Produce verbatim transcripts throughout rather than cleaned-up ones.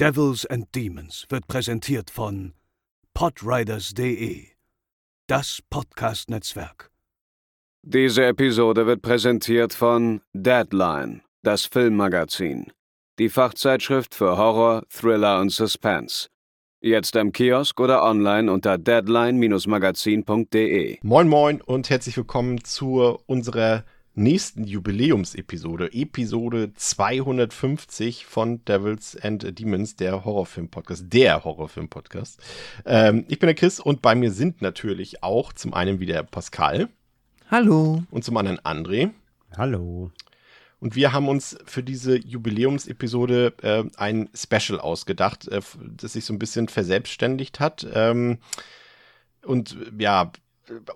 Devils and Demons wird präsentiert von podriders punkt de, das Podcast-Netzwerk. Diese Episode wird präsentiert von Deadline, das Filmmagazin, die Fachzeitschrift für Horror, Thriller und Suspense. Jetzt am Kiosk oder online unter deadline Bindestrich magazin punkt de. Moin moin und herzlich willkommen zu unserer nächsten Jubiläumsepisode, Episode zweihundertfünfzig von Devils and Demons, der Horrorfilm-Podcast, der Horrorfilm-Podcast. Ähm, ich bin der Chris und bei mir sind natürlich auch zum einen wieder Pascal. Hallo. Und zum anderen André. Hallo. Und wir haben uns für diese Jubiläumsepisode äh, ein Special ausgedacht, äh, das sich so ein bisschen verselbstständigt hat. Ähm, und ja,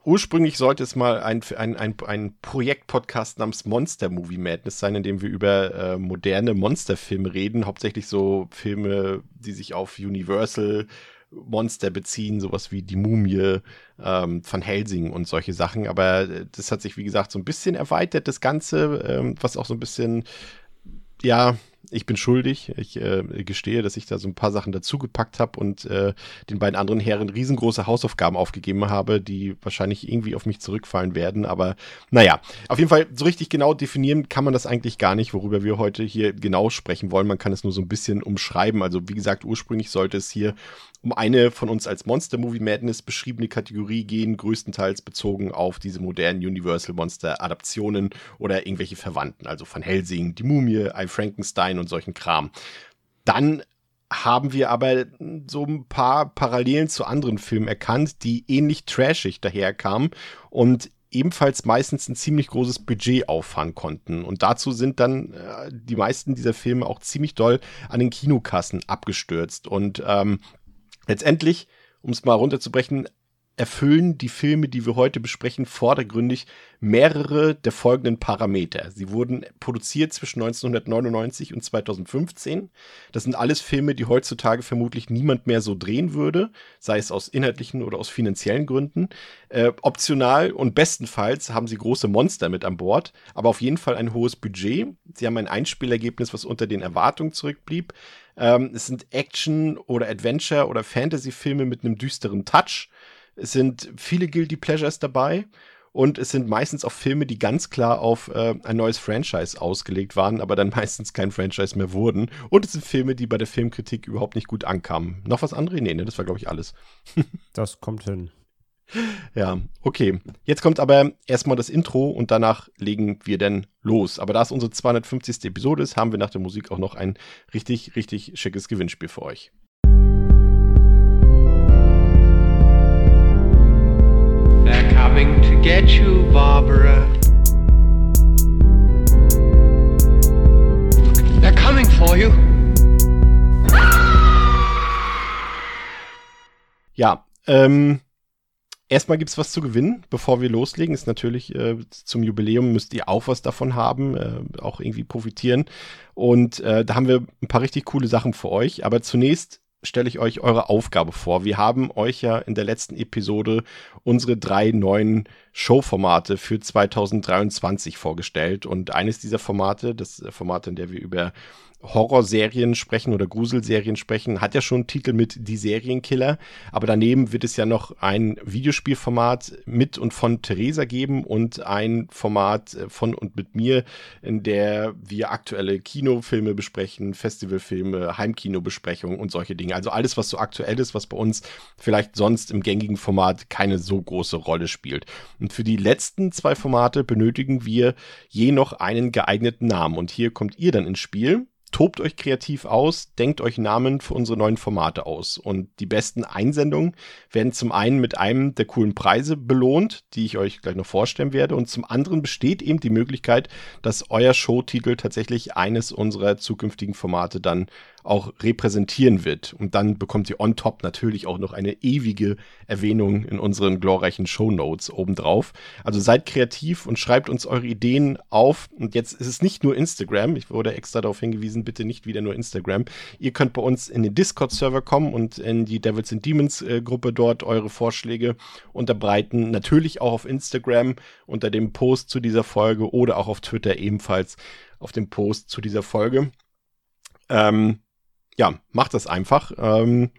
ursprünglich sollte es mal ein, ein, ein, ein Projekt-Podcast namens Monster Movie Madness sein, in dem wir über äh, moderne Monsterfilme reden, hauptsächlich so Filme, die sich auf Universal Monster beziehen, sowas wie Die Mumie, ähm, Van Helsing und solche Sachen. Aber das hat sich, wie gesagt, so ein bisschen erweitert, das Ganze, ähm, was auch so ein bisschen, ja, ich bin schuldig. Ich äh, gestehe, dass ich da so ein paar Sachen dazugepackt habe und äh, den beiden anderen Herren riesengroße Hausaufgaben aufgegeben habe, die wahrscheinlich irgendwie auf mich zurückfallen werden. Aber naja, auf jeden Fall so richtig genau definieren kann man das eigentlich gar nicht, worüber wir heute hier genau sprechen wollen. Man kann es nur so ein bisschen umschreiben. Also wie gesagt, ursprünglich sollte es hier um eine von uns als Monster Movie Madness beschriebene Kategorie gehen, größtenteils bezogen auf diese modernen Universal Monster Adaptionen oder irgendwelche Verwandten. Also Van Helsing, Die Mumie, I, Frankenstein und solchen Kram. Dann haben wir aber so ein paar Parallelen zu anderen Filmen erkannt, die ähnlich trashig daherkamen und ebenfalls meistens ein ziemlich großes Budget auffahren konnten. Und dazu sind dann äh, die meisten dieser Filme auch ziemlich doll an den Kinokassen abgestürzt. Und ähm, letztendlich, um es mal runterzubrechen, erfüllen die Filme, die wir heute besprechen, vordergründig mehrere der folgenden Parameter. Sie wurden produziert zwischen neunzehnhundertneunundneunzig und zweitausendfünfzehn. Das sind alles Filme, die heutzutage vermutlich niemand mehr so drehen würde, sei es aus inhaltlichen oder aus finanziellen Gründen. Äh, optional und bestenfalls haben sie große Monster mit an Bord, aber auf jeden Fall ein hohes Budget. Sie haben ein Einspielergebnis, was unter den Erwartungen zurückblieb. Ähm, es sind Action- oder Adventure- oder Fantasy-Filme mit einem düsteren Touch. Es sind viele Guilty Pleasures dabei und es sind meistens auch Filme, die ganz klar auf äh, ein neues Franchise ausgelegt waren, aber dann meistens kein Franchise mehr wurden. Und es sind Filme, die bei der Filmkritik überhaupt nicht gut ankamen. Noch was anderes? Nee, ne? Das war, glaube ich, alles. Das kommt hin. Ja, okay. Jetzt kommt aber erstmal das Intro und danach legen wir dann los. Aber da es unsere zweihundertfünfzigste Episode ist, haben wir nach der Musik auch noch ein richtig, richtig schickes Gewinnspiel für euch. Coming to get you, Barbara. They're coming for you. Ja, ähm, erstmal gibt's was zu gewinnen, bevor wir loslegen. Ist natürlich äh, zum Jubiläum müsst ihr auch was davon haben, äh, auch irgendwie profitieren. Und äh, da haben wir ein paar richtig coole Sachen für euch. Aber zunächst stelle ich euch eure Aufgabe vor. Wir haben euch ja in der letzten Episode unsere drei neuen Showformate für zweitausenddreiundzwanzig vorgestellt. Und eines dieser Formate, das Format, in der wir über Horrorserien sprechen oder Gruselserien sprechen, hat ja schon einen Titel mit Die Serienkiller. Aber daneben wird es ja noch ein Videospielformat mit und von Theresa geben und ein Format von und mit mir, in der wir aktuelle Kinofilme besprechen, Festivalfilme, Heimkinobesprechungen und solche Dinge. Also alles, was so aktuell ist, was bei uns vielleicht sonst im gängigen Format keine so große Rolle spielt. Und für die letzten zwei Formate benötigen wir je noch einen geeigneten Namen. Und hier kommt ihr dann ins Spiel. Tobt euch kreativ aus, denkt euch Namen für unsere neuen Formate aus. Und die besten Einsendungen werden zum einen mit einem der coolen Preise belohnt, die ich euch gleich noch vorstellen werde. Und zum anderen besteht eben die Möglichkeit, dass euer Showtitel tatsächlich eines unserer zukünftigen Formate dann auch repräsentieren wird. Und dann bekommt ihr on top natürlich auch noch eine ewige Erwähnung in unseren glorreichen Shownotes obendrauf. Also seid kreativ und schreibt uns eure Ideen auf. Und jetzt ist es nicht nur Instagram. Ich wurde extra darauf hingewiesen, bitte nicht wieder nur Instagram. Ihr könnt bei uns in den Discord-Server kommen und in die Devils and Demons-Gruppe dort eure Vorschläge unterbreiten. Natürlich auch auf Instagram unter dem Post zu dieser Folge oder auch auf Twitter ebenfalls auf dem Post zu dieser Folge. Ähm, ja, macht das einfach. Ähm,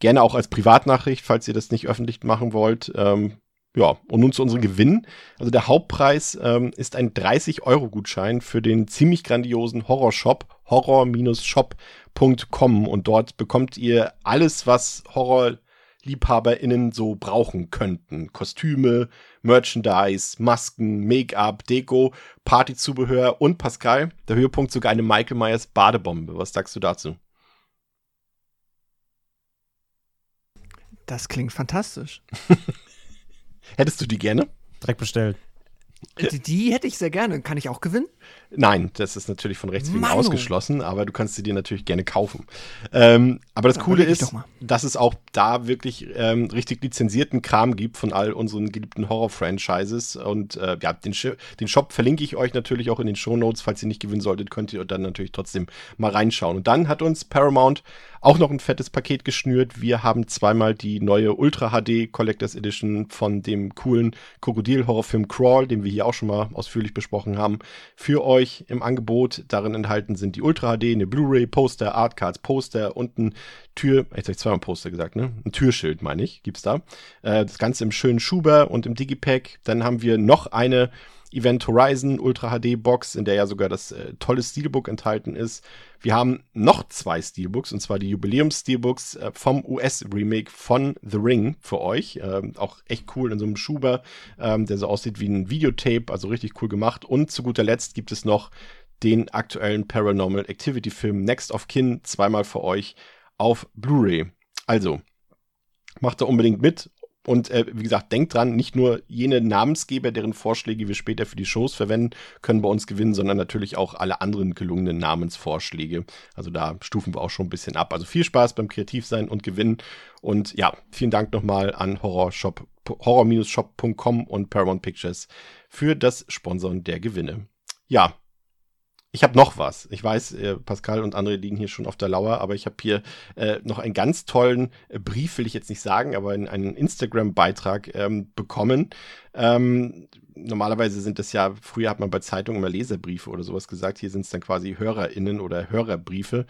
gerne auch als Privatnachricht, falls ihr das nicht öffentlich machen wollt. Ähm, ja, und nun zu unserem Gewinn. Also der Hauptpreis ähm, ist ein dreißig-Euro-Gutschein für den ziemlich grandiosen Horror-Shop horror-shop punkt com und dort bekommt ihr alles, was Horror-LiebhaberInnen so brauchen könnten. Kostüme, Merchandise, Masken, Make-up, Deko, Partyzubehör und Pascal, der Höhepunkt sogar eine Michael Myers Badebombe. Was sagst du dazu? Das klingt fantastisch. Hättest du die gerne? Direkt bestellt. Die, die hätte ich sehr gerne. Kann ich auch gewinnen? Nein, das ist natürlich von rechts wegen ausgeschlossen, aber du kannst sie dir natürlich gerne kaufen. Ähm, aber das Coole ist, dass es auch da wirklich ähm, richtig lizenzierten Kram gibt von all unseren geliebten Horror-Franchises. Und äh, ja, den, Sch- den Shop verlinke ich euch natürlich auch in den Shownotes. Falls ihr nicht gewinnen solltet, könnt ihr dann natürlich trotzdem mal reinschauen. Und dann hat uns Paramount auch noch ein fettes Paket geschnürt. Wir haben zweimal die neue Ultra-H D Collectors Edition von dem coolen Krokodil-Horrorfilm Crawl, den wir hier auch schon mal ausführlich besprochen haben, für euch im Angebot. Darin enthalten sind die Ultra-H D, eine Blu-ray, Poster, Artcards, Poster und ein Tür... Jetzt habe ich zweimal Poster gesagt, ne? Ein Türschild, meine ich, gibt's da. Äh, das Ganze im schönen Schuber und im Digipack. Dann haben wir noch eine Event Horizon Ultra-H D-Box, in der ja sogar das äh, tolle Steelbook enthalten ist. Wir haben noch zwei Steelbooks, und zwar die Jubiläums-Steelbooks äh, vom U S-Remake von The Ring für euch. Ähm, auch echt cool in so einem Schuber, ähm, der so aussieht wie ein Videotape, also richtig cool gemacht. Und zu guter Letzt gibt es noch den aktuellen Paranormal Activity-Film Next of Kin, zweimal für euch auf Blu-ray. Also, macht da unbedingt mit. Und äh, wie gesagt, denkt dran, nicht nur jene Namensgeber, deren Vorschläge wir später für die Shows verwenden, können bei uns gewinnen, sondern natürlich auch alle anderen gelungenen Namensvorschläge. Also da stufen wir auch schon ein bisschen ab. Also viel Spaß beim Kreativsein und Gewinnen. Und ja, vielen Dank nochmal an Horror-Shop, horror-shop punkt com und Paramount Pictures für das Sponsoren der Gewinne. Ja, ich habe noch was. Ich weiß, äh, Pascal und André liegen hier schon auf der Lauer, aber ich habe hier äh, noch einen ganz tollen äh, Brief, will ich jetzt nicht sagen, aber einen, einen Instagram-Beitrag ähm, bekommen. Ähm, normalerweise sind das ja, früher hat man bei Zeitungen immer Leserbriefe oder sowas gesagt, hier sind es dann quasi HörerInnen oder Hörerbriefe.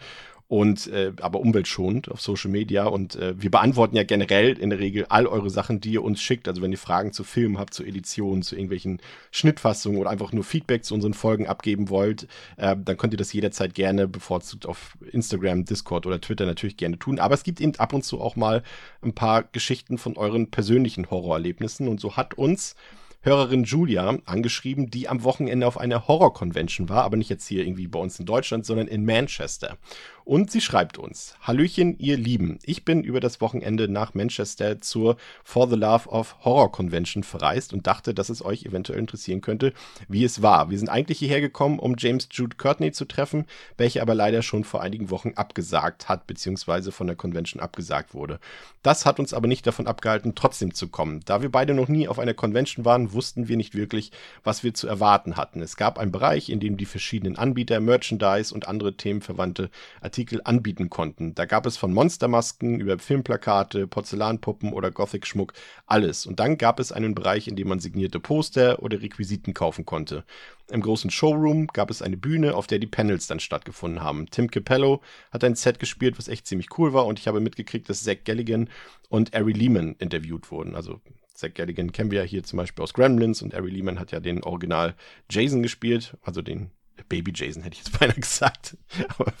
Und äh, aber umweltschonend auf Social Media. Und äh, wir beantworten ja generell in der Regel all eure Sachen, die ihr uns schickt. Also wenn ihr Fragen zu Filmen habt, zu Editionen, zu irgendwelchen Schnittfassungen oder einfach nur Feedback zu unseren Folgen abgeben wollt, äh, dann könnt ihr das jederzeit gerne bevorzugt auf Instagram, Discord oder Twitter natürlich gerne tun. Aber es gibt eben ab und zu auch mal ein paar Geschichten von euren persönlichen Horrorerlebnissen. Und so hat uns Hörerin Julia angeschrieben, die am Wochenende auf einer Horror-Convention war, aber nicht jetzt hier irgendwie bei uns in Deutschland, sondern in Manchester. Und sie schreibt uns: Hallöchen, ihr Lieben. Ich bin über das Wochenende nach Manchester zur For the Love of Horror Convention verreist und dachte, dass es euch eventuell interessieren könnte, wie es war. Wir sind eigentlich hierher gekommen, um James Jude Courtney zu treffen, welcher aber leider schon vor einigen Wochen abgesagt hat, beziehungsweise von der Convention abgesagt wurde. Das hat uns aber nicht davon abgehalten, trotzdem zu kommen. Da wir beide noch nie auf einer Convention waren, wussten wir nicht wirklich, was wir zu erwarten hatten. Es gab einen Bereich, in dem die verschiedenen Anbieter, Merchandise und andere themenverwandte Artikel anbieten konnten. Da gab es von Monstermasken über Filmplakate, Porzellanpuppen oder Gothic-Schmuck alles. Und dann gab es einen Bereich, in dem man signierte Poster oder Requisiten kaufen konnte. Im großen Showroom gab es eine Bühne, auf der die Panels dann stattgefunden haben. Tim Capello hat ein Set gespielt, was echt ziemlich cool war, und ich habe mitgekriegt, dass Zach Galligan und Ari Lehman interviewt wurden. Also Zach Galligan kennen wir ja hier zum Beispiel aus Gremlins und Ari Lehman hat ja den Original Jason gespielt, also den Baby Jason hätte ich jetzt beinahe gesagt, aber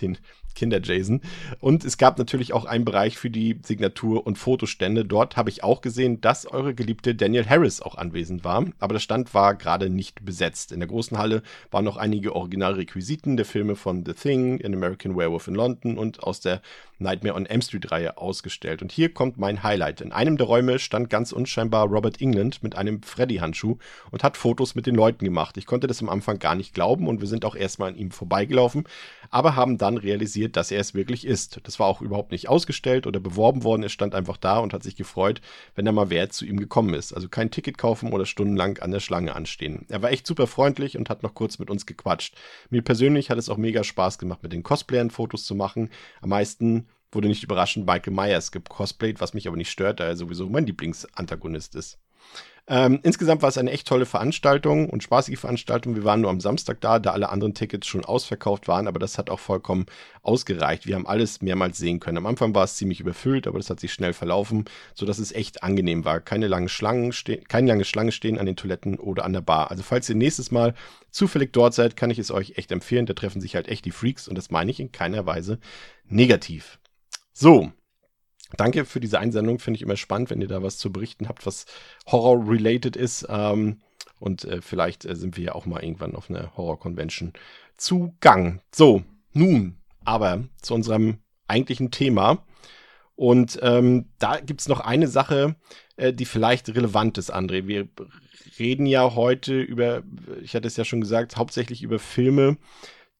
den Kinder Jason. Und es gab natürlich auch einen Bereich für die Signatur- und Fotostände. Dort habe ich auch gesehen, dass eure geliebte Danielle Harris auch anwesend war, aber der Stand war gerade nicht besetzt. In der großen Halle waren noch einige Originalrequisiten der Filme von The Thing, An American Werewolf in London und aus der Nightmare on Elm Street Reihe ausgestellt. Und hier kommt mein Highlight. In einem der Räume stand ganz unscheinbar Robert Englund mit einem Freddy-Handschuh und hat Fotos mit den Leuten gemacht. Ich konnte das am Anfang gar nicht glauben und wir sind auch erstmal an ihm vorbeigelaufen, aber haben dann realisiert, dass er es wirklich ist. Das war auch überhaupt nicht ausgestellt oder beworben worden. Er stand einfach da und hat sich gefreut, wenn da mal wer zu ihm gekommen ist. Also kein Ticket kaufen oder stundenlang an der Schlange anstehen. Er war echt super freundlich und hat noch kurz mit uns gequatscht. Mir persönlich hat es auch mega Spaß gemacht, mit den Cosplayern Fotos zu machen. Am meisten wurde nicht überraschend Michael Myers gecosplayt, was mich aber nicht stört, da er sowieso mein Lieblingsantagonist ist. Ähm, insgesamt war es eine echt tolle Veranstaltung und spaßige Veranstaltung. Wir waren nur am Samstag da, da alle anderen Tickets schon ausverkauft waren, aber das hat auch vollkommen ausgereicht. Wir haben alles mehrmals sehen können. Am Anfang war es ziemlich überfüllt, aber das hat sich schnell verlaufen, sodass es echt angenehm war. Keine langen Schlangen ste- keine lange Schlange stehen an den Toiletten oder an der Bar. Also falls ihr nächstes Mal zufällig dort seid, kann ich es euch echt empfehlen. Da treffen sich halt echt die Freaks und das meine ich in keiner Weise negativ. So, danke für diese Einsendung. Finde ich immer spannend, wenn ihr da was zu berichten habt, was Horror-related ist. Ähm, und äh, vielleicht äh, sind wir ja auch mal irgendwann auf einer Horror-Convention zugang. So, nun aber zu unserem eigentlichen Thema. Und ähm, da gibt es noch eine Sache, äh, die vielleicht relevant ist, André. Wir reden ja heute über, ich hatte es ja schon gesagt, hauptsächlich über Filme,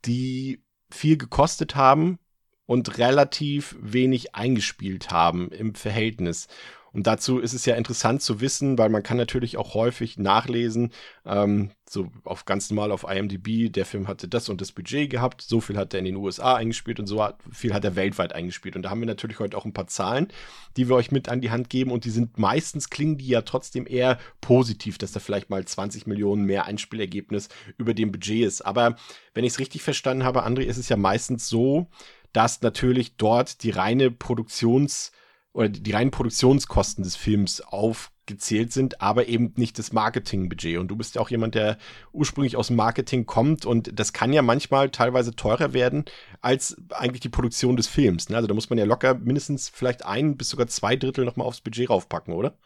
die viel gekostet haben und relativ wenig eingespielt haben im Verhältnis. Und dazu ist es ja interessant zu wissen, weil man kann natürlich auch häufig nachlesen, ähm, so auf ganz normal auf I M D B, der Film hatte das und das Budget gehabt, so viel hat er in den U S A eingespielt und so hat, viel hat er weltweit eingespielt. Und da haben wir natürlich heute auch ein paar Zahlen, die wir euch mit an die Hand geben und die sind meistens, klingen die ja trotzdem eher positiv, dass da vielleicht mal zwanzig Millionen mehr Einspielergebnis über dem Budget ist. Aber wenn ich es richtig verstanden habe, André, ist es ja meistens so, dass natürlich dort die reine Produktions- oder die reinen Produktionskosten des Films aufgezählt sind, aber eben nicht das Marketingbudget. Und du bist ja auch jemand, der ursprünglich aus dem Marketing kommt und das kann ja manchmal teilweise teurer werden als eigentlich die Produktion des Films. Also da muss man ja locker mindestens vielleicht ein bis sogar zwei Drittel nochmal aufs Budget raufpacken, oder?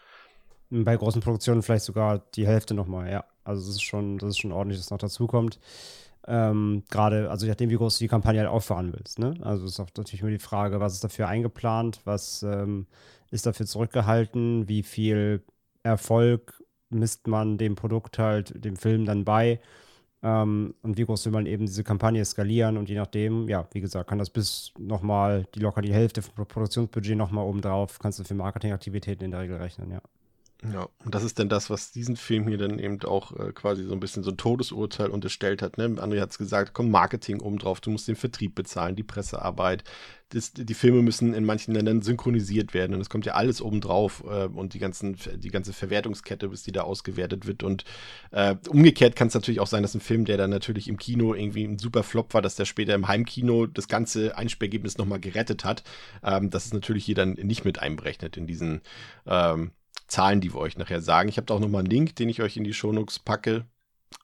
Bei großen Produktionen vielleicht sogar die Hälfte nochmal, ja. Also das ist schon, das ist schon ordentlich, dass noch dazukommt. Ähm, gerade, also je nachdem, wie groß du die Kampagne halt auffahren willst, ne? Also ist auch natürlich immer die Frage, was ist dafür eingeplant, was ähm, ist dafür zurückgehalten, wie viel Erfolg misst man dem Produkt halt, dem Film dann bei ähm, und wie groß will man eben diese Kampagne skalieren und je nachdem, ja, wie gesagt, kann das bis nochmal, die locker die Hälfte vom Produktionsbudget nochmal obendrauf, kannst du für Marketingaktivitäten in der Regel rechnen, ja. Ja, und das ist dann das, was diesen Film hier dann eben auch äh, quasi so ein bisschen so ein Todesurteil unterstellt hat, ne? André hat es gesagt, komm, Marketing oben drauf, du musst den Vertrieb bezahlen, die Pressearbeit, das, die Filme müssen in manchen Ländern synchronisiert werden und es kommt ja alles oben drauf äh, und die ganzen, die ganze Verwertungskette, bis die da ausgewertet wird und äh, umgekehrt kann es natürlich auch sein, dass ein Film, der dann natürlich im Kino irgendwie ein super Flop war, dass der später im Heimkino das ganze Einspielergebnis nochmal gerettet hat, ähm, das ist natürlich hier dann nicht mit einberechnet in diesen, ähm, Zahlen, die wir euch nachher sagen. Ich habe da auch nochmal einen Link, den ich euch in die Shownotes packe.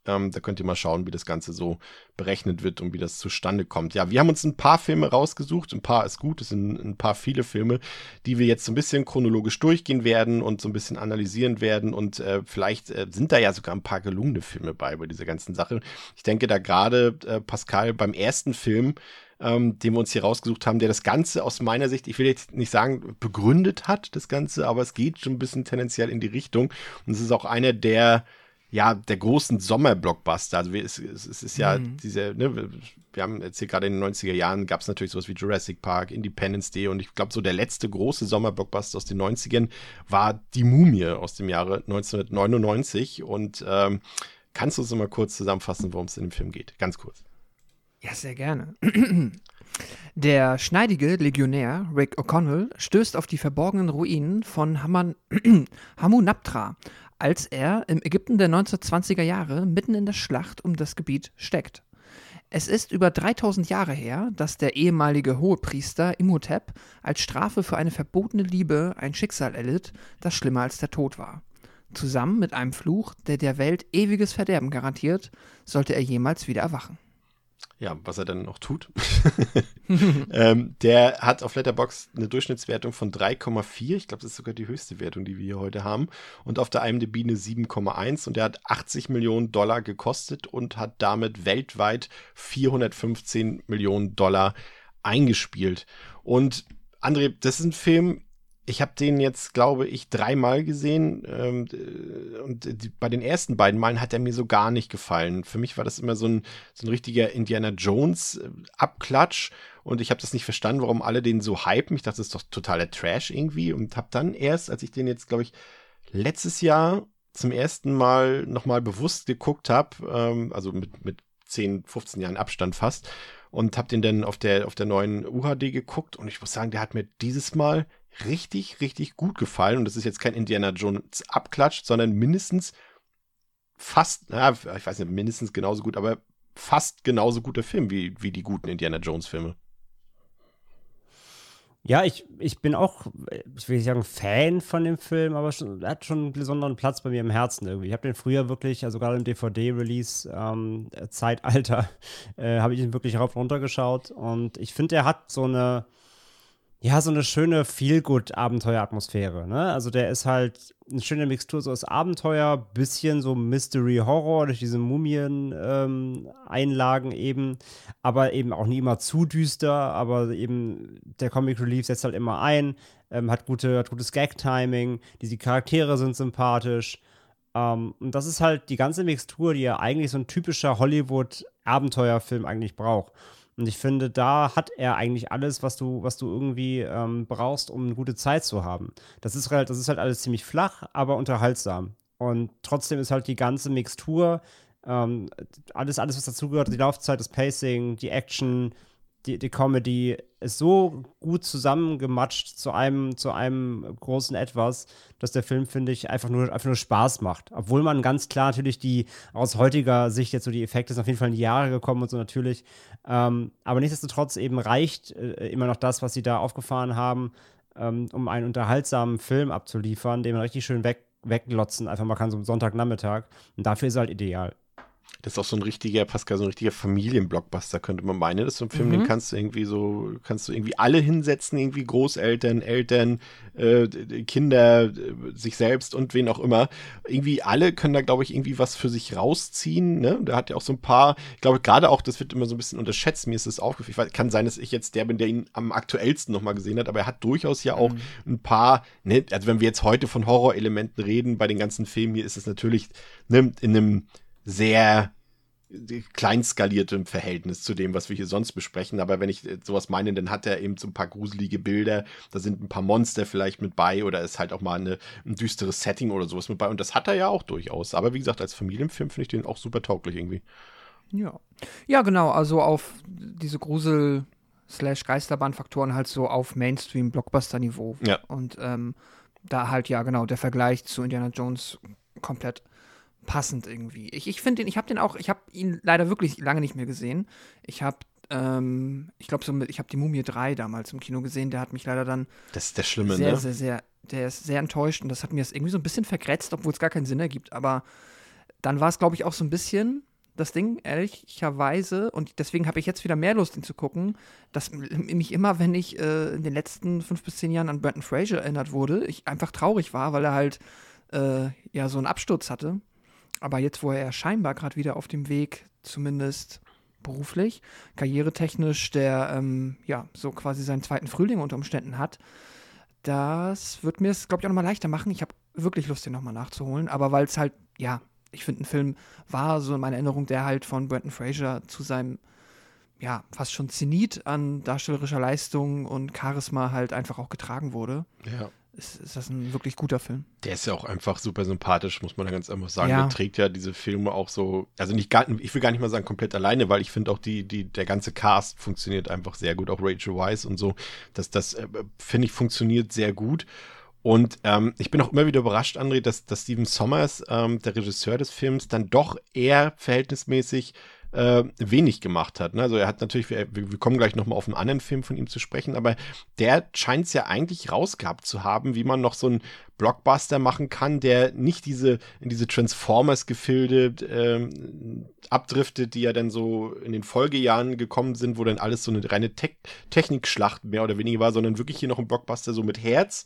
Ähm, da könnt ihr mal schauen, wie das Ganze so berechnet wird und wie das zustande kommt. Ja, wir haben uns ein paar Filme rausgesucht. Ein paar ist gut, es sind ein paar viele Filme, die wir jetzt so ein bisschen chronologisch durchgehen werden und so ein bisschen analysieren werden. Und äh, vielleicht äh, sind da ja sogar ein paar gelungene Filme bei, bei dieser ganzen Sache. Ich denke da gerade, äh, Pascal, beim ersten Film, ähm, den wir uns hier rausgesucht haben, der das Ganze aus meiner Sicht, ich will jetzt nicht sagen, begründet hat, das Ganze, aber es geht schon ein bisschen tendenziell in die Richtung. Und es ist auch einer der ja, der großen Sommerblockbuster. Also es, es, es ist ja mhm. diese, ne, wir haben jetzt hier gerade in den neunziger Jahren gab es natürlich sowas wie Jurassic Park, Independence Day und ich glaube so der letzte große Sommerblockbuster aus den neunzigern war Die Mumie aus dem Jahre neunzehnhundertneunundneunzig und ähm, kannst du uns mal kurz zusammenfassen, worum es in dem Film geht? Ganz kurz. Ja, sehr gerne. Der schneidige Legionär Rick O'Connell stößt auf die verborgenen Ruinen von Haman- Hamunaptra, als er im Ägypten der neunzehnhundertzwanziger Jahre mitten in der Schlacht um das Gebiet steckt. Es ist über dreitausend Jahre her, dass der ehemalige Hohepriester Imhotep als Strafe für eine verbotene Liebe ein Schicksal erlitt, das schlimmer als der Tod war. Zusammen mit einem Fluch, der der Welt ewiges Verderben garantiert, sollte er jemals wieder erwachen. Ja, was er dann noch tut. ähm, der hat auf Letterboxd eine Durchschnittswertung von drei Komma vier. Ich glaube, das ist sogar die höchste Wertung, die wir hier heute haben. Und auf der I M D B eine sieben Komma eins. Und der hat achtzig Millionen Dollar gekostet und hat damit weltweit vierhundertfünfzehn Millionen Dollar eingespielt. Und André, das ist ein Film, ich habe den jetzt, glaube ich, dreimal gesehen ähm, und die, bei den ersten beiden Malen hat er mir so gar nicht gefallen. Für mich war das immer so ein, so ein richtiger Indiana-Jones-Abklatsch und ich habe das nicht verstanden, warum alle den so hypen. Ich dachte, das ist doch totaler Trash irgendwie und habe dann erst, als ich den jetzt, glaube ich, letztes Jahr zum ersten Mal nochmal bewusst geguckt habe, ähm, also mit, mit zehn, fünfzehn Jahren Abstand fast, und habe den dann auf der, auf der neuen U H D geguckt und ich muss sagen, der hat mir dieses Mal richtig, richtig gut gefallen. Und das ist jetzt kein Indiana Jones Abklatsch, sondern mindestens fast, na, ich weiß nicht, mindestens genauso gut, aber fast genauso guter Film wie, wie die guten Indiana Jones Filme. Ja, ich, ich bin auch, ich will nicht sagen Fan von dem Film, aber schon, er hat schon einen besonderen Platz bei mir im Herzen irgendwie. Ich habe den früher wirklich, also gerade im D V D-Release-Zeitalter, ähm, äh, habe ich ihn wirklich rauf und runter geschaut. Und ich finde, er hat so eine, ja, so eine schöne Feel-Good-Abenteuer-Atmosphäre, ne? Also der ist halt eine schöne Mixtur, so aus Abenteuer, bisschen so Mystery-Horror durch diese Mumien-Einlagen ähm, eben, aber eben auch nie immer zu düster, aber eben der Comic Relief setzt halt immer ein, ähm, hat, gute, hat gutes Gag-Timing, diese Charaktere sind sympathisch. Um, und das ist halt die ganze Mixtur, die ja eigentlich so ein typischer Hollywood-Abenteuerfilm eigentlich braucht. Und ich finde, da hat er eigentlich alles, was du, was du irgendwie ähm, brauchst, um eine gute Zeit zu haben. Das ist halt, das ist halt alles ziemlich flach, aber unterhaltsam. Und trotzdem ist halt die ganze Mixtur, ähm, alles, alles, was dazugehört, die Laufzeit, das Pacing, die Action, die, die Comedy, ist so gut zusammengematscht zu einem, zu einem großen Etwas, dass der Film, finde ich, einfach nur, einfach nur Spaß macht. Obwohl man ganz klar natürlich die, aus heutiger Sicht jetzt so die Effekte sind auf jeden Fall in die Jahre gekommen und so natürlich. Ähm, aber nichtsdestotrotz eben reicht äh, immer noch das, was sie da aufgefahren haben, ähm, um einen unterhaltsamen Film abzuliefern, den man richtig schön weg, weglotzen, einfach mal kann, so am Sonntagnachmittag. Und dafür ist er halt ideal. Das ist auch so ein richtiger, Pascal, so ein richtiger Familienblockbuster, könnte man meinen. Das ist so ein Film, mhm. den kannst du irgendwie so, kannst du irgendwie alle hinsetzen, irgendwie Großeltern, Eltern, äh, Kinder, sich selbst und wen auch immer. Irgendwie alle können da, glaube ich, irgendwie was für sich rausziehen, ne? Da hat ja auch so ein paar, ich glaube, gerade auch, das wird immer so ein bisschen unterschätzt, mir ist das aufgefallen. Kann sein, dass ich jetzt der bin, der ihn am aktuellsten nochmal gesehen hat, aber er hat durchaus ja auch mhm. ein paar, ne, also wenn wir jetzt heute von Horrorelementen reden, bei den ganzen Filmen hier ist es natürlich, ne, in einem sehr kleinskaliertem Verhältnis zu dem, was wir hier sonst besprechen. Aber wenn ich sowas meine, dann hat er eben so ein paar gruselige Bilder, da sind ein paar Monster vielleicht mit bei oder ist halt auch mal eine, ein düsteres Setting oder sowas mit bei. Und das hat er ja auch durchaus. Aber wie gesagt, als Familienfilm finde ich den auch super tauglich irgendwie. Ja, ja genau. Also auf diese Grusel-Slash-Geisterbahn-Faktoren halt so auf Mainstream-Blockbuster-Niveau. Ja. Und ähm, da halt, ja genau, der Vergleich zu Indiana Jones komplett passend irgendwie. Ich, ich finde den, ich habe den auch, ich habe ihn leider wirklich lange nicht mehr gesehen. Ich habe, ähm, ich glaube, so mit, ich habe die Mumie drei damals im Kino gesehen, der hat mich leider dann das ist der Schlimme, sehr, ne? sehr, sehr, der ist sehr enttäuscht und das hat mir das irgendwie so ein bisschen vergrätzt, obwohl es gar keinen Sinn ergibt, aber dann war es, glaube ich, auch so ein bisschen das Ding, ehrlicherweise, und deswegen habe ich jetzt wieder mehr Lust, ihn zu gucken, dass mich immer, wenn ich äh, in den letzten fünf bis zehn Jahren an Brendan Fraser erinnert wurde, ich einfach traurig war, weil er halt äh, ja so einen Absturz hatte. Aber jetzt, wo er scheinbar gerade wieder auf dem Weg, zumindest beruflich, karrieretechnisch, der ähm, ja so quasi seinen zweiten Frühling unter Umständen hat, das wird mir es, glaube ich, auch nochmal leichter machen. Ich habe wirklich Lust, den nochmal nachzuholen. Aber weil es halt, ja, ich finde, ein Film war so in meiner Erinnerung, der halt von Brendan Fraser zu seinem, ja, fast schon Zenit an darstellerischer Leistung und Charisma halt einfach auch getragen wurde. Ja. Ist, ist das ein wirklich guter Film. Der ist ja auch einfach super sympathisch, muss man ganz einfach sagen. Ja. Der trägt ja diese Filme auch so, also nicht gar, ich will gar nicht mal sagen komplett alleine, weil ich finde auch die, die, der ganze Cast funktioniert einfach sehr gut, auch Rachel Weisz und so. Das, das äh, finde ich, funktioniert sehr gut. Und ähm, ich bin auch immer wieder überrascht, André, dass, dass Stephen Sommers, ähm, der Regisseur des Films, dann doch eher verhältnismäßig äh, wenig gemacht hat. Ne? Also er hat natürlich, wir, wir kommen gleich nochmal auf einen anderen Film von ihm zu sprechen, aber der scheint es ja eigentlich rausgehabt zu haben, wie man noch so einen Blockbuster machen kann, der nicht diese in diese Transformers-Gefilde ähm, abdriftet, die ja dann so in den Folgejahren gekommen sind, wo dann alles so eine reine Te- Technikschlacht mehr oder weniger war, sondern wirklich hier noch ein Blockbuster so mit Herz,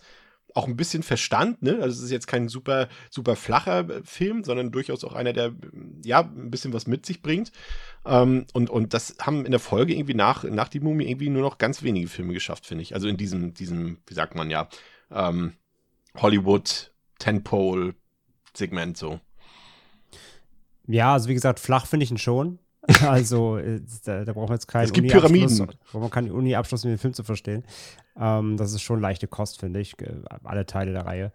auch ein bisschen Verstand, ne? Also es ist jetzt kein super, super flacher Film, sondern durchaus auch einer, der, ja, ein bisschen was mit sich bringt. Ähm, und, und das haben in der Folge irgendwie nach, nach Die Mumie irgendwie nur noch ganz wenige Filme geschafft, finde ich. Also in diesem, diesem, wie sagt man ja, ähm, Hollywood-Tentpole-Segment so. Ja, also wie gesagt, flach finde ich ihn schon. Also, da, da braucht man jetzt keinen Uni-Abschluss. Es gibt Pyramiden. Braucht man keinen Uni-Abschluss, um den Film zu verstehen. Ähm, das ist schon leichte Kost, finde ich, alle Teile der Reihe.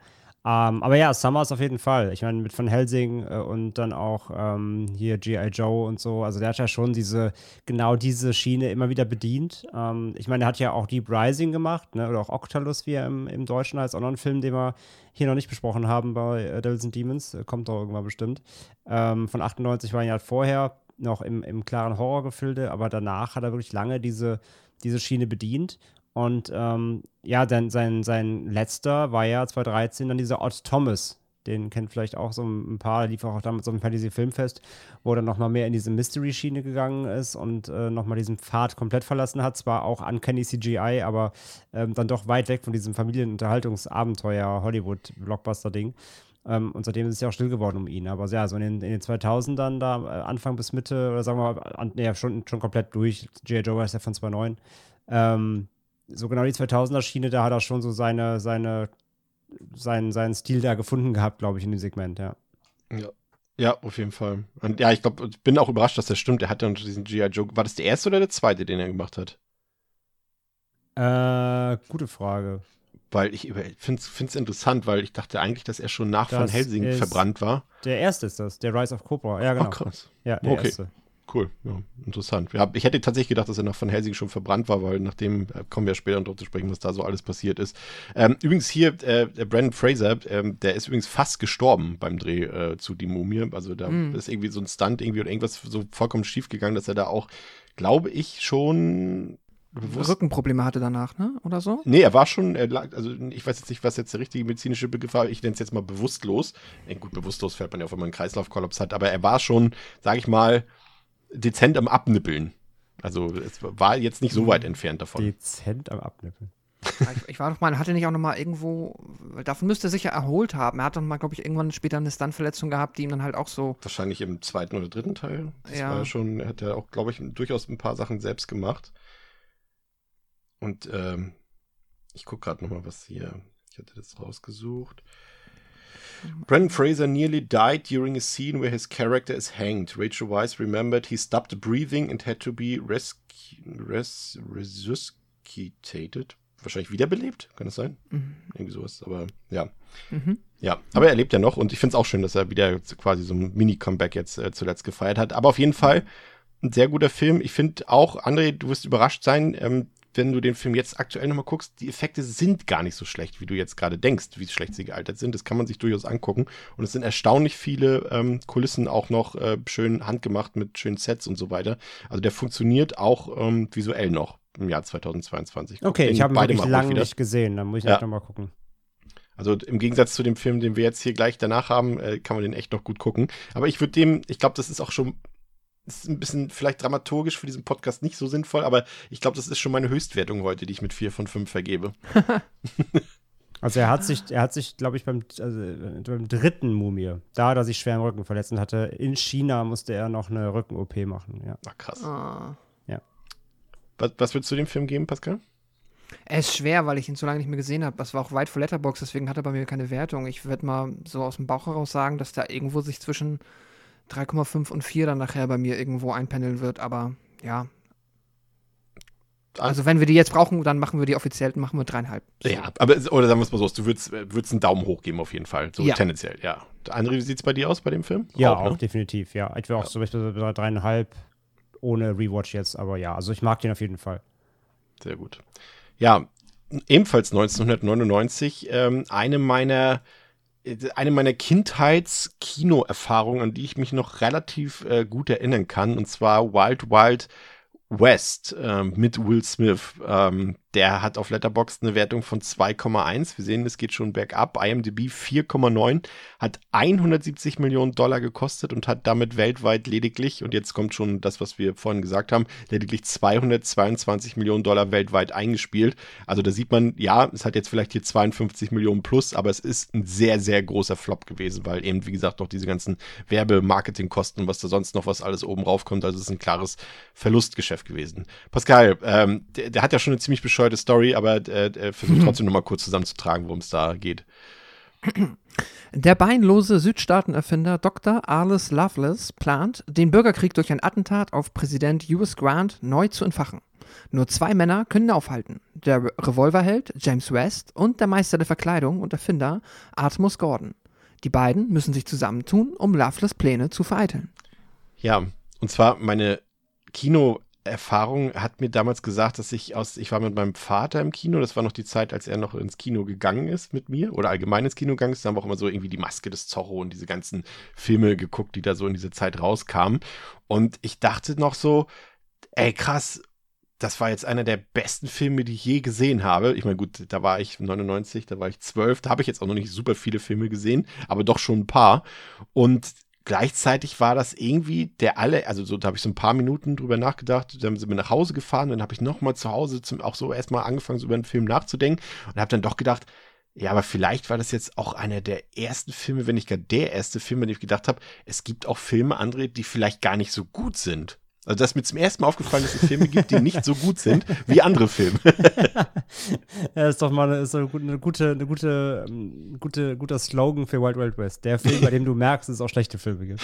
Um, aber ja, Summers auf jeden Fall. Ich meine, mit Van Helsing äh, und dann auch ähm, hier G I Joe und so. Also der hat ja schon diese, genau diese Schiene immer wieder bedient. Ähm, ich meine, er hat ja auch Deep Rising gemacht, ne? Oder auch Octalus, wie er im, im Deutschen heißt. Auch noch ein Film, den wir hier noch nicht besprochen haben bei äh, Devils and Demons. Kommt doch irgendwann bestimmt. Ähm, von achtundneunzig war ein Jahr vorher noch im, im klaren Horrorgefilde. Aber danach hat er wirklich lange diese, diese Schiene bedient. Und ähm, ja, dann sein, sein letzter war ja zwanzig dreizehn dann dieser Odd Thomas. Den kennt vielleicht auch so ein paar, der lief auch damals auf dem Fantasy Filmfest, wo er dann nochmal mehr in diese Mystery-Schiene gegangen ist und äh, nochmal diesen Pfad komplett verlassen hat. Zwar auch uncanny C G I, aber ähm, dann doch weit weg von diesem Familienunterhaltungsabenteuer-Hollywood-Blockbuster-Ding. Ähm, und seitdem ist es ja auch still geworden um ihn. Aber ja, so in den, in den zweitausendern, da Anfang bis Mitte, oder sagen wir mal, an, nee, schon, schon komplett durch. G I Joe war es ja von zweitausendneun. Ähm, So genau die zweitausender-Schiene, da hat er schon so seine, seine, seinen, seinen Stil da gefunden gehabt, glaube ich, in dem Segment, ja. Ja, ja, auf jeden Fall. Und ja, ich glaube, ich bin auch überrascht, dass das stimmt. Er hat dann diesen G I Joe. War das der erste oder der zweite, den er gemacht hat? Äh, gute Frage. Weil ich finde es interessant, weil ich dachte eigentlich, dass er schon nach das Van Helsing verbrannt war. Der erste ist das, der Rise of Cobra. Ja, genau. Ach, krass. Ja, der okay. erste. Cool, ja, interessant. Ja, ich hätte tatsächlich gedacht, dass er nach Van Helsing schon verbrannt war, weil nachdem, äh, kommen wir später drauf zu sprechen, was da so alles passiert ist. Ähm, übrigens hier, äh, der Brendan Fraser, ähm, der ist übrigens fast gestorben beim Dreh äh, zu Die Mumie. Also da mm. ist irgendwie so ein Stunt irgendwie oder irgendwas so vollkommen schief gegangen, dass er da auch, glaube ich, schon bewusst Rückenprobleme hatte danach, ne? Oder so? Nee, er war schon, er lag, also ich weiß jetzt nicht, was jetzt der richtige medizinische Begriff war, ich nenne es jetzt mal bewusstlos. Äh, gut, bewusstlos fällt man ja auf, wenn man einen Kreislaufkollaps hat, aber er war schon, sage ich mal, dezent am Abnippeln. Also es war jetzt nicht so weit entfernt davon. Dezent am Abnippeln. ich, ich war doch mal, hatte nicht auch noch mal irgendwo, davon müsste er sich ja erholt haben. Er hat doch mal, glaube ich, irgendwann später eine Stuntverletzung gehabt, die ihm dann halt auch so... Wahrscheinlich im zweiten oder dritten Teil. Das ja. war schon, er hat ja auch, glaube ich, durchaus ein paar Sachen selbst gemacht. Und ähm, ich gucke gerade noch mal, was hier... Ich hatte das rausgesucht. Brendan Fraser nearly died during a scene where his character is hanged. Rachel Weisz remembered he stopped breathing and had to be rescu- res- resuscitated. Wahrscheinlich wiederbelebt, kann das sein? Mhm. Irgendwie sowas, aber ja. Mhm. Ja, aber er lebt ja noch und ich finde es auch schön, dass er wieder quasi so ein Mini-Comeback jetzt äh, zuletzt gefeiert hat. Aber auf jeden Fall ein sehr guter Film. Ich finde auch, André, du wirst überrascht sein, ähm, wenn du den Film jetzt aktuell nochmal guckst, die Effekte sind gar nicht so schlecht, wie du jetzt gerade denkst, wie schlecht sie gealtert sind. Das kann man sich durchaus angucken. Und es sind erstaunlich viele ähm, Kulissen auch noch äh, schön handgemacht mit schönen Sets und so weiter. Also der funktioniert auch ähm, visuell noch im Jahr zweitausendzweiundzwanzig. Guck, okay, ich habe ihn wirklich lange nicht gesehen, dann muss ich ja. nochmal gucken. Also im Gegensatz zu dem Film, den wir jetzt hier gleich danach haben, äh, kann man den echt noch gut gucken. Aber ich würde dem, ich glaube, das ist auch schon... Das ist ein bisschen vielleicht dramaturgisch für diesen Podcast nicht so sinnvoll, aber ich glaube, das ist schon meine Höchstwertung heute, die ich mit vier von fünf vergebe. Also er hat sich, er hat sich, glaube ich, beim, also beim dritten Mumie, da hat er sich schwer im Rücken verletzt und hatte, in China musste er noch eine Rücken-O P machen. Ja. Ach, krass. Oh. Ja. Was, was würdest du dem Film geben, Pascal? Er ist schwer, weil ich ihn so lange nicht mehr gesehen habe. Das war auch weit vor Letterboxd, deswegen hat er bei mir keine Wertung. Ich würde mal so aus dem Bauch heraus sagen, dass da irgendwo sich zwischen drei Komma fünf und vier dann nachher bei mir irgendwo einpendeln wird, aber ja. Also wenn wir die jetzt brauchen, dann machen wir die offiziell, machen wir dreieinhalb. So. Ja, aber oder sagen wir es mal so, du würdest, würdest einen Daumen hoch geben auf jeden Fall, so ja. tendenziell, ja. André, wie sieht es bei dir aus bei dem Film? Ja, auch, ne? auch definitiv, ja. Ich wäre auch ja. zum Beispiel bei dreieinhalb ohne Rewatch jetzt, aber ja, also ich mag den auf jeden Fall. Sehr gut. Ja, ebenfalls neunzehnhundertneunundneunzig, ähm, eine meiner eine meiner Kindheits-Kino-Erfahrungen, an die ich mich noch relativ äh, gut erinnern kann, und zwar Wild Wild West äh, mit Will Smith. Ähm, der hat auf Letterboxd eine Wertung von zwei Komma eins. Wir sehen, es geht schon bergab. I M D B vier Komma neun, hat hundertsiebzig Millionen Dollar gekostet und hat damit weltweit lediglich, und jetzt kommt schon das, was wir vorhin gesagt haben, lediglich zweihundertzweiundzwanzig Millionen Dollar weltweit eingespielt. Also da sieht man, ja, es hat jetzt vielleicht hier zweiundfünfzig Millionen plus, aber es ist ein sehr, sehr großer Flop gewesen, weil eben, wie gesagt, noch diese ganzen Werbe-Marketing-Kosten, was da sonst noch was alles oben raufkommt, also es ist ein klares Verlustgeschäft gewesen. Pascal, ähm, der, der hat ja schon eine ziemlich bescheuerte Story, aber äh, versuche trotzdem noch mal kurz zusammenzutragen, worum es da geht. Der beinlose Südstaatenerfinder Doktor Arliss Loveless plant, den Bürgerkrieg durch ein Attentat auf Präsident Hugh S. Grant neu zu entfachen. Nur zwei Männer können ihn aufhalten. Der Revolverheld James West und der Meister der Verkleidung und Erfinder Artemus Gordon. Die beiden müssen sich zusammentun, um Loveless Pläne zu vereiteln. Ja, und zwar meine Kinoerfahrung hat mir damals gesagt, dass ich aus, ich war mit meinem Vater im Kino, das war noch die Zeit, als er noch ins Kino gegangen ist mit mir oder allgemein ins Kino gegangen ist, da haben wir auch immer so irgendwie die Maske des Zorro und diese ganzen Filme geguckt, die da so in diese Zeit rauskamen. Und ich dachte noch so, ey krass, das war jetzt einer der besten Filme, die ich je gesehen habe. Ich meine, gut, da war ich neunundneunzig, da war ich zwölf, da habe ich jetzt auch noch nicht super viele Filme gesehen, aber doch schon ein paar. Und gleichzeitig war das irgendwie der alle, also so, da habe ich so ein paar Minuten drüber nachgedacht, dann sind wir nach Hause gefahren, dann habe ich nochmal zu Hause zum, auch so erstmal angefangen, so über den Film nachzudenken und habe dann doch gedacht, ja, aber vielleicht war das jetzt auch einer der ersten Filme, wenn nicht gar der erste Film, bei dem ich gedacht habe, es gibt auch Filme, André, die vielleicht gar nicht so gut sind. Also, das ist mir zum ersten Mal aufgefallen, dass es Filme gibt, die nicht so gut sind wie andere Filme. Ja, ist doch mal eine, ist eine gute, eine gute, ähm, gute, guter Slogan für Wild Wild West. Der Film, bei dem du merkst, dass es auch schlechte Filme gibt.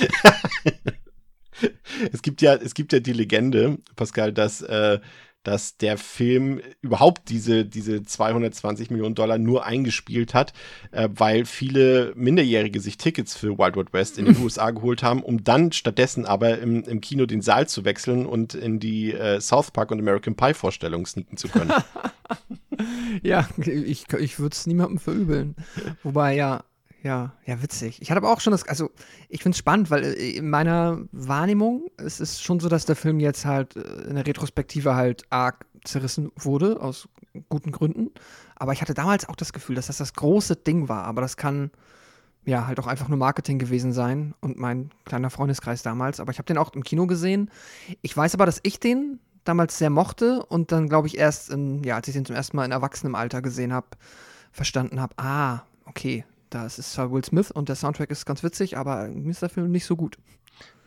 Es gibt ja, es gibt ja die Legende, Pascal, dass, äh, dass der Film überhaupt diese, diese zweihundertzwanzig Millionen Dollar nur eingespielt hat, äh, weil viele Minderjährige sich Tickets für Wild Wild West in den U S A geholt haben, um dann stattdessen aber im, im Kino den Saal zu wechseln und in die äh, South Park und American Pie Vorstellungen sneaken zu können. Ja, ich, ich würde es niemandem verübeln. Wobei, ja, ja, ja, witzig. Ich hatte aber auch schon das, also ich finde es spannend, weil in meiner Wahrnehmung, es ist schon so, dass der Film jetzt halt in der Retrospektive halt arg zerrissen wurde, aus guten Gründen. Aber ich hatte damals auch das Gefühl, dass das das große Ding war. Aber das kann ja halt auch einfach nur Marketing gewesen sein und mein kleiner Freundeskreis damals. Aber ich habe den auch im Kino gesehen. Ich weiß aber, dass ich den damals sehr mochte und dann, glaube ich, erst, in, ja, als ich den zum ersten Mal in Erwachsenenalter gesehen habe, verstanden habe, ah, okay, das ist zwar Will Smith und der Soundtrack ist ganz witzig, aber mir ist der Film nicht so gut.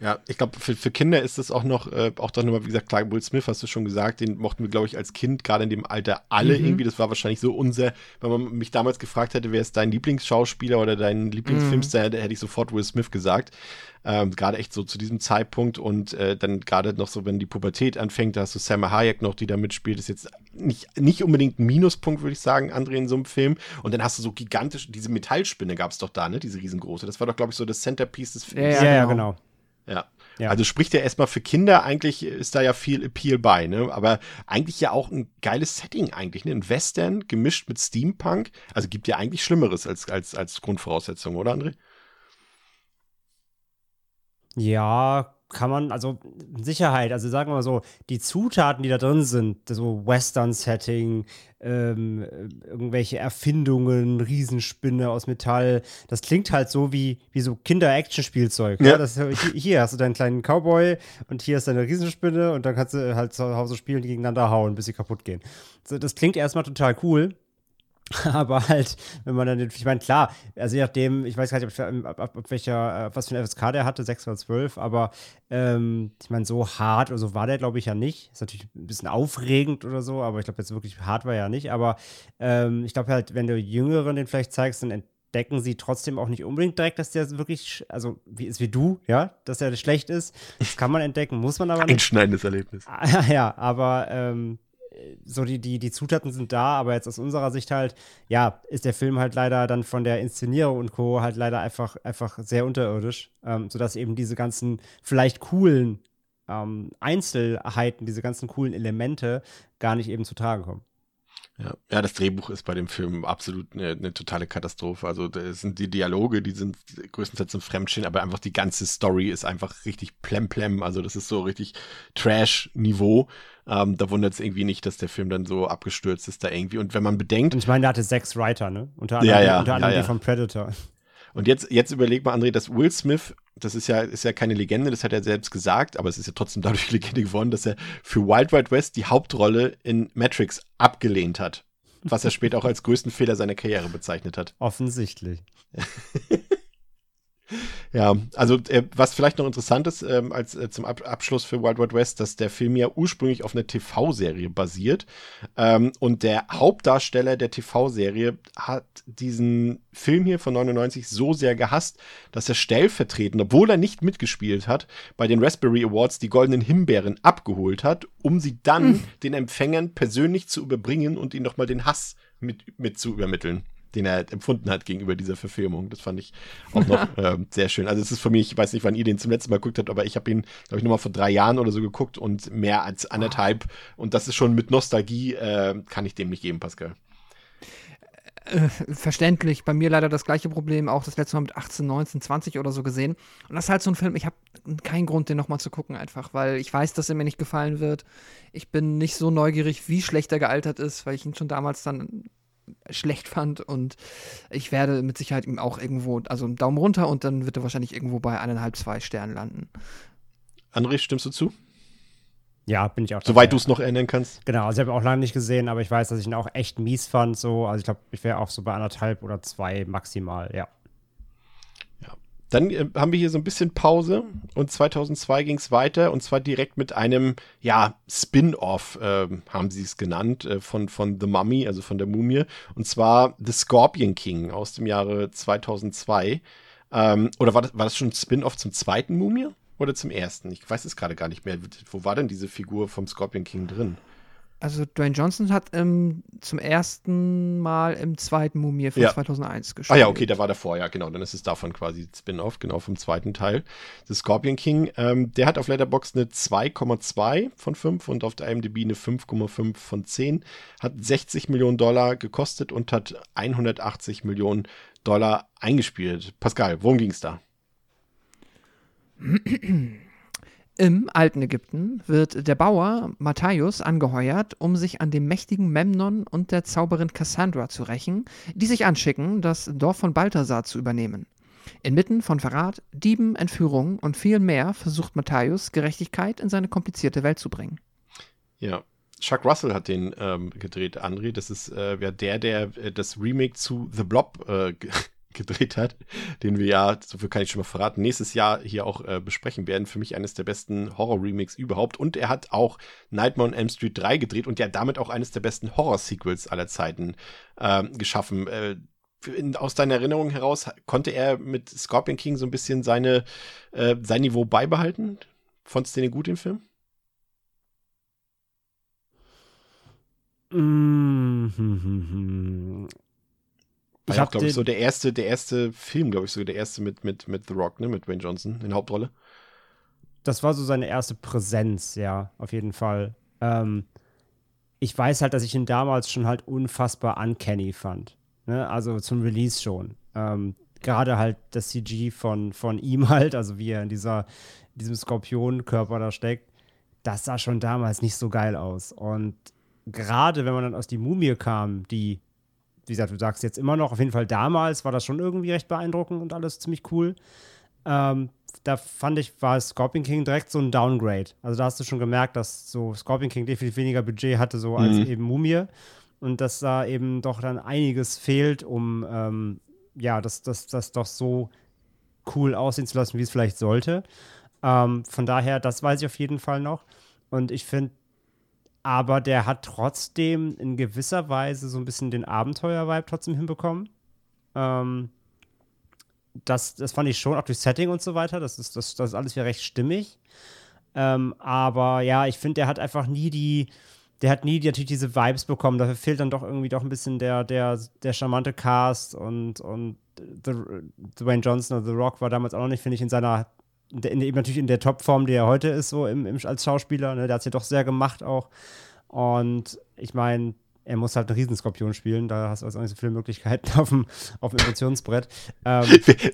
Ja, ich glaube, für, für Kinder ist das auch noch, äh, auch dann nochmal, wie gesagt, klar, Will Smith hast du schon gesagt, den mochten wir, glaube ich, als Kind, gerade in dem Alter alle mhm. irgendwie, das war wahrscheinlich so unser, wenn man mich damals gefragt hätte, wer ist dein Lieblingsschauspieler oder dein Lieblingsfilmstar, mhm. hätte ich sofort Will Smith gesagt. Ähm, gerade echt so zu diesem Zeitpunkt und äh, dann gerade noch so, wenn die Pubertät anfängt, da hast du Salma Hayek noch, die da mitspielt, ist jetzt nicht, nicht unbedingt ein Minuspunkt, würde ich sagen, André, in so einem Film. Und dann hast du so gigantisch, diese Metallspinne gab es doch da, ne, diese riesengroße, das war doch, glaube ich, so das Centerpiece des Films. Ja, ja, ja, genau. Ja. ja, also spricht ja erstmal für Kinder, eigentlich ist da ja viel Appeal bei, ne? Aber eigentlich ja auch ein geiles Setting eigentlich, ne? Ein Western gemischt mit Steampunk, also gibt ja eigentlich Schlimmeres als, als, als Grundvoraussetzung, oder André? Ja, kann man, also Sicherheit, also sagen wir mal so, die Zutaten, die da drin sind, so Western-Setting, ähm, irgendwelche Erfindungen, Riesenspinne aus Metall, das klingt halt so wie, wie so Kinder-Action-Spielzeug. Ja. Ja? Das, hier hast du deinen kleinen Cowboy und hier ist deine Riesenspinne und dann kannst du halt zu Hause spielen, die gegeneinander hauen, bis sie kaputt gehen. So, das klingt erstmal total cool. Aber halt, wenn man dann, ich meine, klar, also je nachdem, ich weiß gar nicht, ab, ab, ab, ab welcher, was für ein F S K der hatte, sechs oder zwölf, aber ähm, ich meine, so hart oder so war der, glaube ich, ja nicht. Ist natürlich ein bisschen aufregend oder so, aber ich glaube, jetzt wirklich hart war er ja nicht. Aber ähm, ich glaube halt, wenn du Jüngeren den vielleicht zeigst, dann entdecken sie trotzdem auch nicht unbedingt direkt, dass der wirklich, also wie ist wie du, ja, dass der schlecht ist. Das kann man entdecken, muss man aber nicht. Einschneidendes Erlebnis. Ja, aber ähm, so die, die, die Zutaten sind da, aber jetzt aus unserer Sicht halt, ja, ist der Film halt leider dann von der Inszenierung und Co. halt leider einfach, einfach sehr unterirdisch, ähm, sodass eben diese ganzen vielleicht coolen ähm, Einzelheiten, diese ganzen coolen Elemente gar nicht eben zutage kommen. Ja. ja, das Drehbuch ist bei dem Film absolut eine, eine totale Katastrophe. Also das sind die Dialoge, die sind größtenteils ein Fremdschirm, aber einfach die ganze Story ist einfach richtig plemplem. Also das ist so richtig Trash-Niveau. Ähm, da wundert es irgendwie nicht, dass der Film dann so abgestürzt ist da irgendwie. Und wenn man bedenkt... Und ich meine, der hatte sechs Writer, ne? Unter anderem, ja, ja, unter anderem ja, ja. die von Predator. Und jetzt, jetzt überleg mal, André, dass Will Smith, das ist ja, ist ja keine Legende, das hat er selbst gesagt, aber es ist ja trotzdem dadurch Legende geworden, dass er für Wild Wild West die Hauptrolle in Matrix abgelehnt hat. Was er später auch als größten Fehler seiner Karriere bezeichnet hat. Offensichtlich. Ja, also äh, was vielleicht noch interessant ist, ähm, als äh, zum Ab- Abschluss für Wild Wild West, dass der Film ja ursprünglich auf einer T V-Serie basiert, ähm, und der Hauptdarsteller der T V-Serie hat diesen Film hier von neunundneunzig so sehr gehasst, dass er stellvertretend, obwohl er nicht mitgespielt hat, bei den Raspberry Awards die goldenen Himbeeren abgeholt hat, um sie dann mhm. den Empfängern persönlich zu überbringen und ihnen nochmal den Hass mit, mit zu übermitteln, den er empfunden hat gegenüber dieser Verfilmung. Das fand ich auch noch äh, sehr schön. Also es ist für mich, ich weiß nicht, wann ihr den zum letzten Mal geguckt habt, aber ich habe ihn, glaube ich, nochmal vor drei Jahren oder so geguckt und mehr als anderthalb. Und das ist schon mit Nostalgie, äh, kann ich dem nicht geben, Pascal. Äh, verständlich. Bei mir leider das gleiche Problem, auch das letzte Mal mit achtzehn, neunzehn, zwanzig oder so gesehen. Und das ist halt so ein Film, ich habe keinen Grund, den nochmal zu gucken einfach, weil ich weiß, dass er mir nicht gefallen wird. Ich bin nicht so neugierig, wie schlecht er gealtert ist, weil ich ihn schon damals dann schlecht fand, und ich werde mit Sicherheit ihm auch irgendwo, also einen Daumen runter, und dann wird er wahrscheinlich irgendwo bei eineinhalb, zwei Sternen landen. André, stimmst du zu? Ja, bin ich auch. Soweit du es noch ändern kannst. Genau, also ich habe ihn auch lange nicht gesehen, aber ich weiß, dass ich ihn auch echt mies fand, so, also ich glaube, ich wäre auch so bei anderthalb oder zwei maximal, ja. Ja. Dann äh, haben wir hier so ein bisschen Pause, und zweitausendzwei ging es weiter, und zwar direkt mit einem, ja, Spin-Off, äh, haben sie es genannt, äh, von, von The Mummy, also von der Mumie, und zwar The Scorpion King aus dem Jahre zweitausendzwei. Ähm, oder war das, war das schon ein Spin-Off zum zweiten Mumie oder zum ersten? Ich weiß es gerade gar nicht mehr. Wo war denn diese Figur vom Scorpion King drin? Also Dwayne Johnson hat ähm, zum ersten Mal im zweiten Mumie von ja. zweitausendeins gespielt. Ah ja, okay, da war davor, ja, genau. Dann ist es davon quasi Spin-Off, genau, vom zweiten Teil. The Scorpion King, ähm, der hat auf Letterboxd eine zwei Komma zwei von fünf und auf der IMDb eine fünf Komma fünf von zehn. Hat sechzig Millionen Dollar gekostet und hat hundertachtzig Millionen Dollar eingespielt. Pascal, worum ging es da? Im alten Ägypten wird der Bauer Matthäus angeheuert, um sich an dem mächtigen Memnon und der Zauberin Cassandra zu rächen, die sich anschicken, das Dorf von Balthasar zu übernehmen. Inmitten von Verrat, Dieben, Entführungen und viel mehr versucht Matthäus, Gerechtigkeit in seine komplizierte Welt zu bringen. Ja. Chuck Russell hat den ähm, gedreht, André. Das ist äh, der, der äh, das Remake zu The Blob äh, g- gedreht hat, den wir ja, so viel kann ich schon mal verraten, nächstes Jahr hier auch äh, besprechen werden. Für mich eines der besten Horror-Remakes überhaupt. Und er hat auch Nightmare on Elm Street drei gedreht und ja damit auch eines der besten Horror-Sequels aller Zeiten äh, geschaffen. Äh, in, aus deiner Erinnerung heraus, konnte er mit Scorpion King so ein bisschen seine, äh, sein Niveau beibehalten? Fandest du den gut, den Film? Mm-hmm. Ich habe, glaube ich, so der erste, der erste Film, glaube ich, so der erste mit, mit, mit The Rock, ne, mit Dwayne Johnson in Hauptrolle. Das war so seine erste Präsenz, ja, auf jeden Fall. Ähm, ich weiß halt, dass ich ihn damals schon halt unfassbar uncanny fand, ne, also zum Release schon. Ähm, gerade halt das C G von, von ihm halt, also wie er in dieser, in diesem Skorpionenkörper da steckt, das sah schon damals nicht so geil aus. Und gerade, wenn man dann aus die Mumie kam, die, wie gesagt, du sagst jetzt immer noch, auf jeden Fall damals war das schon irgendwie recht beeindruckend und alles ziemlich cool. Ähm, da fand ich, war Scorpion King direkt so ein Downgrade. Also da hast du schon gemerkt, dass so Scorpion King definitiv weniger Budget hatte so als mhm. eben Mumie. Und dass da eben doch dann einiges fehlt, um ähm, ja, das, das, das doch so cool aussehen zu lassen, wie es vielleicht sollte. Ähm, von daher, das weiß ich auf jeden Fall noch. Und ich finde, aber der hat trotzdem in gewisser Weise so ein bisschen den Abenteuer-Vibe trotzdem hinbekommen. Ähm, das, das fand ich schon, auch durch Setting und so weiter. Das ist, das, das ist alles wieder recht stimmig. Ähm, aber ja, ich finde, der hat einfach nie die, der hat nie die, natürlich diese Vibes bekommen. Dafür fehlt dann doch irgendwie doch ein bisschen der, der, der charmante Cast und, und The, Dwayne Johnson oder The Rock war damals auch noch nicht, finde ich, in seiner In, eben natürlich in der Topform, die er heute ist, so im, im, als Schauspieler, ne? Der hat es ja doch sehr gemacht auch. Und ich meine, er muss halt einen Riesenskorpion spielen, da hast du also auch nicht so viele Möglichkeiten auf dem, auf dem Emotionsbrett. ähm,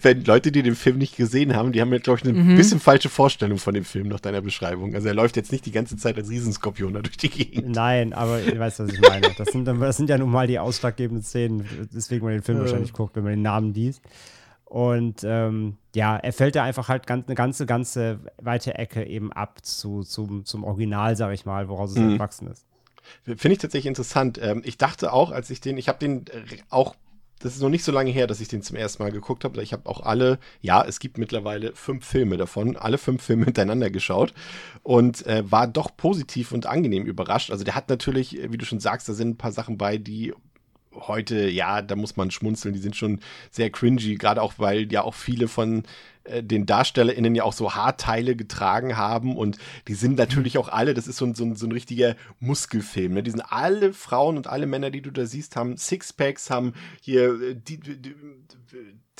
Wenn Leute, die den Film nicht gesehen haben, die haben jetzt, glaube ich, eine mhm. bisschen falsche Vorstellung von dem Film nach deiner Beschreibung. Also er läuft jetzt nicht die ganze Zeit als Riesenskorpion da durch die Gegend. Nein, aber ihr weißt, was ich meine. Das sind, das sind ja nun mal die ausschlaggebenden Szenen, deswegen man den Film äh. wahrscheinlich guckt, wenn man den Namen liest. Und ähm, ja, er fällt da einfach halt ganz, eine ganze, ganze weite Ecke eben ab zu, zum, zum Original, sag ich mal, woraus es mhm. entwachsen ist. Finde ich tatsächlich interessant. Ähm, ich dachte auch, als ich den, ich habe den auch das ist noch nicht so lange her, dass ich den zum ersten Mal geguckt habe. Ich habe auch alle, ja, es gibt mittlerweile fünf Filme davon, alle fünf Filme hintereinander geschaut und äh, war doch positiv und angenehm überrascht. Also der hat natürlich, wie du schon sagst, da sind ein paar Sachen bei, die heute, ja, da muss man schmunzeln, die sind schon sehr cringy, gerade auch, weil ja auch viele von äh, den DarstellerInnen ja auch so Haarteile getragen haben und die sind natürlich auch alle, das ist so ein, so ein, so ein richtiger Muskelfilm, ne? Die sind alle Frauen und alle Männer, die du da siehst, haben Sixpacks, haben hier äh, die, die, die,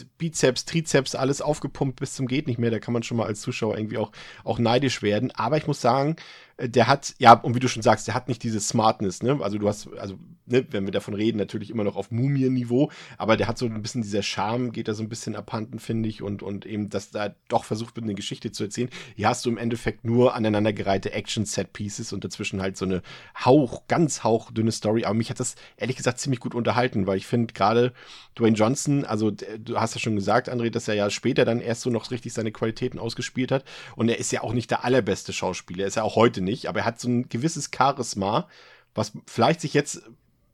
die Bizeps, Trizeps, alles aufgepumpt bis zum geht nicht mehr, da kann man schon mal als Zuschauer irgendwie auch, auch neidisch werden, aber ich muss sagen, der hat, ja, und wie du schon sagst, der hat nicht diese Smartness, ne, also du hast, also, ne, wenn wir davon reden, natürlich immer noch auf Mumienniveau, aber der hat so ein bisschen dieser Charme, geht da so ein bisschen abhanden, finde ich, und, und eben, dass da doch versucht wird, eine Geschichte zu erzählen. Hier hast du im Endeffekt nur aneinandergereihte Action-Set-Pieces und dazwischen halt so eine hauch, ganz hauchdünne Story, aber mich hat das, ehrlich gesagt, ziemlich gut unterhalten, weil ich finde, gerade Dwayne Johnson, also, du hast ja schon gesagt, André, dass er ja später dann erst so noch richtig seine Qualitäten ausgespielt hat und er ist ja auch nicht der allerbeste Schauspieler, er ist ja auch heute nicht. Nicht, aber er hat so ein gewisses Charisma, was vielleicht sich jetzt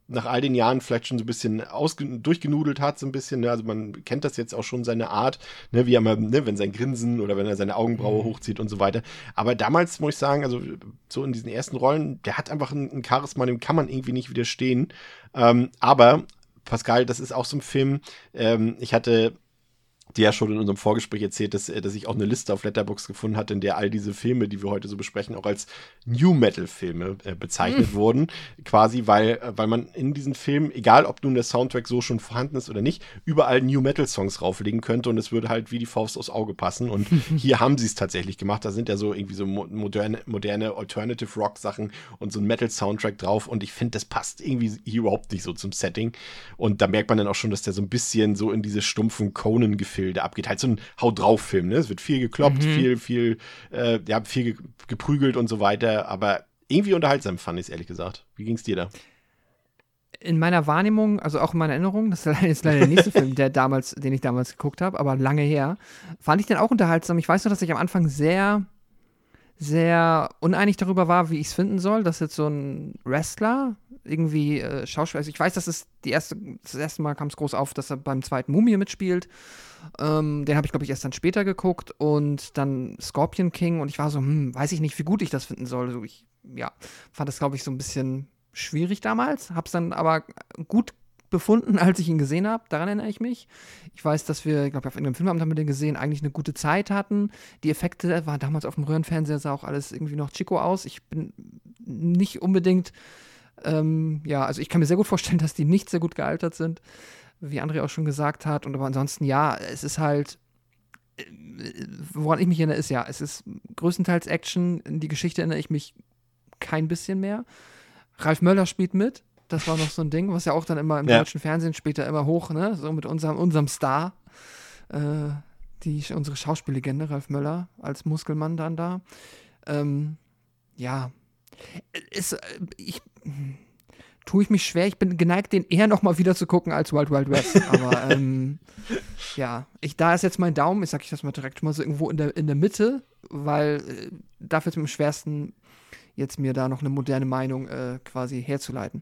nach all den Jahren vielleicht schon so ein bisschen ausge- durchgenudelt hat, so ein bisschen, ne? Also man kennt das jetzt auch schon, seine Art, ne? Wie er mal, ne? Wenn sein Grinsen oder wenn er seine Augenbraue hochzieht und so weiter, aber damals muss ich sagen, also so in diesen ersten Rollen, der hat einfach ein Charisma, dem kann man irgendwie nicht widerstehen, ähm, aber Pascal, das ist auch so ein Film, ähm, ich hatte die ja schon in unserem Vorgespräch erzählt, dass, dass ich auch eine Liste auf Letterboxd gefunden hatte, in der all diese Filme, die wir heute so besprechen, auch als New-Metal-Filme äh, bezeichnet mhm. wurden. Quasi, weil, weil man in diesen Filmen, egal ob nun der Soundtrack so schon vorhanden ist oder nicht, überall New-Metal-Songs rauflegen könnte und es würde halt wie die Faust aufs Auge passen. Und hier haben sie es tatsächlich gemacht. Da sind ja so irgendwie so moderne, moderne Alternative-Rock-Sachen und so ein Metal-Soundtrack drauf. Und ich finde, das passt irgendwie überhaupt nicht so zum Setting. Und da merkt man dann auch schon, dass der so ein bisschen so in diese stumpfen Conan-Gefilme da abgeht. Halt so ein Hau-drauf-Film, ne? Es wird viel gekloppt, mhm. viel, viel, äh, ja, viel ge- geprügelt und so weiter, aber irgendwie unterhaltsam fand ich es, ehrlich gesagt. Wie ging's dir da? In meiner Wahrnehmung, also auch in meiner Erinnerung, das ist leider der nächste Film, der damals, den ich damals geguckt habe, aber lange her, fand ich den auch unterhaltsam. Ich weiß nur, dass ich am Anfang sehr, sehr uneinig darüber war, wie ich es finden soll, dass jetzt so ein Wrestler irgendwie äh, Schauspieler, also ich weiß, dass es die erste, das erste Mal kam es groß auf, dass er beim zweiten Mumie mitspielt. Ähm, den habe ich, glaube ich, erst dann später geguckt und dann Scorpion King und ich war so, hm, weiß ich nicht, wie gut ich das finden soll. Also ich, ja, fand das, glaube ich, so ein bisschen schwierig damals, hab's dann aber gut befunden, als ich ihn gesehen habe, daran erinnere ich mich. Ich weiß, dass wir, glaube ich, auf irgendeinem Filmabend haben wir den gesehen, eigentlich eine gute Zeit hatten. Die Effekte waren damals auf dem Röhrenfernseher, sah auch alles irgendwie noch chico aus. Ich bin nicht unbedingt Ähm, ja, also ich kann mir sehr gut vorstellen, dass die nicht sehr gut gealtert sind, wie André auch schon gesagt hat. Und aber ansonsten, ja, es ist halt, woran ich mich erinnere, ist ja, es ist größtenteils Action. In die Geschichte erinnere ich mich kein bisschen mehr. Ralf Möller spielt mit. Das war noch so ein Ding, was ja auch dann immer im ja. deutschen Fernsehen später immer hoch, ne? So mit unserem, unserem Star, äh, die, unsere Schauspiellegende Ralf Möller als Muskelmann dann da. Ähm, ja, es, ich tue ich mich schwer. Ich bin geneigt, den eher noch mal wieder zu gucken als Wild Wild West. Aber ähm, ja, ich, da ist jetzt mein Daumen, ich sag ich das mal direkt mal so irgendwo in der, in der Mitte, weil äh, dafür ist mir am schwersten, jetzt mir da noch eine moderne Meinung äh, quasi herzuleiten.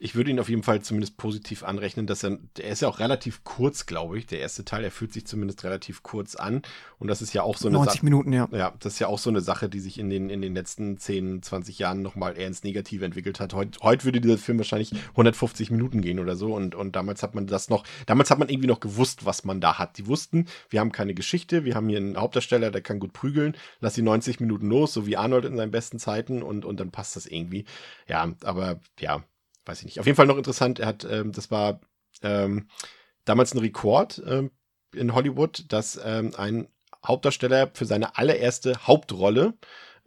Ich würde ihn auf jeden Fall zumindest positiv anrechnen, dass er, der ist ja auch relativ kurz, glaube ich, der erste Teil, er fühlt sich zumindest relativ kurz an und das ist ja auch so eine Sache. neunzig Minuten, ja. Ja, das ist ja auch so eine Sache, die sich in den, in den letzten zehn, zwanzig Jahren nochmal eher ins Negative entwickelt hat. Heut, heute würde dieser Film wahrscheinlich hundertfünfzig Minuten gehen oder so und, und damals hat man das noch, damals hat man irgendwie noch gewusst, was man da hat. Die wussten, wir haben keine Geschichte, wir haben hier einen Hauptdarsteller, der kann gut prügeln, lass die neunzig Minuten los, so wie Arnold in seinen besten Zeiten und, und dann passt das irgendwie. Ja, aber ja. Weiß ich nicht. Auf jeden Fall noch interessant, er hat, ähm, das war ähm, damals ein Rekord ähm, in Hollywood, dass ähm, ein Hauptdarsteller für seine allererste Hauptrolle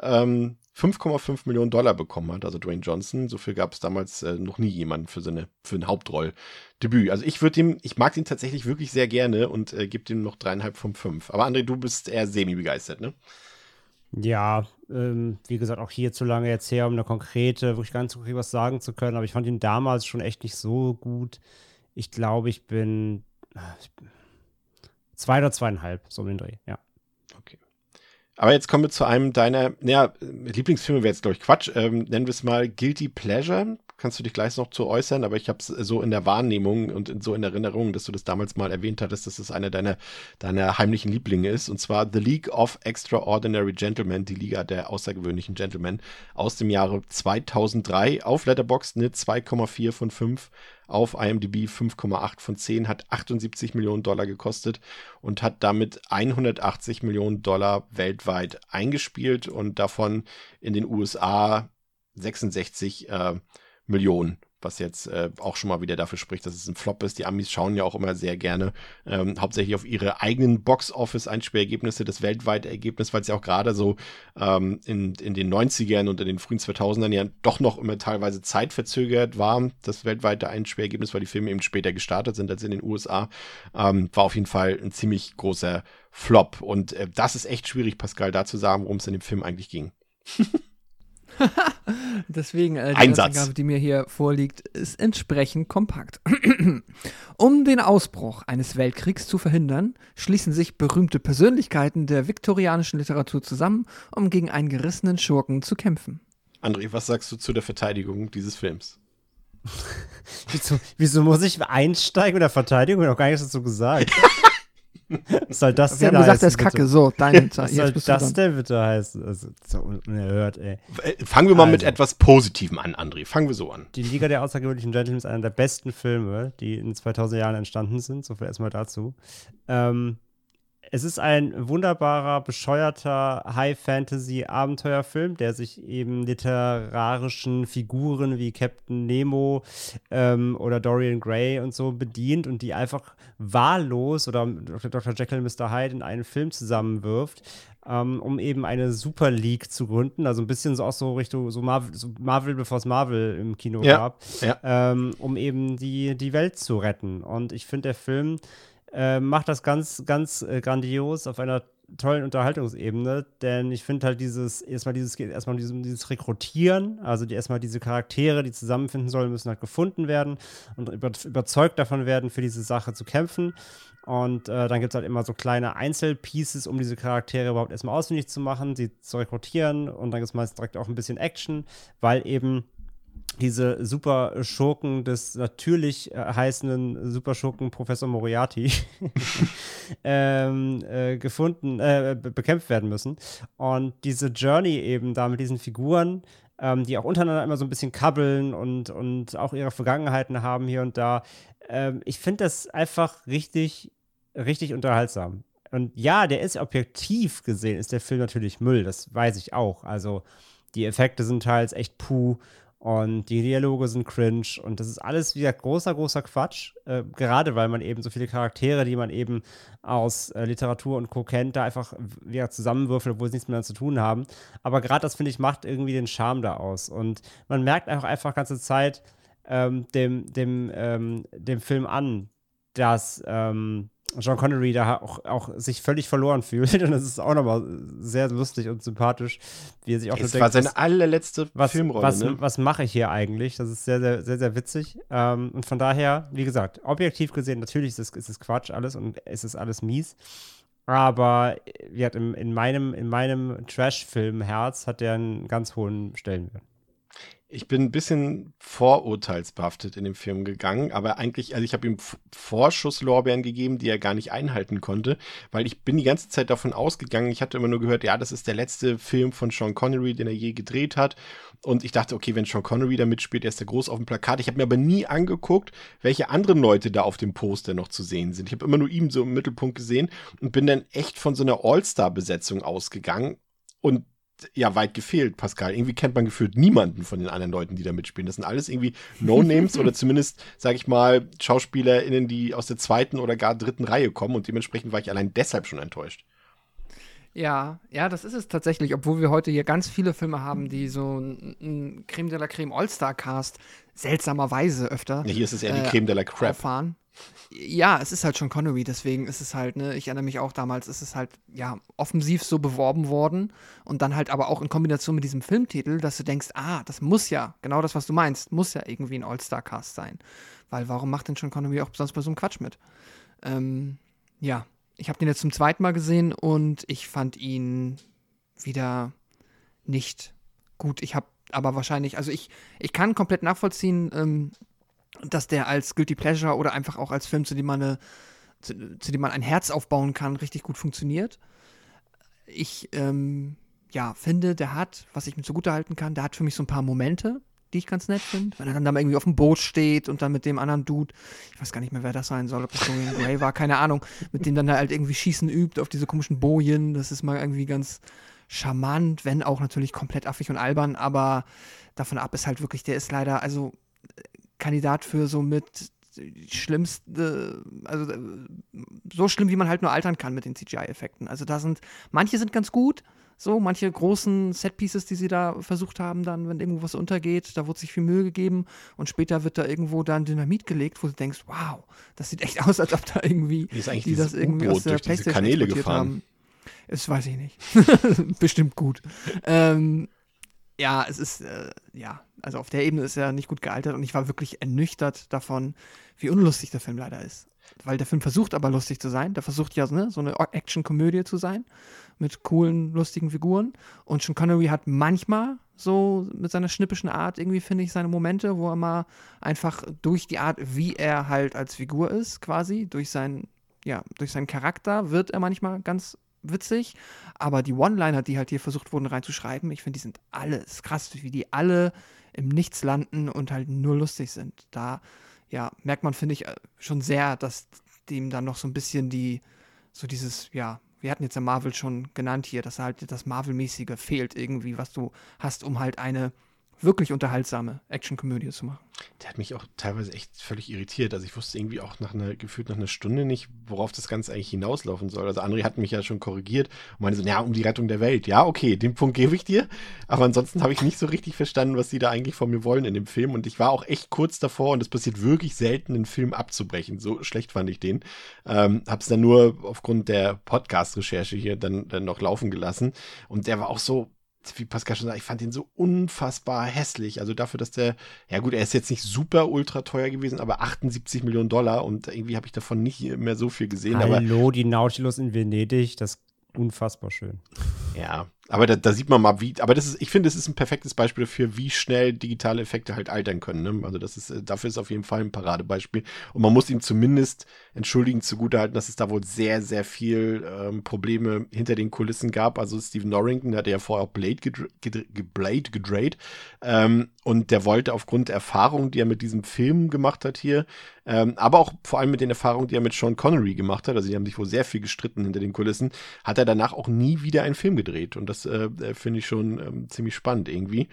ähm, fünf Komma fünf Millionen Dollar bekommen hat, also Dwayne Johnson. So viel gab es damals äh, noch nie jemanden für seine für ein Hauptrolldebüt. Also ich würde ihm, ich mag ihn tatsächlich wirklich sehr gerne und äh, gebe ihm noch dreieinhalb von fünf. Aber André, du bist eher semi-begeistert, ne? Ja, ähm, wie gesagt, auch hier zu lange jetzt her, um eine konkrete, wirklich ganz konkret was sagen zu können, aber ich fand ihn damals schon echt nicht so gut. Ich glaube, ich bin zwei oder zweieinhalb, so um den Dreh, ja. Okay. Aber jetzt kommen wir zu einem deiner, naja, Lieblingsfilme wäre jetzt, glaube ich, Quatsch, ähm, nennen wir es mal Guilty Pleasure. kannst du dich gleich noch zu äußern, aber ich habe es so in der Wahrnehmung und so in Erinnerung, dass du das damals mal erwähnt hattest, dass es einer deiner, deiner heimlichen Lieblinge ist, und zwar The League of Extraordinary Gentlemen, die Liga der außergewöhnlichen Gentlemen, aus dem Jahre zweitausenddrei, auf Letterboxd eine zwei Komma vier von fünf, auf I M D B fünf Komma acht von zehn, hat achtundsiebzig Millionen Dollar gekostet und hat damit hundertachtzig Millionen Dollar weltweit eingespielt und davon in den U S A sechsundsechzig äh, Millionen, was jetzt äh, auch schon mal wieder dafür spricht, dass es ein Flop ist. Die Amis schauen ja auch immer sehr gerne ähm, hauptsächlich auf ihre eigenen Box-Office-Einspielergebnisse, das weltweite Ergebnis, weil es ja auch gerade so ähm, in, in den neunzigern und in den frühen zweitausendern ja doch noch immer teilweise zeitverzögert war, das weltweite Einspielergebnis, weil die Filme eben später gestartet sind als in den U S A, ähm, war auf jeden Fall ein ziemlich großer Flop. Und äh, das ist echt schwierig, Pascal, da zu sagen, worum es in dem Film eigentlich ging. Deswegen, äh, die Angabe, die mir hier vorliegt, ist entsprechend kompakt. Um den Ausbruch eines Weltkriegs zu verhindern, schließen sich berühmte Persönlichkeiten der viktorianischen Literatur zusammen, um gegen einen gerissenen Schurken zu kämpfen. André, was sagst du zu der Verteidigung dieses Films? wieso, wieso muss ich einsteigen mit der Verteidigung? Ich habe noch gar nichts dazu gesagt. Was soll das denn heißen? Wir haben gesagt, das ist Kacke. So, deine Zeit. Was soll das denn bitte heißen? Also, so unerhört, ey. Fangen wir mal also mit etwas Positivem an, André. Fangen wir so an. Die Liga der außergewöhnlichen Gentlemen ist einer der besten Filme, die in zweitausend Jahren entstanden sind. So viel erstmal dazu. Ähm, es ist ein wunderbarer, bescheuerter High-Fantasy-Abenteuerfilm, der sich eben literarischen Figuren wie Captain Nemo ähm, oder Dorian Gray und so bedient und die einfach wahllos oder Doktor Jekyll und Mister Hyde in einen Film zusammenwirft, ähm, um eben eine Super League zu gründen. Also ein bisschen so auch so Richtung so Marvel, so Marvel bevor es Marvel im Kino ja, gab, ja. Ähm, um eben die, die Welt zu retten. Und ich finde, der Film äh, macht das ganz, ganz äh, grandios auf einer tollen Unterhaltungsebene, denn ich finde halt dieses, erstmal dieses, erstmal dieses, dieses Rekrutieren, also die, erstmal diese Charaktere, die zusammenfinden sollen, müssen halt gefunden werden und über, überzeugt davon werden, für diese Sache zu kämpfen. Und äh, dann gibt es halt immer so kleine Einzelpieces, um diese Charaktere überhaupt erstmal ausfindig zu machen, sie zu rekrutieren, und dann gibt es meist direkt auch ein bisschen Action, weil eben diese Superschurken des natürlich äh, heißenden Superschurken Professor Moriarty ähm, äh, gefunden, äh, bekämpft werden müssen. Und diese Journey eben da mit diesen Figuren, ähm, die auch untereinander immer so ein bisschen kabbeln und, und auch ihre Vergangenheiten haben hier und da. Ähm, ich finde das einfach richtig, richtig unterhaltsam. Und ja, der ist objektiv gesehen, ist der Film natürlich Müll, das weiß ich auch. Also die Effekte sind teils echt puh. Und die Dialoge sind cringe und das ist alles wieder großer, großer Quatsch. Äh, gerade weil man eben so viele Charaktere, die man eben aus äh, Literatur und Co. kennt, da einfach wieder zusammenwürfelt, obwohl sie nichts miteinander zu tun haben. Aber gerade das, finde ich, macht irgendwie den Charme da aus. Und man merkt einfach einfach ganze Zeit ähm, dem, dem, ähm, dem Film an, dass ähm, John Connery da auch, auch sich völlig verloren fühlt, und das ist auch nochmal sehr lustig und sympathisch, wie er sich auch nur denkt. Das war seine allerletzte was, Filmrolle, was, ne? Was mache ich hier eigentlich? Das ist sehr, sehr, sehr, sehr witzig. Ähm, und von daher, wie gesagt, objektiv gesehen, natürlich ist es, ist es Quatsch alles und es ist alles mies. Aber wie hat in, in meinem, in meinem Trash-Film-Herz hat der einen ganz hohen Stellenwert. Ich bin ein bisschen vorurteilsbehaftet in den Film gegangen, aber eigentlich, also ich habe ihm Vorschusslorbeeren gegeben, die er gar nicht einhalten konnte, weil ich bin die ganze Zeit davon ausgegangen, ich hatte immer nur gehört, ja, das ist der letzte Film von Sean Connery, den er je gedreht hat, und ich dachte, okay, wenn Sean Connery da mitspielt, er ist da groß auf dem Plakat. Ich habe mir aber nie angeguckt, welche anderen Leute da auf dem Poster noch zu sehen sind. Ich habe immer nur ihn so im Mittelpunkt gesehen und bin dann echt von so einer All-Star-Besetzung ausgegangen und ja, weit gefehlt, Pascal. Irgendwie kennt man gefühlt niemanden von den anderen Leuten, die da mitspielen. Das sind alles irgendwie No-Names oder zumindest, sag ich mal, SchauspielerInnen, die aus der zweiten oder gar dritten Reihe kommen, und dementsprechend war ich allein deshalb schon enttäuscht. Ja, ja, das ist es tatsächlich, obwohl wir heute hier ganz viele Filme haben, die so ein Creme de la Creme All-Star-Cast seltsamerweise öfter. Ja, hier ist es eher die Creme äh, de la Crap. Erfahren. Ja, es ist halt schon Connery, deswegen ist es halt, ne, ich erinnere mich auch damals, ist es halt, ja, offensiv so beworben worden und dann halt aber auch in Kombination mit diesem Filmtitel, dass du denkst, ah, das muss ja, genau das, was du meinst, muss ja irgendwie ein All-Star-Cast sein, weil warum macht denn schon Connery auch sonst bei so einem Quatsch mit? Ähm, ja, ich habe den jetzt zum zweiten Mal gesehen und ich fand ihn wieder nicht gut. Ich habe aber wahrscheinlich, also ich, ich kann komplett nachvollziehen, ähm, dass der als Guilty Pleasure oder einfach auch als Film, zu dem man eine, zu, zu dem man ein Herz aufbauen kann, richtig gut funktioniert. Ich ähm, ja, finde, der hat, was ich mir zugutehalten kann, der hat für mich so ein paar Momente, die ich ganz nett finde. Wenn er dann da mal irgendwie auf dem Boot steht und dann mit dem anderen Dude, ich weiß gar nicht mehr, wer das sein soll, ob das Dorian Gray war, keine Ahnung, mit dem dann halt irgendwie Schießen übt auf diese komischen Bojen. Das ist mal irgendwie ganz charmant, wenn auch natürlich komplett affig und albern, aber davon ab ist halt wirklich, der ist leider, also Kandidat für so mit schlimmste, also so schlimm, wie man halt nur altern kann mit den C G I-Effekten. Also da sind, manche sind ganz gut, so, manche großen Setpieces, die sie da versucht haben, dann, wenn irgendwo was untergeht, da wurde sich viel Mühe gegeben und später wird da irgendwo dann Dynamit gelegt, wo du denkst, wow, das sieht echt aus, als ob da irgendwie die das irgendwie aus der PlayStation exportiert haben. Das weiß ich nicht. Bestimmt gut. ähm, ja, es ist, äh, ja, also auf der Ebene ist er nicht gut gealtert und ich war wirklich ernüchtert davon, wie unlustig der Film leider ist. Weil der Film versucht aber lustig zu sein. Der versucht ja, ne, so eine Action-Komödie zu sein mit coolen, lustigen Figuren. Und Sean Connery hat manchmal so mit seiner schnippischen Art irgendwie, finde ich, seine Momente, wo er mal einfach durch die Art, wie er halt als Figur ist, quasi, durch seinen, ja, durch seinen Charakter wird er manchmal ganz witzig. Aber die One-Liner, die halt hier versucht wurden reinzuschreiben, ich finde, die sind alles krass, wie die alle im Nichts landen und halt nur lustig sind. Da ja, merkt man, finde ich, schon sehr, dass dem dann noch so ein bisschen die, so dieses, ja, wir hatten jetzt ja Marvel schon genannt hier, dass halt das Marvel-mäßige fehlt irgendwie, was du hast, um halt eine wirklich unterhaltsame Action-Komödie zu machen. Der hat mich auch teilweise echt völlig irritiert. Also ich wusste irgendwie auch nach einer, gefühlt nach einer Stunde nicht, worauf das Ganze eigentlich hinauslaufen soll. Also André hat mich ja schon korrigiert und meinte so, ja, um die Rettung der Welt. Ja, okay, den Punkt gebe ich dir. Aber ansonsten habe ich nicht so richtig verstanden, was die da eigentlich von mir wollen in dem Film. Und ich war auch echt kurz davor, und das passiert wirklich selten, einen Film abzubrechen. So schlecht fand ich den. Ähm, hab's dann nur aufgrund der Podcast-Recherche hier dann, dann noch laufen gelassen. Und der war auch so, wie Pascal schon sagt, ich fand den so unfassbar hässlich. Also dafür, dass der, ja gut, er ist jetzt nicht super ultra teuer gewesen, aber achtundsiebzig Millionen Dollar und irgendwie habe ich davon nicht mehr so viel gesehen. Hallo, aber die Nautilus in Venedig, das ist unfassbar schön. Ja, aber da, da sieht man mal, wie, aber das ist, ich finde, das ist ein perfektes Beispiel dafür, wie schnell digitale Effekte halt altern können. Ne? Also das ist, dafür ist auf jeden Fall ein Paradebeispiel. Und man muss ihm zumindest entschuldigend zugutehalten, dass es da wohl sehr, sehr viel ähm, Probleme hinter den Kulissen gab. Also Stephen Norrington hatte ja vorher auch Blade, gedre- gedre- Blade gedreht. Ähm, und der wollte aufgrund der Erfahrung, die er mit diesem Film gemacht hat hier, ähm, aber auch vor allem mit den Erfahrungen, die er mit Sean Connery gemacht hat, also die haben sich wohl sehr viel gestritten hinter den Kulissen, hat er danach auch nie wieder einen Film gedreht. Und das Das äh, finde ich schon ähm, ziemlich spannend irgendwie.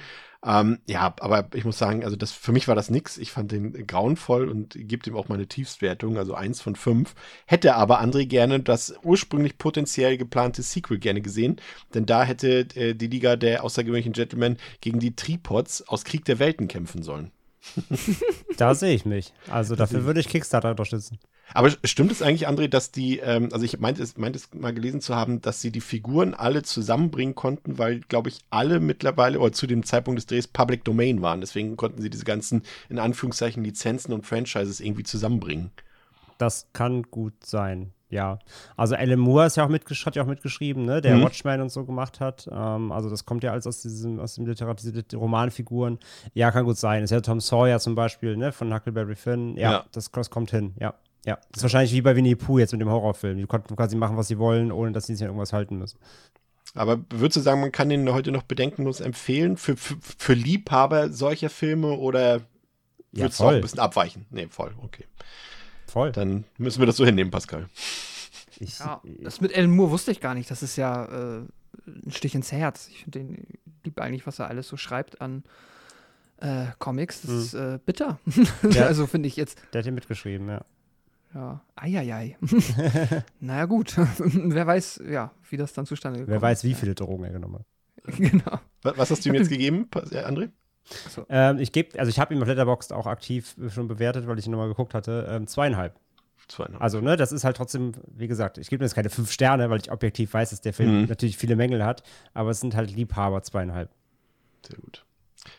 Ähm, ja, aber ich muss sagen, also das, für mich war das nix. Ich fand den grauenvoll und gebe ihm auch meine Tiefstwertung, also eins von fünf. Hätte aber André gerne das ursprünglich potenziell geplante Sequel gerne gesehen, denn da hätte äh, die Liga der außergewöhnlichen Gentlemen gegen die Tripods aus Krieg der Welten kämpfen sollen. Da sehe ich mich. Also dafür würde ich Kickstarter unterstützen. Aber stimmt es eigentlich, André, dass die, ähm, also ich meinte es, meinte es mal gelesen zu haben, dass sie die Figuren alle zusammenbringen konnten, weil, glaube ich, alle mittlerweile oder zu dem Zeitpunkt des Drehs Public Domain waren. Deswegen konnten sie diese ganzen, in Anführungszeichen, Lizenzen und Franchises irgendwie zusammenbringen. Das kann gut sein, ja. Also Alan Moore ist ja auch mitgesch- hat ja auch mitgeschrieben, ne? Der mhm. Watchmen und so gemacht hat. Ähm, also das kommt ja alles aus diesem, aus den literarisierten Romanfiguren. Ja, kann gut sein. Das ist ja Tom Sawyer zum Beispiel, ne? Von Huckleberry Finn. Ja, ja. Das, das kommt hin, ja. Ja, das ist wahrscheinlich wie bei Winnie the Pooh jetzt mit dem Horrorfilm. Die konnten quasi machen, was sie wollen, ohne dass sie sich an irgendwas halten müssen. Aber würdest du sagen, man kann den heute noch bedenkenlos empfehlen? Für, für, für Liebhaber solcher Filme oder würdest ja, du auch ein bisschen abweichen? Nee, voll, okay. Voll. Dann müssen wir das so hinnehmen, Pascal. Ich, ja, das mit Alan Moore wusste ich gar nicht. Das ist ja äh, ein Stich ins Herz. Ich finde den lieb eigentlich, was er alles so schreibt an äh, Comics. Das mhm. ist äh, bitter. Ja. Also finde ich jetzt. Der hat hier mitgeschrieben, ja. Ja, eieiei. Naja, gut. Wer weiß, ja, wie das dann zustande gekommen ist. Wer weiß, wie viele Drogen er genommen hat. Genau. Was hast du ihm jetzt gegeben, André? So. Ähm, ich gebe, also ich habe ihn auf Letterboxd auch aktiv schon bewertet, weil ich ihn nochmal geguckt hatte. Ähm, zweieinhalb. zweieinhalb. Also, ne, das ist halt trotzdem, wie gesagt, ich gebe mir jetzt keine fünf Sterne, weil ich objektiv weiß, dass der Film mhm. natürlich viele Mängel hat, aber es sind halt Liebhaber zweieinhalb. Sehr gut.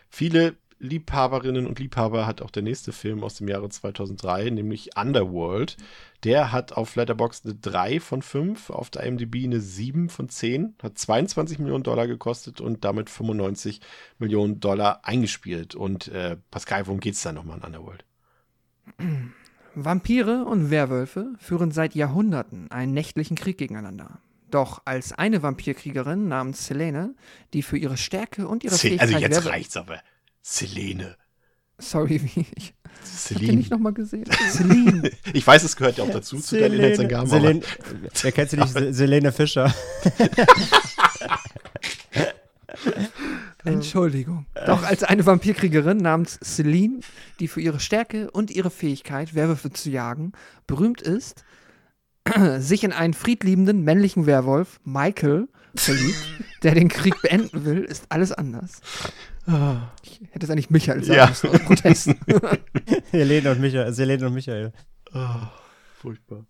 Viele Liebhaberinnen und Liebhaber hat auch der nächste Film aus dem Jahre zweitausenddrei, nämlich Underworld. Der hat auf Letterboxd eine drei von fünf, auf der I M D B eine sieben von zehn, hat zweiundzwanzig Millionen Dollar gekostet und damit fünfundneunzig Millionen Dollar eingespielt. Und äh, Pascal, worum geht's da nochmal in Underworld? Vampire und Werwölfe führen seit Jahrhunderten einen nächtlichen Krieg gegeneinander. Doch als eine Vampirkriegerin namens Selene, die für ihre Stärke und ihre Fähigkeit... Also jetzt Werwölfe- reicht's aber. Selene. Sorry, wie ich... Celine. Habt ihr nicht nochmal gesehen? Celine. Ich weiß, es gehört ja auch dazu, Celine. Zu deinen Inhaltsangaben. Celine. Wer kennt sie nicht? Selene Fischer. Entschuldigung. Doch als eine Vampirkriegerin namens Celine, die für ihre Stärke und ihre Fähigkeit, Werwölfe zu jagen, berühmt ist, sich in einen friedliebenden männlichen Werwolf, Michael, verliebt, der den Krieg beenden will, ist alles anders. Ich hätte es eigentlich Michael sagen ja. müssen aus Protest. Helene und Michael. Helene und Michael. Oh, furchtbar.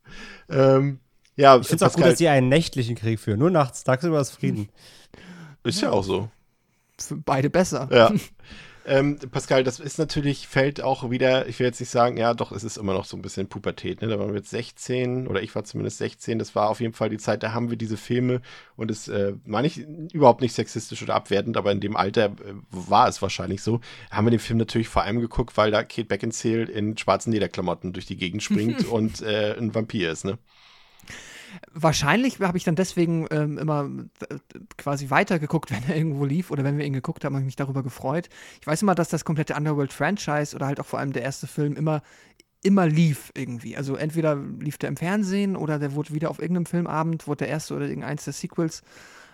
Ähm, ja, ich finde es auch gut, dass die einen nächtlichen Krieg führen. Nur nachts, tagsüber ist Frieden. Ist ja, ja auch so. Für beide besser. Ja. Ähm, Pascal, das ist natürlich, fällt auch wieder, ich will jetzt nicht sagen, ja doch, es ist immer noch so ein bisschen Pubertät, ne? Da waren wir jetzt sechzehn, oder ich war zumindest sechzehn, das war auf jeden Fall die Zeit, da haben wir diese Filme und das äh, meine ich überhaupt nicht sexistisch oder abwertend, aber in dem Alter äh, war es wahrscheinlich so, haben wir den Film natürlich vor allem geguckt, weil da Kate Beckinsale in schwarzen Lederklamotten durch die Gegend springt und äh, ein Vampir ist, ne? Wahrscheinlich habe ich dann deswegen ähm, immer äh, quasi weitergeguckt, wenn er irgendwo lief oder wenn wir ihn geguckt haben, habe ich mich darüber gefreut. Ich weiß immer, dass das komplette Underworld-Franchise oder halt auch vor allem der erste Film immer, immer lief irgendwie. Also entweder lief der im Fernsehen oder der wurde wieder auf irgendeinem Filmabend, wurde der erste oder irgendeins der Sequels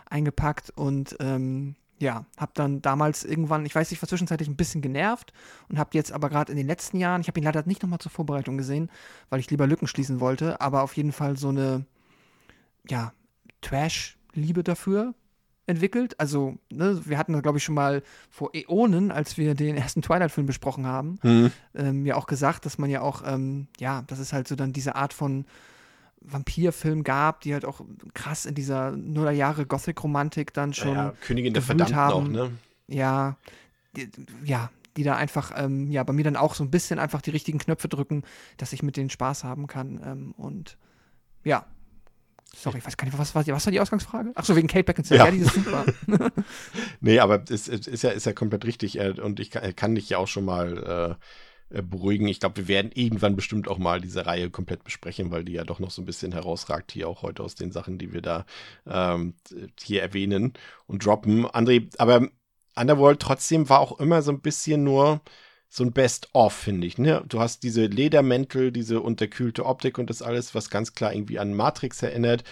eingepackt und ähm, ja, habe dann damals irgendwann, ich weiß nicht, war zwischenzeitlich ein bisschen genervt und habe jetzt aber gerade in den letzten Jahren, ich habe ihn leider nicht nochmal zur Vorbereitung gesehen, weil ich lieber Lücken schließen wollte, aber auf jeden Fall so eine ja, Trash-Liebe dafür entwickelt. Also, ne, wir hatten da, glaube ich, schon mal vor Äonen, als wir den ersten Twilight-Film besprochen haben, mhm. ähm, ja auch gesagt, dass man ja auch, ähm, ja, dass es halt so dann diese Art von Vampirfilm gab, die halt auch krass in dieser Nullerjahre-Gothic-Romantik dann schon ja, Königin der Verdammten haben. Auch, ne? Ja, die, ja, die da einfach, ähm, ja, bei mir dann auch so ein bisschen einfach die richtigen Knöpfe drücken, dass ich mit denen Spaß haben kann ähm, und ja, sorry, ich weiß gar nicht, was war die, was war die Ausgangsfrage? Ach so, wegen Kate Beckinsale. Ja, ja die ist super. Nee, aber es ist, ist, ja, ist ja komplett richtig. Und ich kann, kann dich ja auch schon mal äh, beruhigen. Ich glaube, wir werden irgendwann bestimmt auch mal diese Reihe komplett besprechen, weil die ja doch noch so ein bisschen herausragt hier auch heute aus den Sachen, die wir da ähm, hier erwähnen und droppen. André, aber Underworld trotzdem war auch immer so ein bisschen nur so ein Best-of, finde ich, ne? Du hast diese Ledermäntel, diese unterkühlte Optik und das alles, was ganz klar irgendwie an Matrix erinnert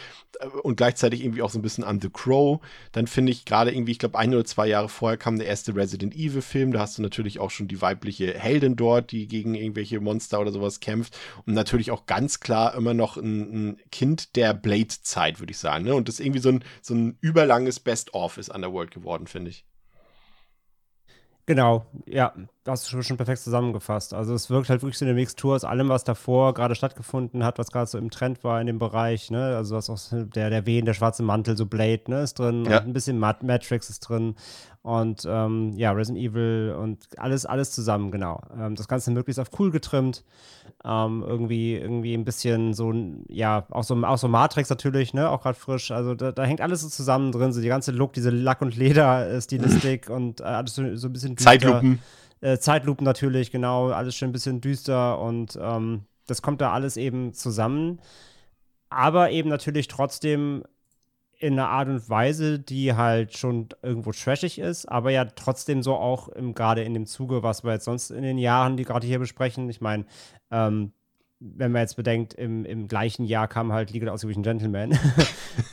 und gleichzeitig irgendwie auch so ein bisschen an The Crow. Dann finde ich gerade irgendwie, ich glaube, ein oder zwei Jahre vorher kam der erste Resident Evil-Film. Da hast du natürlich auch schon die weibliche Heldin dort, die gegen irgendwelche Monster oder sowas kämpft. Und natürlich auch ganz klar immer noch ein, ein Kind der Blade-Zeit, würde ich sagen, ne? Und das irgendwie so ein, so ein überlanges Best-of ist Underworld geworden, finde ich. Genau, ja, das hast du schon perfekt zusammengefasst. Also es wirkt halt wirklich so eine Mixtur aus allem, was davor gerade stattgefunden hat, was gerade so im Trend war in dem Bereich, ne? Also was auch der, der Wehen, der schwarze Mantel, so Blade, ne, ist drin, ja. Und ein bisschen Mat- Matrix ist drin und ähm, ja, Resident Evil und alles, alles zusammen, genau. Ähm, das Ganze möglichst auf cool getrimmt, ähm, irgendwie, irgendwie ein bisschen so, ja, auch so, auch so Matrix natürlich, ne, auch gerade frisch, also da, da hängt alles so zusammen drin, so die ganze Look, diese Lack- und Leder-Stilistik und äh, alles so, so ein bisschen düster. Zeitlupen. Zeitlupen natürlich, genau, alles schon ein bisschen düster und ähm, das kommt da alles eben zusammen, aber eben natürlich trotzdem in einer Art und Weise, die halt schon irgendwo trashig ist, aber ja trotzdem so auch im, gerade in dem Zuge, was wir jetzt sonst in den Jahren, die gerade hier besprechen, ich meine, ähm, wenn man jetzt bedenkt, im, im gleichen Jahr kam halt League of Extraordinary Gentlemen.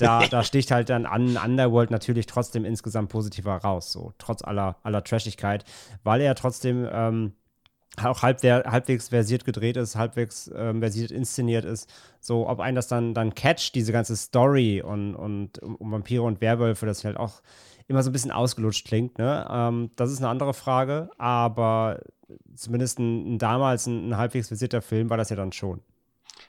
da, da sticht halt dann an Underworld natürlich trotzdem insgesamt positiver raus, so trotz aller, aller Trashigkeit, weil er trotzdem ähm, auch halb, halbwegs versiert gedreht ist, halbwegs ähm, versiert inszeniert ist. So, ob einen das dann, dann catcht, diese ganze Story und, und um Vampire und Werwölfe, das halt auch immer so ein bisschen ausgelutscht klingt, ne? Ähm, das ist eine andere Frage, aber zumindest ein, ein damals ein, ein halbwegs versierter Film war das ja dann schon.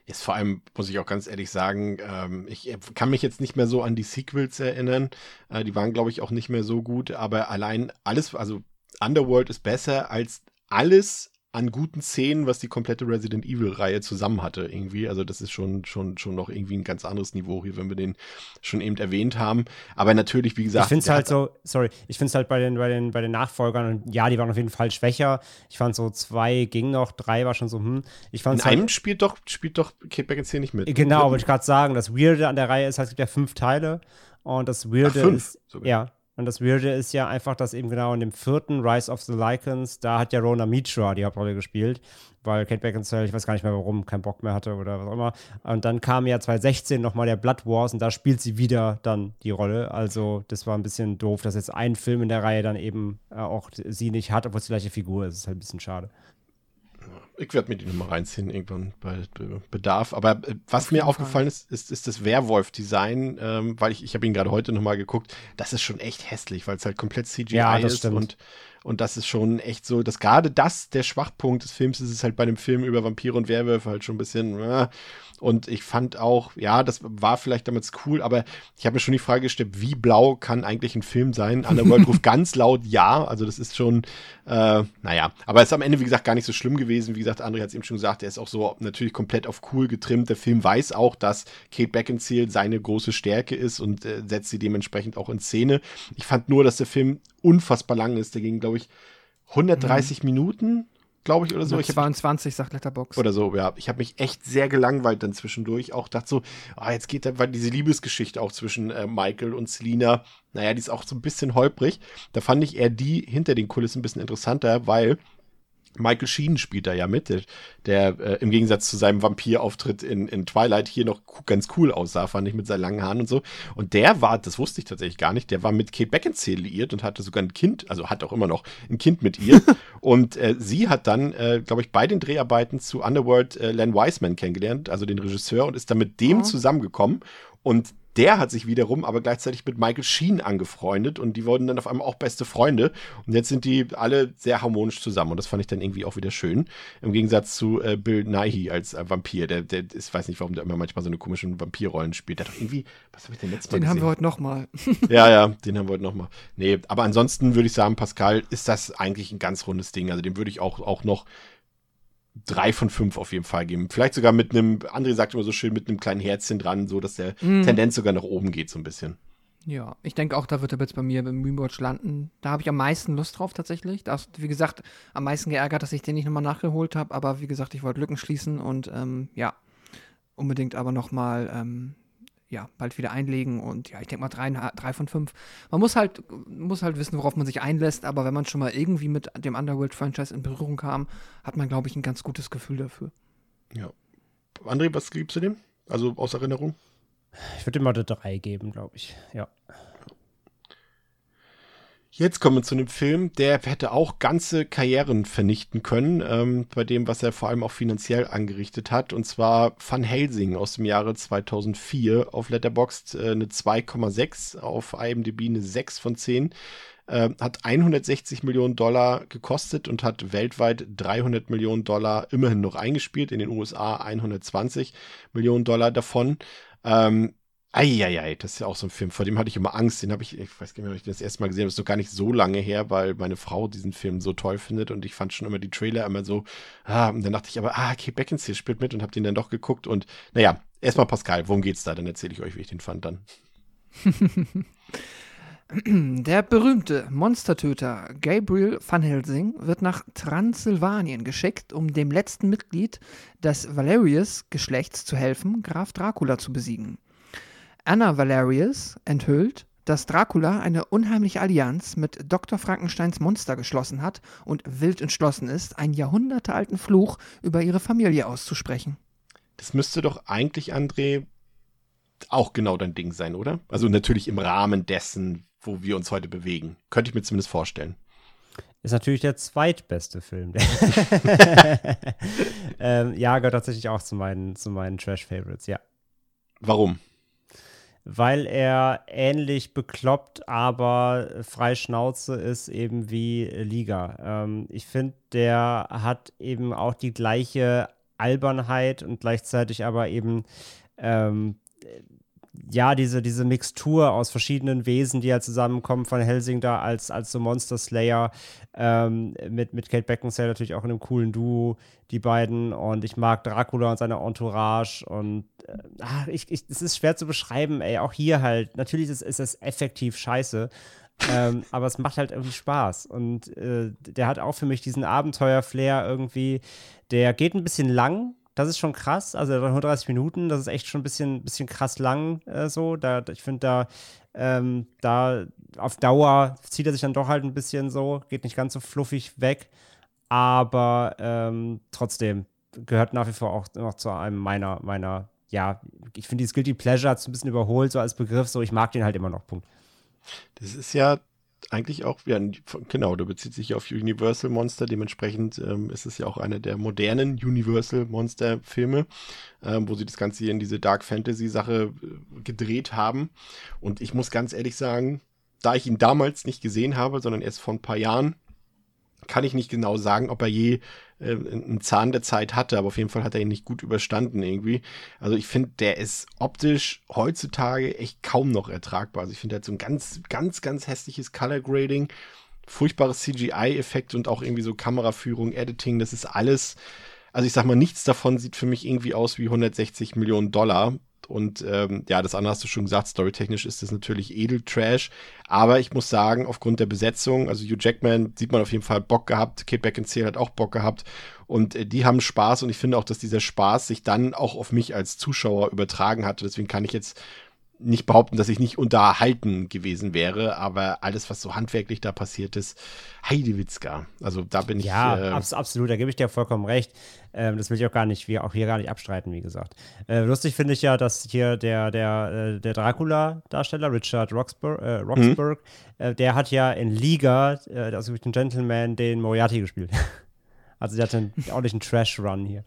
Jetzt vor allem, muss ich auch ganz ehrlich sagen, ähm, ich kann mich jetzt nicht mehr so an die Sequels erinnern. Äh, die waren, glaube ich, auch nicht mehr so gut, aber allein alles, also Underworld ist besser als alles an guten Szenen, was die komplette Resident Evil-Reihe zusammen hatte irgendwie. Also das ist schon, schon, schon noch irgendwie ein ganz anderes Niveau hier, wenn wir den schon eben erwähnt haben. Aber natürlich, wie gesagt... Ich finde es halt so, sorry, ich finde es halt bei den, bei, den, bei den Nachfolgern, und ja, die waren auf jeden Fall schwächer. Ich fand so zwei ging noch, drei war schon so, hm. Ich fand's in halt, einem spielt doch, spielt doch Kate Beckinsale nicht mit. Genau, wollte ich gerade sagen. Das Weirde an der Reihe ist halt, es gibt ja fünf Teile. Und das Weirde Ach, fünf, ist... Sogar. Ja. Und das Weirde ist ja einfach, dass eben genau in dem vierten Rise of the Lycans, da hat ja Rona Mitra die Hauptrolle gespielt, weil Kate Beckinsale, ich weiß gar nicht mehr warum, keinen Bock mehr hatte oder was auch immer. Und dann kam ja zwanzig sechzehn nochmal der Blood Wars und da spielt sie wieder dann die Rolle. Also das war ein bisschen doof, dass jetzt ein Film in der Reihe dann eben äh, auch sie nicht hat, obwohl es die gleiche Figur ist. Das ist halt ein bisschen schade. Ich werde mir die nochmal reinziehen, irgendwann bei Bedarf. Aber was mir aufgefallen ist, ist, ist das Werwolf-Design, ähm, weil ich, ich habe ihn gerade heute nochmal geguckt, das ist schon echt hässlich, weil es halt komplett C G I ja, das ist stimmt. und Und das ist schon echt so, dass gerade das der Schwachpunkt des Films ist, ist halt bei einem Film über Vampire und Werwölfe halt schon ein bisschen. Äh. Und ich fand auch, ja, das war vielleicht damals cool, aber ich habe mir schon die Frage gestellt, wie blau kann eigentlich ein Film sein? Underworld ruft ganz laut ja, also das ist schon, äh, naja. Aber es ist am Ende, wie gesagt, gar nicht so schlimm gewesen. Wie gesagt, André hat es eben schon gesagt, der ist auch so natürlich komplett auf cool getrimmt. Der Film weiß auch, dass Kate Beckinsale seine große Stärke ist und äh, setzt sie dementsprechend auch in Szene. Ich fand nur, dass der Film unfassbar lang ist. Der ging, glaube ich, hundertdreißig mhm. Minuten, glaube ich, oder so. zweiundzwanzig, sagt Letterboxd. Oder so, ja. Ich habe mich echt sehr gelangweilt dann zwischendurch. Auch dachte so, ah, jetzt geht da, weil diese Liebesgeschichte auch zwischen äh, Michael und Selina, naja, die ist auch so ein bisschen holprig. Da fand ich eher die hinter den Kulissen ein bisschen interessanter, weil Michael Sheen spielt da ja mit, der, der äh, im Gegensatz zu seinem Vampirauftritt in, in Twilight hier noch ganz cool aussah, fand ich, mit seinen langen Haaren und so. Und der war, das wusste ich tatsächlich gar nicht, der war mit Kate Beckinsale liiert und hatte sogar ein Kind, also hat auch immer noch ein Kind mit ihr. Und äh, sie hat dann, äh, glaube ich, bei den Dreharbeiten zu Underworld äh, Len Wiseman kennengelernt, also den Regisseur, und ist dann mit dem oh. zusammengekommen. Und der hat sich wiederum aber gleichzeitig mit Michael Sheen angefreundet und die wurden dann auf einmal auch beste Freunde. Und jetzt sind die alle sehr harmonisch zusammen und das fand ich dann irgendwie auch wieder schön. Im Gegensatz zu äh, Bill Nighy als äh, Vampir. Der, der, ich weiß nicht, warum der immer manchmal so eine komischen Vampirrollen spielt. Der hat doch irgendwie, was habe ich denn letztes Mal gesehen? Den haben wir heute nochmal. Ja, ja, den haben wir heute nochmal. Nee, aber ansonsten würde ich sagen, Pascal, ist das eigentlich ein ganz rundes Ding. Also dem würde ich auch, auch noch drei von fünf auf jeden Fall geben. Vielleicht sogar mit einem, André sagt immer so schön, mit einem kleinen Herzchen dran, so dass der mm. Tendenz sogar nach oben geht so ein bisschen. Ja, ich denke auch, da wird er jetzt bei mir beim Rewatch landen. Da habe ich am meisten Lust drauf tatsächlich. Da hast du, wie gesagt, am meisten geärgert, dass ich den nicht nochmal nachgeholt habe. Aber wie gesagt, ich wollte Lücken schließen und ähm, ja, unbedingt aber nochmal ähm, ja, bald wieder einlegen. Und ja, ich denke mal drei, drei von fünf. Man muss halt, muss halt wissen, worauf man sich einlässt, aber wenn man schon mal irgendwie mit dem Underworld-Franchise in Berührung kam, hat man, glaube ich, ein ganz gutes Gefühl dafür. Ja. André, was gibst du dem? Also aus Erinnerung? Ich würde ihm mal eine drei geben, glaube ich. Ja. Jetzt kommen wir zu einem Film, der hätte auch ganze Karrieren vernichten können, ähm, bei dem, was er vor allem auch finanziell angerichtet hat. Und zwar Van Helsing aus dem Jahre zweitausendvier. Auf Letterboxd äh, eine zwei Komma sechs, auf I M D B eine sechs von zehn. Äh, hat hundertsechzig Millionen Dollar gekostet und hat weltweit dreihundert Millionen Dollar immerhin noch eingespielt. In den U S A hundertzwanzig Millionen Dollar davon. Ähm, Eieiei, das ist ja auch so ein Film, vor dem hatte ich immer Angst, den habe ich, ich weiß gar nicht mehr, ob ich das erste Mal gesehen habe, das ist noch gar nicht so lange her, weil meine Frau diesen Film so toll findet und ich fand schon immer die Trailer immer so, ah, und dann dachte ich aber, ah, Kate Beckinsale spielt mit und habe den dann doch geguckt und naja, erstmal Pascal, worum geht's da, dann erzähle ich euch, wie ich den fand dann. Der berühmte Monstertöter Gabriel Van Helsing wird nach Transsilvanien geschickt, um dem letzten Mitglied des Valerius-Geschlechts zu helfen, Graf Dracula zu besiegen. Anna Valerius enthüllt, dass Dracula eine unheimliche Allianz mit Doktor Frankensteins Monster geschlossen hat und wild entschlossen ist, einen jahrhundertealten Fluch über ihre Familie auszusprechen. Das müsste doch eigentlich, André, auch genau dein Ding sein, oder? Also natürlich im Rahmen dessen, wo wir uns heute bewegen. Könnte ich mir zumindest vorstellen. Ist natürlich der zweitbeste Film. ähm, ja, gehört tatsächlich auch zu meinen, zu meinen Trash-Favorites, ja. Warum? Weil er ähnlich bekloppt, aber frei Schnauze ist eben wie Liga. Ähm, ich finde, der hat eben auch die gleiche Albernheit und gleichzeitig aber eben ähm, ja, diese, diese Mixtur aus verschiedenen Wesen, die ja zusammenkommen, von Helsing da als, als so Monster Slayer, ähm, mit, mit Kate Beckinsale natürlich auch in einem coolen Duo, die beiden. Und ich mag Dracula und seine Entourage. Und äh, ach, ich, ich, es ist schwer zu beschreiben, ey, auch hier halt. Natürlich ist, ist es effektiv scheiße, ähm, aber es macht halt irgendwie Spaß. Und äh, der hat auch für mich diesen Abenteuer-Flair irgendwie. Der geht ein bisschen lang. Das ist schon krass, also hundertdreißig Minuten, das ist echt schon ein bisschen, bisschen krass lang, äh, so. Da, ich finde, da, ähm, da auf Dauer zieht er sich dann doch halt ein bisschen so, geht nicht ganz so fluffig weg, aber ähm, trotzdem gehört nach wie vor auch noch zu einem meiner, meiner, ja, ich finde, dieses Guilty Pleasure hat es ein bisschen überholt, so als Begriff, so, ich mag den halt immer noch, Punkt. Das ist ja eigentlich auch, ja, genau, der bezieht sich auf Universal Monster, dementsprechend ähm, ist es ja auch einer der modernen Universal Monster Filme, ähm, wo sie das Ganze hier in diese Dark Fantasy Sache äh, gedreht haben, und ich muss ganz ehrlich sagen, da ich ihn damals nicht gesehen habe, sondern erst vor ein paar Jahren, kann ich nicht genau sagen, ob er je äh, einen Zahn der Zeit hatte, aber auf jeden Fall hat er ihn nicht gut überstanden irgendwie. Also ich finde, der ist optisch heutzutage echt kaum noch ertragbar. Also ich finde, er hat so ein ganz, ganz, ganz hässliches Color Grading, furchtbares C G I-Effekt und auch irgendwie so Kameraführung, Editing, das ist alles, also ich sag mal, nichts davon sieht für mich irgendwie aus wie hundertsechzig Millionen Dollar. Und ähm, ja, das andere hast du schon gesagt, storytechnisch ist das natürlich Edeltrash, aber ich muss sagen, aufgrund der Besetzung, also Hugh Jackman, sieht man auf jeden Fall Bock gehabt, Kate Beckinsale hat auch Bock gehabt, und äh, die haben Spaß, und ich finde auch, dass dieser Spaß sich dann auch auf mich als Zuschauer übertragen hatte, deswegen kann ich jetzt nicht behaupten, dass ich nicht unterhalten gewesen wäre, aber alles, was so handwerklich da passiert ist, Heidewitzka. Also da bin ich... Ja, äh, abs- absolut, da gebe ich dir vollkommen recht. Ähm, das will ich auch gar nicht, wir auch hier gar nicht abstreiten, wie gesagt. Äh, lustig finde ich ja, dass hier der, der, der Dracula-Darsteller, Richard Roxburgh, äh, Roxburgh mhm. äh, der hat ja in Liga, äh, also den Gentleman, den Moriarty gespielt. Also der hat einen ordentlichen Trash-Run hier.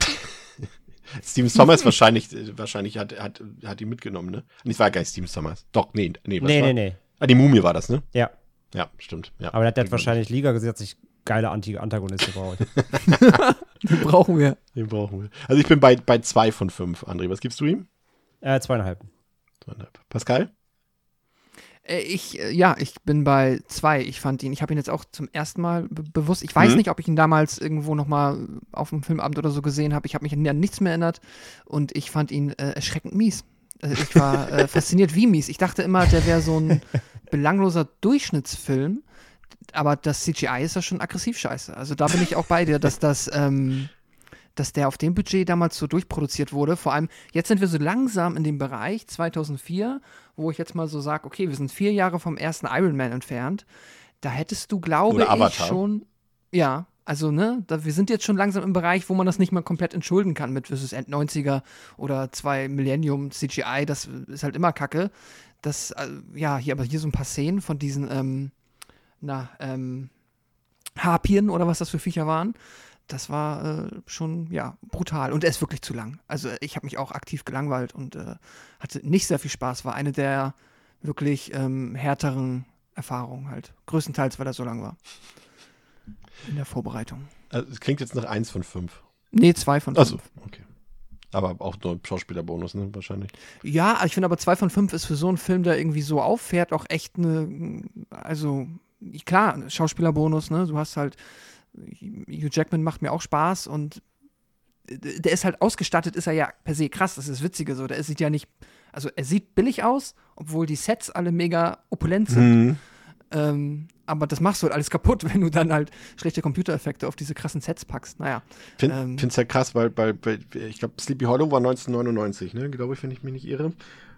Steven Sommers wahrscheinlich, wahrscheinlich hat, hat, hat ihn mitgenommen, ne? Das war gar nicht Steven Sommers. Doch, nee, nee, was nee, war? nee, nee. Ah, die Mumie war das, ne? Ja. Ja, stimmt. Ja. Aber der hat, der hat wahrscheinlich Liga gesehen, hat sich geile Antagonist gebaut. Den brauchen wir. Den brauchen wir. Also ich bin bei, bei zwei von fünf, André. Was gibst du ihm? Äh, zweieinhalb. Zweieinhalb. Pascal? Ich, ja, ich bin bei zwei. Ich fand ihn, ich habe ihn jetzt auch zum ersten Mal be- bewusst, ich weiß mhm. nicht, ob ich ihn damals irgendwo nochmal auf einem Filmabend oder so gesehen habe. Ich habe mich an nichts mehr erinnert, und ich fand ihn äh, erschreckend mies. Also ich war äh, fasziniert, wie mies. Ich dachte immer, der wäre so ein belangloser Durchschnittsfilm, aber das C G I ist ja schon aggressiv scheiße. Also da bin ich auch bei dir, dass das, ähm, dass der auf dem Budget damals so durchproduziert wurde. Vor allem, jetzt sind wir so langsam in dem Bereich zweitausendvier, wo ich jetzt mal so sage, okay, wir sind vier Jahre vom ersten Iron Man entfernt. Da hättest du, glaube ich, schon, ja, also ne, da, wir sind jetzt schon langsam im Bereich, wo man das nicht mehr komplett entschulden kann mit versus End neunziger oder zwei Millennium C G I, das ist halt immer Kacke. Das, äh, ja, hier, aber hier so ein paar Szenen von diesen, ähm, na, ähm, Harpien oder was das für Viecher waren. Das war äh, schon, ja, brutal. Und er ist wirklich zu lang. Also ich habe mich auch aktiv gelangweilt und äh, hatte nicht sehr viel Spaß. War eine der wirklich ähm, härteren Erfahrungen halt. Größtenteils, weil er so lang war. In der Vorbereitung. Also es klingt jetzt nach eins von fünf. Nee, zwei von fünf. Achso, okay. Aber auch nur Schauspielerbonus, ne, wahrscheinlich. Ja, ich finde aber zwei von fünf ist für so einen Film, der irgendwie so auffährt, auch echt eine, also klar, Schauspielerbonus, ne, du hast halt Hugh Jackman macht mir auch Spaß, und der ist halt ausgestattet, ist er ja per se krass, das ist das Witzige so, der sieht ja nicht, also er sieht billig aus, obwohl die Sets alle mega opulent sind, mhm. ähm, aber das machst du halt alles kaputt, wenn du dann halt schlechte Computereffekte auf diese krassen Sets packst, naja. Find, ähm, find's ja krass, weil, weil, weil ich glaube, Sleepy Hollow war neunzehnhundertneunundneunzig, ne, glaube ich, wenn ich mich nicht irre,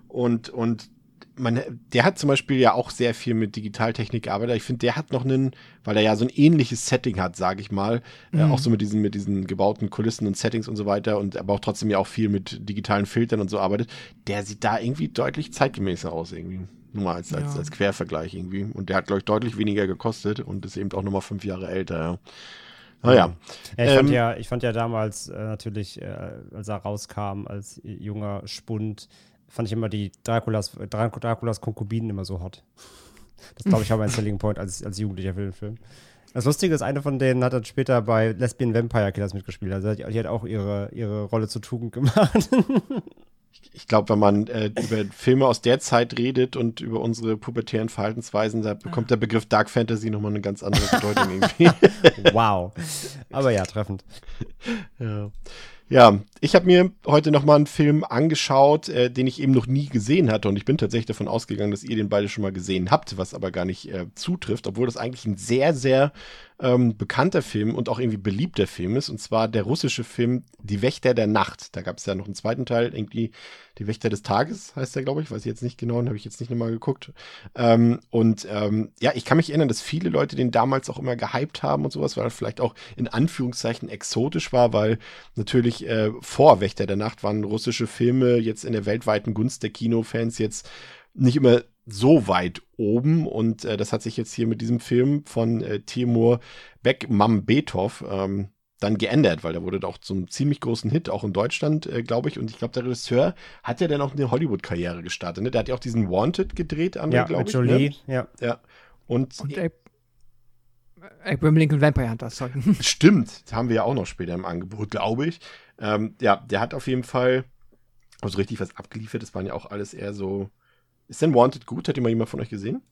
und, und Man, der hat zum Beispiel ja auch sehr viel mit Digitaltechnik gearbeitet. Ich finde, der hat noch einen, weil er ja so ein ähnliches Setting hat, sage ich mal, mhm. äh, auch so mit diesen, mit diesen gebauten Kulissen und Settings und so weiter, und aber auch trotzdem ja auch viel mit digitalen Filtern und so arbeitet. Der sieht da irgendwie deutlich zeitgemäßer aus irgendwie, nur mal als, ja. als, als Quervergleich irgendwie. Und der hat, glaube ich, deutlich weniger gekostet und ist eben auch nochmal fünf Jahre älter, ja. Naja. Ja, ich, ähm, fand ja, ich fand ja damals äh, natürlich, äh, als er rauskam, als junger Spund, fand ich immer die Draculas, Draculas Konkubinen immer so hot. Das, glaube ich, war mein Selling Point als, als Jugendlicher für den Film. Das Lustige ist, eine von denen hat dann später bei Lesbian Vampire Killers mitgespielt. Also die, die hat auch ihre, ihre Rolle zur Tugend gemacht. Ich glaube, wenn man äh, über Filme aus der Zeit redet und über unsere pubertären Verhaltensweisen, da bekommt der Begriff Dark Fantasy nochmal eine ganz andere Bedeutung irgendwie. Wow. Aber ja, treffend. Ja, ja, ich habe mir heute nochmal einen Film angeschaut, äh, den ich eben noch nie gesehen hatte. Und ich bin tatsächlich davon ausgegangen, dass ihr den beide schon mal gesehen habt, was aber gar nicht äh, zutrifft, obwohl das eigentlich ein sehr, sehr ähm, bekannter Film und auch irgendwie beliebter Film ist. Und zwar der russische Film Die Wächter der Nacht. Da gab es ja noch einen zweiten Teil, irgendwie Die Wächter des Tages heißt der, glaube ich. Weiß ich jetzt nicht genau, den habe ich jetzt nicht nochmal geguckt. Ähm, und ähm, ja, ich kann mich erinnern, dass viele Leute den damals auch immer gehypt haben und sowas, weil er vielleicht auch in Anführungszeichen exotisch war, weil natürlich äh, vor Wächter der Nacht waren russische Filme jetzt in der weltweiten Gunst der Kinofans jetzt nicht immer so weit oben. Und äh, das hat sich jetzt hier mit diesem Film von äh, Timur Bekmambetov ähm, dann geändert, weil der wurde doch zum ziemlich großen Hit, auch in Deutschland, äh, glaube ich. Und ich glaube, der Regisseur hat ja dann auch eine Hollywood-Karriere gestartet. Ne? Der hat ja auch diesen Wanted gedreht, André, ja, glaube ich. Jolie, ne? Ja, ja. Und, und äh, Abraham Lincoln Vampire Hunter, sorry. Stimmt, haben wir ja auch noch später im Angebot, glaube ich. Ähm, ja, der hat auf jeden Fall auch so richtig was abgeliefert. Das waren ja auch alles eher so. Ist denn Wanted gut? Hat ihn mal jemand von euch gesehen?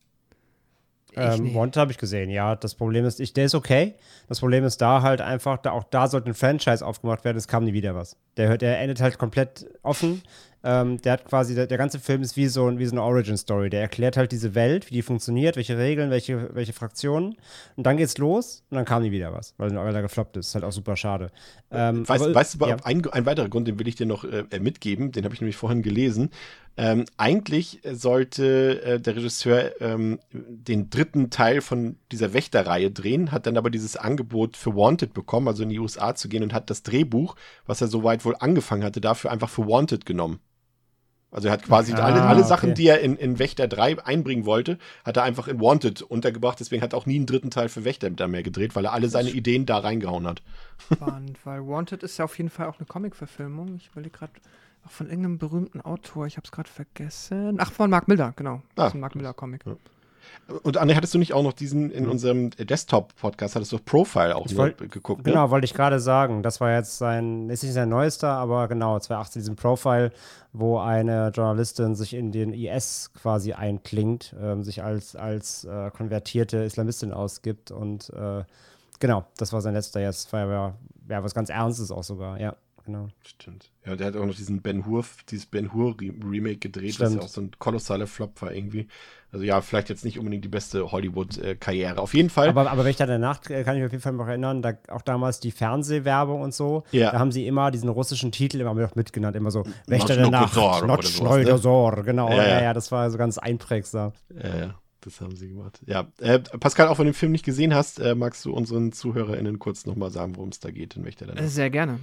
Ähm, Wanted habe ich gesehen, ja. Das Problem ist, ich, der ist okay. Das Problem ist da halt einfach, da, auch da sollte ein Franchise aufgemacht werden, es kam nie wieder was. Der, der endet halt komplett offen. Ähm, der hat quasi, der, der ganze Film ist wie so, wie so eine Origin-Story. Der erklärt halt diese Welt, wie die funktioniert, welche Regeln, welche, welche Fraktionen. Und dann geht's los und dann kam nie wieder was, weil er gefloppt ist. Ist halt auch super schade. Ähm, weißt, aber, weißt du, ja. ein, ein weiterer Grund, den will ich dir noch äh, mitgeben, den habe ich nämlich vorhin gelesen. Ähm, eigentlich sollte äh, der Regisseur ähm, den dritten Teil von dieser Wächterreihe drehen, hat dann aber dieses Angebot für Wanted bekommen, also in die U S A zu gehen, und hat das Drehbuch, was er soweit wohl angefangen hatte, dafür einfach für Wanted genommen. Also er hat quasi ah, alle, alle okay. Sachen, die er in, in Wächter drei einbringen wollte, hat er einfach in Wanted untergebracht. Deswegen hat er auch nie einen dritten Teil für Wächter da mehr gedreht, weil er alle seine Ideen da reingehauen hat. Spannend, weil Wanted ist ja auf jeden Fall auch eine Comic-Verfilmung. Ich überlege gerade, auch von irgendeinem berühmten Autor, ich habe es gerade vergessen. Ach, von Mark Millar, genau. Das ah, ist ein Mark Millar-Comic. Ja. Und André, hattest du nicht auch noch diesen, in unserem Desktop-Podcast, hattest du Profile auch wollt, noch geguckt? Genau, ne? Wollte ich gerade sagen. Das war jetzt sein, ist nicht sein neuester, aber genau, zwanzig achtzehn, diesen Profile, wo eine Journalistin sich in den I S quasi einklingt, ähm, sich als, als äh, konvertierte Islamistin ausgibt. Und äh, genau, das war sein letzter jetzt. War ja, ja was ganz Ernstes auch sogar, ja. Genau. Stimmt. Ja, der hat auch noch diesen Ben-Hur, dieses Ben-Hur-Remake gedreht, was ja auch so ein kolossaler Flop war irgendwie. Also ja, vielleicht jetzt nicht unbedingt die beste Hollywood-Karriere. Auf jeden Fall. Aber, aber wenn ich da danach, kann ich mich auf jeden Fall noch erinnern, da, auch damals die Fernsehwerbung und so, ja. Da haben sie immer diesen russischen Titel immer noch mitgenannt, immer so Wächter der Nacht, Notschneidosor, genau. Ja, ja. ja, das war so ganz einprägsam. Ja, ja. Das haben sie gemacht. Ja, äh, Pascal, auch wenn du den Film nicht gesehen hast, äh, magst du unseren ZuhörerInnen kurz nochmal sagen, worum es da geht in Wächter der Nacht? Sehr gerne.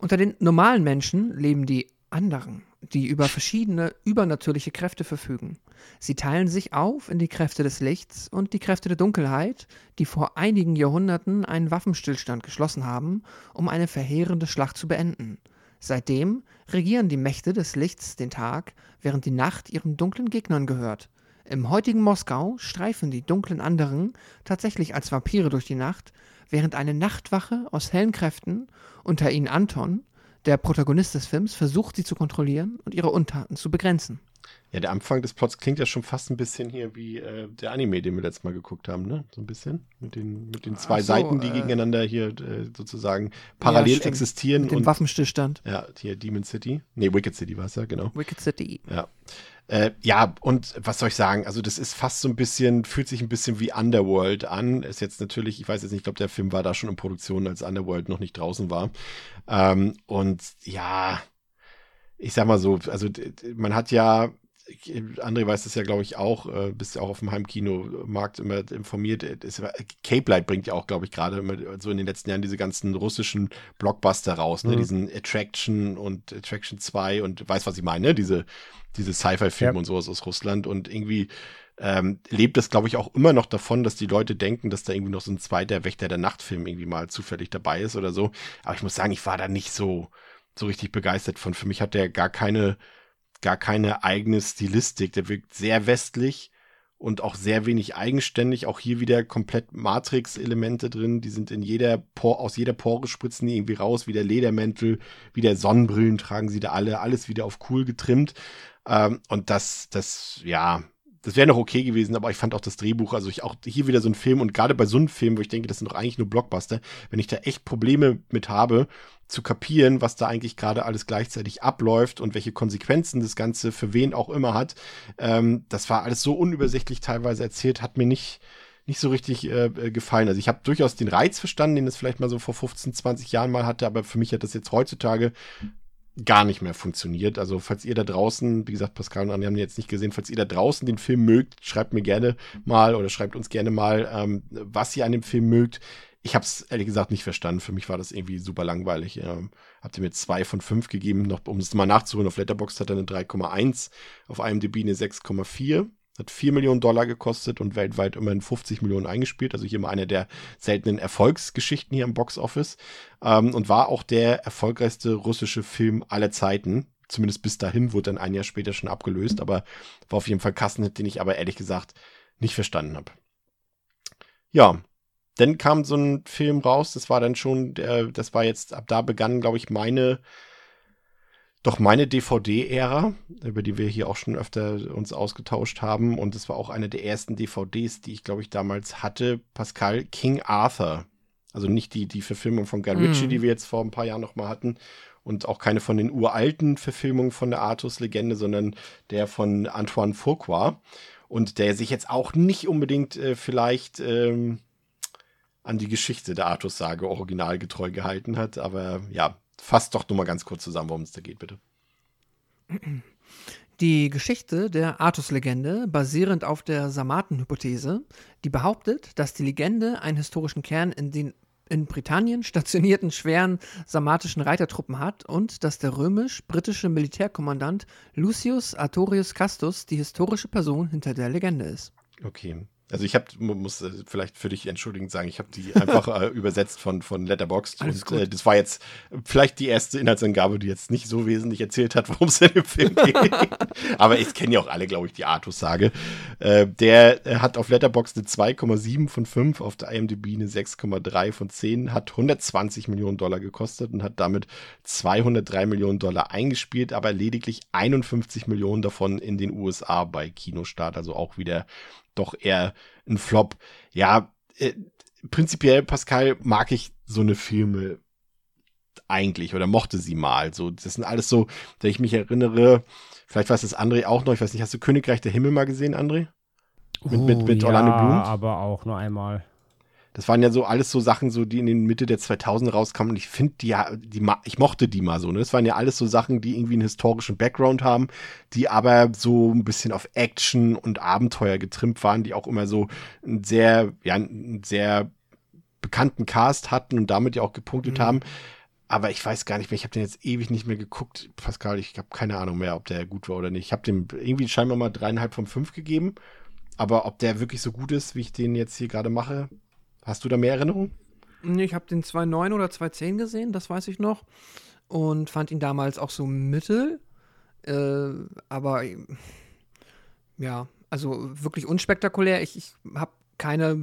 Unter den normalen Menschen leben die anderen, die über verschiedene übernatürliche Kräfte verfügen. Sie teilen sich auf in die Kräfte des Lichts und die Kräfte der Dunkelheit, die vor einigen Jahrhunderten einen Waffenstillstand geschlossen haben, um eine verheerende Schlacht zu beenden. Seitdem regieren die Mächte des Lichts den Tag, während die Nacht ihren dunklen Gegnern gehört. Im heutigen Moskau streifen die dunklen anderen tatsächlich als Vampire durch die Nacht, während eine Nachtwache aus hellen Kräften, unter ihnen Anton, der Protagonist des Films, versucht, sie zu kontrollieren und ihre Untaten zu begrenzen. Ja, der Anfang des Plots klingt ja schon fast ein bisschen hier wie äh, der Anime, den wir letztes Mal geguckt haben, ne? So ein bisschen. Mit den, mit den zwei so, Seiten, die äh, gegeneinander hier äh, sozusagen parallel ja, existieren. Mit dem und, Waffenstillstand. Ja, hier Demon City. Nee, Wicked City war es ja, genau. Wicked City. Ja. Äh, ja, und was soll ich sagen? Also das ist fast so ein bisschen, fühlt sich ein bisschen wie Underworld an. Ist jetzt natürlich, ich weiß jetzt nicht, ich glaube, der Film war da schon in Produktion, als Underworld noch nicht draußen war. Ähm, und ja, ich sag mal so, also man hat ja, André weiß das ja, glaube ich, auch, äh, bist ja auch auf dem Heimkinomarkt immer informiert. Ist, Cape Light bringt ja auch, glaube ich, gerade so in den letzten Jahren diese ganzen russischen Blockbuster raus, ne? Mhm. Diesen Attraction und Attraction zwei und weiß, was ich meine, ne? Diese diese Sci-Fi-Filme ja. und sowas aus Russland. Und irgendwie ähm, lebt das, glaube ich, auch immer noch davon, dass die Leute denken, dass da irgendwie noch so ein zweiter Wächter der Nachtfilm irgendwie mal zufällig dabei ist oder so. Aber ich muss sagen, ich war da nicht so, so richtig begeistert von. Für mich hat der gar keine, gar keine eigene Stilistik. Der wirkt sehr westlich und auch sehr wenig eigenständig. Auch hier wieder komplett Matrix-Elemente drin. Die sind in jeder Por- aus jeder Pore spritzen die irgendwie raus. Wieder Ledermäntel, wieder Sonnenbrillen tragen sie da alle. Alles wieder auf cool getrimmt. Ähm, und das, das, ja... Das wäre noch okay gewesen, aber ich fand auch das Drehbuch, also ich auch hier wieder so ein Film und gerade bei so einem Film, wo ich denke, das sind doch eigentlich nur Blockbuster, wenn ich da echt Probleme mit habe, zu kapieren, was da eigentlich gerade alles gleichzeitig abläuft und welche Konsequenzen das Ganze für wen auch immer hat, ähm, das war alles so unübersichtlich teilweise erzählt, hat mir nicht, nicht so richtig äh, gefallen. Also ich habe durchaus den Reiz verstanden, den es vielleicht mal so vor fünfzehn, zwanzig Jahren mal hatte, aber für mich hat das jetzt heutzutage gar nicht mehr funktioniert. Also falls ihr da draußen, wie gesagt, Pascal und Anja haben ihn jetzt nicht gesehen, falls ihr da draußen den Film mögt, schreibt mir gerne mal oder schreibt uns gerne mal, ähm, was ihr an dem Film mögt. Ich habe es ehrlich gesagt nicht verstanden. Für mich war das irgendwie super langweilig. Ähm, habt ihr mir zwei von fünf gegeben, noch um es mal nachzuholen. Auf Letterboxd hat er eine drei Komma eins, auf IMDb eine sechs Komma vier. Hat vier Millionen Dollar gekostet und weltweit immerhin fünfzig Millionen eingespielt. Also hier mal eine der seltenen Erfolgsgeschichten hier im Box Office. Ähm, und war auch der erfolgreichste russische Film aller Zeiten. Zumindest bis dahin, wurde dann ein Jahr später schon abgelöst. Aber war auf jeden Fall Kassenhit, den ich aber ehrlich gesagt nicht verstanden habe. Ja, dann kam so ein Film raus. Das war dann schon, der, das war jetzt, ab da begann, glaube ich, meine... Doch meine D V D-Ära, über die wir hier auch schon öfter uns ausgetauscht haben, und es war auch eine der ersten D V Ds, die ich, glaube ich, damals hatte, Pascal, King Arthur. Also nicht die, die Verfilmung von Guy mm. Ritchie, die wir jetzt vor ein paar Jahren noch mal hatten, und auch keine von den uralten Verfilmungen von der Artus-Legende, sondern der von Antoine Fuqua. Und der sich jetzt auch nicht unbedingt äh, vielleicht ähm, an die Geschichte der Artus-Sage originalgetreu gehalten hat, aber ja, fass doch nur mal ganz kurz zusammen, worum es da geht, bitte. Die Geschichte der Artus-Legende, basierend auf der Sarmaten-Hypothese, die behauptet, dass die Legende einen historischen Kern in den in Britannien stationierten schweren sarmatischen Reitertruppen hat und dass der römisch-britische Militärkommandant Lucius Artorius Castus die historische Person hinter der Legende ist. Okay. Also ich hab, muss vielleicht für dich entschuldigend sagen, ich habe die einfach äh, übersetzt von, von Letterboxd. Und, äh, das war jetzt vielleicht die erste Inhaltsangabe, die jetzt nicht so wesentlich erzählt hat, worum es in dem Film geht. Aber ich kenne ja auch alle, glaube ich, die Artus-Sage. Äh, der äh, hat auf Letterboxd eine zwei Komma sieben von fünf, auf der IMDb eine sechs Komma drei von zehn, hat hundertzwanzig Millionen Dollar gekostet und hat damit zweihundertdrei Millionen Dollar eingespielt, aber lediglich einundfünfzig Millionen davon in den U S A bei Kinostart, also auch wieder doch eher ein Flop. Ja, äh, prinzipiell, Pascal, mag ich so eine Filme eigentlich oder mochte sie mal. So, das sind alles so, wenn ich mich erinnere, vielleicht weiß das André auch noch, ich weiß nicht, hast du Königreich der Himmel mal gesehen, André? Mit, uh, mit, mit ja, Orlando Bloom? Aber auch nur einmal. Das waren ja so alles so Sachen, so die in den Mitte der zweitausender rauskamen. Und ich finde, die, die, ich mochte die mal so. Ne? Das waren ja alles so Sachen, die irgendwie einen historischen Background haben, die aber so ein bisschen auf Action und Abenteuer getrimmt waren, die auch immer so einen sehr, ja, einen sehr bekannten Cast hatten und damit ja auch gepunktet mhm. haben. Aber ich weiß gar nicht mehr, ich habe den jetzt ewig nicht mehr geguckt. Pascal, ich habe keine Ahnung mehr, ob der gut war oder nicht. Ich habe dem irgendwie scheinbar mal dreieinhalb von fünf gegeben. Aber ob der wirklich so gut ist, wie ich den jetzt hier gerade mache... Hast du da mehr Erinnerungen? Nee, ich habe den zwei Komma neun oder zwei Komma zehn gesehen, das weiß ich noch. Und fand ihn damals auch so mittel. Äh, aber ja, also wirklich unspektakulär. Ich, ich habe keine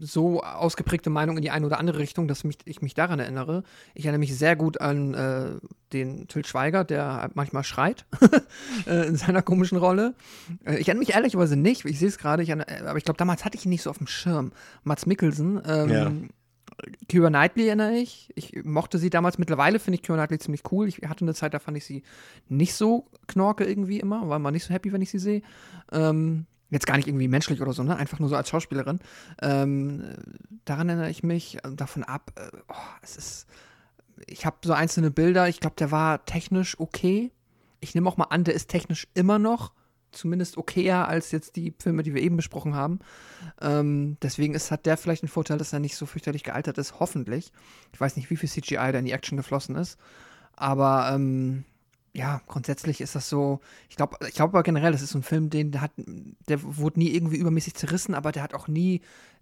so ausgeprägte Meinung in die eine oder andere Richtung, dass mich, ich mich daran erinnere. Ich erinnere mich sehr gut an äh, den Til Schweiger, der manchmal schreit in seiner komischen Rolle. Ich erinnere mich ehrlicherweise nicht, ich sehe es gerade, aber ich glaube, damals hatte ich ihn nicht so auf dem Schirm. Mads Mikkelsen, ähm, ja. Keira Knightley erinnere ich. Ich mochte sie damals. Mittlerweile finde ich Keira Knightley ziemlich cool. Ich hatte eine Zeit, da fand ich sie nicht so knorke irgendwie immer, war mal nicht so happy, wenn ich sie sehe. Ähm, Jetzt gar nicht irgendwie menschlich oder so, ne? Einfach nur so als Schauspielerin. Ähm, daran erinnere ich mich davon ab. Äh, oh, es ist, ich habe so einzelne Bilder. Ich glaube, der war technisch okay. Ich nehme auch mal an, der ist technisch immer noch zumindest okayer als jetzt die Filme, die wir eben besprochen haben. Ähm, deswegen ist, hat der vielleicht einen Vorteil, dass er nicht so fürchterlich gealtert ist. Hoffentlich. Ich weiß nicht, wie viel C G I da in die Action geflossen ist. Aber ähm, ja, grundsätzlich ist das so, ich glaube ich glaub aber generell, das ist ein Film, den hat, der wurde nie irgendwie übermäßig zerrissen, aber der hat auch nie,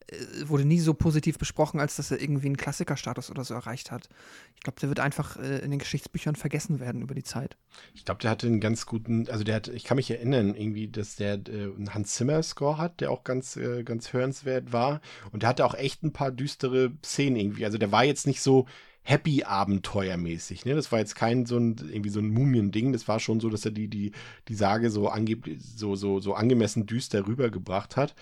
äh, wurde nie so positiv besprochen, als dass er irgendwie einen Klassikerstatus oder so erreicht hat. Ich glaube, der wird einfach äh, in den Geschichtsbüchern vergessen werden über die Zeit. Ich glaube, der hatte einen ganz guten, also der hat, ich kann mich erinnern, irgendwie, dass der äh, einen Hans-Zimmer-Score hat, der auch ganz, äh, ganz hörenswert war. Und der hatte auch echt ein paar düstere Szenen irgendwie. Also der war jetzt nicht so Happy-Abenteuer-mäßig, ne? Das war jetzt kein so ein, irgendwie so ein Mumien-Ding. Das war schon so, dass er die, die, die Sage so angeblich, so, so, so angemessen düster rübergebracht hat.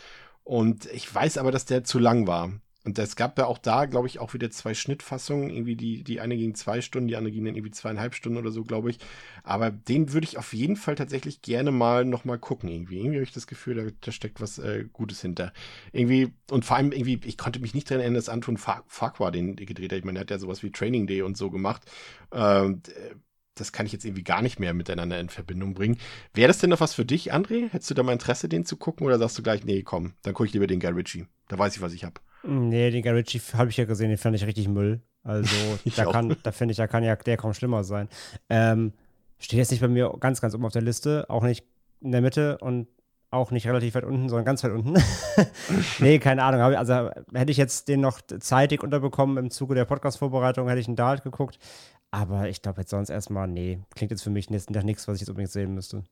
Und ich weiß aber, dass der zu lang war. Und es gab ja auch da, glaube ich, auch wieder zwei Schnittfassungen. Irgendwie die, die eine ging zwei Stunden, die andere ging dann irgendwie zweieinhalb Stunden oder so, glaube ich. Aber den würde ich auf jeden Fall tatsächlich gerne mal nochmal gucken, irgendwie. Irgendwie habe ich das Gefühl, da, da steckt was äh, Gutes hinter. Irgendwie, und vor allem irgendwie, ich konnte mich nicht daran erinnern, dass Anton Far- Farquhar den gedreht hat. Ich meine, der hat ja sowas wie Training Day und so gemacht. Ähm, das kann ich jetzt irgendwie gar nicht mehr miteinander in Verbindung bringen. Wäre das denn noch was für dich, André? Hättest du da mal Interesse, den zu gucken? Oder sagst du gleich, nee, komm, dann gucke ich lieber den Guy Ritchie. Da weiß ich, was ich habe. Nee, den Guy Ritchie habe ich ja gesehen, den fand ich richtig Müll. Also, da kann, da finde ich, da kann ja der kaum schlimmer sein. Ähm, steht jetzt nicht bei mir ganz, ganz oben auf der Liste, auch nicht in der Mitte und auch nicht relativ weit unten, sondern ganz weit unten. Nee, keine Ahnung. Also, hätte ich jetzt den noch zeitig unterbekommen im Zuge der Podcast-Vorbereitung, hätte ich ihn da halt geguckt. Aber ich glaube jetzt sonst erstmal, nee, klingt jetzt für mich nächsten Tag nichts, was ich jetzt unbedingt sehen müsste.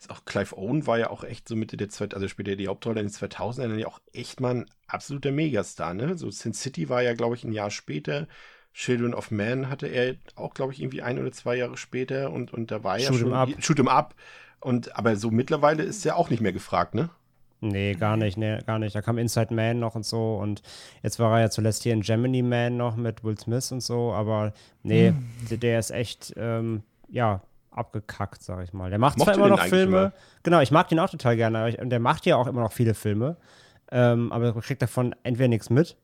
Ist auch Clive Owen war ja auch echt so Mitte der zweitausender, also später die Hauptrolle in den zweitausendern, ja auch echt mal ein absoluter Megastar, ne? So Sin City war ja, glaube ich, ein Jahr später. Children of Man hatte er auch, glaube ich, irgendwie ein oder zwei Jahre später und, und da war ja schon Shoot 'em Up. Und aber so mittlerweile ist er auch nicht mehr gefragt, ne? Nee, gar nicht, nee, gar nicht. Da kam Inside Man noch und so und jetzt war er ja zuletzt hier in Gemini Man noch mit Will Smith und so, aber nee, hm. der, der ist echt, ähm, ja, abgekackt, sag ich mal. Der macht Mochte zwar immer noch Filme. Immer. Genau, ich mag den auch total gerne. Und der macht ja auch immer noch viele Filme. Ähm, aber man kriegt davon entweder nichts mit.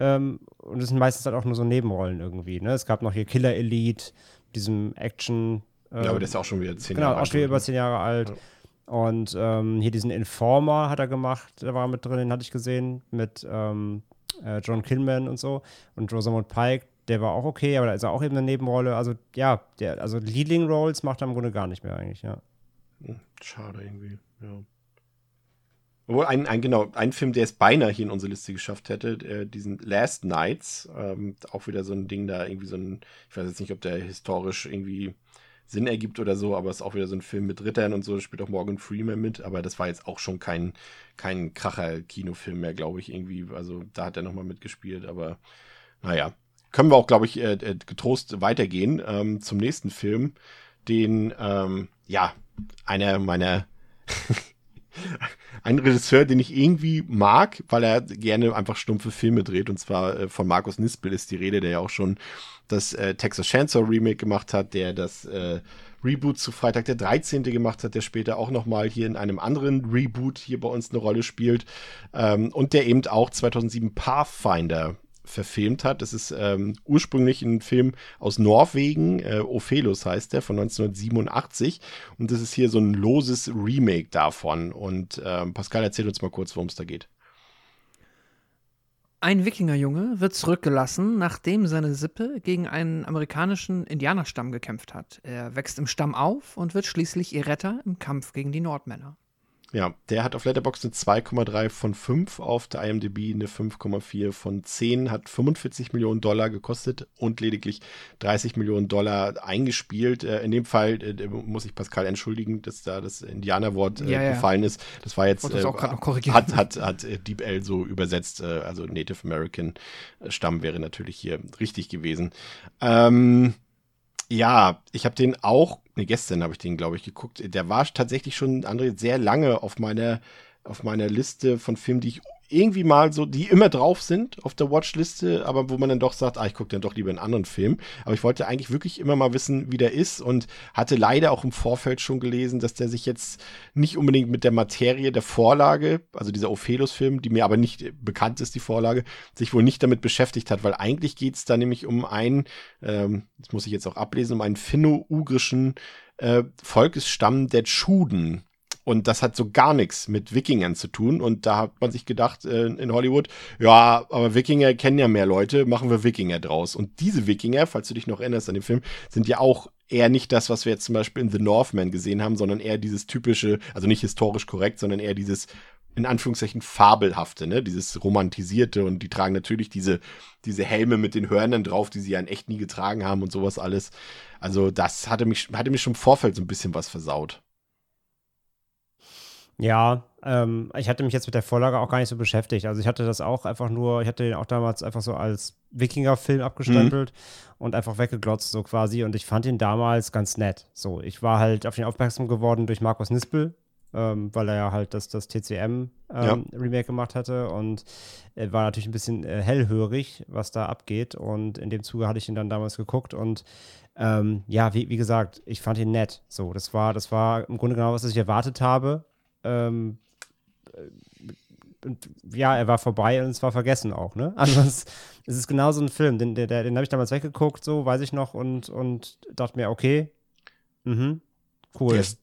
Ähm, und das sind meistens halt auch nur so Nebenrollen irgendwie. Ne? Es gab noch hier Killer Elite, diesem Action. Ähm, ja, aber der ist auch schon wieder zehn genau, Jahre alt. Genau, auch schon wieder über zehn Jahre alt. Ja. Und ähm, hier diesen Informer hat er gemacht. Da war er mit drin, den hatte ich gesehen. Mit ähm, äh, John Kinman und so. Und Rosamund Pike. Der war auch okay, aber da ist er auch eben eine Nebenrolle. Also, ja, der, also Leading Roles macht er im Grunde gar nicht mehr eigentlich, ja. Schade irgendwie, ja. Obwohl, ein, ein, genau, ein Film, der es beinahe hier in unsere Liste geschafft hätte, äh, diesen Last Nights, ähm, auch wieder so ein Ding da, irgendwie so ein, ich weiß jetzt nicht, ob der historisch irgendwie Sinn ergibt oder so, aber es ist auch wieder so ein Film mit Rittern und so, da spielt auch Morgan Freeman mit, aber das war jetzt auch schon kein, kein Kracher-Kinofilm mehr, glaube ich, irgendwie. Also, da hat er nochmal mitgespielt, aber naja. Können wir auch, glaube ich, getrost weitergehen ähm, zum nächsten Film, den, ähm, ja, einer meiner, ein Regisseur, den ich irgendwie mag, weil er gerne einfach stumpfe Filme dreht, und zwar äh, von Markus Nispel ist die Rede, der ja auch schon das äh, Texas Chainsaw Remake gemacht hat, der das äh, Reboot zu Freitag der dreizehnte gemacht hat, der später auch nochmal hier in einem anderen Reboot hier bei uns eine Rolle spielt ähm, und der eben auch zweitausendsieben Pathfinder verfilmt hat. Das ist ähm, ursprünglich ein Film aus Norwegen, äh, Ophelos heißt der, von neunzehnhundertsiebenundachtzig und das ist hier so ein loses Remake davon und ähm, Pascal, erzähl uns mal kurz, worum es da geht. Ein Wikingerjunge wird zurückgelassen, nachdem seine Sippe gegen einen amerikanischen Indianerstamm gekämpft hat. Er wächst im Stamm auf und wird schließlich ihr Retter im Kampf gegen die Nordmänner. Ja, der hat auf Letterboxd eine zwei Komma drei von fünf, auf der IMDb eine fünf Komma vier von zehn, hat fünfundvierzig Millionen Dollar gekostet und lediglich dreißig Millionen Dollar eingespielt. Äh, in dem Fall äh, muss ich Pascal entschuldigen, dass da das Indianerwort äh, ja, ja. gefallen ist. Das war jetzt, ich wollte das auch grad noch korrigieren. hat, hat, hat äh, Deep L so übersetzt, äh, also Native American Stamm wäre natürlich hier richtig gewesen. Ähm, ja, ich habe den auch Nee, gestern habe ich den, glaube ich, geguckt. Der war tatsächlich schon, André, sehr lange auf meiner, auf meiner Liste von Filmen, die ich irgendwie mal so, die immer drauf sind auf der Watchliste, aber wo man dann doch sagt, ah, ich gucke dann doch lieber einen anderen Film. Aber ich wollte eigentlich wirklich immer mal wissen, wie der ist und hatte leider auch im Vorfeld schon gelesen, dass der sich jetzt nicht unbedingt mit der Materie der Vorlage, also dieser Ophelos-Film, die mir aber nicht bekannt ist, die Vorlage, sich wohl nicht damit beschäftigt hat, weil eigentlich geht es da nämlich um einen, ähm, das muss ich jetzt auch ablesen, um einen finno-ugrischen äh, Volkesstamm der Tschuden. Und das hat so gar nichts mit Wikingern zu tun. Und da hat man sich gedacht äh, in Hollywood, ja, aber Wikinger kennen ja mehr Leute, machen wir Wikinger draus. Und diese Wikinger, falls du dich noch erinnerst an den Film, sind ja auch eher nicht das, was wir jetzt zum Beispiel in The Northman gesehen haben, sondern eher dieses typische, also nicht historisch korrekt, sondern eher dieses in Anführungszeichen fabelhafte, ne, dieses romantisierte, und die tragen natürlich diese, diese Helme mit den Hörnern drauf, die sie ja in echt nie getragen haben und sowas alles. Also das hatte mich, hatte mich schon im Vorfeld so ein bisschen was versaut. Ja, ähm, ich hatte mich jetzt mit der Vorlage auch gar nicht so beschäftigt. Also ich hatte das auch einfach nur, ich hatte den auch damals einfach so als Wikinger-Film abgestempelt mhm. und einfach weggeglotzt so quasi. Und ich fand ihn damals ganz nett. So, ich war halt auf ihn aufmerksam geworden durch Markus Nispel, Ähm, weil er ja halt das, das T C M ähm, ja. Remake gemacht hatte, und äh, war natürlich ein bisschen äh, hellhörig, was da abgeht, und in dem Zuge hatte ich ihn dann damals geguckt, und ähm, ja, wie, wie gesagt, ich fand ihn nett. So, das war, das war im Grunde genau, was ich erwartet habe. Ähm, und, ja, er war vorbei und es war vergessen auch, ne? Also es, es ist genau so ein Film, den, den, den habe ich damals weggeguckt, so, weiß ich noch, und, und dachte mir, okay, mhm, cool. Yes.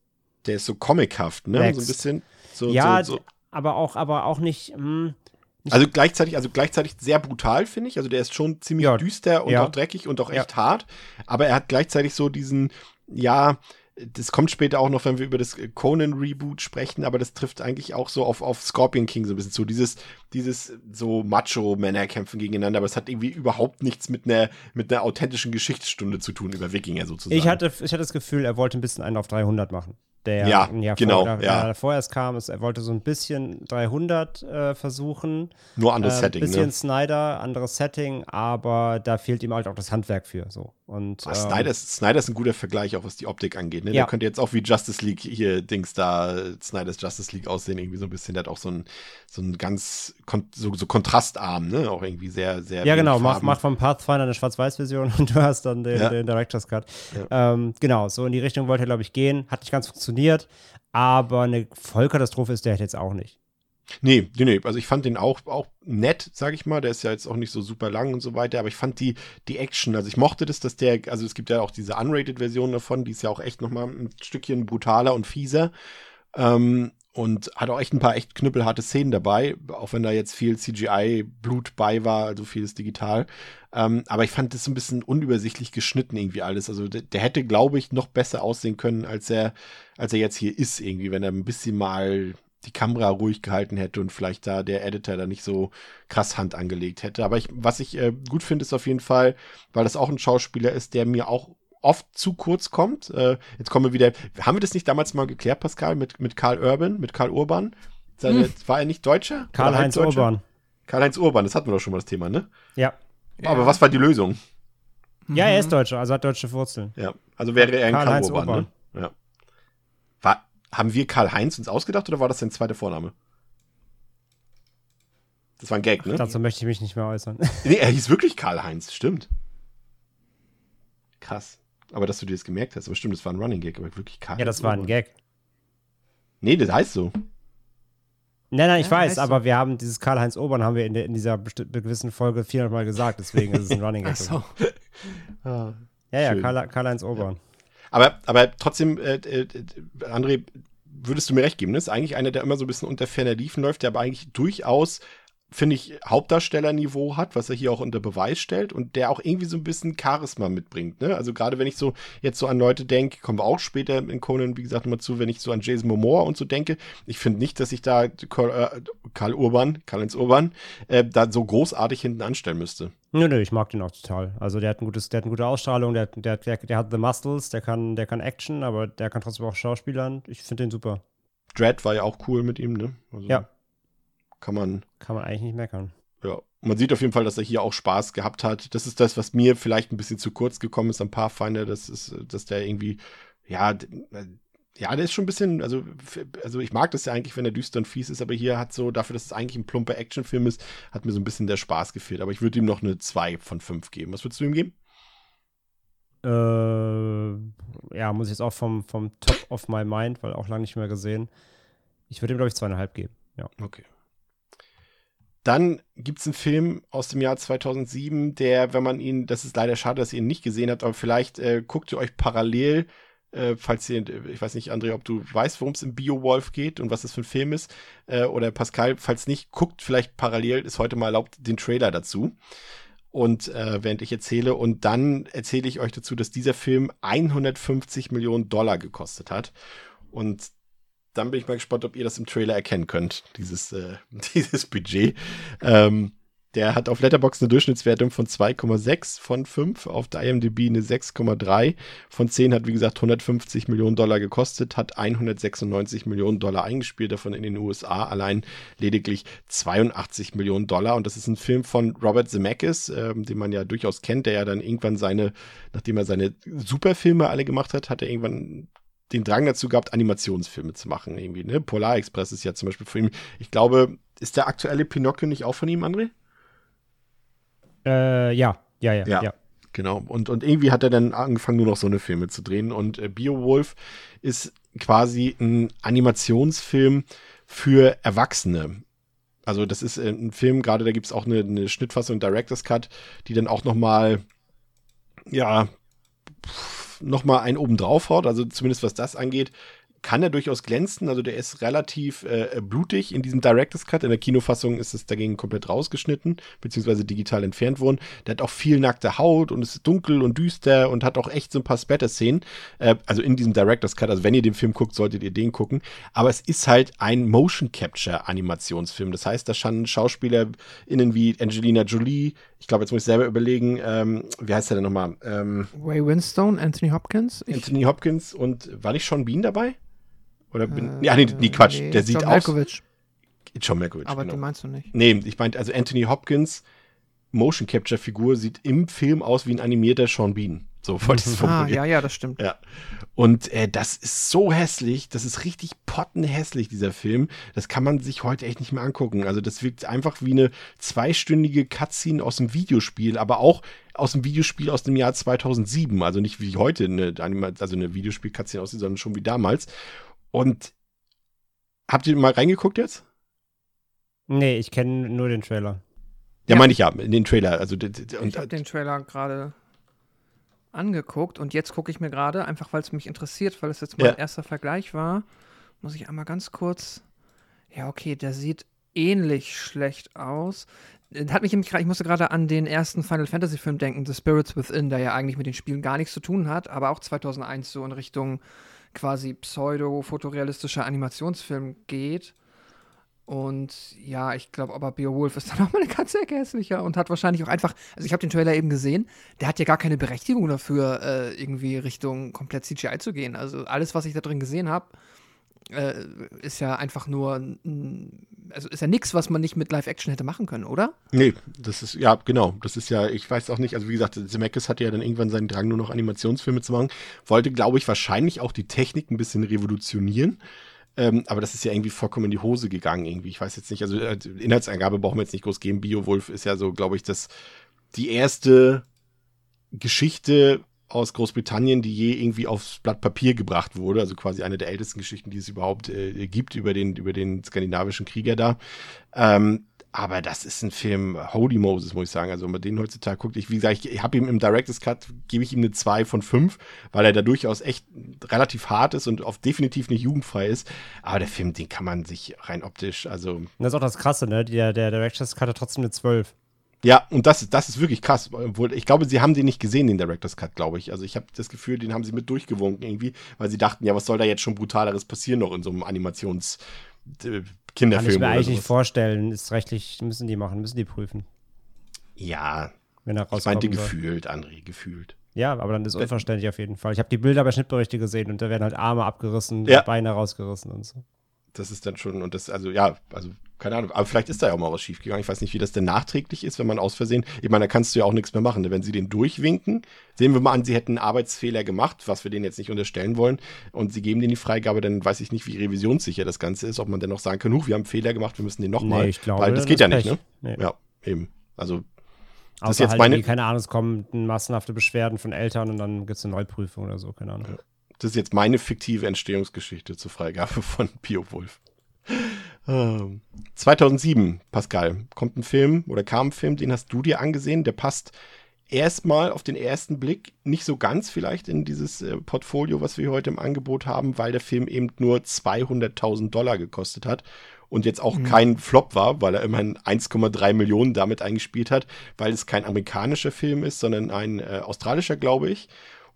Der ist so comichaft, ne? Next. So ein bisschen. So, ja, so, so. aber auch, aber auch nicht, hm, nicht. Also gleichzeitig, also gleichzeitig sehr brutal, finde ich. Also der ist schon ziemlich ja. düster und ja. auch dreckig und auch echt ja. hart. Aber er hat gleichzeitig so diesen, ja, das kommt später auch noch, wenn wir über das Conan-Reboot sprechen, aber das trifft eigentlich auch so auf, auf Scorpion King so ein bisschen zu. Dieses, dieses so Macho-Männer kämpfen gegeneinander, aber es hat irgendwie überhaupt nichts mit einer mit einer authentischen Geschichtsstunde zu tun über Wikinger sozusagen. Ich hatte, ich hatte das Gefühl, er wollte ein bisschen einen auf dreihundert machen. Der ja, ein Jahr genau, vorher, ja. vorher erst kam, ist, er wollte so ein bisschen dreihundert äh, versuchen. Nur anderes äh, Setting, ne? Ein bisschen Snyder, anderes Setting, aber da fehlt ihm halt auch das Handwerk für. So. Und, ähm, Snyder, ist, Snyder ist ein guter Vergleich, auch was die Optik angeht. Ne? Ja. Der könnte jetzt auch wie Justice League hier, Dings da, Snyder's Justice League aussehen, irgendwie so ein bisschen. Der hat auch so ein, so ein ganz, kon- so, so kontrastarm, ne? Auch irgendwie sehr, sehr. Ja, genau, mach, mach vom Pathfinder eine Schwarz-Weiß-Version und du hast dann den, ja. den Director's Cut. Ja. Ähm, genau, so in die Richtung wollte er, glaube ich, gehen. Hat nicht ganz funktioniert. Aber eine Vollkatastrophe ist der jetzt auch nicht. Nee, nee, nee. Also ich fand den auch, auch nett, sag ich mal. Der ist ja jetzt auch nicht so super lang und so weiter. Aber ich fand die, die Action, also ich mochte das, dass der, also es gibt ja auch diese Unrated-Version davon, die ist ja auch echt nochmal ein Stückchen brutaler und fieser. Ähm, und hat auch echt ein paar echt knüppelharte Szenen dabei, auch wenn da jetzt viel C G I-Blut bei war, also vieles digital. Ähm, aber ich fand das so ein bisschen unübersichtlich geschnitten irgendwie alles. Also der, der hätte, glaube ich, noch besser aussehen können, als er, als er jetzt hier ist irgendwie, wenn er ein bisschen mal die Kamera ruhig gehalten hätte und vielleicht da der Editor da nicht so krass Hand angelegt hätte. Aber ich, was ich äh, gut finde, ist auf jeden Fall, weil das auch ein Schauspieler ist, der mir auch oft zu kurz kommt. Äh, jetzt kommen wir wieder. Haben wir das nicht damals mal geklärt, Pascal, mit, mit Karl Urban, mit Karl Urban? Seine, hm. War er nicht Deutscher? Karl-Heinz Urban. Karl-Heinz Urban, das hatten wir doch schon mal das Thema, ne? Ja. Aber ja. was war die Lösung? Ja, er ist Deutscher, also hat deutsche Wurzeln. Ja, also wäre er ein Karl, Karl Urban, Urban. Ne? Ja. War, haben wir Karl-Heinz uns ausgedacht oder war das sein zweiter Vorname? Das war ein Gag, ne? Ach, dazu möchte ich mich nicht mehr äußern. Nee, er hieß wirklich Karl-Heinz, stimmt. Krass. Aber dass du dir das gemerkt hast. Aber stimmt, das war ein Running Gag, aber wirklich Karl. Ja, das war ein Gag. Nee, das heißt so. Nein, nein, ich ja, weiß, aber so. wir haben dieses Karl-Heinz Obern haben wir in, der, in dieser besti- gewissen Folge vierhundert Mal gesagt, deswegen ist es ein Running Gag. Ach so. ah, ja, ja, Karl, Karl-Heinz Obern. Ja. Aber, aber trotzdem, äh, äh, André, würdest du mir recht geben, ne? Ist eigentlich einer, der immer so ein bisschen unter ferner Liefen läuft, der aber eigentlich durchaus, finde ich, Hauptdarstellerniveau hat, was er hier auch unter Beweis stellt und der auch irgendwie so ein bisschen Charisma mitbringt, ne? Also gerade wenn ich so jetzt so an Leute denke, kommen wir auch später in Conan, wie gesagt, nochmal zu, wenn ich so an Jason Momoa und so denke, ich finde nicht, dass ich da Karl, äh, Karl Urban, Karl-Heinz Urban, äh, da so großartig hinten anstellen müsste. Nö, nö, ich mag den auch total. Also der hat ein gutes, der hat eine gute Ausstrahlung, der, der, der, der hat The Muscles, der kann, der kann Action, aber der kann trotzdem auch Schauspielern. Ich finde den super. Dredd war ja auch cool mit ihm, ne? Also ja. Kann man, kann man eigentlich nicht meckern. Ja, man sieht auf jeden Fall, dass er hier auch Spaß gehabt hat. Das ist das, was mir vielleicht ein bisschen zu kurz gekommen ist am Pathfinder. Das ist, dass der irgendwie, ja, ja, der ist schon ein bisschen, also, also ich mag das ja eigentlich, wenn er düster und fies ist, aber hier hat so, dafür, dass es eigentlich ein plumper Actionfilm ist, hat mir so ein bisschen der Spaß gefehlt. Aber ich würde ihm noch eine zwei von fünf geben. Was würdest du ihm geben? Äh, ja, muss ich jetzt auch vom, vom Top of my mind, weil auch lange nicht mehr gesehen. Ich würde ihm, glaube ich, zweieinhalb geben. Ja. Okay. Dann gibt es einen Film aus dem Jahr zweitausendsieben, der, wenn man ihn, das ist leider schade, dass ihr ihn nicht gesehen habt, aber vielleicht äh, guckt ihr euch parallel äh, falls ihr, ich weiß nicht, André, ob du weißt, worum es im Beowulf geht und was das für ein Film ist, äh, oder Pascal, falls nicht, guckt vielleicht parallel, ist heute mal erlaubt, den Trailer dazu. Und äh, während ich erzähle, und dann erzähle ich euch dazu, dass dieser Film hundertfünfzig Millionen Dollar gekostet hat. Und dann bin ich mal gespannt, ob ihr das im Trailer erkennen könnt, dieses, äh, dieses Budget. Ähm, der hat auf Letterboxd eine Durchschnittswertung von zwei Komma sechs von fünf, auf der I M D B eine sechs Komma drei von zehn, hat wie gesagt hundertfünfzig Millionen Dollar gekostet, hat hundertsechsundneunzig Millionen Dollar eingespielt, davon in den U S A allein lediglich zweiundachtzig Millionen Dollar, und das ist ein Film von Robert Zemeckis, ähm, den man ja durchaus kennt, der ja dann irgendwann seine, nachdem er seine Superfilme alle gemacht hat, hat er irgendwann den Drang dazu gehabt, Animationsfilme zu machen, irgendwie, ne? Polar Express ist ja zum Beispiel von ihm. Ich glaube, ist der aktuelle Pinocchio nicht auch von ihm, André? Äh, ja. ja, ja, ja, ja. Genau. Und, und irgendwie hat er dann angefangen, nur noch so eine Filme zu drehen. Und äh, Beowulf ist quasi ein Animationsfilm für Erwachsene. Also das ist äh, ein Film, gerade da gibt es auch eine, eine Schnittfassung, Director's Cut, die dann auch noch mal, ja, pff, noch mal einen oben drauf haut, also zumindest was das angeht, kann er durchaus glänzen. Also der ist relativ äh, blutig in diesem Director's Cut. In der Kinofassung ist es dagegen komplett rausgeschnitten, beziehungsweise digital entfernt worden. Der hat auch viel nackte Haut und ist dunkel und düster und hat auch echt so ein paar Splatter-Szenen. Äh, also in diesem Director's Cut, also wenn ihr den Film guckt, solltet ihr den gucken. Aber es ist halt ein Motion-Capture-Animationsfilm. Das heißt, da standen SchauspielerInnen wie Angelina Jolie, ich glaube, jetzt muss ich selber überlegen, ähm, wie heißt der denn nochmal? Ähm, Ray Winstone, Anthony Hopkins. Anthony Hopkins, und war nicht Sean Bean dabei? Oder bin, äh, nee, nee, Quatsch, nee, der sieht John aus. Malkovich. John Malkovich. Aber genau. Den meinst du nicht. Nee, ich meinte, also Anthony Hopkins, Motion-Capture-Figur, sieht im Film aus wie ein animierter Sean Bean. So wollte ich es formulieren. Ah, ja, ja, das stimmt. Ja. Und äh, das ist so hässlich, das ist richtig pottenhässlich, dieser Film. Das kann man sich heute echt nicht mehr angucken. Also das wirkt einfach wie eine zweistündige Cutscene aus dem Videospiel, aber auch aus dem Videospiel aus dem Jahr zweitausendsieben. Also nicht wie heute eine, also eine Videospiel-Cutscene aussieht, sondern schon wie damals. Und habt ihr mal reingeguckt jetzt? Nee, ich kenne nur den Trailer. Ja, ja. meine ich ja, den Trailer. Also, d- d- und, ich habe den Trailer gerade angeguckt und jetzt gucke ich mir gerade, einfach weil es mich interessiert, weil es jetzt mein ja. erster Vergleich war, muss ich einmal ganz kurz, ja okay, der sieht ähnlich schlecht aus. Hat mich nämlich, ich musste gerade an den ersten Final Fantasy Film denken, The Spirits Within, der ja eigentlich mit den Spielen gar nichts zu tun hat, aber auch zweitausendeins so in Richtung quasi pseudo-fotorealistischer Animationsfilm geht. Und ja, ich glaube, aber Beowulf ist dann auch mal eine ganze Ecke hässlicher und hat wahrscheinlich auch einfach, also ich habe den Trailer eben gesehen, der hat ja gar keine Berechtigung dafür, äh, irgendwie Richtung komplett C G I zu gehen. Also alles, was ich da drin gesehen habe, äh, ist ja einfach nur, also ist ja nichts, was man nicht mit Live-Action hätte machen können, oder? Nee, das ist, ja, genau, das ist ja, ich weiß auch nicht, also wie gesagt, Zemeckis hatte ja dann irgendwann seinen Drang, nur noch Animationsfilme zu machen, wollte, glaube ich, wahrscheinlich auch die Technik ein bisschen revolutionieren. Ähm, aber das ist ja irgendwie vollkommen in die Hose gegangen irgendwie. Ich weiß jetzt nicht, also Inhaltsangabe brauchen wir jetzt nicht groß geben. Beowulf ist ja so, glaube ich, das die erste Geschichte aus Großbritannien, die je irgendwie aufs Blatt Papier gebracht wurde. Also quasi eine der ältesten Geschichten, die es überhaupt äh, gibt über den, über den skandinavischen Krieger da. Ähm, aber das ist ein Film, Holy Moses, muss ich sagen. Also wenn man den heutzutage guckt, ich, wie gesagt, ich, ich habe ihm im Director's Cut, gebe ich ihm eine zwei von fünf, weil er da durchaus echt relativ hart ist und oft definitiv nicht jugendfrei ist. Aber der Film, den kann man sich rein optisch, also... Das ist auch das Krasse, ne? Der, der Director's Cut hat trotzdem eine zwölf. Ja, und das, das ist wirklich krass. Obwohl, ich glaube, sie haben den nicht gesehen, den Director's Cut, glaube ich. Also ich habe das Gefühl, den haben sie mit durchgewunken irgendwie, weil sie dachten, ja, was soll da jetzt schon Brutaleres passieren noch in so einem Animations- Kinderfilm. Kann ich mir eigentlich nicht vorstellen, ist rechtlich, müssen die machen, müssen die prüfen. Ja, wenn er rauskommt, ich meinte gefühlt, André, gefühlt. Ja, aber dann ist unverständlich auf jeden Fall. Ich habe die Bilder bei Schnittberichte gesehen und da werden halt Arme abgerissen, ja. Beine rausgerissen und so. Das ist dann schon, und das, also ja, also keine Ahnung, aber vielleicht ist da ja auch mal was schiefgegangen. Ich weiß nicht, wie das denn nachträglich ist, wenn man aus Versehen, ich meine, da kannst du ja auch nichts mehr machen. Wenn sie den durchwinken, sehen wir mal an, sie hätten einen Arbeitsfehler gemacht, was wir denen jetzt nicht unterstellen wollen, und sie geben denen die Freigabe, dann weiß ich nicht, wie revisionssicher das Ganze ist, ob man dann noch sagen kann, huch, wir haben einen Fehler gemacht, wir müssen den nochmal, nee, weil das geht das ja nicht, ne? Nee. Ja, eben, also das ist jetzt halt meine... Keine Ahnung, es kommen massenhafte Beschwerden von Eltern und dann gibt es eine Neuprüfung oder so, keine Ahnung. Ja. Das ist jetzt meine fiktive Entstehungsgeschichte zur Freigabe von Beowulf. Ähm, zweitausendsieben, Pascal, kommt ein Film oder kam ein Film, den hast du dir angesehen, der passt erstmal auf den ersten Blick nicht so ganz vielleicht in dieses äh, Portfolio, was wir heute im Angebot haben, weil der Film eben nur zweihunderttausend Dollar gekostet hat und jetzt auch mhm. kein Flop war, weil er immerhin eins Komma drei Millionen damit eingespielt hat, weil es kein amerikanischer Film ist, sondern ein äh, australischer, glaube ich.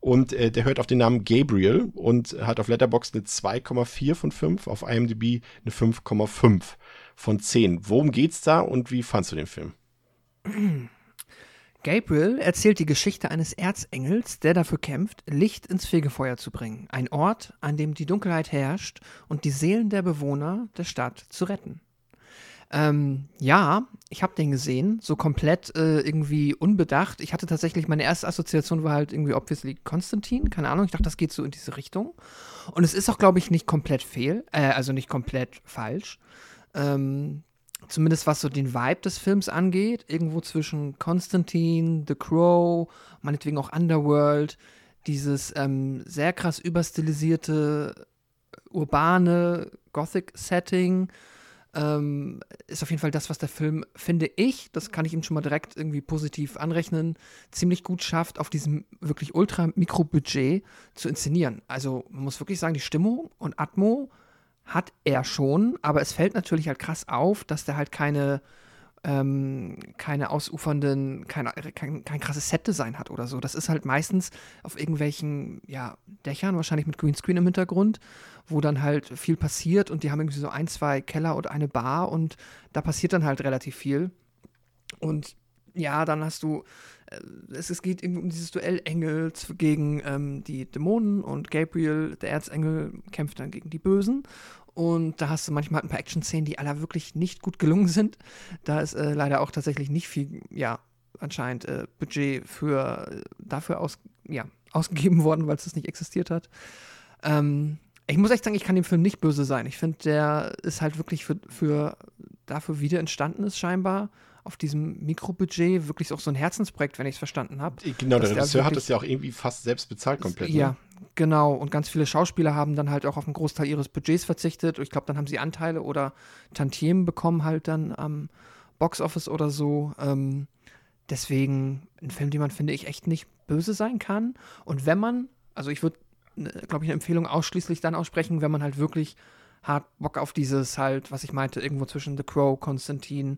Und äh, der hört auf den Namen Gabriel und hat auf Letterboxd eine zwei Komma vier von fünf, auf IMDb eine fünf Komma fünf von zehn. Worum geht's da und wie fandst du den Film? Gabriel erzählt die Geschichte eines Erzengels, der dafür kämpft, Licht ins Fegefeuer zu bringen. Ein Ort, an dem die Dunkelheit herrscht und die Seelen der Bewohner der Stadt zu retten. Ähm, ja, ich habe den gesehen, so komplett äh, irgendwie unbedacht. Ich hatte tatsächlich, meine erste Assoziation war halt irgendwie obviously Constantine, keine Ahnung, ich dachte, das geht so in diese Richtung. Und es ist auch, glaube ich, nicht komplett fehl, äh, also nicht komplett falsch. Ähm, zumindest was so den Vibe des Films angeht, irgendwo zwischen Constantine, The Crow, meinetwegen auch Underworld, dieses ähm, sehr krass überstilisierte, urbane Gothic-Setting. Ähm, ist auf jeden Fall das, was der Film, finde ich, das kann ich ihm schon mal direkt irgendwie positiv anrechnen, ziemlich gut schafft, auf diesem wirklich ultra-Mikrobudget zu inszenieren. Also man muss wirklich sagen, die Stimmung und Atmo hat er schon, aber es fällt natürlich halt krass auf, dass der halt keine ähm, keine ausufernden, keine, kein, kein krasses Set-Design hat oder so. Das ist halt meistens auf irgendwelchen, ja, Dächern, wahrscheinlich mit Greenscreen im Hintergrund, wo dann halt viel passiert und die haben irgendwie so ein, zwei Keller und eine Bar und da passiert dann halt relativ viel. Und ja, dann hast du, äh, es, es geht irgendwie um dieses Duell Engels gegen ähm, die Dämonen und Gabriel, der Erzengel, kämpft dann gegen die Bösen. Und da hast du manchmal ein paar Action-Szenen, die alle wirklich nicht gut gelungen sind. Da ist äh, leider auch tatsächlich nicht viel, ja, anscheinend äh, Budget für, äh, dafür aus, ja, ausgegeben worden, weil es das nicht existiert hat. Ähm, ich muss echt sagen, ich kann dem Film nicht böse sein. Ich finde, der ist halt wirklich für, für dafür, wie der entstanden ist, scheinbar auf diesem Mikrobudget, wirklich auch so ein Herzensprojekt, wenn ich es verstanden habe. Genau, der Regisseur hat das ja auch irgendwie fast selbst bezahlt komplett. Ja, ne? Genau. Und ganz viele Schauspieler haben dann halt auch auf einen Großteil ihres Budgets verzichtet. Ich glaube, dann haben sie Anteile oder Tantiemen bekommen halt dann am Boxoffice oder so. Ähm, deswegen ein Film, den man, finde ich, echt nicht böse sein kann. Und wenn man, also ich würde, glaube ich, eine Empfehlung ausschließlich dann aussprechen, wenn man halt wirklich hart Bock auf dieses halt, was ich meinte, irgendwo zwischen The Crow, Constantine,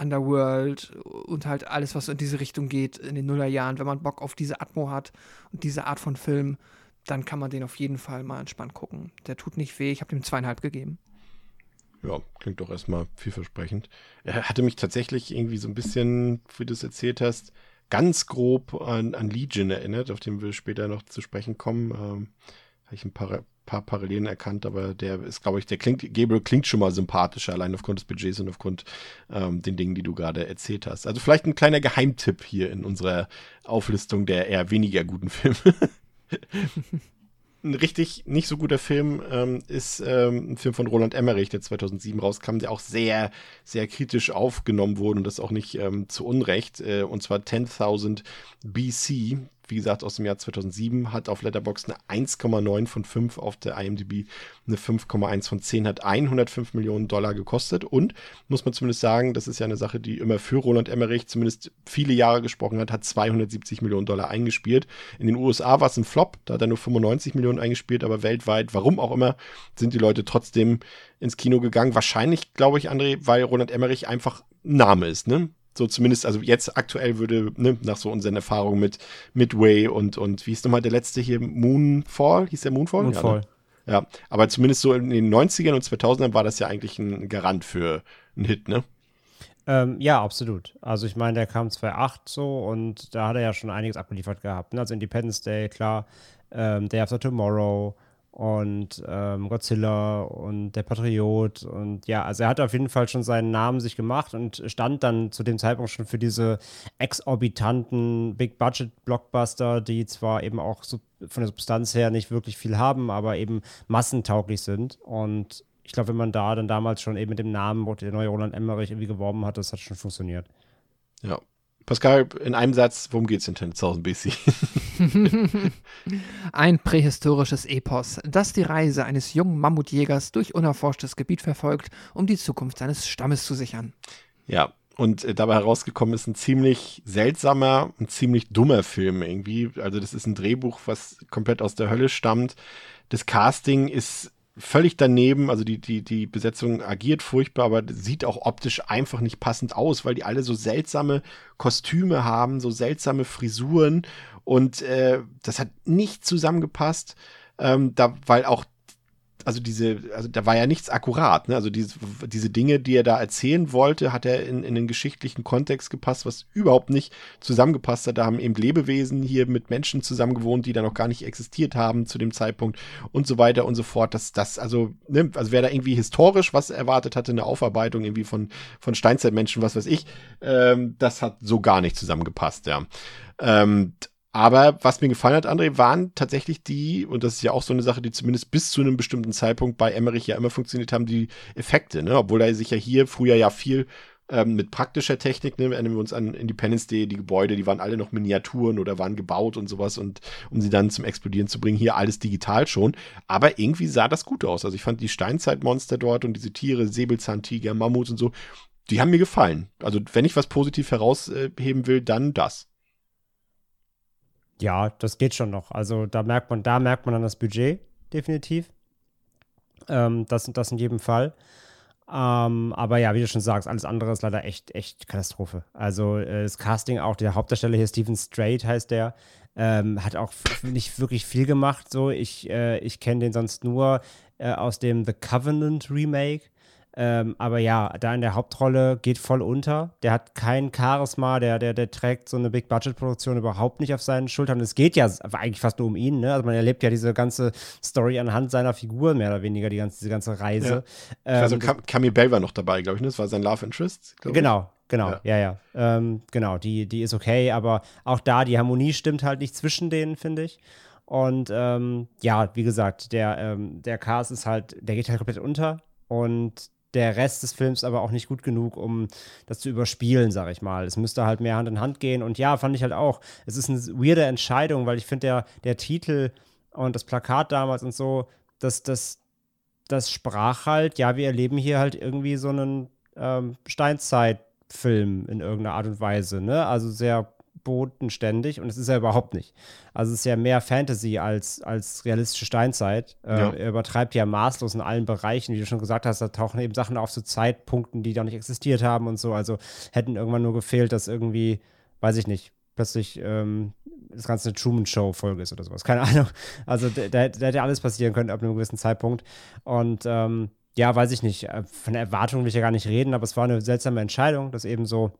Underworld und halt alles, was in diese Richtung geht in den Nullerjahren. Wenn man Bock auf diese Atmo hat und diese Art von Film, dann kann man den auf jeden Fall mal entspannt gucken. Der tut nicht weh. Ich habe dem zweieinhalb gegeben. Ja, klingt doch erstmal vielversprechend. Er hatte mich tatsächlich irgendwie so ein bisschen, wie du es erzählt hast, ganz grob an, an Legion erinnert, auf den wir später noch zu sprechen kommen. Ähm, habe ich ein paar... paar Parallelen erkannt, aber der ist, glaube ich, der klingt, Gabriel klingt schon mal sympathischer, allein aufgrund des Budgets und aufgrund ähm, den Dingen, die du gerade erzählt hast. Also vielleicht ein kleiner Geheimtipp hier in unserer Auflistung der eher weniger guten Filme. Ein richtig nicht so guter Film ähm, ist ähm, ein Film von Roland Emmerich, der zweitausendsieben rauskam, der auch sehr, sehr kritisch aufgenommen wurde und das auch nicht ähm, zu Unrecht, äh, und zwar zehntausend B C, wie gesagt, aus dem Jahr zweitausendsieben, hat auf Letterboxd eine eins Komma neun von fünf, auf der IMDb eine fünf Komma eins von zehn, hat hundertfünf Millionen Dollar gekostet und, muss man zumindest sagen, das ist ja eine Sache, die immer für Roland Emmerich zumindest viele Jahre gesprochen hat, hat zweihundertsiebzig Millionen Dollar eingespielt. In den U S A war es ein Flop, da hat er nur fünfundneunzig Millionen eingespielt, aber weltweit, warum auch immer, sind die Leute trotzdem ins Kino gegangen. Wahrscheinlich, glaube ich, André, weil Roland Emmerich einfach ein Name ist, ne? So zumindest, also jetzt aktuell würde, ne, nach so unseren Erfahrungen mit Midway und, und wie ist nochmal der letzte hier, Moonfall, hieß der Moonfall? Moonfall. Ja, ne? Ja, aber zumindest so in den neunzigern und zweitausendern war das ja eigentlich ein Garant für einen Hit, ne? Ähm, ja, absolut. Also ich meine, der kam zweitausendacht so und da hat er ja schon einiges abgeliefert gehabt, ne? Also Independence Day, klar, ähm, Day After Tomorrow und ähm, Godzilla und der Patriot und ja, also er hat auf jeden Fall schon seinen Namen sich gemacht und stand dann zu dem Zeitpunkt schon für diese exorbitanten Big-Budget-Blockbuster, die zwar eben auch so von der Substanz her nicht wirklich viel haben, aber eben massentauglich sind und ich glaube, wenn man da dann damals schon eben mit dem Namen, wo der neue Roland Emmerich irgendwie geworben hat, das hat schon funktioniert. Ja. Pascal, in einem Satz, worum geht's in zehntausend B C? Ein prähistorisches Epos, das die Reise eines jungen Mammutjägers durch unerforschtes Gebiet verfolgt, um die Zukunft seines Stammes zu sichern. Ja, Und äh, dabei herausgekommen ist ein ziemlich seltsamer und ziemlich dummer Film irgendwie. Also das ist ein Drehbuch, was komplett aus der Hölle stammt. Das Casting ist völlig daneben, also die, die, die Besetzung agiert furchtbar, aber sieht auch optisch einfach nicht passend aus, weil die alle so seltsame Kostüme haben, so seltsame Frisuren und äh, das hat nicht zusammengepasst, ähm, da, weil auch, also diese, also da war ja nichts akkurat, ne? Also diese, diese Dinge, die er da erzählen wollte, hat er in, in den geschichtlichen Kontext gepasst, was überhaupt nicht zusammengepasst hat. Da haben eben Lebewesen hier mit Menschen zusammengewohnt, die da noch gar nicht existiert haben zu dem Zeitpunkt und so weiter und so fort. Das, das, also, ne? Also wer da irgendwie historisch was erwartet hatte, eine Aufarbeitung irgendwie von, von Steinzeitmenschen, was weiß ich, ähm, das hat so gar nicht zusammengepasst, ja. Ähm, Aber was mir gefallen hat, André, waren tatsächlich die, und das ist ja auch so eine Sache, die zumindest bis zu einem bestimmten Zeitpunkt bei Emmerich ja immer funktioniert haben, die Effekte, ne? Obwohl er sich ja hier früher ja viel ähm, mit praktischer Technik, ne? Erinnern wir uns an Independence Day, die Gebäude, die waren alle noch Miniaturen oder waren gebaut und sowas, und um sie dann zum Explodieren zu bringen, hier alles digital schon. Aber irgendwie sah das gut aus. Also ich fand die Steinzeitmonster dort und diese Tiere, Säbelzahntiger, Mammut und so, die haben mir gefallen. Also wenn ich was positiv herausheben will, dann das. Ja, das geht schon noch. Also da merkt man, da merkt man dann das Budget, definitiv. Ähm, das, das in jedem Fall. Ähm, aber ja, wie du schon sagst, alles andere ist leider echt, echt Katastrophe. Also äh, das Casting auch, der Hauptdarsteller hier, Stephen Strait heißt der, ähm, hat auch f- nicht wirklich viel gemacht. So, ich, äh, ich kenne den sonst nur äh, aus dem The Covenant Remake. Ähm, aber ja, da in der Hauptrolle geht voll unter. Der hat kein Charisma, der, der, der trägt so eine Big-Budget-Produktion überhaupt nicht auf seinen Schultern. Und es geht ja eigentlich fast nur um ihn, ne? Also man erlebt ja diese ganze Story anhand seiner Figur, mehr oder weniger, die ganze, diese ganze Reise. Ja. Ähm, also Cam- Camille Bell war noch dabei, glaube ich, ne? Das war sein Love Interest. Genau. Ich. Genau, ja, ja. ja. Ähm, genau, die, die ist okay, aber auch da, die Harmonie stimmt halt nicht zwischen denen, finde ich. Und ähm, ja, wie gesagt, der, ähm, der Cast ist halt, der geht halt komplett unter und der Rest des Films aber auch nicht gut genug, um das zu überspielen, sag ich mal. Es müsste halt mehr Hand in Hand gehen. Und ja, fand ich halt auch, es ist eine weirde Entscheidung, weil ich finde, der, der Titel und das Plakat damals und so, das, das, das sprach halt, ja, wir erleben hier halt irgendwie so einen ähm, Steinzeitfilm in irgendeiner Art und Weise, ne? Also sehr bodenständig, und es ist ja überhaupt nicht. Also es ist ja mehr Fantasy als, als realistische Steinzeit. Äh, ja. Er übertreibt ja maßlos in allen Bereichen, wie du schon gesagt hast, da tauchen eben Sachen auf zu so Zeitpunkten, die da nicht existiert haben und so. Also hätten irgendwann nur gefehlt, dass irgendwie, weiß ich nicht, plötzlich ähm, das Ganze eine Truman-Show-Folge ist oder sowas. Keine Ahnung. Also da, da, da hätte alles passieren können ab einem gewissen Zeitpunkt. Und ähm, ja, weiß ich nicht, von der Erwartung will ich ja gar nicht reden, aber es war eine seltsame Entscheidung, dass eben so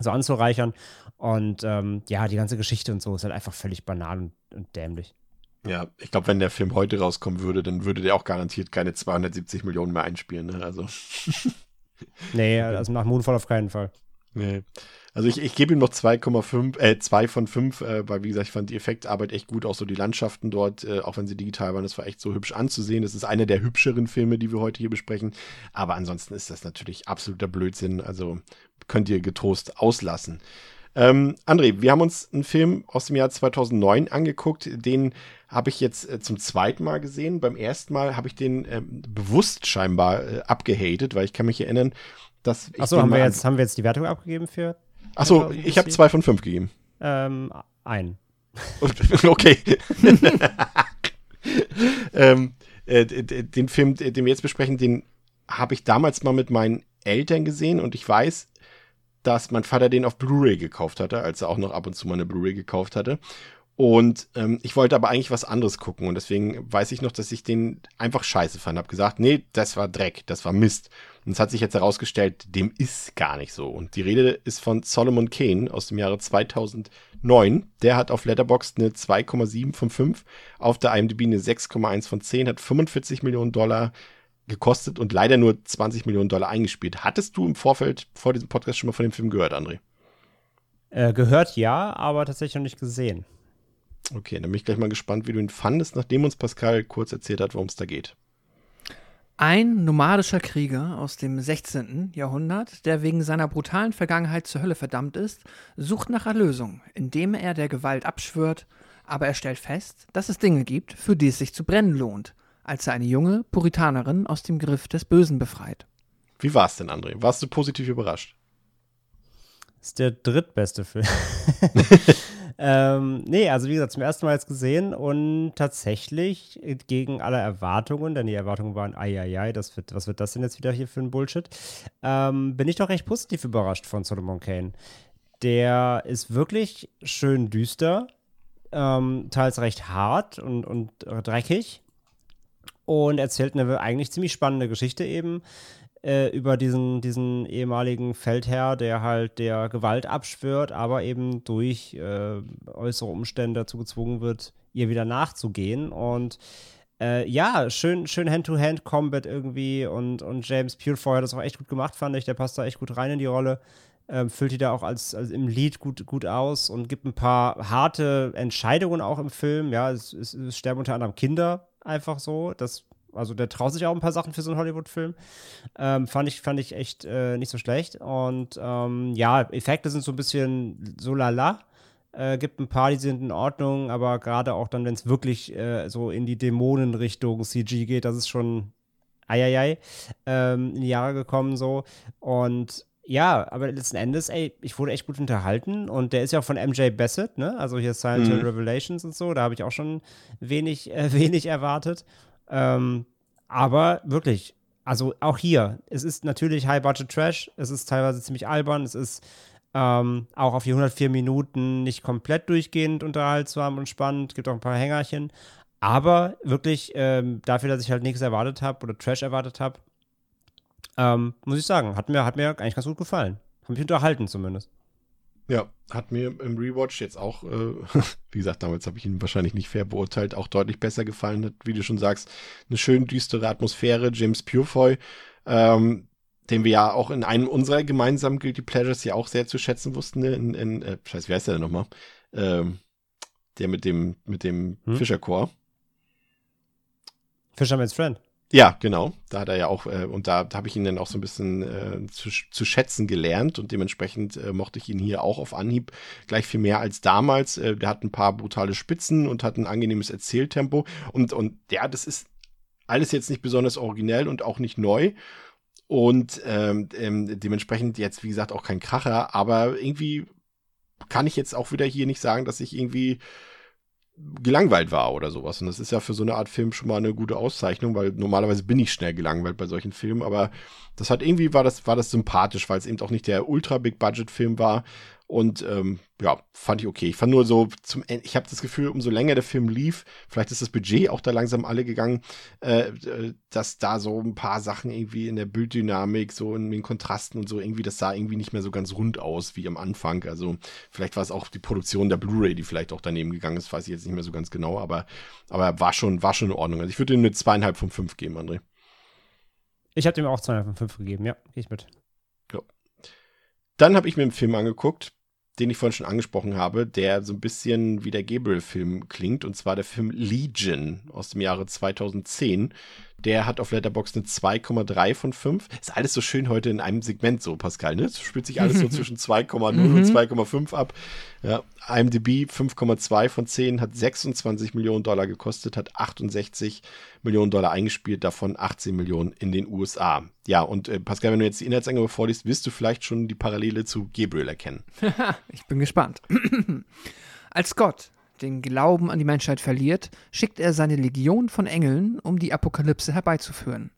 so anzureichern. Und ähm, ja, die ganze Geschichte und so ist halt einfach völlig banal und, und dämlich. Ja, ich glaube, wenn der Film heute rauskommen würde, dann würde der auch garantiert keine zweihundertsiebzig Millionen mehr einspielen. Ne? Also. Nee, also nach Moonfall auf keinen Fall. Nee. Also ich, ich gebe ihm noch zwei Komma fünf, äh, zwei von fünf, äh, weil, wie gesagt, ich fand die Effektarbeit echt gut, auch so die Landschaften dort, äh, auch wenn sie digital waren, das war echt so hübsch anzusehen. Das ist einer der hübscheren Filme, die wir heute hier besprechen, aber ansonsten ist das natürlich absoluter Blödsinn, also könnt ihr getrost auslassen. Ähm, André, wir haben uns einen Film aus dem Jahr zweitausendneun angeguckt, den habe ich jetzt äh, zum zweiten Mal gesehen. Beim ersten Mal habe ich den äh, bewusst scheinbar äh, abgehatet, weil ich kann mich erinnern, dass ich... Achso, haben, ab- haben wir jetzt die Wertung abgegeben für... Achso, ich habe zwei von fünf gegeben. Ähm, ein. Okay. ähm, äh, den Film, den wir jetzt besprechen, den habe ich damals mal mit meinen Eltern gesehen und ich weiß, dass mein Vater den auf Blu-ray gekauft hatte, als er auch noch ab und zu mal eine Blu-ray gekauft hatte. Und ähm, ich wollte aber eigentlich was anderes gucken und deswegen weiß ich noch, dass ich den einfach scheiße fand. Hab gesagt, nee, das war Dreck, das war Mist. Und es hat sich jetzt herausgestellt, dem ist gar nicht so. Und die Rede ist von Solomon Kane aus dem Jahre zweitausendneun. Der hat auf Letterboxd eine zwei Komma sieben von fünf, auf der I M D B eine sechs Komma eins von zehn, hat fünfundvierzig Millionen Dollar gekostet und leider nur zwanzig Millionen Dollar eingespielt. Hattest du im Vorfeld vor diesem Podcast schon mal von dem Film gehört, André? Äh, gehört ja, aber tatsächlich noch nicht gesehen. Okay, dann bin ich gleich mal gespannt, wie du ihn fandest, nachdem uns Pascal kurz erzählt hat, worum es da geht. Ein nomadischer Krieger aus dem sechzehnten Jahrhundert, der wegen seiner brutalen Vergangenheit zur Hölle verdammt ist, sucht nach Erlösung, indem er der Gewalt abschwört, aber er stellt fest, dass es Dinge gibt, für die es sich zu brennen lohnt, als er eine junge Puritanerin aus dem Griff des Bösen befreit. Wie war's denn, André? Warst du positiv überrascht? ist der drittbeste Film. ähm, nee, also wie gesagt, zum ersten Mal jetzt gesehen und tatsächlich gegen alle Erwartungen, denn die Erwartungen waren, ai, ai, ai, das wird, was wird das denn jetzt wieder hier für ein Bullshit, ähm, bin ich doch recht positiv überrascht von Solomon Kane. Der ist wirklich schön düster, ähm, teils recht hart und, und dreckig und erzählt eine eigentlich ziemlich spannende Geschichte eben, über diesen, diesen ehemaligen Feldherr, der halt der Gewalt abschwört, aber eben durch äh, äußere Umstände dazu gezwungen wird, ihr wieder nachzugehen. Und äh, ja, schön, schön Hand-to-Hand-Combat irgendwie und, und James Purefoy hat das auch echt gut gemacht, fand ich. Der passt da echt gut rein in die Rolle, ähm, füllt die da auch als, als im Lied gut, gut aus und gibt ein paar harte Entscheidungen auch im Film. Ja, es, es, es sterben unter anderem Kinder einfach so, das also der traut sich auch ein paar Sachen für so einen Hollywood-Film. Ähm, fand ich, fand ich echt äh, nicht so schlecht. Und ähm, ja, Effekte sind so ein bisschen so lala. Äh, gibt ein paar, die sind in Ordnung, aber gerade auch dann, wenn es wirklich äh, so in die Dämonenrichtung C G geht, das ist schon eieiei ähm, in die Jahre gekommen so. Und ja, aber letzten Endes, ey, ich wurde echt gut unterhalten und der ist ja auch von M J Bassett, ne? Also hier Silent Hill mhm. Revelations und so, da habe ich auch schon wenig, äh, wenig erwartet. Ähm, aber wirklich, also auch hier, es ist natürlich High-Budget-Trash, es ist teilweise ziemlich albern, es ist ähm, auch auf die hundertvier Minuten nicht komplett durchgehend unterhaltsam und spannend, gibt auch ein paar Hängerchen, aber wirklich ähm, dafür, dass ich halt nichts erwartet habe oder Trash erwartet habe, ähm, muss ich sagen, hat mir, hat mir eigentlich ganz gut gefallen, hat mich unterhalten zumindest. Ja, hat mir im Rewatch jetzt auch, äh, wie gesagt, damals habe ich ihn wahrscheinlich nicht fair beurteilt, auch deutlich besser gefallen. Hat, wie du schon sagst, eine schön düstere Atmosphäre. James Purefoy, ähm, den wir ja auch in einem unserer gemeinsamen Guilty Pleasures ja auch sehr zu schätzen wussten. Ne? In, in äh, Scheiße, wie heißt der denn nochmal? Ähm, der mit dem, mit dem hm? Fischerchor. Fisherman's Friend. Ja, genau. Da hat er ja auch, äh, und da, da habe ich ihn dann auch so ein bisschen äh, zu, zu schätzen gelernt und dementsprechend äh, mochte ich ihn hier auch auf Anhieb gleich viel mehr als damals. Äh, der hat ein paar brutale Spitzen und hat ein angenehmes Erzähltempo und, und ja, das ist alles jetzt nicht besonders originell und auch nicht neu und ähm, ähm, dementsprechend jetzt, wie gesagt, auch kein Kracher, aber irgendwie kann ich jetzt auch wieder hier nicht sagen, dass ich irgendwie gelangweilt war oder sowas. Und das ist ja für so eine Art Film schon mal eine gute Auszeichnung, weil normalerweise bin ich schnell gelangweilt bei solchen Filmen, aber das hat irgendwie, war das, war das sympathisch, weil es eben auch nicht der Ultra-Big-Budget-Film war und ähm, ja, fand ich okay. Ich fand nur so, zum Ende, ich habe das Gefühl, umso länger der Film lief, vielleicht ist das Budget auch da langsam alle gegangen, äh, dass da so ein paar Sachen irgendwie in der Bilddynamik, so in den Kontrasten und so irgendwie, das sah irgendwie nicht mehr so ganz rund aus wie am Anfang. Also vielleicht war es auch die Produktion der Blu-ray, die vielleicht auch daneben gegangen ist, weiß ich jetzt nicht mehr so ganz genau, aber, aber war schon, war schon in Ordnung. Also ich würde ihm eine zweieinhalb von fünf geben, André. Ich habe dem auch zweieinhalb von fünf gegeben, ja, gehe ich mit. Ja. Dann habe ich mir einen Film angeguckt, den ich vorhin schon angesprochen habe, der so ein bisschen wie der Gabriel-Film klingt, und zwar der Film Legion aus dem Jahre zweitausendzehn. Der hat auf Letterboxd eine zwei Komma drei von fünf. Ist alles so schön heute in einem Segment so, Pascal, ne? Es spielt sich alles so zwischen zwei Komma null und zwei Komma fünf ab. Ja, IMDb fünf Komma zwei von zehn, hat sechsundzwanzig Millionen Dollar gekostet, hat achtundsechzig Millionen Dollar eingespielt, davon achtzehn Millionen in den U S A. Ja, und äh, Pascal, wenn du jetzt die Inhaltsangabe vorliest, wirst du vielleicht schon die Parallele zu Gabriel erkennen. Ich bin gespannt. Als Gott den Glauben an die Menschheit verliert, schickt er seine Legion von Engeln, um die Apokalypse herbeizuführen.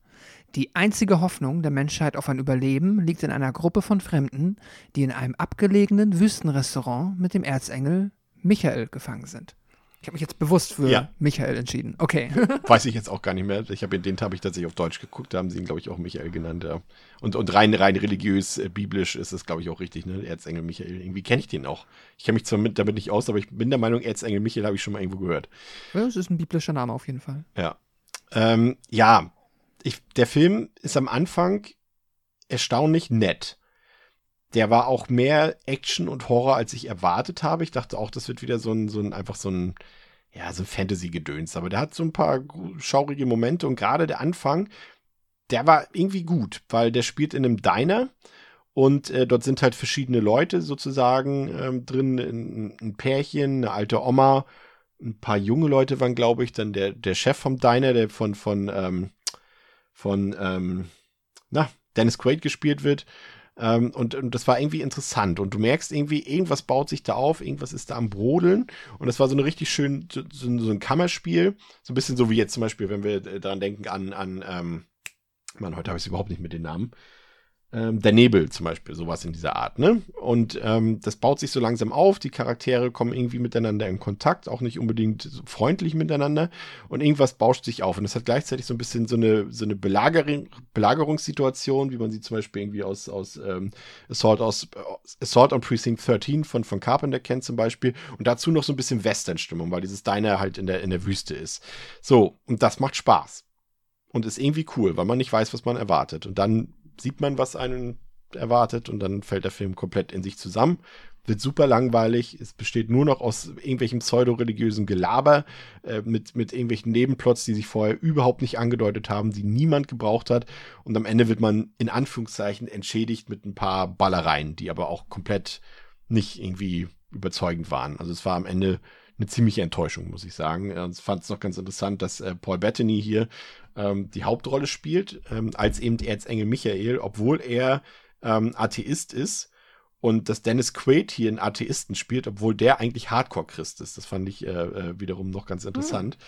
Die einzige Hoffnung der Menschheit auf ein Überleben liegt in einer Gruppe von Fremden, die in einem abgelegenen Wüstenrestaurant mit dem Erzengel Michael gefangen sind. Ich habe mich jetzt bewusst für ja. Michael entschieden. Okay. Weiß ich jetzt auch gar nicht mehr. Ich habe den habe ich tatsächlich auf Deutsch geguckt. Da haben sie ihn, glaube ich, auch Michael genannt. Ja. Und, und rein, rein religiös, äh, biblisch ist das, glaube ich, auch richtig. Ne? Erzengel Michael. Irgendwie kenne ich den auch. Ich kenne mich zwar mit, damit nicht aus, aber ich bin der Meinung, Erzengel Michael habe ich schon mal irgendwo gehört. Ja, das ist ein biblischer Name auf jeden Fall. Ja. Ähm, ja. Ich, der Film ist am Anfang erstaunlich nett. Der war auch mehr Action und Horror, als ich erwartet habe. Ich dachte auch, das wird wieder so ein, so ein einfach so ein, ja, so ein Fantasy-Gedöns. Aber der hat so ein paar schaurige Momente und gerade der Anfang, der war irgendwie gut, weil der spielt in einem Diner und äh, dort sind halt verschiedene Leute sozusagen äh, drin, ein, ein Pärchen, eine alte Oma, ein paar junge Leute waren, glaube ich, dann der, der Chef vom Diner, der von, von, ähm, von, ähm, na, Dennis Quaid gespielt wird. Ähm, und, und das war irgendwie interessant. Und du merkst irgendwie, irgendwas baut sich da auf, irgendwas ist da am Brodeln. Und das war so eine richtig schön, so, so ein Kammerspiel. So ein bisschen so wie jetzt zum Beispiel, wenn wir daran denken an, an ähm, Mann, heute habe ich es überhaupt nicht mit den Namen. Ähm, der Nebel zum Beispiel, sowas in dieser Art, ne? Und ähm, das baut sich so langsam auf, die Charaktere kommen irgendwie miteinander in Kontakt, auch nicht unbedingt so freundlich miteinander und irgendwas bauscht sich auf. Und das hat gleichzeitig so ein bisschen so eine, so eine Belagerung, Belagerungssituation, wie man sie zum Beispiel irgendwie aus, aus ähm, Assault, aus, Assault on Precinct dreizehn von, von Carpenter kennt zum Beispiel und dazu noch so ein bisschen Western-Stimmung, weil dieses Diner halt in der, in der Wüste ist. So, und das macht Spaß. Und ist irgendwie cool, weil man nicht weiß, was man erwartet. Und dann sieht man, was einen erwartet und dann fällt der Film komplett in sich zusammen. Wird super langweilig. Es besteht nur noch aus irgendwelchem pseudoreligiösem Gelaber äh, mit, mit irgendwelchen Nebenplots, die sich vorher überhaupt nicht angedeutet haben, die niemand gebraucht hat. Und am Ende wird man in Anführungszeichen entschädigt mit ein paar Ballereien, die aber auch komplett nicht irgendwie überzeugend waren. Also es war am Ende eine ziemliche Enttäuschung, muss ich sagen. Ich fand es noch ganz interessant, dass äh, Paul Bettany hier ähm, die Hauptrolle spielt, ähm, als eben Erzengel Michael, obwohl er ähm, Atheist ist. Und dass Dennis Quaid hier einen Atheisten spielt, obwohl der eigentlich Hardcore-Christ ist. Das fand ich äh, äh, wiederum noch ganz interessant.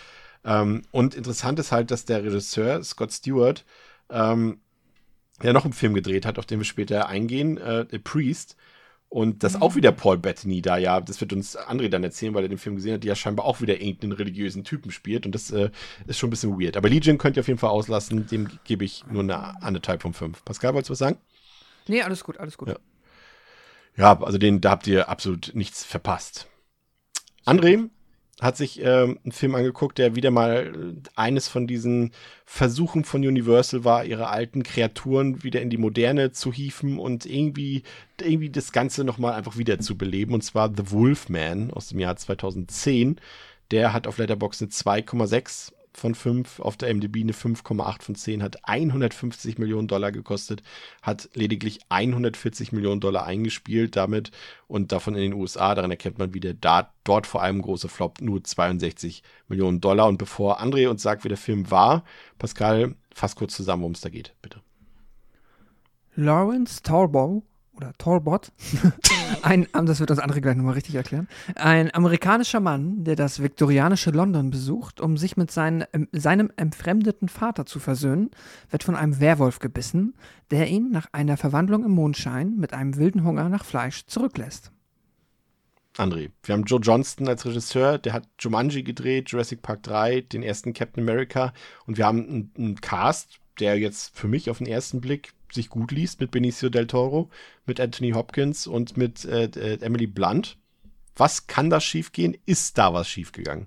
Mhm. Ähm, und interessant ist halt, dass der Regisseur Scott Stewart ähm, ja noch einen Film gedreht hat, auf den wir später eingehen, äh, The Priest. Und das auch wieder Paul Bettany da, ja, das wird uns André dann erzählen, weil er den Film gesehen hat, die ja scheinbar auch wieder irgendeinen religiösen Typen spielt. Und das äh, ist schon ein bisschen weird. Aber Legion könnt ihr auf jeden Fall auslassen, dem gebe ich nur eine anderthalb von fünf. Pascal, wolltest du was sagen? Nee, alles gut, alles gut. Ja, ja also den, da habt ihr absolut nichts verpasst. André hat sich äh, einen Film angeguckt, der wieder mal eines von diesen Versuchen von Universal war, ihre alten Kreaturen wieder in die Moderne zu hieven und irgendwie, irgendwie das Ganze nochmal einfach wieder zu beleben. Und zwar The Wolfman aus dem Jahr zweitausendzehn. Der hat auf Letterboxd eine zwei Komma sechs von fünf, auf der IMDb eine fünf Komma acht von zehn, hat hundertfünfzig Millionen Dollar gekostet, hat lediglich hundertvierzig Millionen Dollar eingespielt damit und davon in den U S A, daran erkennt man wieder, da, dort vor allem große Flop, nur zweiundsechzig Millionen Dollar. Und bevor André uns sagt, wie der Film war, Pascal, fass kurz zusammen, worum es da geht, bitte. Lawrence Talbot oder Talbot, ein, das wird uns André gleich nochmal richtig erklären, ein amerikanischer Mann, der das viktorianische London besucht, um sich mit seinen, seinem entfremdeten Vater zu versöhnen, wird von einem Werwolf gebissen, der ihn nach einer Verwandlung im Mondschein mit einem wilden Hunger nach Fleisch zurücklässt. André, wir haben Joe Johnston als Regisseur, der hat Jumanji gedreht, Jurassic Park drei, den ersten Captain America und wir haben einen, einen Cast, der jetzt für mich auf den ersten Blick sich gut liest, mit Benicio Del Toro, mit Anthony Hopkins und mit äh, äh, Emily Blunt. Was kann da schiefgehen? Ist da was schiefgegangen?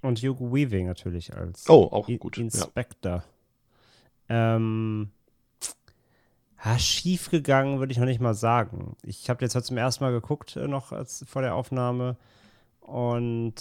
Und Hugo Weaving natürlich als oh, auch I- gut. Inspector. Ja. Ähm, ha, schiefgegangen würde ich noch nicht mal sagen. Ich habe jetzt halt zum ersten Mal geguckt, äh, noch als, vor der Aufnahme und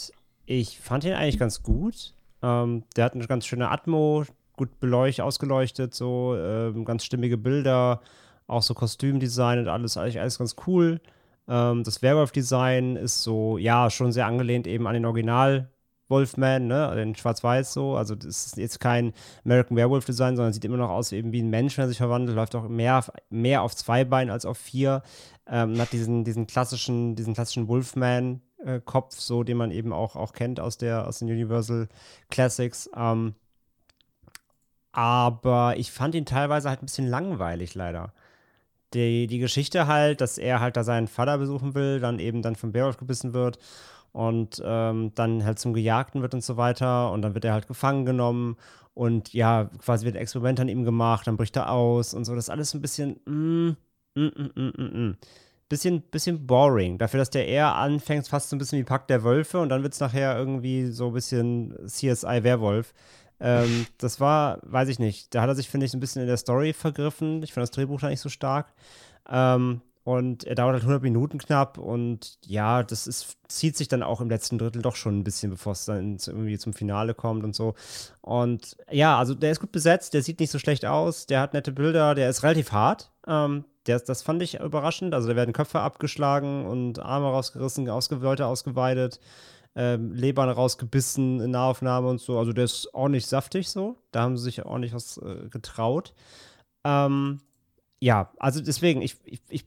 ich fand ihn eigentlich ganz gut. Ähm, der hat eine ganz schöne Atmo, gut beleuchtet, ausgeleuchtet, so ähm, ganz stimmige Bilder, auch so Kostümdesign und alles, eigentlich alles ganz cool. Ähm, das Werwolf-Design ist so, ja, schon sehr angelehnt eben an den Original-Wolfman, ne, den Schwarz-Weiß so, also das ist jetzt kein American Werewolf-Design, sondern sieht immer noch aus eben wie ein Mensch, wenn er sich verwandelt, läuft auch mehr, mehr auf zwei Beinen als auf vier, ähm, hat diesen, diesen klassischen, diesen klassischen Wolfman-Kopf, so, den man eben auch, auch kennt aus der, aus den Universal Classics, ähm, aber ich fand ihn teilweise halt ein bisschen langweilig, leider. Die, die Geschichte halt, dass er halt da seinen Vater besuchen will, dann eben dann vom Beowulf gebissen wird und ähm, dann halt zum Gejagten wird und so weiter. Und dann wird er halt gefangen genommen und ja, quasi wird ein Experiment an ihm gemacht, dann bricht er aus und so. Das ist alles ein bisschen, mm, mm, mm, mm, mm, mm. Bisschen, bisschen boring. Dafür, dass der eher anfängt, fast so ein bisschen wie Pakt der Wölfe und dann wird es nachher irgendwie so ein bisschen C S I-Werwolf. Ähm, das war, weiß ich nicht, da hat er sich, finde ich, ein bisschen in der Story vergriffen. Ich fand das Drehbuch da nicht so stark. Ähm, und er dauert halt hundert Minuten knapp. Und ja, das ist, zieht sich dann auch im letzten Drittel doch schon ein bisschen, bevor es dann irgendwie zum Finale kommt und so. Und ja, also der ist gut besetzt, der sieht nicht so schlecht aus, der hat nette Bilder, der ist relativ hart. Ähm, der, das fand ich überraschend. Also da werden Köpfe abgeschlagen und Arme rausgerissen, Leute ausgeweidet. Ähm, Lebern rausgebissen in Nahaufnahme und so. Also der ist ordentlich saftig so. Da haben sie sich ordentlich was äh, getraut. Ähm, ja, also deswegen, ich, ich, ich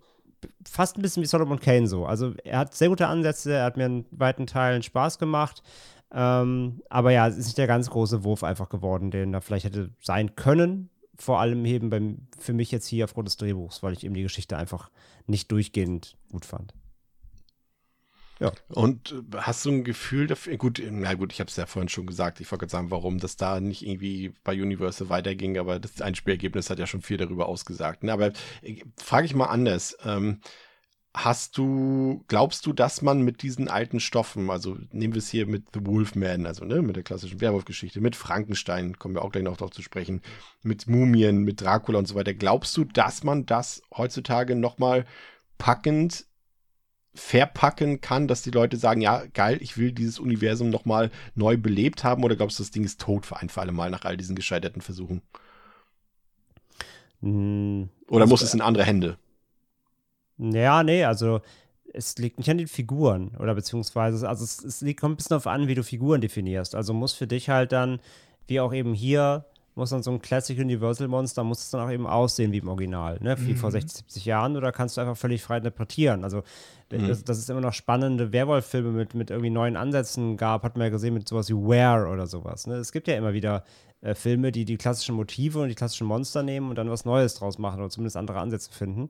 fast ein bisschen wie Solomon Kane so. Also er hat sehr gute Ansätze, er hat mir in weiten Teilen Spaß gemacht. Ähm, aber ja, es ist nicht der ganz große Wurf einfach geworden, den da vielleicht hätte sein können. Vor allem eben beim, für mich jetzt hier aufgrund des Drehbuchs, weil ich eben die Geschichte einfach nicht durchgehend gut fand. Ja. Und hast du ein Gefühl dafür, gut, na gut, ich habe es ja vorhin schon gesagt, ich wollte gerade sagen, warum das da nicht irgendwie bei Universal weiterging, aber das Einspielergebnis hat ja schon viel darüber ausgesagt. Ne? Aber äh, frage ich mal anders, ähm, hast du, glaubst du, dass man mit diesen alten Stoffen, also nehmen wir es hier mit The Wolfman, also ne, mit der klassischen Werwolf-Geschichte, mit Frankenstein, kommen wir auch gleich noch drauf zu sprechen, mit Mumien, mit Dracula und so weiter, glaubst du, dass man das heutzutage nochmal packend verpacken kann, dass die Leute sagen, ja, geil, ich will dieses Universum nochmal neu belebt haben, oder glaubst du, das Ding ist tot für ein für alle Mal nach all diesen gescheiterten Versuchen? Mm, oder also, muss es in andere Hände? Ja, nee, also es liegt nicht an den Figuren, oder beziehungsweise, also es, es liegt, kommt ein bisschen darauf an, wie du Figuren definierst. Also muss für dich halt dann, wie auch eben hier, muss dann so ein Classic Universal Monster, muss es dann auch eben aussehen wie im Original, ne? Wie mhm. vor sechzig, siebzig Jahren, oder kannst du einfach völlig frei interpretieren? Also, mhm. dass, dass es immer noch spannende Werwolf-Filme mit, mit irgendwie neuen Ansätzen gab, hat man ja gesehen mit sowas wie Ware oder sowas, ne? Es gibt ja immer wieder äh, Filme, die die klassischen Motive und die klassischen Monster nehmen und dann was Neues draus machen oder zumindest andere Ansätze finden.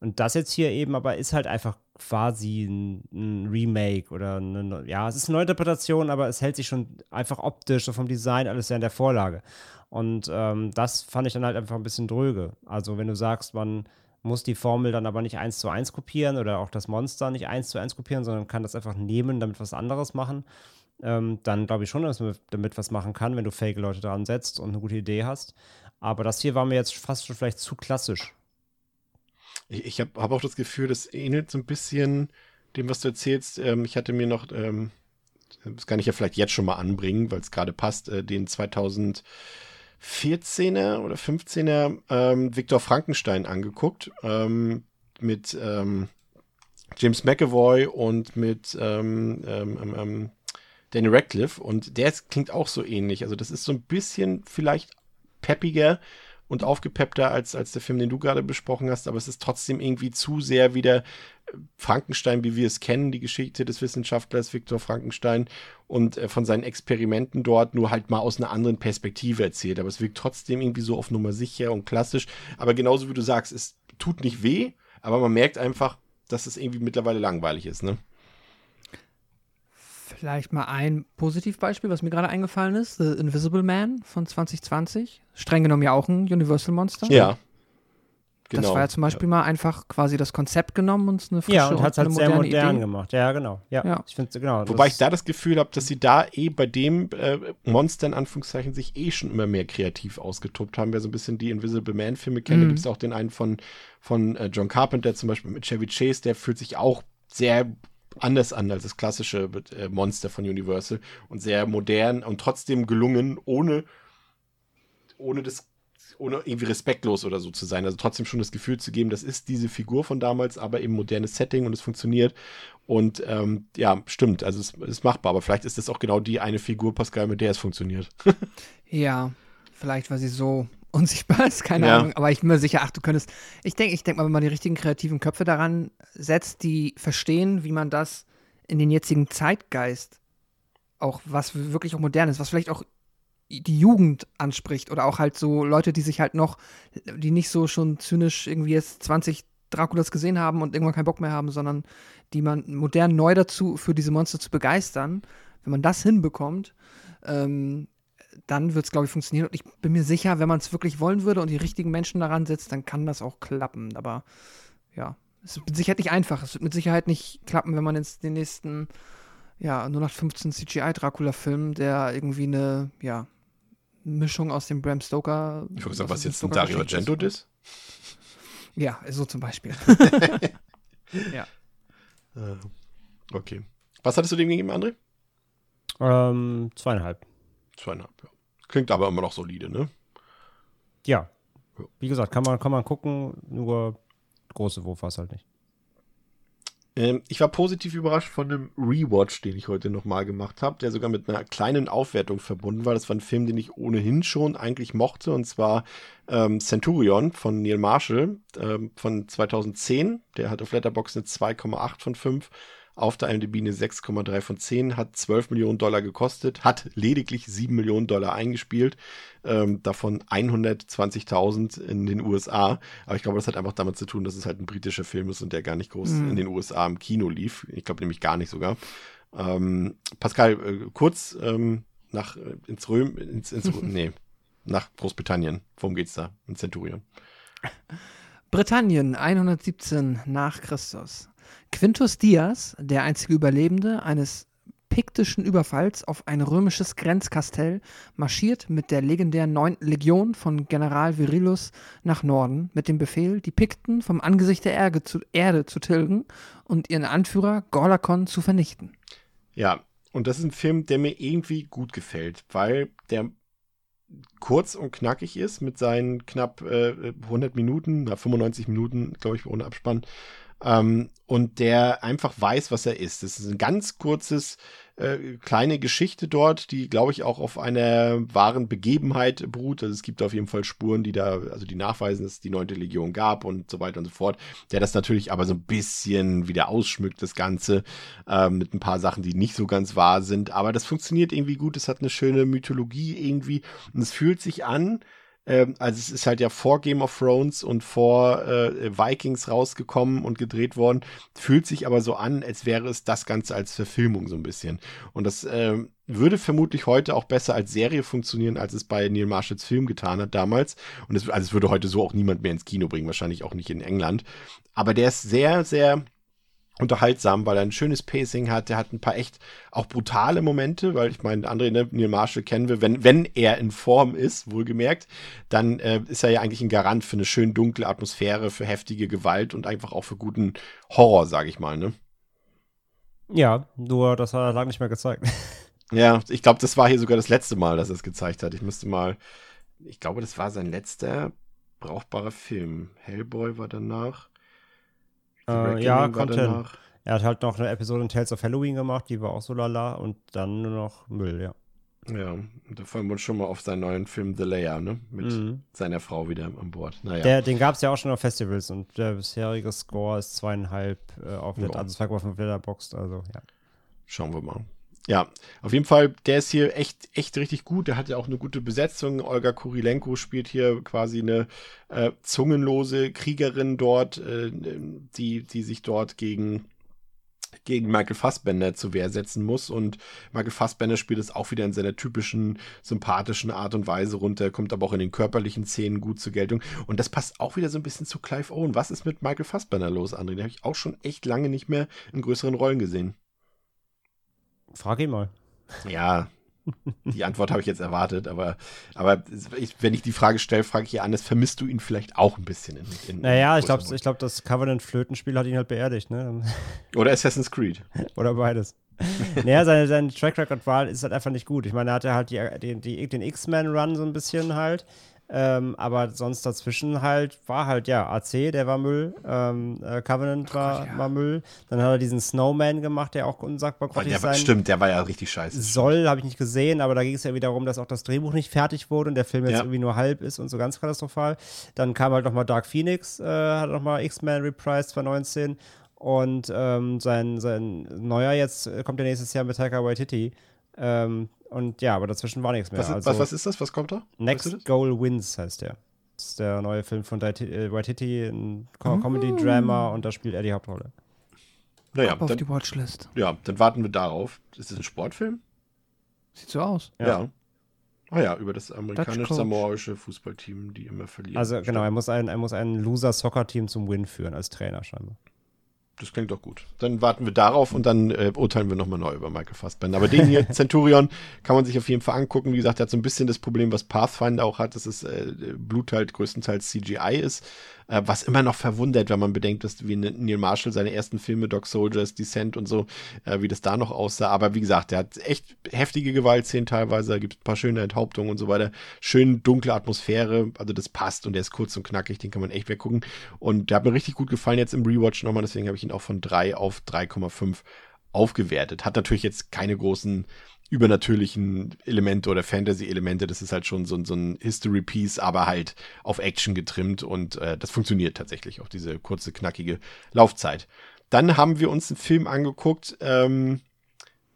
Und das jetzt hier eben aber ist halt einfach quasi ein, ein Remake oder eine, ja, es ist eine Neuinterpretation, aber es hält sich schon einfach optisch so vom Design alles sehr in der Vorlage. Und ähm, das fand ich dann halt einfach ein bisschen dröge. Also wenn du sagst, man muss die Formel dann aber nicht eins zu eins kopieren oder auch das Monster nicht eins zu eins kopieren, sondern kann das einfach nehmen, damit was anderes machen, ähm, dann glaube ich schon, dass man damit was machen kann, wenn du fake Leute dran setzt und eine gute Idee hast. Aber das hier war mir jetzt fast schon vielleicht zu klassisch. Ich, ich habe hab auch das Gefühl, das ähnelt so ein bisschen dem, was du erzählst. Ähm, ich hatte mir noch, ähm, das kann ich ja vielleicht jetzt schon mal anbringen, weil es gerade passt, äh, den zweitausendvierzehner oder fünfzehner ähm, Viktor Frankenstein angeguckt, ähm, mit ähm, James McAvoy und mit ähm, ähm, ähm, Danny Radcliffe, und der klingt auch so ähnlich. Also das ist so ein bisschen vielleicht peppiger und aufgepeppter als, als der Film, den du gerade besprochen hast, aber es ist trotzdem irgendwie zu sehr wieder Frankenstein, wie wir es kennen, die Geschichte des Wissenschaftlers Viktor Frankenstein und äh, von seinen Experimenten dort, nur halt mal aus einer anderen Perspektive erzählt, aber es wirkt trotzdem irgendwie so auf Nummer sicher und klassisch, aber genauso wie du sagst, es tut nicht weh, aber man merkt einfach, dass es irgendwie mittlerweile langweilig ist, ne? Vielleicht mal ein Positivbeispiel, was mir gerade eingefallen ist. The Invisible Man von zwanzig zwanzig. Streng genommen ja auch ein Universal Monster. Ja, genau. Das war ja zum Beispiel mal einfach quasi das Konzept genommen und eine frische, ja, und, und hat es halt sehr modern Idee gemacht. Ja, genau. Ja, ja. Ich find's, genau, wobei ich da das Gefühl habe, dass sie da eh bei dem äh, Monster in Anführungszeichen sich eh schon immer mehr kreativ ausgetobt haben. Wer so ein bisschen die Invisible Man-Filme kennt, mhm. da gibt es auch den einen von, von äh, John Carpenter zum Beispiel mit Chevy Chase, der fühlt sich auch sehr anders an als das klassische äh, Monster von Universal und sehr modern und trotzdem gelungen, ohne ohne das ohne irgendwie respektlos oder so zu sein. Also trotzdem schon das Gefühl zu geben, das ist diese Figur von damals, aber eben modernes Setting und es funktioniert. Und ähm, ja, stimmt, also es ist machbar, aber vielleicht ist das auch genau die eine Figur, Pascal, mit der es funktioniert. Ja, vielleicht, weil sie so unsichtbar ist, keine ja. Ahnung, aber ich bin mir sicher, ach, du könntest, ich denke, ich denk mal, wenn man die richtigen kreativen Köpfe daran setzt, die verstehen, wie man das in den jetzigen Zeitgeist auch, was wirklich auch modern ist, was vielleicht auch die Jugend anspricht oder auch halt so Leute, die sich halt noch, die nicht so schon zynisch irgendwie jetzt zwanzig Draculas gesehen haben und irgendwann keinen Bock mehr haben, sondern die man modern neu dazu, für diese Monster zu begeistern, wenn man das hinbekommt, ähm, dann wird es, glaube ich, funktionieren. Und ich bin mir sicher, wenn man es wirklich wollen würde und die richtigen Menschen daran setzt, dann kann das auch klappen. Aber ja, es ist mit Sicherheit nicht einfach. Es wird mit Sicherheit nicht klappen, wenn man jetzt den nächsten, ja, nur nach fünfzehn C G I-Dracula-Film, der irgendwie eine, ja, Mischung aus dem Bram Stoker... Ich würde sagen, was jetzt ein Dario Argento ist? Ja, so zum Beispiel. Ja. Okay. Was hattest du dem gegeben, André? Ähm, zweieinhalb. Zweieinhalb, ja. Klingt aber immer noch solide, ne? Ja. Wie gesagt, kann man, kann man gucken, nur große Wurf war es halt nicht. Ähm, ich war positiv überrascht von einem Rewatch, den ich heute nochmal gemacht habe, der sogar mit einer kleinen Aufwertung verbunden war. Das war ein Film, den ich ohnehin schon eigentlich mochte, und zwar ähm, Centurion von Neil Marshall ähm, von zweitausendzehn. Der hat auf Letterboxd eine zwei Komma acht von fünf. Auf der I M D B eine sechs Komma drei von zehn, hat zwölf Millionen Dollar gekostet, hat lediglich sieben Millionen Dollar eingespielt, ähm, davon hundertzwanzigtausend in den U S A. Aber ich glaube, das hat einfach damit zu tun, dass es halt ein britischer Film ist und der gar nicht groß mhm. in den U S A im Kino lief. Ich glaube nämlich gar nicht sogar. Ähm, Pascal, äh, kurz ähm, nach äh, ins Röm, ins, ins nee, nach Großbritannien. Worum geht's da? In Centurion. Britannien, hundertsiebzehn nach Christus. Quintus Dias, der einzige Überlebende eines piktischen Überfalls auf ein römisches Grenzkastell, marschiert mit der legendären neunten Legion von General Virilus nach Norden mit dem Befehl, die Pikten vom Angesicht der Erde zu, Erde zu tilgen und ihren Anführer Gorlakon zu vernichten. Ja, und das ist ein Film, der mir irgendwie gut gefällt, weil der kurz und knackig ist mit seinen knapp äh, hundert Minuten, na, fünfundneunzig Minuten, glaube ich, ohne Abspann. Um, und der einfach weiß, was er ist. Das ist ein ganz kurzes, äh, kleine Geschichte dort, die, glaube ich, auch auf einer wahren Begebenheit beruht. Also es gibt auf jeden Fall Spuren, die da, also die nachweisen, dass es die neunte Legion gab und so weiter und so fort. Der das natürlich aber so ein bisschen wieder ausschmückt, das Ganze, äh, mit ein paar Sachen, die nicht so ganz wahr sind. Aber das funktioniert irgendwie gut, es hat eine schöne Mythologie irgendwie und es fühlt sich an, also es ist halt ja vor Game of Thrones und vor äh, Vikings rausgekommen und gedreht worden, fühlt sich aber so an, als wäre es das Ganze als Verfilmung so ein bisschen. Und das äh, würde vermutlich heute auch besser als Serie funktionieren, als es bei Neil Marshalls Film getan hat damals. Und es, also es würde heute so auch niemand mehr ins Kino bringen, wahrscheinlich auch nicht in England. Aber der ist sehr, sehr unterhaltsam, weil er ein schönes Pacing hat. Der hat ein paar echt auch brutale Momente, weil ich meine, André, ne, Neil Marshall kennen wir, wenn, wenn er in Form ist, wohlgemerkt, dann äh, ist er ja eigentlich ein Garant für eine schön dunkle Atmosphäre, für heftige Gewalt und einfach auch für guten Horror, sage ich mal, ne? Ja, nur das hat er lange nicht mehr gezeigt. Ja, ich glaube, das war hier sogar das letzte Mal, dass er es gezeigt hat. Ich müsste mal, ich glaube, das war sein letzter brauchbarer Film. Hellboy war danach. Äh, ja, konnte. Er hat halt noch eine Episode in Tales of Halloween gemacht, die war auch so lala, und dann nur noch Müll, ja. Ja, da freuen wir uns schon mal auf seinen neuen Film The Layer, ne? Mit mhm. seiner Frau wieder an Bord. Naja. Der, den gab es ja auch schon auf Festivals und der bisherige Score ist zweieinhalb äh, auf der Anzeigewaffen auf Letterboxd, also ja. Schauen wir mal. Ja, auf jeden Fall, der ist hier echt, echt richtig gut. Der hat ja auch eine gute Besetzung. Olga Kurilenko spielt hier quasi eine äh, zungenlose Kriegerin dort, äh, die, die sich dort gegen, gegen Michael Fassbender zur Wehr setzen muss. Und Michael Fassbender spielt es auch wieder in seiner typischen, sympathischen Art und Weise runter, kommt aber auch in den körperlichen Szenen gut zur Geltung. Und das passt auch wieder so ein bisschen zu Clive Owen. Was ist mit Michael Fassbender los, André? Den habe ich auch schon echt lange nicht mehr in größeren Rollen gesehen. Frag ihn mal. Ja, die Antwort habe ich jetzt erwartet, aber, aber ich, wenn ich die Frage stelle, frage ich ja anders, vermisst du ihn vielleicht auch ein bisschen? In, in naja, ich glaube, ich glaub, das Covenant-Flötenspiel hat ihn halt beerdigt, ne? Oder Assassin's Creed. Oder beides. Naja, sein seine Track-Record-Wahl ist halt einfach nicht gut. Ich meine, er hatte halt die, die, die, den X-Men-Run so ein bisschen halt, ähm, aber sonst dazwischen halt war halt, ja, A C, der war Müll, ähm, Covenant war, Ach Gott, ja. war Müll, dann hat er diesen Snowman gemacht, der auch unsagbar grottig sein. Stimmt, der war ja richtig scheiße. Soll, habe ich nicht gesehen, aber da ging es ja wieder darum, dass auch das Drehbuch nicht fertig wurde und der Film jetzt ja. irgendwie nur halb ist und so ganz katastrophal. Dann kam halt nochmal Dark Phoenix, äh, hat nochmal X-Men reprised zwanzig neunzehn und ähm, sein, sein neuer jetzt kommt ja nächstes Jahr mit Taika Waititi. Ähm, und ja, aber dazwischen war nichts mehr. Was ist, also, was, was ist das? Was kommt da? Next weißt du Goal Wins heißt der. Das ist der neue Film von Waititi, ein Com- Comedy-Drama und da spielt er die Hauptrolle. Naja, Ab auf dann, die Watchlist. Ja, dann warten wir darauf. Ist das ein Sportfilm? Sieht so aus. Ja. ja. Ah ja, über das amerikanisch-samoaische Fußballteam, die immer verlieren. Also genau, er muss ein, er muss ein Loser-Soccer-Team zum Win führen, als Trainer scheinbar. Das klingt doch gut. Dann warten wir darauf und dann äh, urteilen wir nochmal neu über Michael Fassbender. Aber den hier, Centurion, kann man sich auf jeden Fall angucken. Wie gesagt, der hat so ein bisschen das Problem, was Pathfinder auch hat, dass es äh, Blut halt größtenteils C G I ist. äh, was immer noch verwundert, wenn man bedenkt, dass wie Neil Marshall seine ersten Filme, Dog Soldiers, Descent und so, äh, wie das da noch aussah. Aber wie gesagt, der hat echt heftige Gewaltszenen teilweise, da gibt es ein paar schöne Enthauptungen und so weiter, schön dunkle Atmosphäre, also das passt und der ist kurz und knackig, den kann man echt weggucken und der hat mir richtig gut gefallen jetzt im Rewatch nochmal, deswegen habe ich ihn auch von drei auf drei Komma fünf aufgewertet. Hat natürlich jetzt keine großen übernatürlichen Elemente oder Fantasy-Elemente, das ist halt schon so, so ein History-Piece, aber halt auf Action getrimmt und äh, das funktioniert tatsächlich, auch diese kurze, knackige Laufzeit. Dann haben wir uns einen Film angeguckt, ähm,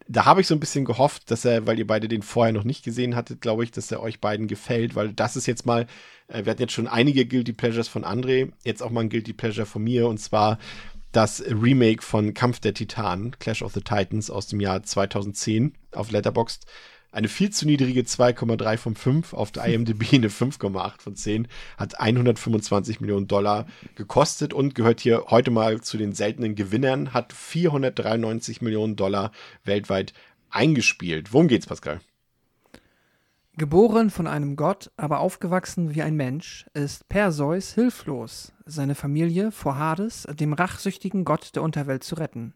da habe ich so ein bisschen gehofft, dass er, weil ihr beide den vorher noch nicht gesehen hattet, glaube ich, dass er euch beiden gefällt, weil das ist jetzt mal, äh, wir hatten jetzt schon einige Guilty Pleasures von André, jetzt auch mal ein Guilty Pleasure von mir und zwar das Remake von Kampf der Titanen, Clash of the Titans aus dem Jahr zweitausendzehn auf Letterboxd. Eine viel zu niedrige zwei Komma drei von fünf, auf der I M D B eine fünf Komma acht von zehn, hat hundertfünfundzwanzig Millionen Dollar gekostet und gehört hier heute mal zu den seltenen Gewinnern, hat vierhundertdreiundneunzig Millionen Dollar weltweit eingespielt. Worum geht's, Pascal? Geboren von einem Gott, aber aufgewachsen wie ein Mensch, ist Perseus hilflos, seine Familie vor Hades, dem rachsüchtigen Gott der Unterwelt, zu retten.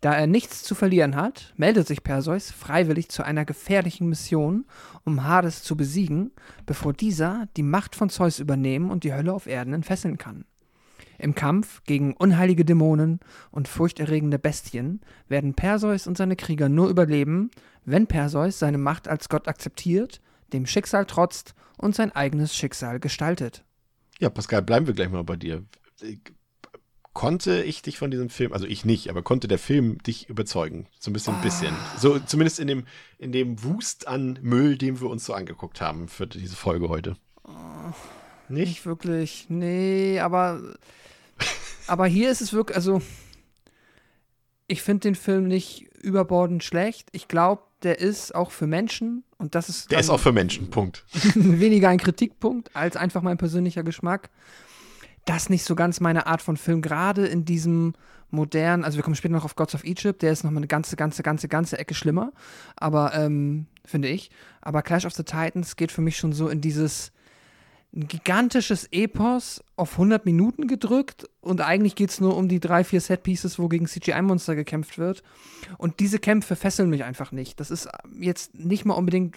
Da er nichts zu verlieren hat, meldet sich Perseus freiwillig zu einer gefährlichen Mission, um Hades zu besiegen, bevor dieser die Macht von Zeus übernehmen und die Hölle auf Erden entfesseln kann. Im Kampf gegen unheilige Dämonen und furchterregende Bestien werden Perseus und seine Krieger nur überleben, wenn Perseus seine Macht als Gott akzeptiert, dem Schicksal trotzt und sein eigenes Schicksal gestaltet. Ja, Pascal, bleiben wir gleich mal bei dir. Konnte ich dich von diesem Film, also ich nicht, aber konnte der Film dich überzeugen? So ein bisschen, ein ah. bisschen. So zumindest in dem, in dem Wust an Müll, den wir uns so angeguckt haben für diese Folge heute. Oh. Nicht? Nicht wirklich, nee, aber aber hier ist es wirklich, also ich finde den Film nicht überbordend schlecht. Ich glaube, der ist auch für Menschen und das ist Der ist auch für Menschen, Punkt. Weniger ein Kritikpunkt als einfach mein persönlicher Geschmack. Das ist nicht so ganz meine Art von Film, gerade in diesem modernen, also wir kommen später noch auf Gods of Egypt, der ist nochmal eine ganze, ganze, ganze, ganze Ecke schlimmer, aber, ähm, finde ich. Aber Clash of the Titans geht für mich schon so in dieses ein gigantisches Epos auf hundert Minuten gedrückt und eigentlich geht es nur um die drei, vier Set-Pieces, wo gegen C G I-Monster gekämpft wird und diese Kämpfe fesseln mich einfach nicht. Das ist jetzt nicht mal unbedingt,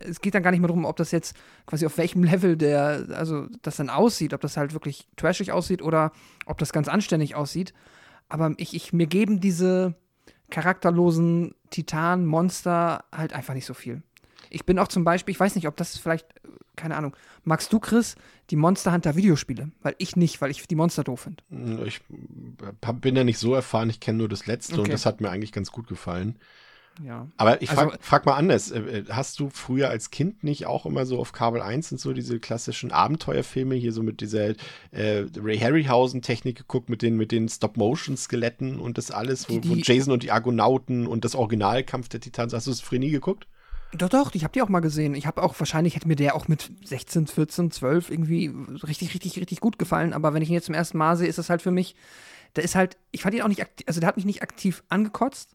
es geht dann gar nicht mehr darum, ob das jetzt quasi auf welchem Level der, also das dann aussieht, ob das halt wirklich trashig aussieht oder ob das ganz anständig aussieht, aber ich, ich mir geben diese charakterlosen Titan-Monster halt einfach nicht so viel. Ich bin auch zum Beispiel, ich weiß nicht, ob das vielleicht, keine Ahnung, magst du, Chris, die Monster Hunter Videospiele? Weil ich nicht, weil ich die Monster doof finde. Ich bin ja nicht so erfahren, ich kenne nur das letzte okay. Und das hat mir eigentlich ganz gut gefallen. Ja. Aber ich frage also, frag mal anders, hast du früher als Kind nicht auch immer so auf Kabel eins und so diese klassischen Abenteuerfilme hier so mit dieser äh, Ray Harryhausen-Technik geguckt, mit den, mit den Stop-Motion-Skeletten und das alles, wo, die, wo Jason und die Argonauten und das Originalkampf der Titans, hast du das früher nie geguckt? Doch, doch, ich habe die auch mal gesehen. Ich habe auch, wahrscheinlich hätte mir der auch mit sechzehn, vierzehn, zwölf irgendwie richtig, richtig, richtig gut gefallen. Aber wenn ich ihn jetzt zum ersten Mal sehe, ist das halt für mich, der ist halt, ich fand ihn auch nicht aktiv, also der hat mich nicht aktiv angekotzt.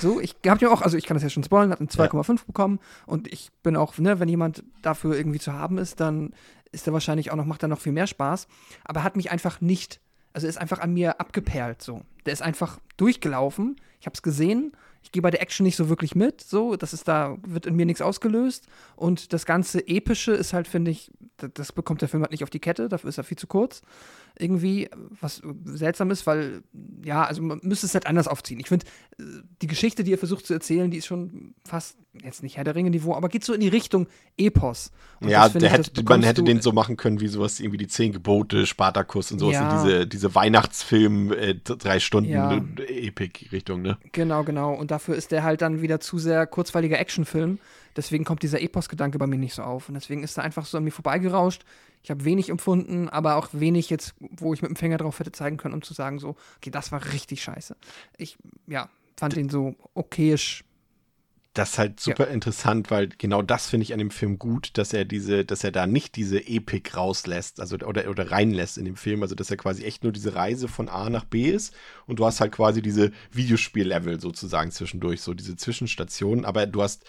So, ich hab den auch, also ich kann das ja schon spoilern, hat einen zwei Komma fünf ja. bekommen. Und ich bin auch, ne, wenn jemand dafür irgendwie zu haben ist, dann ist der wahrscheinlich auch noch, macht er noch viel mehr Spaß. Aber hat mich einfach nicht, also ist einfach an mir abgeperlt, so. Der ist einfach durchgelaufen. Ich hab's gesehen. Ich gehe bei der Action nicht so wirklich mit, so, das ist da, wird in mir nichts ausgelöst und das ganze Epische ist halt, finde ich, das, das bekommt der Film halt nicht auf die Kette, dafür ist er viel zu kurz, irgendwie, was seltsam ist, weil, ja, also man müsste es halt anders aufziehen. Ich finde, die Geschichte, die er versucht zu erzählen, die ist schon fast, jetzt nicht Herr der Ringe-Niveau, aber geht so in die Richtung Epos. Und ja, der ich, hätte, man hätte den so machen können, wie sowas, irgendwie die Zehn Gebote, Spartakus und sowas, ja. in diese, diese Weihnachtsfilm, äh, drei Stunden ja. Epic-Richtung, ne? Genau, genau, und da Dafür ist der halt dann wieder zu sehr kurzweiliger Actionfilm. Deswegen kommt dieser Epos-Gedanke bei mir nicht so auf. Und deswegen ist er einfach so an mir vorbeigerauscht. Ich habe wenig empfunden, aber auch wenig jetzt, wo ich mit dem Finger drauf hätte zeigen können, um zu sagen so, okay, das war richtig scheiße. Ich, ja, fand den so okayisch. Das ist halt super ja. interessant, weil genau das finde ich an dem Film gut, dass er diese, dass er da nicht diese Epik rauslässt, also oder, oder reinlässt in dem Film, also dass er quasi echt nur diese Reise von A nach B ist und du hast halt quasi diese Videospiel-Level sozusagen zwischendurch, so diese Zwischenstationen, aber du hast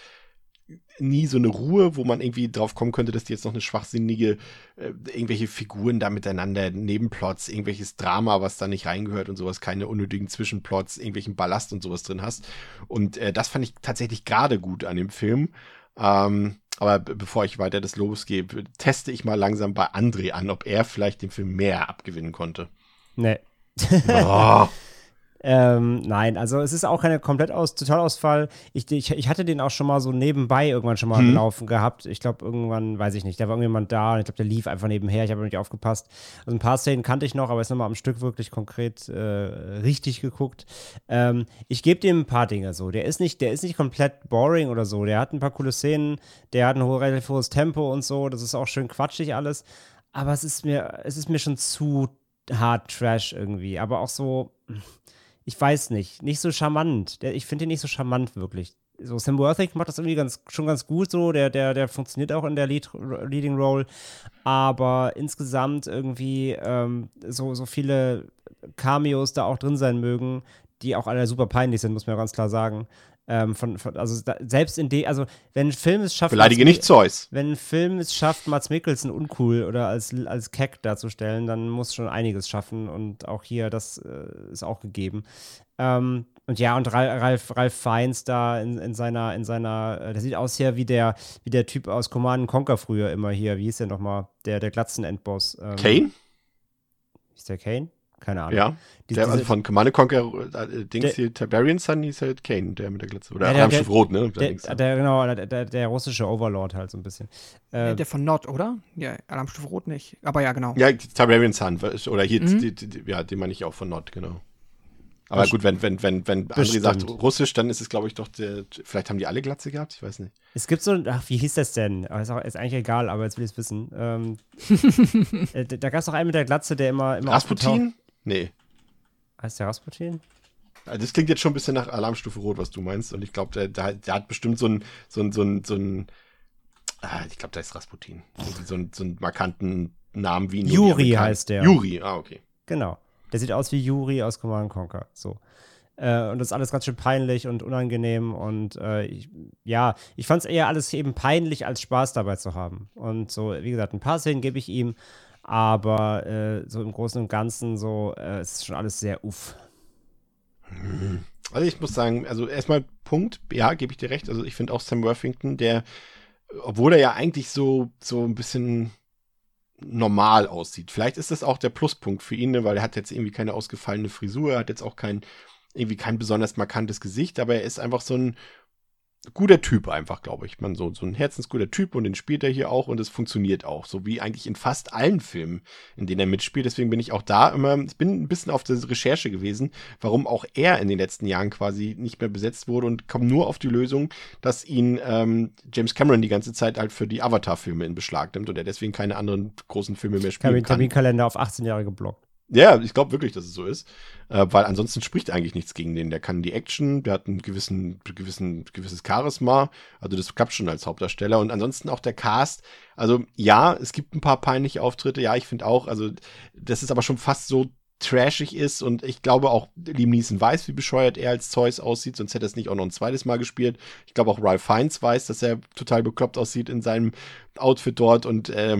nie so eine Ruhe, wo man irgendwie drauf kommen könnte, dass die jetzt noch eine schwachsinnige, äh, irgendwelche Figuren da miteinander, Nebenplots, irgendwelches Drama, was da nicht reingehört und sowas, keine unnötigen Zwischenplots, irgendwelchen Ballast und sowas drin hast. Und äh, das fand ich tatsächlich gerade gut an dem Film. Ähm, aber b- bevor ich weiter des Lobes gebe, teste ich mal langsam bei André an, ob er vielleicht dem Film mehr abgewinnen konnte. Nee. Oh. Ähm, nein, also es ist auch keine Komplettaus- Totalausfall. Ich, ich, ich hatte den auch schon mal so nebenbei irgendwann schon mal hm. laufen gehabt. Ich glaube, irgendwann, weiß ich nicht, da war irgendjemand da und ich glaube, der lief einfach nebenher. Ich habe nicht aufgepasst. Also ein paar Szenen kannte ich noch, aber jetzt nochmal am Stück wirklich konkret äh, richtig geguckt. Ähm, ich gebe dem ein paar Dinge so. Der ist nicht, der ist nicht komplett boring oder so. Der hat ein paar coole Szenen, der hat ein hohes, relativ hohes Tempo und so. Das ist auch schön quatschig alles. Aber es ist mir, es ist mir schon zu hart Trash irgendwie. Aber auch so... Ich weiß nicht, nicht so charmant. Der, ich finde den nicht so charmant wirklich. So Sam Worthington macht das irgendwie ganz, schon ganz gut so. Der, der, der funktioniert auch in der Lead, Leading Role. Aber insgesamt irgendwie ähm, so, so viele Cameos da auch drin sein mögen, die auch alle super peinlich sind, muss man ja ganz klar sagen. Ähm, von, von, also da, selbst in dem, also wenn ein Film es schafft, beleidige nicht Zeus. Wenn ein Film es schafft, Mads Mikkelsen uncool oder als, als keck darzustellen, dann muss schon einiges schaffen und auch hier, das äh, ist auch gegeben. Ähm, und ja, und Ralf, Ralf Fiennes da in, in seiner, in seiner, der sieht aus hier wie der, wie der Typ aus Command and Conquer früher immer hier, wie hieß der nochmal, der, der Glatzen-Endboss. Ähm, Kane? Ist der Kane? Keine Ahnung. Ja, diese, der, also von Command and Conquer äh, Dings hier, Tiberian Sun hieß halt Kane, der mit der Glitze. Oder ja, Armschiff Rot, ne? Der, der, der, genau, der, der, der russische Overlord halt so ein bisschen. Äh, der von Nord, oder? Ja, Armschiff Rot nicht. Aber ja, genau. Ja, Tiberian Sun. Oder hier, mhm. die, die, die, ja, den meine ich auch von Nord, genau. Aber Best- gut, wenn, wenn, wenn, wenn André sagt Russisch, dann ist es, glaube ich, doch der, vielleicht haben die alle Glatze gehabt, ich weiß nicht. Es gibt so ein, ach, wie hieß das denn? Ist, auch, ist eigentlich egal, aber jetzt will ich es wissen. Ähm, äh, da gab es doch einen mit der Glatze, der immer... immer Rasputin? Nee. Heißt der Rasputin? Das klingt jetzt schon ein bisschen nach Alarmstufe Rot, was du meinst. Und ich glaube, der, der, der hat bestimmt so ein, so ein, so ein, so ein ah, ich glaube, da ist Rasputin. So einen so einen markanten Namen wie... Juri heißt der. Juri, ah, okay. Genau. Der sieht aus wie Juri aus Command and Conquer. So. Äh, und das ist alles ganz schön peinlich und unangenehm. Und äh, ich, ja, ich fand es eher alles eben peinlich, als Spaß dabei zu haben. Und so, wie gesagt, ein paar Szenen gebe ich ihm. Aber äh, so im Großen und Ganzen so, äh, ist schon alles sehr uff. Also ich muss sagen, also erstmal Punkt, ja, gebe ich dir recht. Also ich finde auch Sam Worthington, der, obwohl er ja eigentlich so, so ein bisschen... normal aussieht. Vielleicht ist das auch der Pluspunkt für ihn, ne? Weil er hat jetzt irgendwie keine ausgefallene Frisur, er hat jetzt auch kein, irgendwie kein besonders markantes Gesicht, aber er ist einfach so ein guter Typ einfach, glaube ich. Man, so, so ein herzensguter Typ und den spielt er hier auch und es funktioniert auch, so wie eigentlich in fast allen Filmen, in denen er mitspielt. Deswegen bin ich auch da immer, ich bin ein bisschen auf der Recherche gewesen, warum auch er in den letzten Jahren quasi nicht mehr besetzt wurde und kam nur auf die Lösung, dass ihn ähm, James Cameron die ganze Zeit halt für die Avatar-Filme in Beschlag nimmt und er deswegen keine anderen großen Filme mehr spielen kann. Ich habe den Terminkalender auf achtzehn Jahre geblockt. Ja, ich glaube wirklich, dass es so ist, äh, weil ansonsten spricht eigentlich nichts gegen den. Der kann die Action, der hat ein gewissen, gewissen, gewisses Charisma, also das klappt schon als Hauptdarsteller und ansonsten auch der Cast. Also ja, es gibt ein paar peinliche Auftritte, ja, ich finde auch, also das ist aber schon fast so trashig ist und ich glaube auch Liam Neeson weiß, wie bescheuert er als Zeus aussieht, sonst hätte er es nicht auch noch ein zweites Mal gespielt. Ich glaube auch Ralph Fiennes weiß, dass er total bekloppt aussieht in seinem Outfit dort und äh,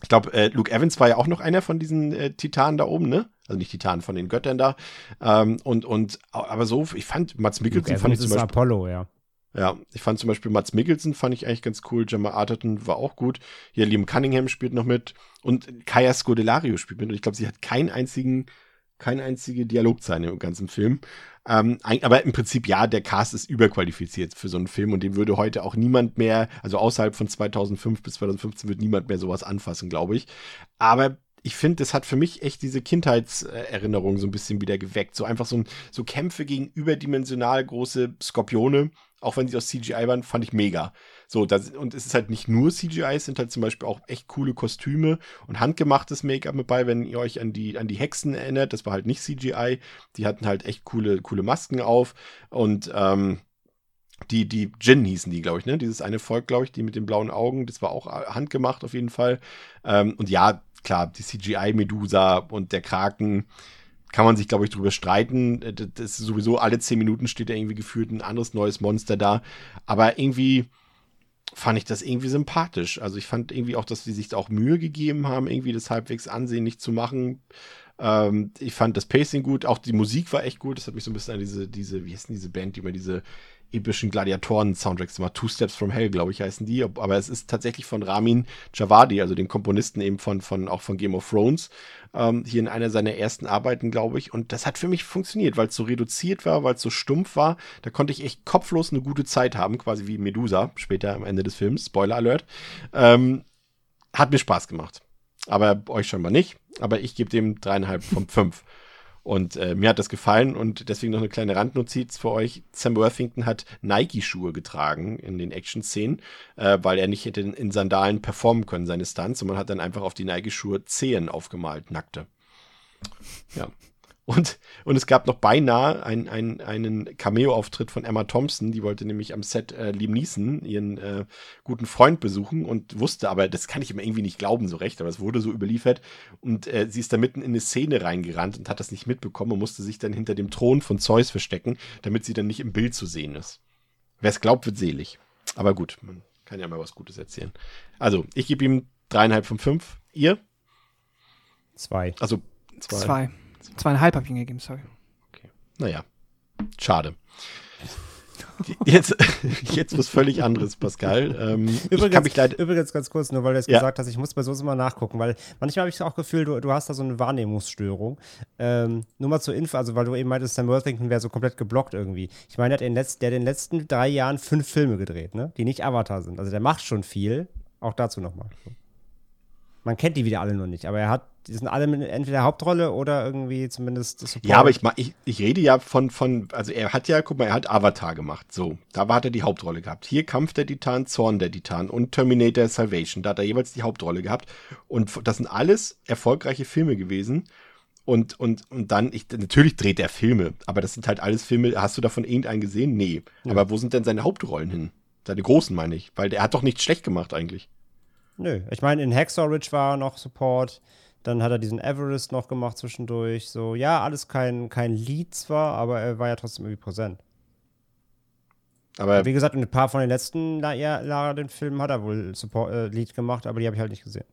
ich glaube, äh, Luke Evans war ja auch noch einer von diesen äh, Titanen da oben, ne? Also nicht Titanen, von den Göttern da. Ähm, und, und, aber so, ich fand Mads Mikkelsen Luke fand Evans ich zum Beispiel. Apollo, ja. Ja, ich fand zum Beispiel Mads Mikkelsen fand ich eigentlich ganz cool. Gemma Arterton war auch gut. Hier Liam Cunningham spielt noch mit. Und Kaja Scodelario spielt mit. Und ich glaube, sie hat keinen einzigen, keine einzige Dialogzeile im ganzen Film. Ähm, aber im Prinzip, ja, der Cast ist überqualifiziert für so einen Film und den würde heute auch niemand mehr, also außerhalb von zweitausendfünf bis zweitausendfünfzehn wird niemand mehr sowas anfassen, glaube ich. Aber ich finde, das hat für mich echt diese Kindheitserinnerung so ein bisschen wieder geweckt. So einfach so, ein, so Kämpfe gegen überdimensional große Skorpione, auch wenn sie aus C G I waren, fand ich mega. So, das, und es ist halt nicht nur C G I, es sind halt zum Beispiel auch echt coole Kostüme und handgemachtes Make-up mit bei, wenn ihr euch an die, an die Hexen erinnert, das war halt nicht C G I, die hatten halt echt coole, coole Masken auf und ähm, die, die Djinn hießen die, glaube ich, ne? Dieses eine Volk, glaube ich, die mit den blauen Augen, das war auch handgemacht auf jeden Fall. Ähm, und ja, klar, die C G I-Medusa und der Kraken, kann man sich, glaube ich, drüber streiten. Das ist sowieso, alle zehn Minuten steht da irgendwie gefühlt ein anderes neues Monster da, aber irgendwie fand ich das irgendwie sympathisch. Also ich fand irgendwie auch, dass sie sich auch Mühe gegeben haben, irgendwie das halbwegs ansehnlich zu machen. Ähm, ich fand das Pacing gut, auch die Musik war echt gut. Das hat mich so ein bisschen an diese, diese, wie heißt denn diese Band, die immer diese epischen Gladiatoren-Soundtracks macht. Two Steps from Hell, glaube ich, heißen die. Aber es ist tatsächlich von Ramin Djawadi, also den Komponisten eben von, von auch von Game of Thrones, ähm, hier in einer seiner ersten Arbeiten, glaube ich. Und das hat für mich funktioniert, weil es so reduziert war, weil es so stumpf war. Da konnte ich echt kopflos eine gute Zeit haben, quasi wie Medusa, später am Ende des Films. Spoiler Alert. Ähm, hat mir Spaß gemacht. Aber euch scheinbar nicht. Aber ich gebe dem dreieinhalb von fünf. Und äh, mir hat das gefallen und deswegen noch eine kleine Randnotiz für euch. Sam Worthington hat Nike-Schuhe getragen in den Action-Szenen, äh, weil er nicht hätte in Sandalen performen können, seine Stunts. Und man hat dann einfach auf die Nike-Schuhe Zehen aufgemalt, nackte. Ja. Und, und es gab noch beinahe ein, ein, einen Cameo-Auftritt von Emma Thompson, die wollte nämlich am Set äh, Liam Neeson, ihren äh, guten Freund, besuchen und wusste, aber das kann ich immer irgendwie nicht glauben so recht, aber es wurde so überliefert und äh, sie ist da mitten in eine Szene reingerannt und hat das nicht mitbekommen und musste sich dann hinter dem Thron von Zeus verstecken, damit sie dann nicht im Bild zu sehen ist. Wer es glaubt, wird selig. Aber gut, man kann ja mal was Gutes erzählen. Also, ich gebe ihm dreieinhalb von fünf. Ihr? Zwei. Also, zwei. Zwei. Zweieinhalb habe ich ihm gegeben, sorry. Okay. Naja, schade. Jetzt, jetzt was völlig anderes, Pascal. Ähm, übrigens, kann mich leid- übrigens ganz kurz, nur weil du es ja. gesagt hast, ich muss bei sowas immer nachgucken, weil manchmal habe ich auch das Gefühl, du, du hast da so eine Wahrnehmungsstörung. Ähm, nur mal zur Info, also weil du eben meintest, Sam Worthington wäre so komplett geblockt irgendwie. Ich meine, der hat in den letzten, der hat in den letzten drei Jahren fünf Filme gedreht, ne? Die nicht Avatar sind. Also der macht schon viel, auch dazu nochmal. Man kennt die wieder alle noch nicht, aber er hat, die sind alle mit entweder Hauptrolle oder irgendwie zumindest Support. Ja, aber ich, ich, ich rede ja von, von, also er hat ja, guck mal, er hat Avatar gemacht, so, da hat er die Hauptrolle gehabt. Hier Kampf der Titan, Zorn der Titan und Terminator Salvation, da hat er jeweils die Hauptrolle gehabt und das sind alles erfolgreiche Filme gewesen. Und, und, und dann, ich, natürlich dreht er Filme, aber das sind halt alles Filme, hast du davon irgendeinen gesehen? Nee, ja. Aber wo sind denn seine Hauptrollen hin? Seine großen, meine ich, weil er hat doch nichts schlecht gemacht eigentlich. Nö, ich meine, in Hacksaw Ridge war noch Support, dann hat er diesen Everest noch gemacht zwischendurch, so, ja, alles kein, kein Lead zwar, aber er war ja trotzdem irgendwie präsent. Aber wie gesagt, in ein paar von den letzten La- ja, La- den Filmen hat er wohl Support, äh, Lead gemacht, aber die habe ich halt nicht gesehen.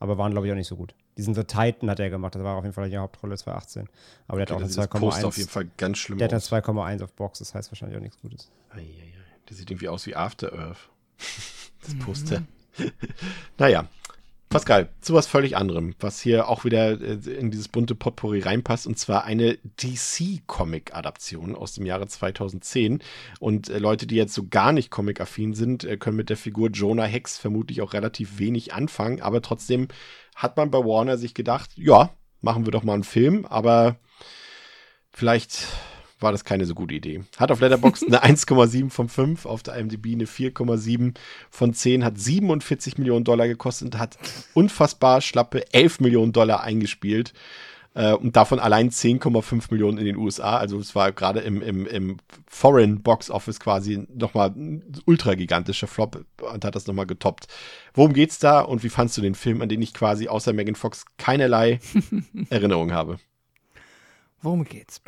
Aber waren, glaube ich, auch nicht so gut. Diesen The Titan hat er gemacht, das war auf jeden Fall die Hauptrolle zweitausendachtzehn. Aber der okay, hat auch eine zwei Komma eins. Auf jeden Fall ganz schlimm der aus. Hat eine zwei Komma eins auf Box, das heißt wahrscheinlich auch nichts Gutes. Der sieht irgendwie aus wie After Earth. Das Poster. Mhm. Naja, Pascal, zu was völlig anderem, was hier auch wieder in dieses bunte Potpourri reinpasst, und zwar eine D C-Comic-Adaption aus dem Jahre zweitausendzehn. Und äh, Leute, die jetzt so gar nicht comic-affin sind, äh, können mit der Figur Jonah Hex vermutlich auch relativ wenig anfangen, aber trotzdem hat man bei Warner sich gedacht, ja, machen wir doch mal einen Film, aber vielleicht war das keine so gute Idee. Hat auf Letterboxd eine eins Komma sieben von fünf, auf der IMDb eine vier Komma sieben von zehn, hat siebenundvierzig Millionen Dollar gekostet und hat unfassbar schlappe elf Millionen Dollar eingespielt äh, und davon allein zehn Komma fünf Millionen in den U S A. Also es war gerade im, im, im Foreign Box Office quasi nochmal ein ultra gigantischer Flop und hat das nochmal getoppt. Worum geht's da und wie fandst du den Film, an den ich quasi außer Megan Fox keinerlei Erinnerung habe? Worum geht's?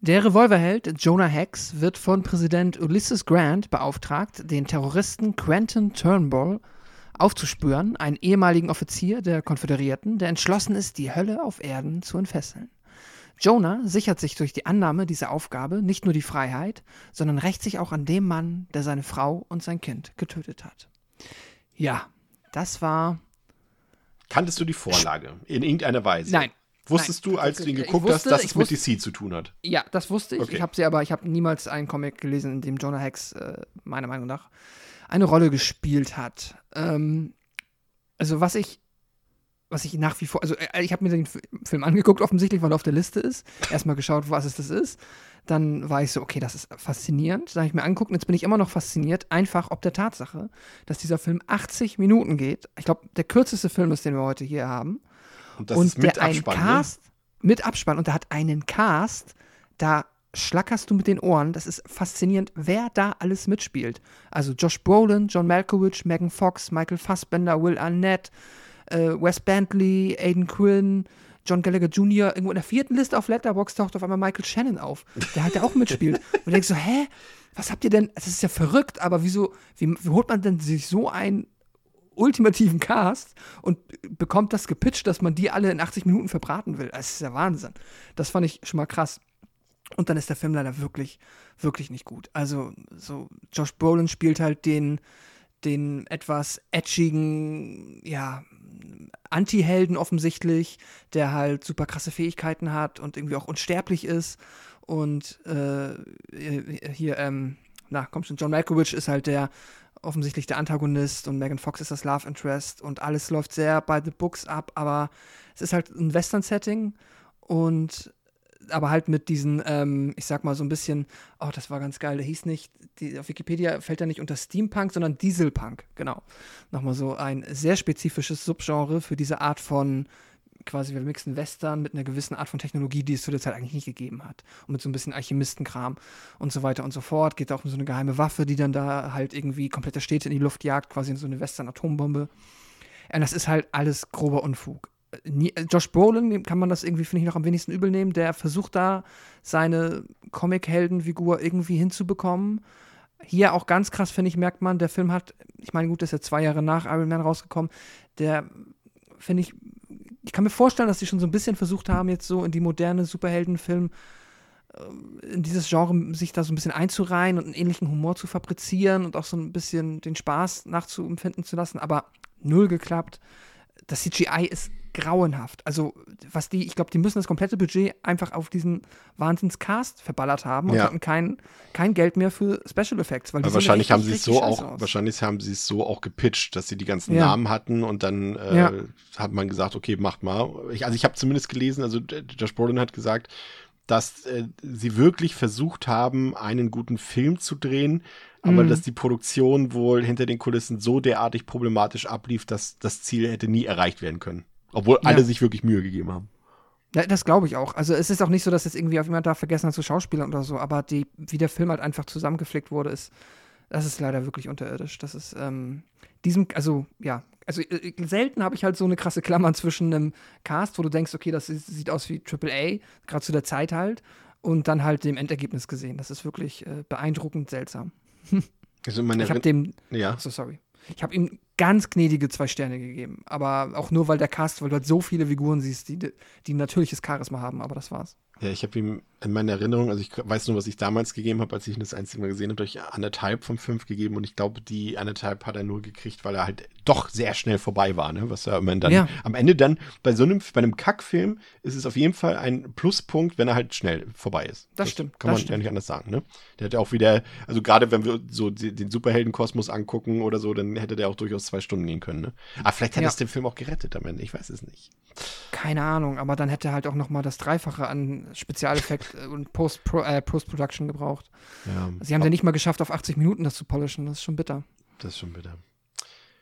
Der Revolverheld Jonah Hex wird von Präsident Ulysses Grant beauftragt, den Terroristen Quentin Turnbull aufzuspüren, einen ehemaligen Offizier der Konföderierten, der entschlossen ist, die Hölle auf Erden zu entfesseln. Jonah sichert sich durch die Annahme dieser Aufgabe nicht nur die Freiheit, sondern rächt sich auch an dem Mann, der seine Frau und sein Kind getötet hat. Ja, das war... Kanntest du die Vorlage in irgendeiner Weise? Nein. Wusstest Nein, du, als du ihn geguckt wusste, hast, dass es wusste, mit D C zu tun hat? Ja, das wusste ich. Okay. Ich habe sie aber, ich habe niemals einen Comic gelesen, in dem Jonah Hex, äh, meiner Meinung nach, eine Rolle gespielt hat. Ähm, also was ich, was ich nach wie vor, also äh, ich habe mir den F- Film angeguckt, offensichtlich, weil er auf der Liste ist. Erstmal geschaut, was es das ist. Dann war ich so, okay, das ist faszinierend. Dann habe ich mir angeguckt und jetzt bin ich immer noch fasziniert, einfach ob der Tatsache, dass dieser Film achtzig Minuten geht. Ich glaube, der kürzeste Film ist, den wir heute hier haben. Und, das und ist mit der Abspann, einen Cast, ne? Mit Abspann, und da hat einen Cast, da schlackerst du mit den Ohren, das ist faszinierend, wer da alles mitspielt. Also Josh Brolin, John Malkovich, Megan Fox, Michael Fassbender, Will Arnett, äh, Wes Bentley, Aidan Quinn, John Gallagher Junior irgendwo in der vierten Liste auf Letterboxd taucht auf einmal Michael Shannon auf, der halt ja auch mitspielt. Und du denkst so, hä, was habt ihr denn, das ist ja verrückt, aber wieso, wie, wie holt man denn sich so einen ultimativen Cast und bekommt das gepitcht, dass man die alle in achtzig Minuten verbraten will? Das ist ja Wahnsinn. Das fand ich schon mal krass. Und dann ist der Film leider wirklich, wirklich nicht gut. Also, so Josh Brolin spielt halt den, den etwas edgigen, ja, Anti-Helden offensichtlich, der halt super krasse Fähigkeiten hat und irgendwie auch unsterblich ist. Und äh, hier, ähm, na, komm schon, John Malkovich ist halt der offensichtlich der Antagonist und Megan Fox ist das Love Interest und alles läuft sehr by the books ab, aber es ist halt ein Western-Setting und aber halt mit diesen, ähm, ich sag mal so ein bisschen, oh, das war ganz geil, der hieß nicht, die, auf Wikipedia fällt er nicht unter Steampunk, sondern Dieselpunk, genau. Nochmal so ein sehr spezifisches Subgenre für diese Art von, quasi wir mixen Western mit einer gewissen Art von Technologie, die es zu der Zeit eigentlich nicht gegeben hat. Und mit so ein bisschen Alchemistenkram und so weiter und so fort. Geht auch um so eine geheime Waffe, die dann da halt irgendwie komplette Städte in die Luft jagt, quasi so eine Western-Atombombe. Und das ist halt alles grober Unfug. Josh Brolin, dem kann man das irgendwie, finde ich, noch am wenigsten übel nehmen. Der versucht da, seine Comic-Helden-Figur irgendwie hinzubekommen. Hier auch ganz krass, finde ich, merkt man, der Film hat, ich meine, gut, das ist ja zwei Jahre nach Iron Man rausgekommen. Der, finde ich, ich kann mir vorstellen, dass sie schon so ein bisschen versucht haben, jetzt so in die moderne Superheldenfilm, in dieses Genre sich da so ein bisschen einzureihen und einen ähnlichen Humor zu fabrizieren und auch so ein bisschen den Spaß nachzuempfinden zu lassen. Aber null geklappt. Das C G I ist grauenhaft. Also, was die, ich glaube, die müssen das komplette Budget einfach auf diesen Wahnsinns-Cast verballert haben und ja. hatten kein, kein Geld mehr für Special Effects. Weil die wahrscheinlich, haben richtig, so auch, wahrscheinlich haben sie es so auch gepitcht, dass sie die ganzen ja. Namen hatten und dann äh, ja. hat man gesagt, okay, macht mal. Ich, also ich habe zumindest gelesen, also Josh Brolin hat gesagt, dass äh, sie wirklich versucht haben, einen guten Film zu drehen, aber mhm. dass die Produktion wohl hinter den Kulissen so derartig problematisch ablief, dass das Ziel hätte nie erreicht werden können. Obwohl alle ja. sich wirklich Mühe gegeben haben. Ja, das glaube ich auch. Also es ist auch nicht so, dass jetzt irgendwie auf jemand da vergessen hat zu Schauspielern oder so, aber die, wie der Film halt einfach zusammengeflickt wurde, ist, das ist leider wirklich unterirdisch. Das ist ähm, diesem, also ja, also äh, selten habe ich halt so eine krasse Klammer zwischen einem Cast, wo du denkst, okay, das ist, sieht aus wie Triple A, gerade zu der Zeit halt, und dann halt dem Endergebnis gesehen. Das ist wirklich äh, beeindruckend seltsam. Also meine ich habe dem, ja. ach so, sorry. Ich habe ihm ganz gnädige zwei Sterne gegeben. Aber auch nur, weil der Cast, weil du halt so viele Figuren siehst, die, die natürliches Charisma haben. Aber das war's. Ja, ich habe ihm in meiner Erinnerung, also ich weiß nur, was ich damals gegeben habe, als ich ihn das einzige Mal gesehen habe, durch anderthalb von fünf gegeben. Und ich glaube, die anderthalb hat er nur gekriegt, weil er halt doch sehr schnell vorbei war. Ne? Was er dann, ja. am Ende dann, bei so einem, bei einem Kackfilm ist es auf jeden Fall ein Pluspunkt, wenn er halt schnell vorbei ist. Das, das stimmt. Kann das man stimmt. ja nicht anders sagen. Ne? Der hat ja auch wieder, also gerade wenn wir so den Superheldenkosmos angucken oder so, dann hätte der auch durchaus zwei Stunden gehen können. Ne? Aber vielleicht hat ja. das den Film auch gerettet am Ende. Ich weiß es nicht. Keine Ahnung, aber dann hätte er halt auch noch mal das Dreifache an Spezialeffekt und Post, äh, Post-Production gebraucht. Ja, Sie haben es ja nicht mal geschafft, auf achtzig Minuten das zu polischen. Das ist schon bitter. Das ist schon bitter.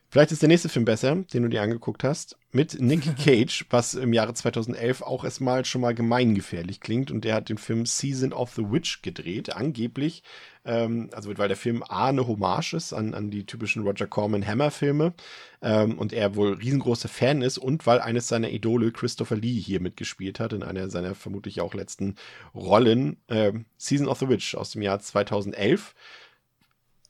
Vielleicht ist der nächste Film besser, den du dir angeguckt hast, mit Nick Cage, was im Jahre zweitausendelf auch erstmal schon mal gemeingefährlich klingt. Und der hat den Film Season of the Witch gedreht, angeblich. Ähm, also weil der Film A, eine Hommage ist an, an die typischen Roger Corman-Hammer-Filme ähm, und er wohl riesengroßer Fan ist und weil eines seiner Idole, Christopher Lee, hier mitgespielt hat in einer seiner vermutlich auch letzten Rollen. Ähm, Season of the Witch aus dem Jahr zweitausendelf.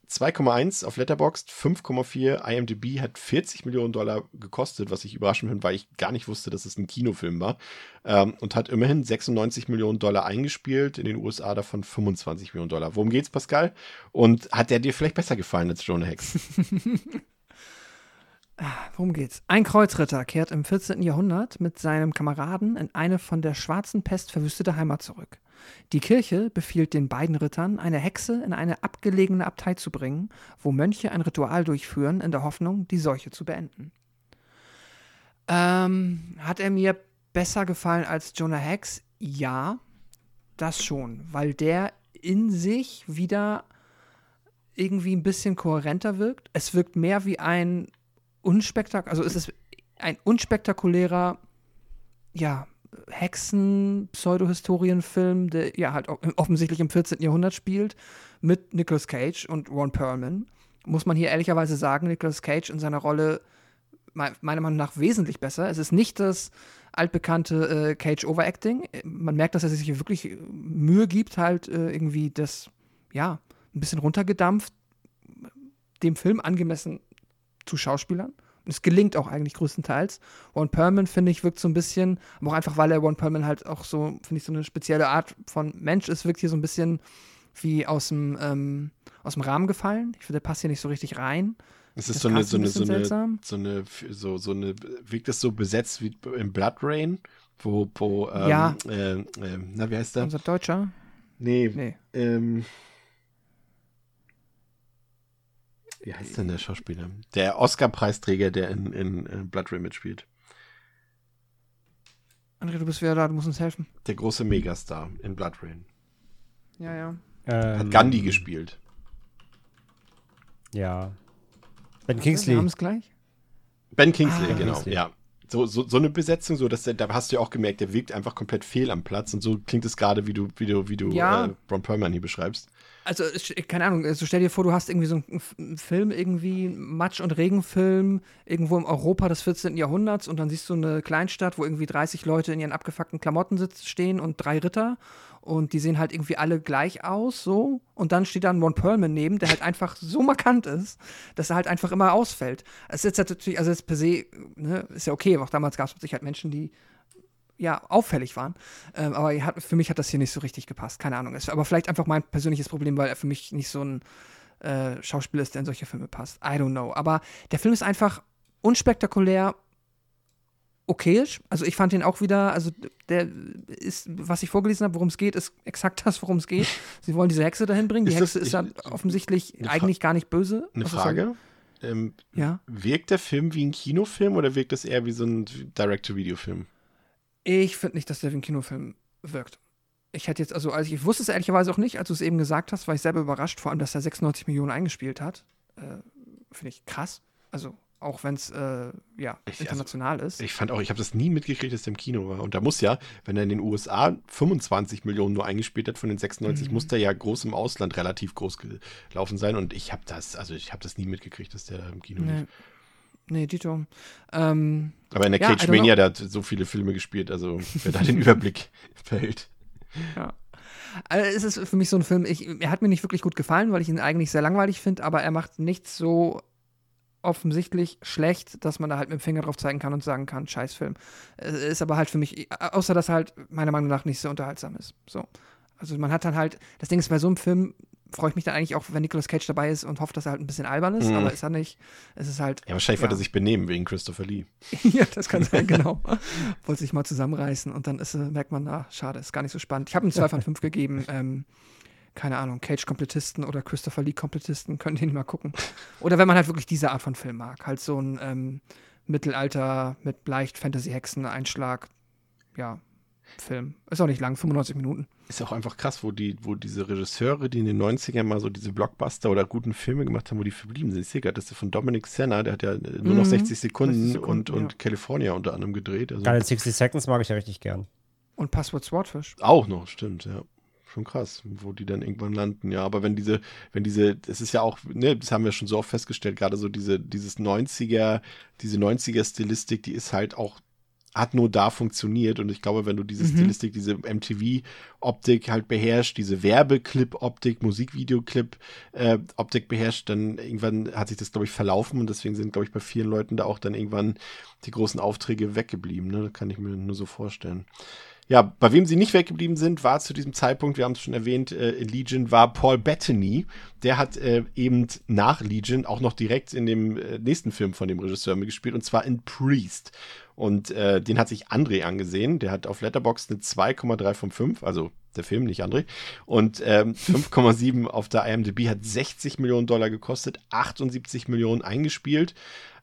zwei Komma eins auf Letterboxd, fünf Komma vier I M D B, hat vierzig Millionen Dollar gekostet, was ich überraschend finde, weil ich gar nicht wusste, dass es ein Kinofilm war. Ähm, und hat immerhin sechsundneunzig Millionen Dollar eingespielt, in den U S A davon fünfundzwanzig Millionen Dollar. Worum geht's, Pascal? Und hat der dir vielleicht besser gefallen als Jonah Hex? Worum geht's? Ein Kreuzritter kehrt im vierzehnten Jahrhundert mit seinem Kameraden in eine von der schwarzen Pest verwüstete Heimat zurück. Die Kirche befiehlt den beiden Rittern, eine Hexe in eine abgelegene Abtei zu bringen, wo Mönche ein Ritual durchführen, in der Hoffnung, die Seuche zu beenden. Ähm, hat er mir besser gefallen als Jonah Hex? Ja, das schon, weil der in sich wieder irgendwie ein bisschen kohärenter wirkt. Es wirkt mehr wie ein unspektak- also es ist ein unspektakulärer, ja, Hexen-Pseudohistorienfilm, der ja halt offensichtlich im vierzehnten Jahrhundert spielt, mit Nicolas Cage und Ron Perlman. Muss man hier ehrlicherweise sagen, Nicolas Cage in seiner Rolle meiner Meinung nach wesentlich besser. Es ist nicht das altbekannte äh, Cage-Overacting. Man merkt, dass er sich wirklich Mühe gibt, halt äh, irgendwie das, ja, ein bisschen runtergedampft, dem Film angemessen zu Schauspielern. Und es gelingt auch eigentlich größtenteils. Ron Perlman, finde ich, wirkt so ein bisschen, aber auch einfach, weil er Ron Perlman halt auch so, finde ich, so eine spezielle Art von Mensch ist, wirkt hier so ein bisschen wie aus dem, ähm, aus dem Rahmen gefallen. Ich finde, der passt hier nicht so richtig rein. Es ist so eine, so eine, so eine, so eine, so, so eine, wirkt das so besetzt wie im Blood Rain, wo, wo ähm, ja. äh, äh, na, wie heißt der? Unser Deutscher? Nee, nee. ähm, wie heißt denn der Schauspieler? Der Oscar-Preisträger, der in, in, in Blood Rain mitspielt. André, du bist wieder da, du musst uns helfen. Der große Megastar in Blood Rain. Ja, ja. Ähm, Hat Gandhi gespielt. Ja. Ben Kingsley. Wir haben es gleich. Ben Kingsley, ah, genau, Kingsley. Ja. So, so, so eine Besetzung, so dass der, da hast du ja auch gemerkt, der wirkt einfach komplett fehl am Platz. Und so klingt es gerade, wie du, wie du, wie du ja. äh, Ron Perlman hier beschreibst. Also, keine Ahnung, also stell dir vor, du hast irgendwie so einen Film, irgendwie Matsch- und Regenfilm, irgendwo im Europa des vierzehnten. Jahrhunderts und dann siehst du eine Kleinstadt, wo irgendwie dreißig Leute in ihren abgefuckten Klamotten sitzen, stehen und drei Ritter und die sehen halt irgendwie alle gleich aus, so. Und dann steht da ein Ron Perlman neben, der halt einfach so markant ist, dass er halt einfach immer ausfällt. Es ist jetzt natürlich, also jetzt per se, ne, ist ja okay, aber auch damals gab es mit Sicherheit Menschen, die ja, auffällig waren. Ähm, aber hat, für mich hat das hier nicht so richtig gepasst. Keine Ahnung. Ist aber vielleicht einfach mein persönliches Problem, weil er für mich nicht so ein äh, Schauspieler ist, der in solche Filme passt. I don't know. Aber der Film ist einfach unspektakulär, okayisch. Also ich fand ihn auch wieder, also der ist, was ich vorgelesen habe, worum es geht, ist exakt das, worum es geht. Sie wollen diese Hexe dahin bringen. Die ist das, Hexe ist dann offensichtlich Fra- eigentlich gar nicht böse. Eine Frage? Ähm, ja? Wirkt der Film wie ein Kinofilm oder wirkt das eher wie so ein Direct-to-Video-Film? Ich finde nicht, dass der wie ein Kinofilm wirkt. Ich hätte jetzt, also, also ich wusste es ehrlicherweise auch nicht, als du es eben gesagt hast, war ich selber überrascht, vor allem, dass er sechsundneunzig Millionen eingespielt hat. Äh, finde ich krass. Also, auch wenn es, äh, ja, ich, international also, ist. Ich fand auch, ich habe das nie mitgekriegt, dass der im Kino war. Und da muss ja, wenn er in den U S A fünfundzwanzig Millionen nur eingespielt hat von den sechsundneunzig, mhm. muss der ja groß im Ausland relativ groß gelaufen sein. Und ich habe das, also ich habe das nie mitgekriegt, dass der im Kino nee. lief. Nee, Dito. Ähm, Aber in der ja, Cage Mania, der hat so viele Filme gespielt, also wer da den Überblick verhält. Ja. Also es ist für mich so ein Film, ich, er hat mir nicht wirklich gut gefallen, weil ich ihn eigentlich sehr langweilig finde, aber er macht nichts so offensichtlich schlecht, dass man da halt mit dem Finger drauf zeigen kann und sagen kann, scheiß Film. Es ist aber halt für mich, außer dass halt meiner Meinung nach nicht so unterhaltsam ist. So. Also man hat dann halt, das Ding ist, bei so einem Film freue ich mich dann eigentlich auch, wenn Nicolas Cage dabei ist und hoffe, dass er halt ein bisschen albern ist, mhm. aber ist er nicht. Es ist halt. Ja, wahrscheinlich ja. wollte er sich benehmen wegen Christopher Lee. Ja, das kann sein, genau. Wollte sich mal zusammenreißen und dann ist, merkt man, ah, schade, ist gar nicht so spannend. Ich habe ihm zwei von fünf gegeben. Ähm, keine Ahnung, Cage-Komplettisten oder Christopher Lee-Komplettisten können den mal gucken. Oder wenn man halt wirklich diese Art von Film mag. Halt so ein ähm, Mittelalter mit leicht Fantasy-Hexen-Einschlag. Ja. Film. Ist auch nicht lang, fünfundneunzig Minuten. Ist auch einfach krass, wo die, wo diese Regisseure, die in den neunzigern mal so diese Blockbuster oder guten Filme gemacht haben, wo die verblieben sind. Ich sehe gerade, das ist von Dominic Senna, der hat ja nur noch mhm. sechzig Sekunden und, und ja. California unter anderem gedreht. Also Geil, sixty Seconds mag ich ja richtig gern. Und Passwort Swordfish. Auch noch, stimmt, ja. Schon krass, wo die dann irgendwann landen, ja, aber wenn diese, wenn diese, es ist ja auch, ne, das haben wir schon so oft festgestellt, gerade so diese, dieses neunziger, diese neunziger-Stilistik, die ist halt auch hat nur da funktioniert und ich glaube, wenn du diese mhm. Stilistik, diese M T V-Optik halt beherrschst, diese Werbeclip-Optik, Musikvideoclip-Optik äh, beherrschst, dann irgendwann hat sich das, glaube ich, verlaufen und deswegen sind, glaube ich, bei vielen Leuten da auch dann irgendwann die großen Aufträge weggeblieben, ne? Das kann ich mir nur so vorstellen. Ja, bei wem sie nicht weggeblieben sind, war zu diesem Zeitpunkt, wir haben es schon erwähnt, äh, Legion war Paul Bettany. Der hat äh, eben nach Legion auch noch direkt in dem äh, nächsten Film von dem Regisseur mitgespielt, und zwar in Priest. Und äh, den hat sich André angesehen. Der hat auf Letterboxd eine zwei Komma drei von fünf, also der Film, nicht André. Und ähm, fünf Komma sieben auf der I M D B, hat sechzig Millionen Dollar gekostet, achtundsiebzig Millionen eingespielt.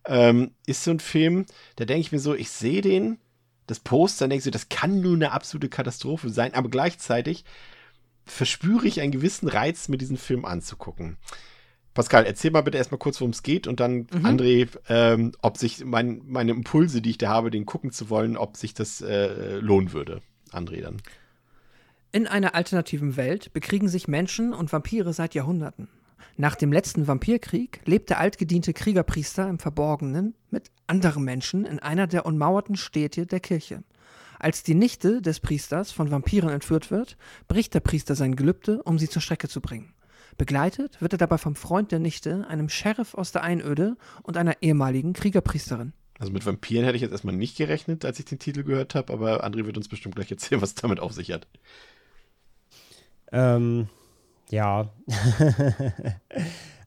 Ähm, ist so ein Film, da denke ich mir so, ich sehe den, das Poster, denkst du, das kann nur eine absolute Katastrophe sein, aber gleichzeitig verspüre ich einen gewissen Reiz, mir diesen Film anzugucken. Pascal, erzähl mal bitte erstmal kurz, worum es geht, und dann, mhm. André, ähm, ob sich mein, meine Impulse, die ich da habe, den gucken zu wollen, ob sich das äh, lohnen würde. André dann. In einer alternativen Welt bekriegen sich Menschen und Vampire seit Jahrhunderten. Nach dem letzten Vampirkrieg lebt der altgediente Kriegerpriester im Verborgenen mit anderen Menschen in einer der ummauerten Städte der Kirche. Als die Nichte des Priesters von Vampiren entführt wird, bricht der Priester sein Gelübde, um sie zur Strecke zu bringen. Begleitet wird er dabei vom Freund der Nichte, einem Sheriff aus der Einöde und einer ehemaligen Kriegerpriesterin. Also mit Vampiren hätte ich jetzt erstmal nicht gerechnet, als ich den Titel gehört habe, aber André wird uns bestimmt gleich erzählen, was damit auf sich hat. Ähm, ja.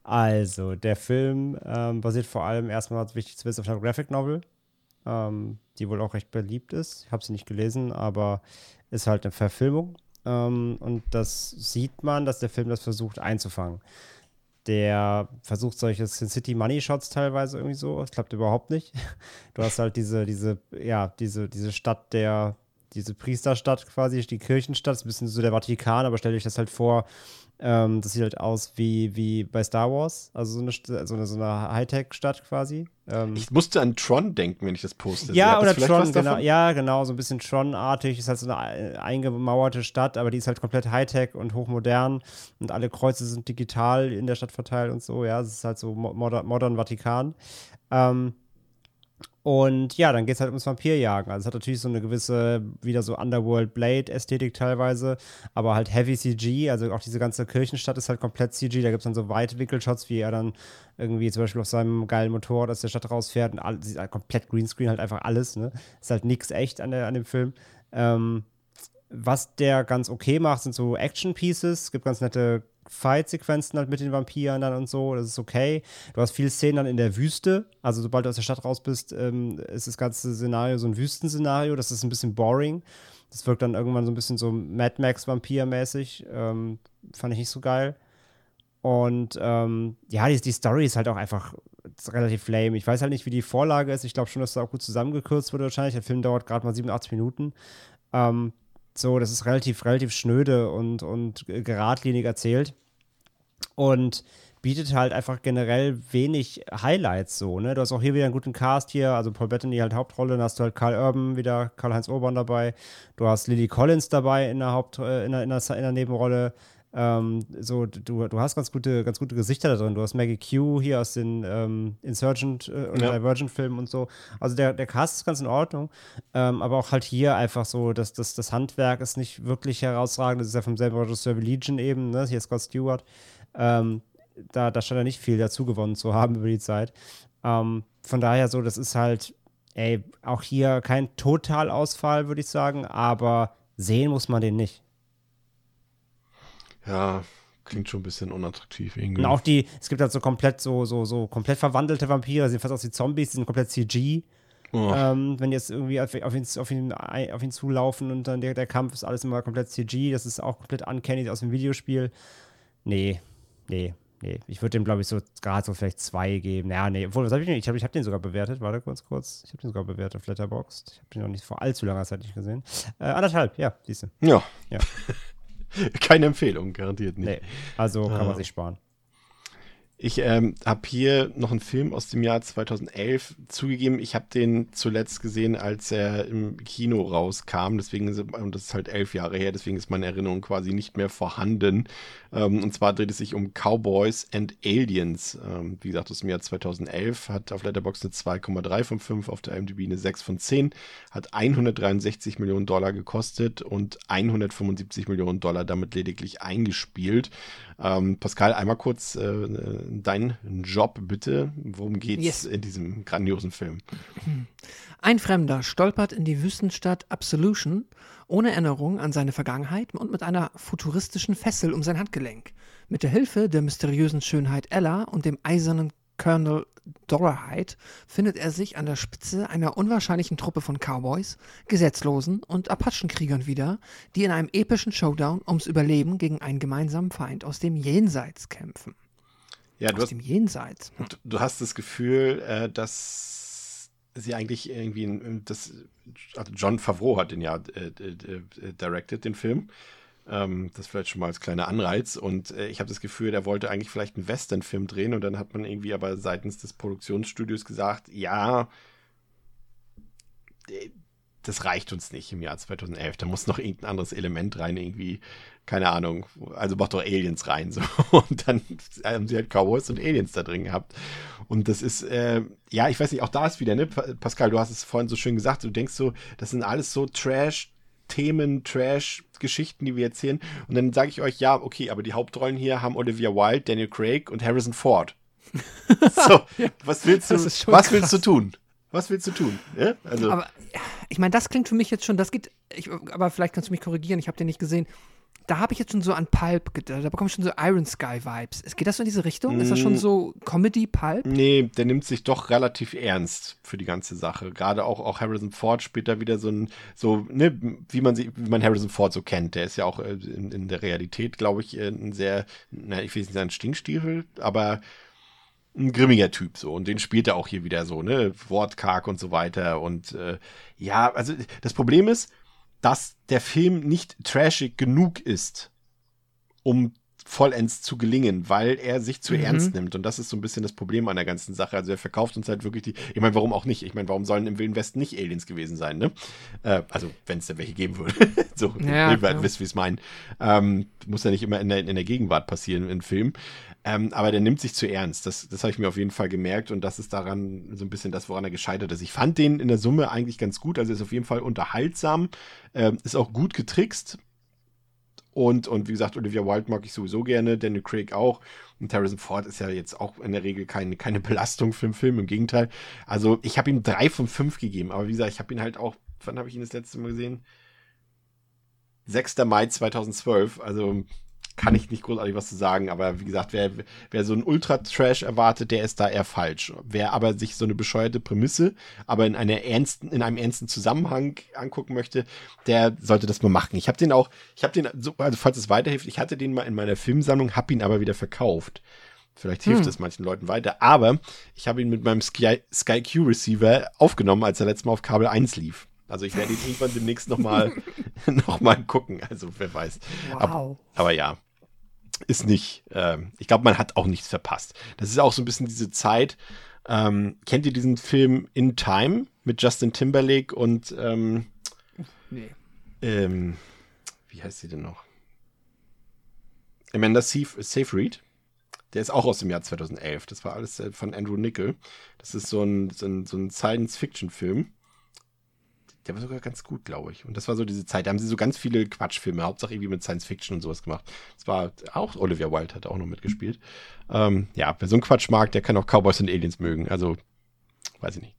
Also, der Film ähm, basiert vor allem erstmal, wichtig zu wissen, auf einer Graphic Novel, ähm, die wohl auch recht beliebt ist. Ich habe sie nicht gelesen, aber ist halt eine Verfilmung. Ähm, und das sieht man, dass der Film das versucht einzufangen. Der versucht solche Sin City Money Shots teilweise irgendwie so. Das klappt überhaupt nicht. Du hast halt diese, diese, ja, diese, diese Stadt der, diese Priesterstadt quasi, die Kirchenstadt, das ist ein bisschen so der Vatikan, aber stell euch das halt vor, ähm, das sieht halt aus wie, wie bei Star Wars, also so eine, so eine, so eine Hightech-Stadt quasi. Ähm, ich musste an Tron denken, wenn ich das poste. Ja, oder Tron, genau, ja, genau, so ein bisschen Tron-artig, ist halt so eine eingemauerte Stadt, aber die ist halt komplett Hightech und hochmodern und alle Kreuze sind digital in der Stadt verteilt und so, ja, es ist halt so modern, modern Vatikan. Ähm, Und ja, dann geht es halt ums Vampirjagen. Also es hat natürlich so eine gewisse, wieder so Underworld-Blade-Ästhetik teilweise, aber halt heavy C G, also auch diese ganze Kirchenstadt ist halt komplett C G. Da gibt es dann so Weitwinkelshots, wie er dann irgendwie zum Beispiel auf seinem geilen Motorrad aus der Stadt rausfährt und all, halt komplett Greenscreen, halt einfach alles, ne? Ist halt nichts echt an, der, an dem Film. Ähm, was der ganz okay macht, sind so Action-Pieces. Es gibt ganz nette Fight-Sequenzen halt mit den Vampiren dann und so, das ist okay. Du hast viele Szenen dann in der Wüste, also sobald du aus der Stadt raus bist, ähm, ist das ganze Szenario so ein Wüstenszenario, das ist ein bisschen boring. Das wirkt dann irgendwann so ein bisschen so Mad Max-Vampir-mäßig, ähm, fand ich nicht so geil. Und ähm, ja, die, die Story ist halt auch einfach relativ lame. Ich weiß halt nicht, wie die Vorlage ist, ich glaube schon, dass da auch gut zusammengekürzt wurde wahrscheinlich, der Film dauert gerade mal siebenundachtzig Minuten, ähm, so, das ist relativ, relativ schnöde und, und geradlinig erzählt und bietet halt einfach generell wenig Highlights so, ne? Du hast auch hier wieder einen guten Cast hier, also Paul Bettany halt Hauptrolle, dann hast du halt Karl Urban wieder, Karl-Heinz Urban dabei, du hast Lily Collins dabei in der, Haupt, äh, in der, in der, in der Nebenrolle, ähm, so, du, du hast ganz gute, ganz gute Gesichter da drin, du hast Maggie Q hier aus den ähm, Insurgent äh, und ja. Divergent-Filmen und so, also der, der Cast ist ganz in Ordnung, ähm, aber auch halt hier einfach so, dass das, das Handwerk ist nicht wirklich herausragend, das ist ja vom selben Regisseur wie Legion eben, ne? Hier ist Scott Stewart, ähm, Da, da scheint er nicht viel dazu gewonnen zu haben über die Zeit. Ähm, von daher so, das ist halt, ey, auch hier kein Totalausfall, würde ich sagen, aber sehen muss man den nicht. Ja, klingt schon ein bisschen unattraktiv irgendwie. Und auch die, es gibt halt so komplett so, so, so komplett verwandelte Vampire, sehen fast aus wie Zombies, die sind komplett C G. Oh. Ähm, wenn die jetzt irgendwie auf, auf, ihn, auf, ihn, auf ihn zulaufen und dann der, der Kampf ist alles immer komplett C G, das ist auch komplett uncanny aus dem Videospiel. Nee, nee. Nee, ich würde dem, glaube ich, so gerade so vielleicht zwei geben. Naja, nee, obwohl, was habe ich denn? Ich habe ich hab den sogar bewertet. Warte kurz, kurz. Ich habe den sogar bewertet auf Letterboxd. Ich habe den noch nicht vor allzu langer Zeit nicht gesehen. Äh, anderthalb, ja, siehst du. Ja. ja. Keine Empfehlung, garantiert nicht. Nee, also kann ah. man sich sparen. Ich ähm, habe hier noch einen Film aus dem Jahr zweitausendelf zugegeben. Ich habe den zuletzt gesehen, als er im Kino rauskam. Deswegen ist, und das ist halt elf Jahre her, deswegen ist meine Erinnerung quasi nicht mehr vorhanden. Ähm, und zwar dreht es sich um Cowboys and Aliens. Ähm, wie gesagt, aus dem Jahr zweitausendelf, hat auf Letterboxd eine zwei Komma drei von fünf, auf der IMDb eine sechs von zehn, hat hundertdreiundsechzig Millionen Dollar gekostet und hundertfünfundsiebzig Millionen Dollar damit lediglich eingespielt. Ähm, Pascal, einmal kurz äh, dein Job bitte. Worum geht's yes. in diesem grandiosen Film? Ein Fremder stolpert in die Wüstenstadt Absolution ohne Erinnerung an seine Vergangenheit und mit einer futuristischen Fessel um sein Handgelenk. Mit der Hilfe der mysteriösen Schönheit Ella und dem eisernen Colonel Dorahide findet er sich an der Spitze einer unwahrscheinlichen Truppe von Cowboys, Gesetzlosen und Apachenkriegern wieder, die in einem epischen Showdown ums Überleben gegen einen gemeinsamen Feind aus dem Jenseits kämpfen. Ja, aus du hast, dem Jenseits. Du, du hast das Gefühl, äh, dass sie eigentlich irgendwie, das, also John Favreau hat den ja äh, äh, directed, den Film. Ähm, das vielleicht schon mal als kleiner Anreiz. Und äh, ich habe das Gefühl, der wollte eigentlich vielleicht einen Western-Film drehen. Und dann hat man irgendwie aber seitens des Produktionsstudios gesagt, ja, das reicht uns nicht im Jahr zweitausendelf. Da muss noch irgendein anderes Element rein, irgendwie, keine Ahnung, also macht doch Aliens rein, so. Und dann haben sie halt Cowboys und Aliens da drin gehabt. Und das ist, äh, ja, ich weiß nicht, auch da ist wieder, ne, Pascal, du hast es vorhin so schön gesagt, du denkst so, das sind alles so Trash-Themen, Trash-Geschichten, die wir erzählen. Und dann sage ich euch, ja, okay, aber die Hauptrollen hier haben Olivia Wilde, Daniel Craig und Harrison Ford. So, ja, was willst du, was krass. willst du tun? Was willst du tun? Ja? Also. Aber ich meine, das klingt für mich jetzt schon, das geht, ich, aber vielleicht kannst du mich korrigieren, ich habe den nicht gesehen. Da habe ich jetzt schon so an Pulp gedacht, da bekomme ich schon so Iron Sky-Vibes. Geht das so in diese Richtung? Mm. Ist das schon so Comedy-Pulp? Nee, der nimmt sich doch relativ ernst für die ganze Sache. Gerade auch, auch Harrison Ford spielt da wieder so ein, so, ne, wie man sie, wie man Harrison Ford so kennt. Der ist ja auch in, in der Realität, glaube ich, ein sehr, na, ich will nicht sagen Stinkstiefel, aber ein grimmiger Typ, so. Und den spielt er auch hier wieder so, ne, wortkarg und so weiter. Und äh, ja, also das Problem ist, dass der Film nicht trashig genug ist, um vollends zu gelingen, weil er sich zu mhm. ernst nimmt. Und das ist so ein bisschen das Problem an der ganzen Sache. Also er verkauft uns halt wirklich die, ich meine, warum auch nicht? Ich meine, warum sollen im Wilden Westen nicht Aliens gewesen sein, ne? Äh, also, wenn es da welche geben würde. So, ja, ne, ja. Wisst, wie es meinen. Ähm, muss ja nicht immer in der, in der Gegenwart passieren in Filmen. Ähm, aber der nimmt sich zu ernst. Das, das habe ich mir auf jeden Fall gemerkt. Und das ist daran so ein bisschen das, woran er gescheitert ist. Ich fand den in der Summe eigentlich ganz gut. Also er ist auf jeden Fall unterhaltsam. Ähm, ist auch gut getrickst. Und, und wie gesagt, Olivia Wilde mag ich sowieso gerne, Daniel Craig auch. Und Harrison Ford ist ja jetzt auch in der Regel kein, keine Belastung für den Film, im Gegenteil. Also ich habe ihm drei von fünf gegeben, aber wie gesagt, ich habe ihn halt auch, wann habe ich ihn das letzte Mal gesehen? sechster Mai zweitausendzwölf, also kann ich nicht großartig was zu sagen, aber wie gesagt, wer, wer so einen Ultra-Trash erwartet, der ist da eher falsch. Wer aber sich so eine bescheuerte Prämisse, aber in, einer ernsten, in einem ernsten Zusammenhang angucken möchte, der sollte das mal machen. Ich habe den auch, ich habe den, also falls es weiterhilft, ich hatte den mal in meiner Filmsammlung, habe ihn aber wieder verkauft. Vielleicht hilft hm. es manchen Leuten weiter, aber ich habe ihn mit meinem Sky, Sky Q-Receiver aufgenommen, als er letztes Mal auf Kabel eins lief. Also ich werde ihn irgendwann demnächst nochmal noch mal gucken, also wer weiß. Wow. Aber, aber ja, ist nicht, äh, ich glaube, man hat auch nichts verpasst. Das ist auch so ein bisschen diese Zeit, ähm, kennt ihr diesen Film In Time mit Justin Timberlake und ähm, nee. ähm, wie heißt sie denn noch? Amanda Seyfried. Der ist auch aus dem Jahr zweitausendelf. Das war alles von Andrew Niccol. Das ist so ein, so ein, so ein Science-Fiction-Film. Der war sogar ganz gut, glaube ich. Und das war so diese Zeit, da haben sie so ganz viele Quatschfilme, Hauptsache irgendwie mit Science-Fiction und sowas gemacht. Das war auch, Olivia Wilde hat auch noch mitgespielt. Ähm, ja, wer so einen Quatsch mag, der kann auch Cowboys und Aliens mögen. Also, weiß ich nicht.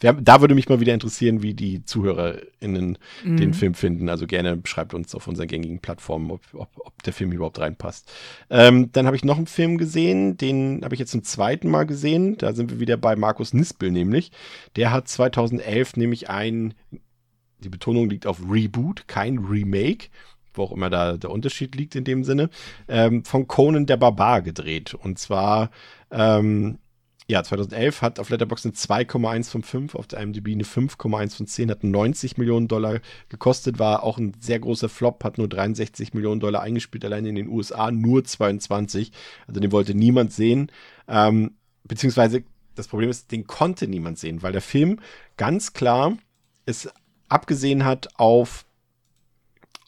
Wir haben, da würde mich mal wieder interessieren, wie die ZuhörerInnen mhm. den Film finden. Also gerne schreibt uns auf unseren gängigen Plattformen, ob, ob, ob der Film überhaupt reinpasst. Ähm, dann habe ich noch einen Film gesehen, den habe ich jetzt zum zweiten Mal gesehen. Da sind wir wieder bei Markus Nispel nämlich. Der hat zweitausendelf nämlich ein, die Betonung liegt auf Reboot, kein Remake, wo auch immer da der Unterschied liegt in dem Sinne, ähm, von Conan der Barbar gedreht. Und zwar ähm, ja, zweitausendelf hat auf Letterboxd eine zwei Komma eins von fünf, auf der IMDb eine fünf Komma eins von zehn, hat neunzig Millionen Dollar gekostet, war auch ein sehr großer Flop, hat nur dreiundsechzig Millionen Dollar eingespielt, allein in den U S A nur zweiundzwanzig. Also den wollte niemand sehen, ähm, beziehungsweise das Problem ist, den konnte niemand sehen, weil der Film ganz klar es abgesehen hat auf,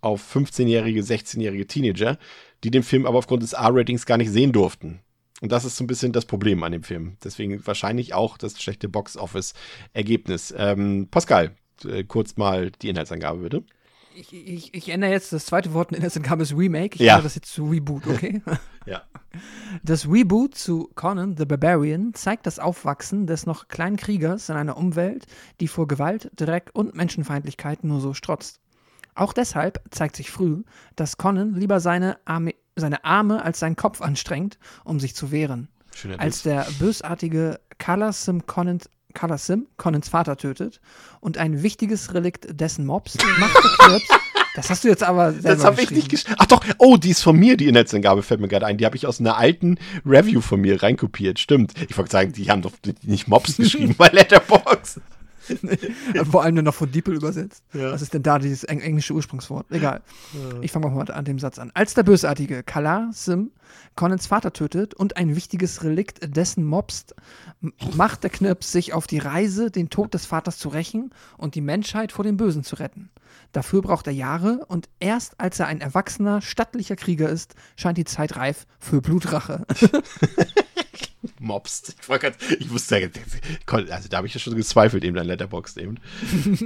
auf fünfzehnjährige, sechzehnjährige Teenager, die den Film aber aufgrund des R-Ratings gar nicht sehen durften. Und das ist so ein bisschen das Problem an dem Film. Deswegen wahrscheinlich auch das schlechte Box-Office-Ergebnis. Ähm, Pascal, äh, kurz mal die Inhaltsangabe, bitte. Ich, ich, ich ändere jetzt das zweite Wort in Inhaltsangabe ist Remake. Ich ja. ändere das jetzt zu Reboot, okay? Ja. Das Reboot zu Conan the Barbarian zeigt das Aufwachsen des noch kleinen Kriegers in einer Umwelt, die vor Gewalt, Dreck und Menschenfeindlichkeit nur so strotzt. Auch deshalb zeigt sich früh, dass Conan lieber seine Armee seine Arme als seinen Kopf anstrengt, um sich zu wehren. Schöner als der bösartige Kalasim Conan, Kalasim Conans Vater tötet und ein wichtiges Relikt dessen Mobs macht Knirps. Das hast du jetzt aber selber Das habe ich nicht geschrieben. Ach doch, oh, die ist von mir, die Inhaltsangabe fällt mir gerade ein. Die habe ich aus einer alten Review von mir reinkopiert. Stimmt. Ich wollte sagen, die haben doch nicht Mobs geschrieben bei Letterboxd. Vor allem dann noch von Diepel übersetzt. Ja. Was ist denn da dieses eng- englische Ursprungswort? Egal. Ja. Ich fange auch mal an dem Satz an. Als der Bösartige Kalar Sim Conans Vater tötet und ein wichtiges Relikt dessen mobst, macht der Knirps sich auf die Reise, den Tod des Vaters zu rächen und die Menschheit vor dem Bösen zu retten. Dafür braucht er Jahre und erst als er ein erwachsener, stattlicher Krieger ist, scheint die Zeit reif für Blutrache. Mobst. Ich, grad, ich wusste, also da habe ich ja schon gezweifelt, eben dein Letterboxd eben.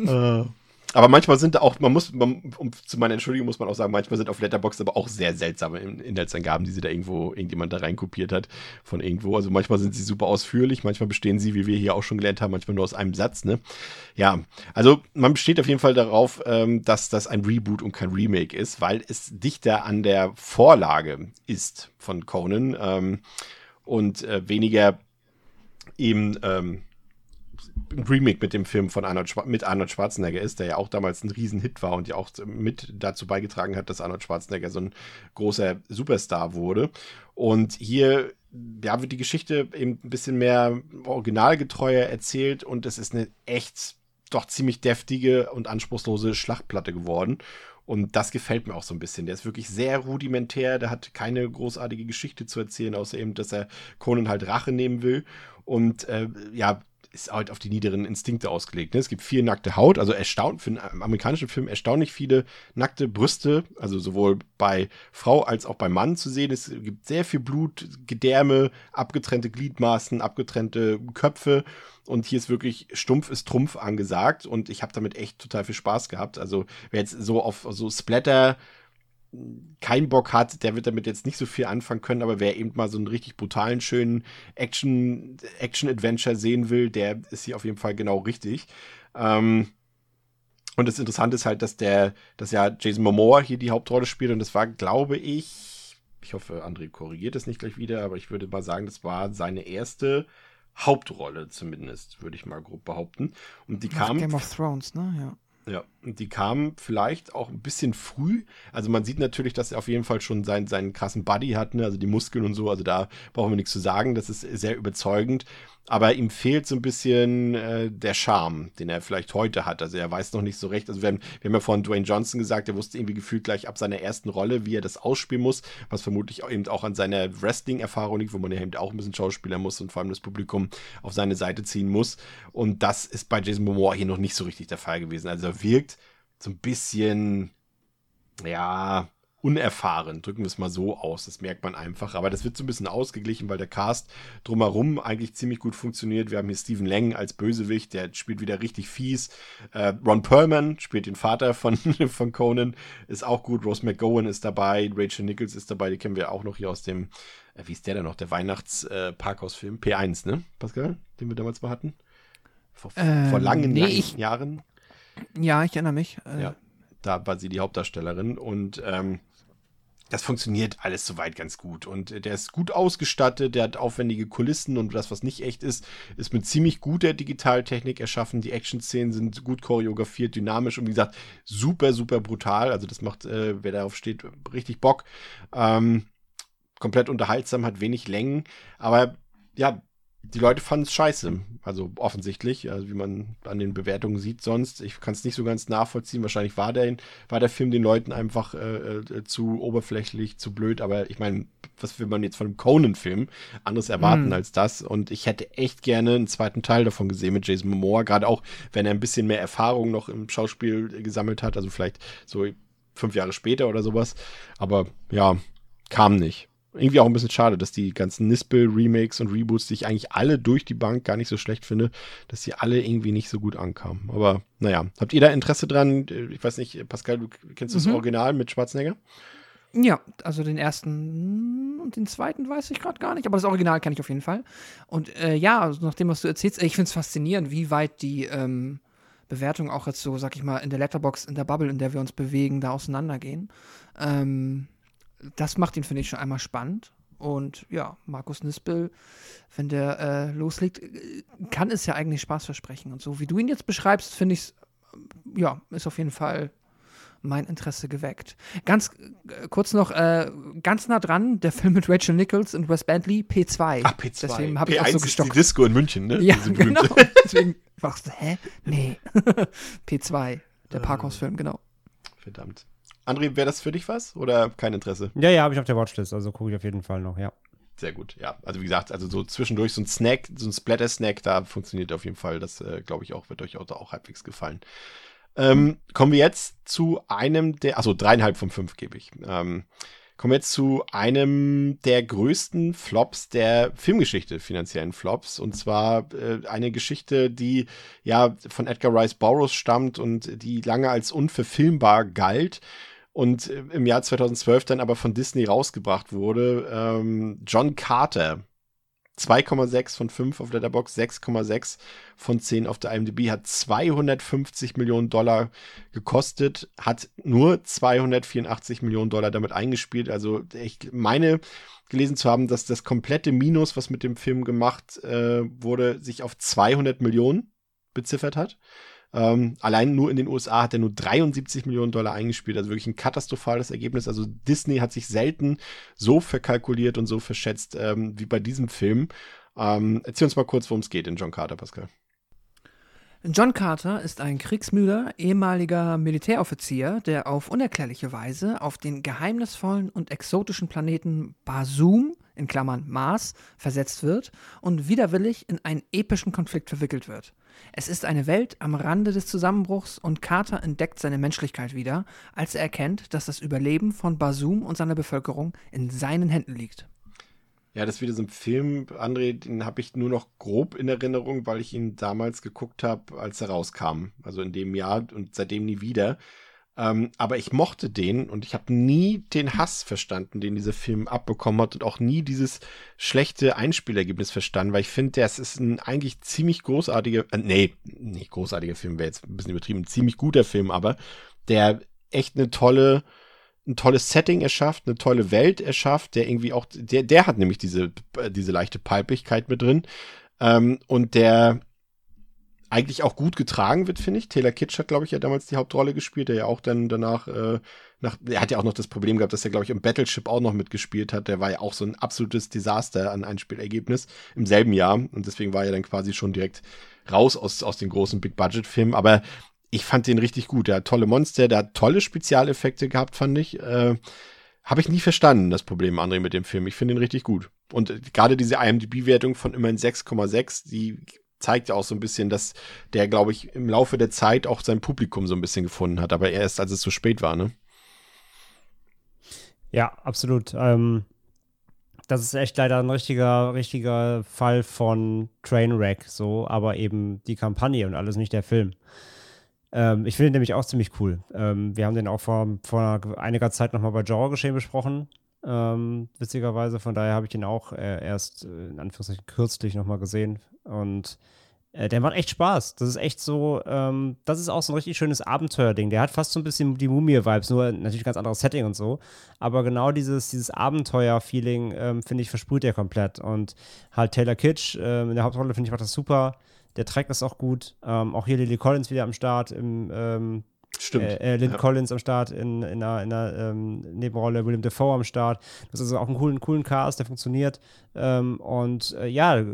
äh, aber manchmal sind da auch, man muss, man, um, zu meiner Entschuldigung muss man auch sagen, manchmal sind auf Letterboxd aber auch sehr seltsame Inhaltsangaben, die sie da irgendwo, irgendjemand da reinkopiert hat von irgendwo. Also manchmal sind sie super ausführlich, manchmal bestehen sie, wie wir hier auch schon gelernt haben, manchmal nur aus einem Satz, ne? Ja, also man besteht auf jeden Fall darauf, ähm, dass das ein Reboot und kein Remake ist, weil es dichter an der Vorlage ist von Conan, ähm, Und äh, weniger eben ähm, ein Remake mit dem Film von Arnold, Schwar- mit Arnold Schwarzenegger ist, der ja auch damals ein Riesenhit war und ja auch mit dazu beigetragen hat, dass Arnold Schwarzenegger so ein großer Superstar wurde. Und hier ja, wird die Geschichte eben ein bisschen mehr originalgetreuer erzählt und es ist eine echt doch ziemlich deftige und anspruchslose Schlachtplatte geworden. Und das gefällt mir auch so ein bisschen. Der ist wirklich sehr rudimentär, der hat keine großartige Geschichte zu erzählen, außer eben, dass er Conan halt Rache nehmen will. Und äh, ja, ist halt auf die niederen Instinkte ausgelegt. Ne? Es gibt viel nackte Haut, also erstaunt für einen amerikanischen Film erstaunlich viele nackte Brüste, also sowohl bei Frau als auch beim Mann zu sehen. Es gibt sehr viel Blut, Gedärme, abgetrennte Gliedmaßen, abgetrennte Köpfe. Und hier ist wirklich stumpf ist Trumpf angesagt und ich habe damit echt total viel Spaß gehabt. Also wer jetzt so auf so Splatter keinen Bock hat, der wird damit jetzt nicht so viel anfangen können, aber wer eben mal so einen richtig brutalen, schönen Action, Action-Adventure sehen will, der ist hier auf jeden Fall genau richtig. Ähm, und das Interessante ist halt, dass der, dass ja Jason Momoa hier die Hauptrolle spielt und das war, glaube ich, ich hoffe, André korrigiert das nicht gleich wieder, aber ich würde mal sagen, das war seine erste Hauptrolle zumindest, würde ich mal grob behaupten. Und die kam Game of Thrones, ne? Ja. Ja, und die kam vielleicht auch ein bisschen früh. Also man sieht natürlich, dass er auf jeden Fall schon seinen, seinen krassen Buddy hat, ne? Also die Muskeln und so, also da brauchen wir nichts zu sagen. Das ist sehr überzeugend. Aber ihm fehlt so ein bisschen äh, der Charme, den er vielleicht heute hat. Also er weiß noch nicht so recht. Also wir haben, wir haben ja von Dwayne Johnson gesagt, er wusste irgendwie gefühlt gleich ab seiner ersten Rolle, wie er das ausspielen muss, was vermutlich eben auch an seiner Wrestling-Erfahrung liegt, wo man ja eben auch ein bisschen schauspielern muss und vor allem das Publikum auf seine Seite ziehen muss. Und das ist bei Jason Momoa hier noch nicht so richtig der Fall gewesen. Also er wirkt so ein bisschen, ja, unerfahren, drücken wir es mal so aus, das merkt man einfach, aber das wird so ein bisschen ausgeglichen, weil der Cast drumherum eigentlich ziemlich gut funktioniert. Wir haben hier Stephen Lang als Bösewicht, der spielt wieder richtig fies, äh, Ron Perlman spielt den Vater von, von Conan, ist auch gut, Rose McGowan ist dabei, Rachel Nichols ist dabei, die kennen wir auch noch hier aus dem, äh, wie ist der denn noch, der Weihnachts-Parkhaus-Film, äh, P eins, ne, Pascal, den wir damals mal hatten, vor, äh, vor langen, nee, langen ich, Jahren. Ja, ich erinnere mich. Äh, ja, da war sie die Hauptdarstellerin und ähm, das funktioniert alles soweit ganz gut. Und der ist gut ausgestattet, der hat aufwendige Kulissen und das, was nicht echt ist, ist mit ziemlich guter Digitaltechnik erschaffen. Die Action-Szenen sind gut choreografiert, dynamisch und wie gesagt, super, super brutal. Also das macht, äh, wer darauf steht, richtig Bock. Ähm, komplett unterhaltsam, hat wenig Längen. Aber ja, die Leute fanden es scheiße. Also offensichtlich, also wie man an den Bewertungen sieht sonst. Ich kann es nicht so ganz nachvollziehen. Wahrscheinlich war der, war der Film den Leuten einfach äh, äh, zu oberflächlich, zu blöd. Aber ich meine, was will man jetzt von einem Conan-Film anderes erwarten mm. als das? Und ich hätte echt gerne einen zweiten Teil davon gesehen mit Jason Momoa. Gerade auch, wenn er ein bisschen mehr Erfahrung noch im Schauspiel gesammelt hat. Also vielleicht so fünf Jahre später oder sowas. Aber ja, kam nicht. Irgendwie auch ein bisschen schade, dass die ganzen Nispel-Remakes und Reboots, die ich eigentlich alle durch die Bank gar nicht so schlecht finde, dass die alle irgendwie nicht so gut ankamen. Aber naja, habt ihr da Interesse dran? Ich weiß nicht, Pascal, du kennst mhm. das Original mit Schwarzenegger? Ja, also den ersten und den zweiten weiß ich gerade gar nicht, aber das Original kann ich auf jeden Fall. Und äh, ja, also nach dem, was du erzählst, ich finde es faszinierend, wie weit die ähm, Bewertungen auch jetzt so, sag ich mal, in der Letterboxd, in der Bubble, in der wir uns bewegen, da auseinandergehen. Ähm, Das macht ihn, finde ich, schon einmal spannend. Und ja, Markus Nispel, wenn der äh, loslegt, kann es ja eigentlich Spaß versprechen. Und so wie du ihn jetzt beschreibst, finde ich es, ja, ist auf jeden Fall mein Interesse geweckt. Ganz äh, kurz noch, äh, ganz nah dran, der Film mit Rachel Nichols und Wes Bentley, P zwei. Ah, P zwei. Deswegen habe ich auch so gestockt. Ist die Disco in München, ne? Ja, genau. Deswegen warst du, hä? Nee. P zwei, der Parkhausfilm, genau. Verdammt. André, wäre das für dich was oder kein Interesse? Ja, ja, habe ich auf der Watchlist, also gucke ich auf jeden Fall noch, ja. Sehr gut, ja. Also wie gesagt, also so zwischendurch so ein Snack, so ein Splatter-Snack, da funktioniert auf jeden Fall. Das, äh, glaube ich, auch wird euch auch, auch halbwegs gefallen. Ähm, kommen wir jetzt zu einem der, achso, dreieinhalb von fünf gebe ich. Ähm, kommen wir jetzt zu einem der größten Flops der Filmgeschichte, finanziellen Flops. Und zwar äh, eine Geschichte, die ja von Edgar Rice Burroughs stammt und die lange als unverfilmbar galt. Und im Jahr zweitausendzwölf dann aber von Disney rausgebracht wurde. Ähm, John Carter, zwei Komma sechs von fünf auf Letterboxd, sechs Komma sechs von zehn auf der IMDb, hat zweihundertfünfzig Millionen Dollar gekostet, hat nur zweihundertvierundachtzig Millionen Dollar damit eingespielt. Also ich meine gelesen zu haben, dass das komplette Minus, was mit dem Film gemacht äh, wurde, sich auf zweihundert Millionen beziffert hat. Ähm, allein nur in den U S A hat er nur dreiundsiebzig Millionen Dollar eingespielt, also wirklich ein katastrophales Ergebnis. Also Disney hat sich selten so verkalkuliert und so verschätzt ähm, wie bei diesem Film. Ähm, erzähl uns mal kurz, worum es geht in John Carter, Pascal. John Carter ist ein kriegsmüder, ehemaliger Militäroffizier, der auf unerklärliche Weise auf den geheimnisvollen und exotischen Planeten Basum, in Klammern Mars, versetzt wird und widerwillig in einen epischen Konflikt verwickelt wird. Es ist eine Welt am Rande des Zusammenbruchs und Carter entdeckt seine Menschlichkeit wieder, als er erkennt, dass das Überleben von Basum und seiner Bevölkerung in seinen Händen liegt. Ja, das ist wieder so ein Film, André, den habe ich nur noch grob in Erinnerung, weil ich ihn damals geguckt habe, als er rauskam. Also in dem Jahr und seitdem nie wieder. Ähm, aber ich mochte den und ich habe nie den Hass verstanden, den dieser Film abbekommen hat und auch nie dieses schlechte Einspielergebnis verstanden, weil ich finde, das ist ein eigentlich ziemlich großartiger, äh, nee, nicht großartiger Film, wäre jetzt ein bisschen übertrieben, ein ziemlich guter Film, aber der echt eine tolle ein tolles Setting erschafft, eine tolle Welt erschafft, der irgendwie auch, der, der hat nämlich diese, diese leichte Palpigkeit mit drin, ähm, und der eigentlich auch gut getragen wird, finde ich. Taylor Kitsch hat, glaube ich, ja damals die Hauptrolle gespielt, der ja auch dann danach, äh, nach, er hat ja auch noch das Problem gehabt, dass er, glaube ich, im Battleship auch noch mitgespielt hat, der war ja auch so ein absolutes Desaster an Einspielergebnis im selben Jahr und deswegen war er dann quasi schon direkt raus aus, aus den großen Big-Budget-Filmen, aber ich fand den richtig gut. Der hat tolle Monster, der hat tolle Spezialeffekte gehabt, fand ich. Äh, habe ich nie verstanden, das Problem, André, mit dem Film. Ich finde ihn richtig gut. Und gerade diese IMDb-Wertung von immerhin sechs Komma sechs, die zeigt ja auch so ein bisschen, dass der, glaube ich, im Laufe der Zeit auch sein Publikum so ein bisschen gefunden hat. Aber erst, als es zu spät war, ne? Ja, absolut. Ähm, das ist echt leider ein richtiger, richtiger Fall von Trainwreck, so. Aber eben die Kampagne und alles, nicht der Film. Ähm, ich finde den nämlich auch ziemlich cool. Ähm, wir haben den auch vor, vor einiger Zeit nochmal bei Genregeschehen besprochen, ähm, witzigerweise. Von daher habe ich den auch äh, erst, äh, in Anführungszeichen, kürzlich nochmal gesehen. Und äh, der macht echt Spaß. Das ist echt so, ähm, das ist auch so ein richtig schönes Abenteuerding. Der hat fast so ein bisschen die Mumie-Vibes, nur natürlich ganz anderes Setting und so. Aber genau dieses, dieses Abenteuer-Feeling, ähm, finde ich, versprüht der komplett. Und halt Taylor Kitsch äh, in der Hauptrolle, finde ich, macht das super. Der Track ist auch gut. Ähm, auch hier Lily Collins wieder am Start. Im, ähm, Stimmt. Äh, äh, Lynn ja. Collins am Start in, in einer, in einer ähm, Nebenrolle. William Dafoe am Start. Das ist also auch ein coolen, coolen Cast, der funktioniert. Ähm, und äh, ja,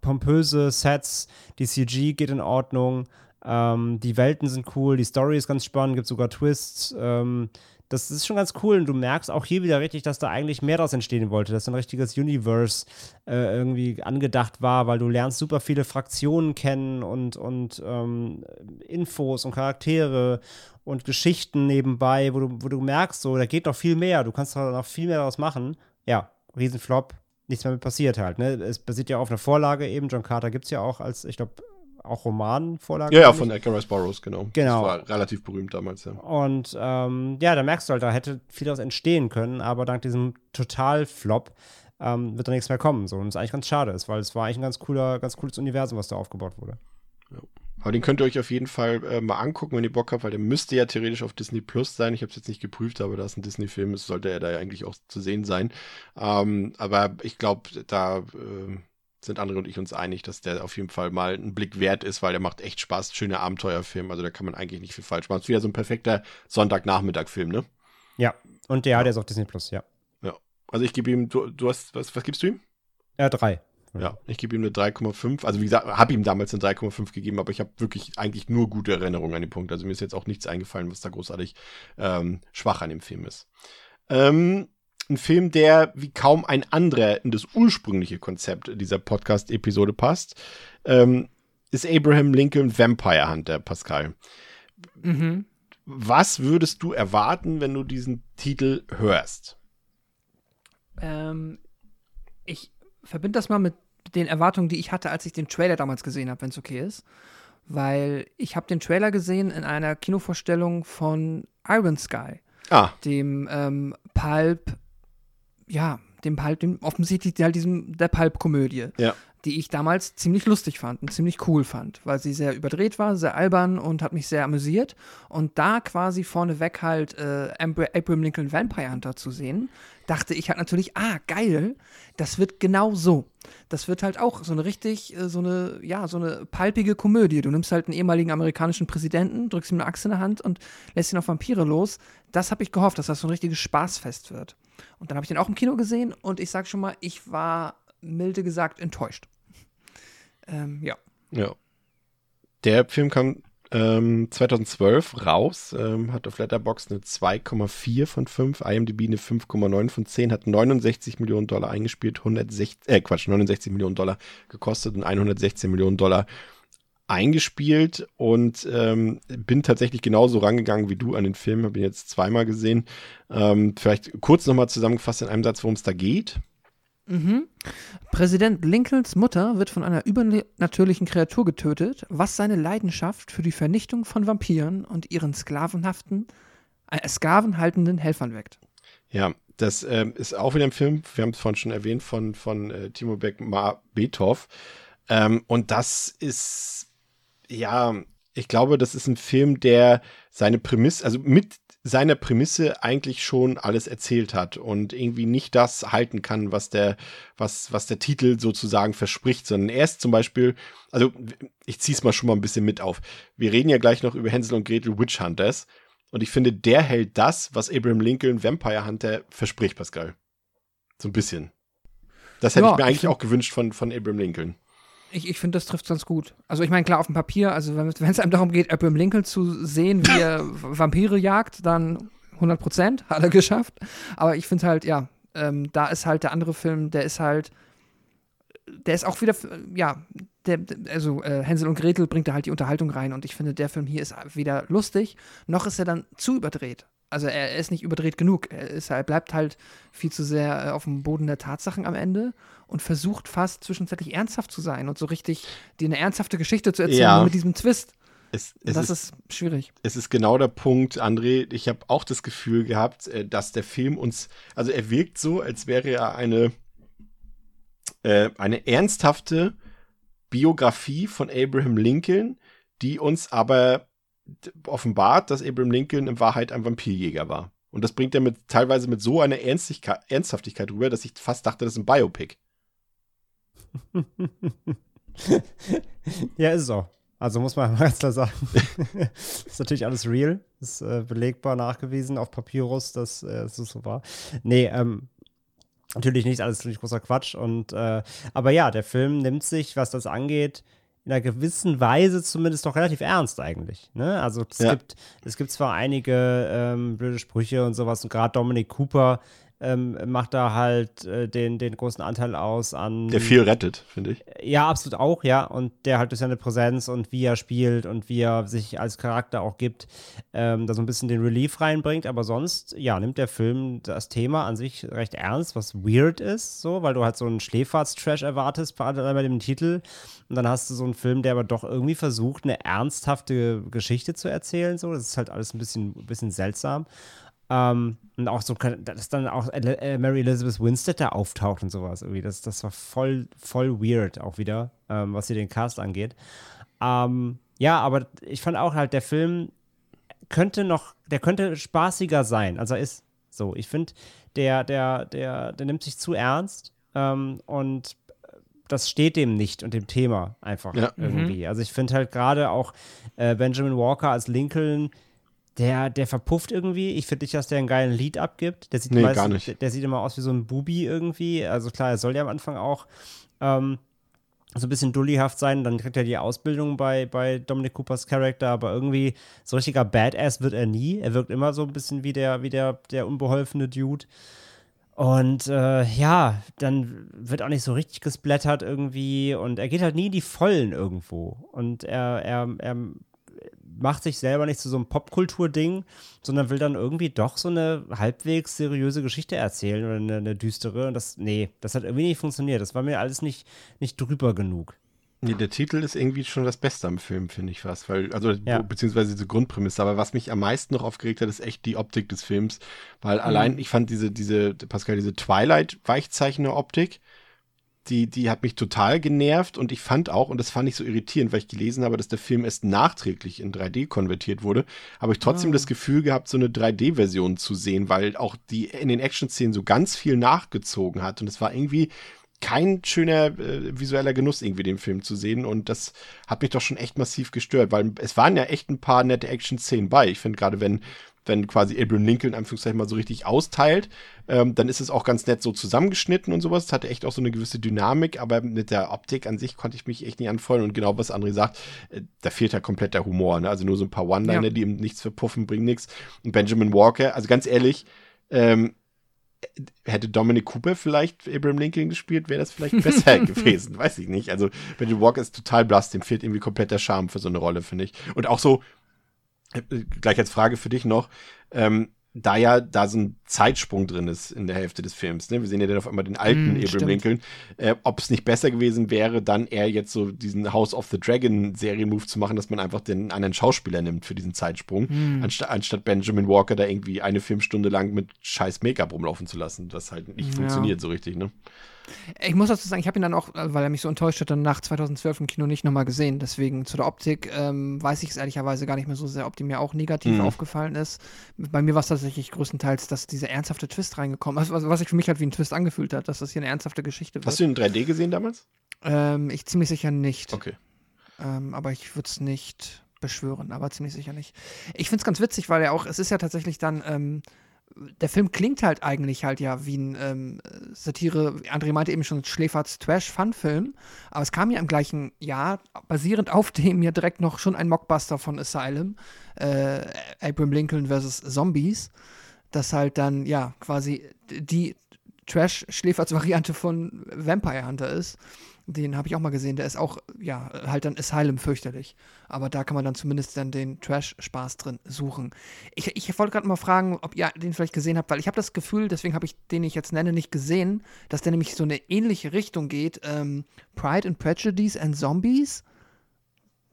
pompöse Sets. Die C G geht in Ordnung. Ähm, die Welten sind cool. Die Story ist ganz spannend. Gibt sogar Twists. Ähm, Das ist schon ganz cool und du merkst auch hier wieder richtig, dass da eigentlich mehr daraus entstehen wollte, dass ein richtiges Universe äh, irgendwie angedacht war, weil du lernst super viele Fraktionen kennen und, und ähm, Infos und Charaktere und Geschichten nebenbei, wo du, wo du merkst, so, da geht noch viel mehr, du kannst da noch viel mehr daraus machen. Ja, Riesenflop, nichts mehr mit passiert halt. Ne? Es basiert ja auf einer Vorlage eben, John Carter gibt es ja auch als, ich glaube, auch Romanvorlage. Ja, ja, von Edgar Rice Burroughs, genau. Genau. Das war relativ berühmt damals, ja. Und ähm, ja, da merkst du halt, da hätte viel daraus entstehen können, aber dank diesem Total-Flop ähm, wird da nichts mehr kommen. So. Und das ist eigentlich ganz schade, weil es war eigentlich ein ganz cooler, ganz cooles Universum, was da aufgebaut wurde. Ja. Aber den könnt ihr euch auf jeden Fall äh, mal angucken, wenn ihr Bock habt, weil der müsste ja theoretisch auf Disney Plus sein. Ich habe es jetzt nicht geprüft, aber da es ein Disney-Film ist, sollte er da ja eigentlich auch zu sehen sein. Ähm, aber ich glaube, da äh, sind André und ich uns einig, dass der auf jeden Fall mal einen Blick wert ist, weil der macht echt Spaß. Schöner Abenteuerfilm, also da kann man eigentlich nicht viel falsch machen. Das ist wieder so ein perfekter Sonntagnachmittag-Film, ne? Ja, und der, ja. der ist auf Disney Plus, ja. Ja, also ich gebe ihm, du, du hast, was, was gibst du ihm? Ja, drei. Ja, ich gebe ihm eine drei Komma fünf. Also wie gesagt, habe ihm damals eine drei Komma fünf gegeben, aber ich habe wirklich eigentlich nur gute Erinnerungen an den Punkt. Also mir ist jetzt auch nichts eingefallen, was da großartig ähm, schwach an dem Film ist. Ähm, ein Film, der wie kaum ein anderer in das ursprüngliche Konzept dieser Podcast-Episode passt, ähm, ist Abraham Lincoln Vampire Hunter, Pascal. Mhm. Was würdest du erwarten, wenn du diesen Titel hörst? Ähm, ich verbinde das mal mit den Erwartungen, die ich hatte, als ich den Trailer damals gesehen habe, wenn es okay ist. Weil ich habe den Trailer gesehen in einer Kinovorstellung von Iron Sky. Ah. Dem ähm, Pulp, ja, dem Pulp, dem, offensichtlich halt diesem, der Pulp-Komödie, ja. Die ich damals ziemlich lustig fand und ziemlich cool fand, weil sie sehr überdreht war, sehr albern und hat mich sehr amüsiert. Und da quasi vorneweg halt äh, Abraham Lincoln Vampire Hunter zu sehen, dachte ich halt natürlich, ah, geil, das wird genau so. Das wird halt auch so eine richtig, so eine, ja, so eine palpige Komödie. Du nimmst halt einen ehemaligen amerikanischen Präsidenten, drückst ihm eine Axt in der Hand und lässt ihn auf Vampire los. Das habe ich gehofft, dass das so ein richtiges Spaßfest wird. Und dann habe ich den auch im Kino gesehen und ich sag schon mal, ich war, milde gesagt, enttäuscht. Ähm, ja. Ja. Der Film kam ähm, zweitausendzwölf raus, ähm, hat auf Letterboxd eine zwei Komma vier von fünf, IMDb eine fünf Komma neun von zehn, hat neunundsechzig Millionen Dollar eingespielt, hundertsechzig, äh Quatsch, neunundsechzig Millionen Dollar gekostet und hundertsechzehn Millionen Dollar eingespielt und ähm, bin tatsächlich genauso rangegangen wie du an den Film, habe ihn jetzt zweimal gesehen. Ähm, vielleicht kurz nochmal zusammengefasst in einem Satz, worum es da geht. Mhm. Präsident Lincolns Mutter wird von einer übernatürlichen Kreatur getötet, was seine Leidenschaft für die Vernichtung von Vampiren und ihren sklavenhaften, äh, sklavenhaltenden Helfern weckt. Ja, das äh, ist auch wieder ein Film, wir haben es vorhin schon erwähnt, von, von äh, Timo Beck-Betoff. Ähm, und das ist, ja, ich glaube, das ist ein Film, der seine Prämisse, also mit seiner Prämisse eigentlich schon alles erzählt hat und irgendwie nicht das halten kann, was der, was, was der Titel sozusagen verspricht, sondern erst zum Beispiel, also ich zieh's mal schon mal ein bisschen mit auf. Wir reden ja gleich noch über Hänsel und Gretel Witch Hunters und ich finde, der hält das, was Abraham Lincoln Vampire Hunter verspricht, Pascal. So ein bisschen. Das hätte ja, ich mir eigentlich ich, auch gewünscht von, von Abraham Lincoln. Ich, ich finde, das trifft ganz gut. Also ich meine, klar, auf dem Papier, also wenn es einem darum geht, Abraham Lincoln zu sehen, wie er Vampire jagt, dann hundert Prozent, hat er geschafft. Aber ich finde halt, ja, ähm, da ist halt der andere Film, der ist halt, der ist auch wieder, ja, der, also äh, Hänsel und Gretel bringt da halt die Unterhaltung rein. Und ich finde, der Film hier ist weder lustig, noch ist er dann zu überdreht. Also er, er ist nicht überdreht genug. Er, ist, er bleibt halt viel zu sehr äh, auf dem Boden der Tatsachen am Ende und versucht fast zwischenzeitlich ernsthaft zu sein und so richtig dir eine ernsthafte Geschichte zu erzählen, ja. Nur mit diesem Twist. Es, es das ist, ist schwierig. Es ist genau der Punkt, André. Ich habe auch das Gefühl gehabt, dass der Film uns, also er wirkt so, als wäre er eine, äh, eine ernsthafte Biografie von Abraham Lincoln, die uns aber offenbart, dass Abraham Lincoln in Wahrheit ein Vampirjäger war. Und das bringt er mit, teilweise mit so einer Ernstigkeit, Ernsthaftigkeit rüber, dass ich fast dachte, das ist ein Biopic. Ja, ist so. Also muss man ganz klar sagen. Ist natürlich alles real. Ist äh, belegbar, nachgewiesen auf Papyrus, dass äh, das so war. Nee, ähm, natürlich nicht, alles natürlich großer Quatsch. Und, äh, aber ja, der Film nimmt sich, was das angeht, in einer gewissen Weise zumindest doch relativ ernst eigentlich. Ne? Also es, ja. gibt, es gibt zwar einige ähm, blöde Sprüche und sowas und gerade Dominic Cooper ähm, macht da halt äh, den, den großen Anteil aus an... Der viel rettet, finde ich. Ja, absolut auch, ja. Und der halt durch seine Präsenz und wie er spielt und wie er sich als Charakter auch gibt, ähm, da so ein bisschen den Relief reinbringt. Aber sonst, ja, nimmt der Film das Thema an sich recht ernst, was weird ist, so, weil du halt so einen Schläferz-Trash erwartest bei, bei dem Titel. Und dann hast du so einen Film, der aber doch irgendwie versucht, eine ernsthafte Geschichte zu erzählen. So. Das ist halt alles ein bisschen, ein bisschen seltsam. Ähm, und auch so, dass dann auch Mary Elizabeth Winstead da auftaucht und sowas irgendwie. Das, das war voll, voll weird auch wieder, ähm, was hier den Cast angeht. Ähm, ja, aber ich fand auch halt, der Film könnte noch, der könnte spaßiger sein, als er ist. So, ich finde, der, der, der, der nimmt sich zu ernst ähm, und das steht dem nicht und dem Thema einfach ja. irgendwie. Mhm. Also ich finde halt gerade auch äh, Benjamin Walker als Lincoln, der, der verpufft irgendwie. Ich finde nicht, dass der einen geilen Lead abgibt. Der sieht, nee, meist, gar nicht. Der sieht immer aus wie so ein Bubi irgendwie. Also klar, er soll ja am Anfang auch ähm, so ein bisschen dullyhaft sein, dann kriegt er die Ausbildung bei, bei Dominic Coopers Charakter, aber irgendwie so richtiger Badass wird er nie. Er wirkt immer so ein bisschen wie der, wie der, der unbeholfene Dude. Und äh, ja, dann wird auch nicht so richtig gesplättert irgendwie und er geht halt nie in die Vollen irgendwo. Und er, er, er macht sich selber nicht zu so einem Popkultur-Ding, sondern will dann irgendwie doch so eine halbwegs seriöse Geschichte erzählen oder eine, eine düstere. Und das, nee, das hat irgendwie nicht funktioniert. Das war mir alles nicht, nicht drüber genug. Nee, der Titel ist irgendwie schon das Beste am Film, finde ich fast, weil, also ja. beziehungsweise diese Grundprämisse, aber was mich am meisten noch aufgeregt hat, ist echt die Optik des Films, weil mhm. allein, ich fand diese, diese, Pascal, diese Twilight-Weichzeichner-Optik, die, die hat mich total genervt und ich fand auch, und das fand ich so irritierend, weil ich gelesen habe, dass der Film erst nachträglich in drei D konvertiert wurde, habe ich trotzdem ah. das Gefühl gehabt, so eine drei D-Version zu sehen, weil auch die in den Action-Szenen so ganz viel nachgezogen hat und es war irgendwie kein schöner äh, visueller Genuss, irgendwie den Film zu sehen. Und das hat mich doch schon echt massiv gestört, weil es waren ja echt ein paar nette Action-Szenen bei. Ich finde gerade, wenn, wenn quasi Abraham Lincoln in Anführungszeichen mal so richtig austeilt, ähm, dann ist es auch ganz nett so zusammengeschnitten und sowas. Es hatte echt auch so eine gewisse Dynamik, aber mit der Optik an sich konnte ich mich echt nicht anfreunden. Und genau, was André sagt, äh, da fehlt ja komplett der Humor. Ne? Also nur so ein paar One-Liner, ja. die ihm nichts verpuffen, bringen nichts. Und Benjamin Walker, also ganz ehrlich, ähm, hätte Dominic Cooper vielleicht Abraham Lincoln gespielt, wäre das vielleicht besser gewesen. Weiß ich nicht. Also, Benjamin Walker ist total blass. Dem fehlt irgendwie komplett der Charme für so eine Rolle, finde ich. Und auch so, gleich als Frage für dich noch, ähm, da ja da so ein Zeitsprung drin ist in der Hälfte des Films. Ne? Wir sehen ja dann auf einmal den alten mm, Abraham Lincoln. Äh, ob es nicht besser gewesen wäre, dann eher jetzt so diesen House of the Dragon-Serien-Move zu machen, dass man einfach den anderen Schauspieler nimmt für diesen Zeitsprung, mm. anst- anstatt Benjamin Walker da irgendwie eine Filmstunde lang mit scheiß Make-up rumlaufen zu lassen, was halt nicht ja. funktioniert so richtig, ne? Ich muss dazu sagen, ich habe ihn dann auch, weil er mich so enttäuscht hat, dann nach zweitausendzwölf im Kino nicht nochmal gesehen. Deswegen zu der Optik ähm, weiß ich es ehrlicherweise gar nicht mehr so sehr, ob die mir auch negativ mhm. aufgefallen ist. Bei mir war es tatsächlich größtenteils, dass dieser ernsthafte Twist reingekommen ist, was sich für mich halt wie ein Twist angefühlt hat, dass das hier eine ernsthafte Geschichte wird. Hast du ihn in drei D gesehen damals? Ähm, ich ziemlich sicher nicht. Okay. Ähm, aber ich würde es nicht beschwören, aber ziemlich sicher nicht. Ich finde es ganz witzig, weil er auch, es ist ja tatsächlich dann ähm, der Film klingt halt eigentlich halt ja wie ein ähm, Satire, André meinte eben schon, Schläferz-Trash-Fun-Film, aber es kam ja im gleichen Jahr, basierend auf dem ja direkt noch schon ein Mockbuster von Asylum, äh, Abraham Lincoln versus Zombies, das halt dann ja quasi die Trash-Schläferz-Variante von Vampire Hunter ist. Den habe ich auch mal gesehen, der ist auch, ja, halt dann Asylum fürchterlich. Aber da kann man dann zumindest dann den Trash-Spaß drin suchen. Ich, ich wollte gerade mal fragen, ob ihr den vielleicht gesehen habt, weil ich habe das Gefühl, deswegen habe ich den ich jetzt nenne, nicht gesehen, dass der nämlich so eine ähnliche Richtung geht. Ähm, Pride and Prejudice and Zombies.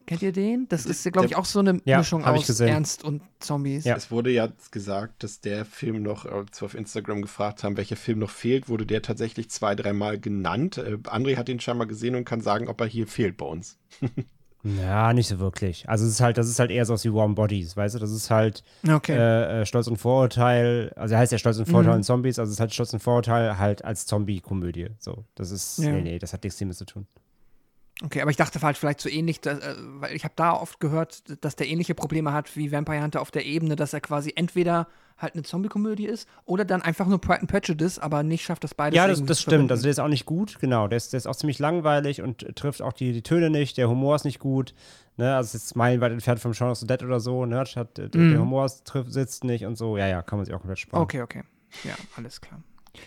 Kennt ihr den? Das ist, glaube ich, auch so eine ja, Mischung aus Ernst und Zombies. Ja. Es wurde ja gesagt, dass der Film noch, als wir auf Instagram gefragt haben, welcher Film noch fehlt, wurde der tatsächlich zwei, dreimal genannt. Äh, André hat ihn scheinbar gesehen und kann sagen, ob er hier fehlt bei uns. Ja, nicht so wirklich. Also es ist halt, das ist halt eher so wie Warm Bodies, weißt du? Das ist halt okay. äh, Stolz und Vorurteil, also er heißt ja Stolz und Vorurteil mhm. und Zombies, also es ist halt Stolz und Vorurteil halt als Zombie-Komödie. So, das ist, ja. nee, nee, das hat nichts damit zu tun. Okay, aber ich dachte halt vielleicht so ähnlich, dass, weil ich habe da oft gehört, dass der ähnliche Probleme hat wie Vampire Hunter auf der Ebene, dass er quasi entweder halt eine Zombie-Komödie ist oder dann einfach nur Pride and Prejudice, aber nicht schafft das beides. Ja, das, das stimmt, also der ist auch nicht gut, genau, der ist, der ist auch ziemlich langweilig und trifft auch die, die Töne nicht, der Humor ist nicht gut, ne, also es ist meilenweit entfernt vom Shaun of the Dead oder so, ne, hat, der, mm. der Humor trifft, sitzt nicht und so, ja, ja, kann man sich auch komplett sparen. Okay, okay, ja, alles klar.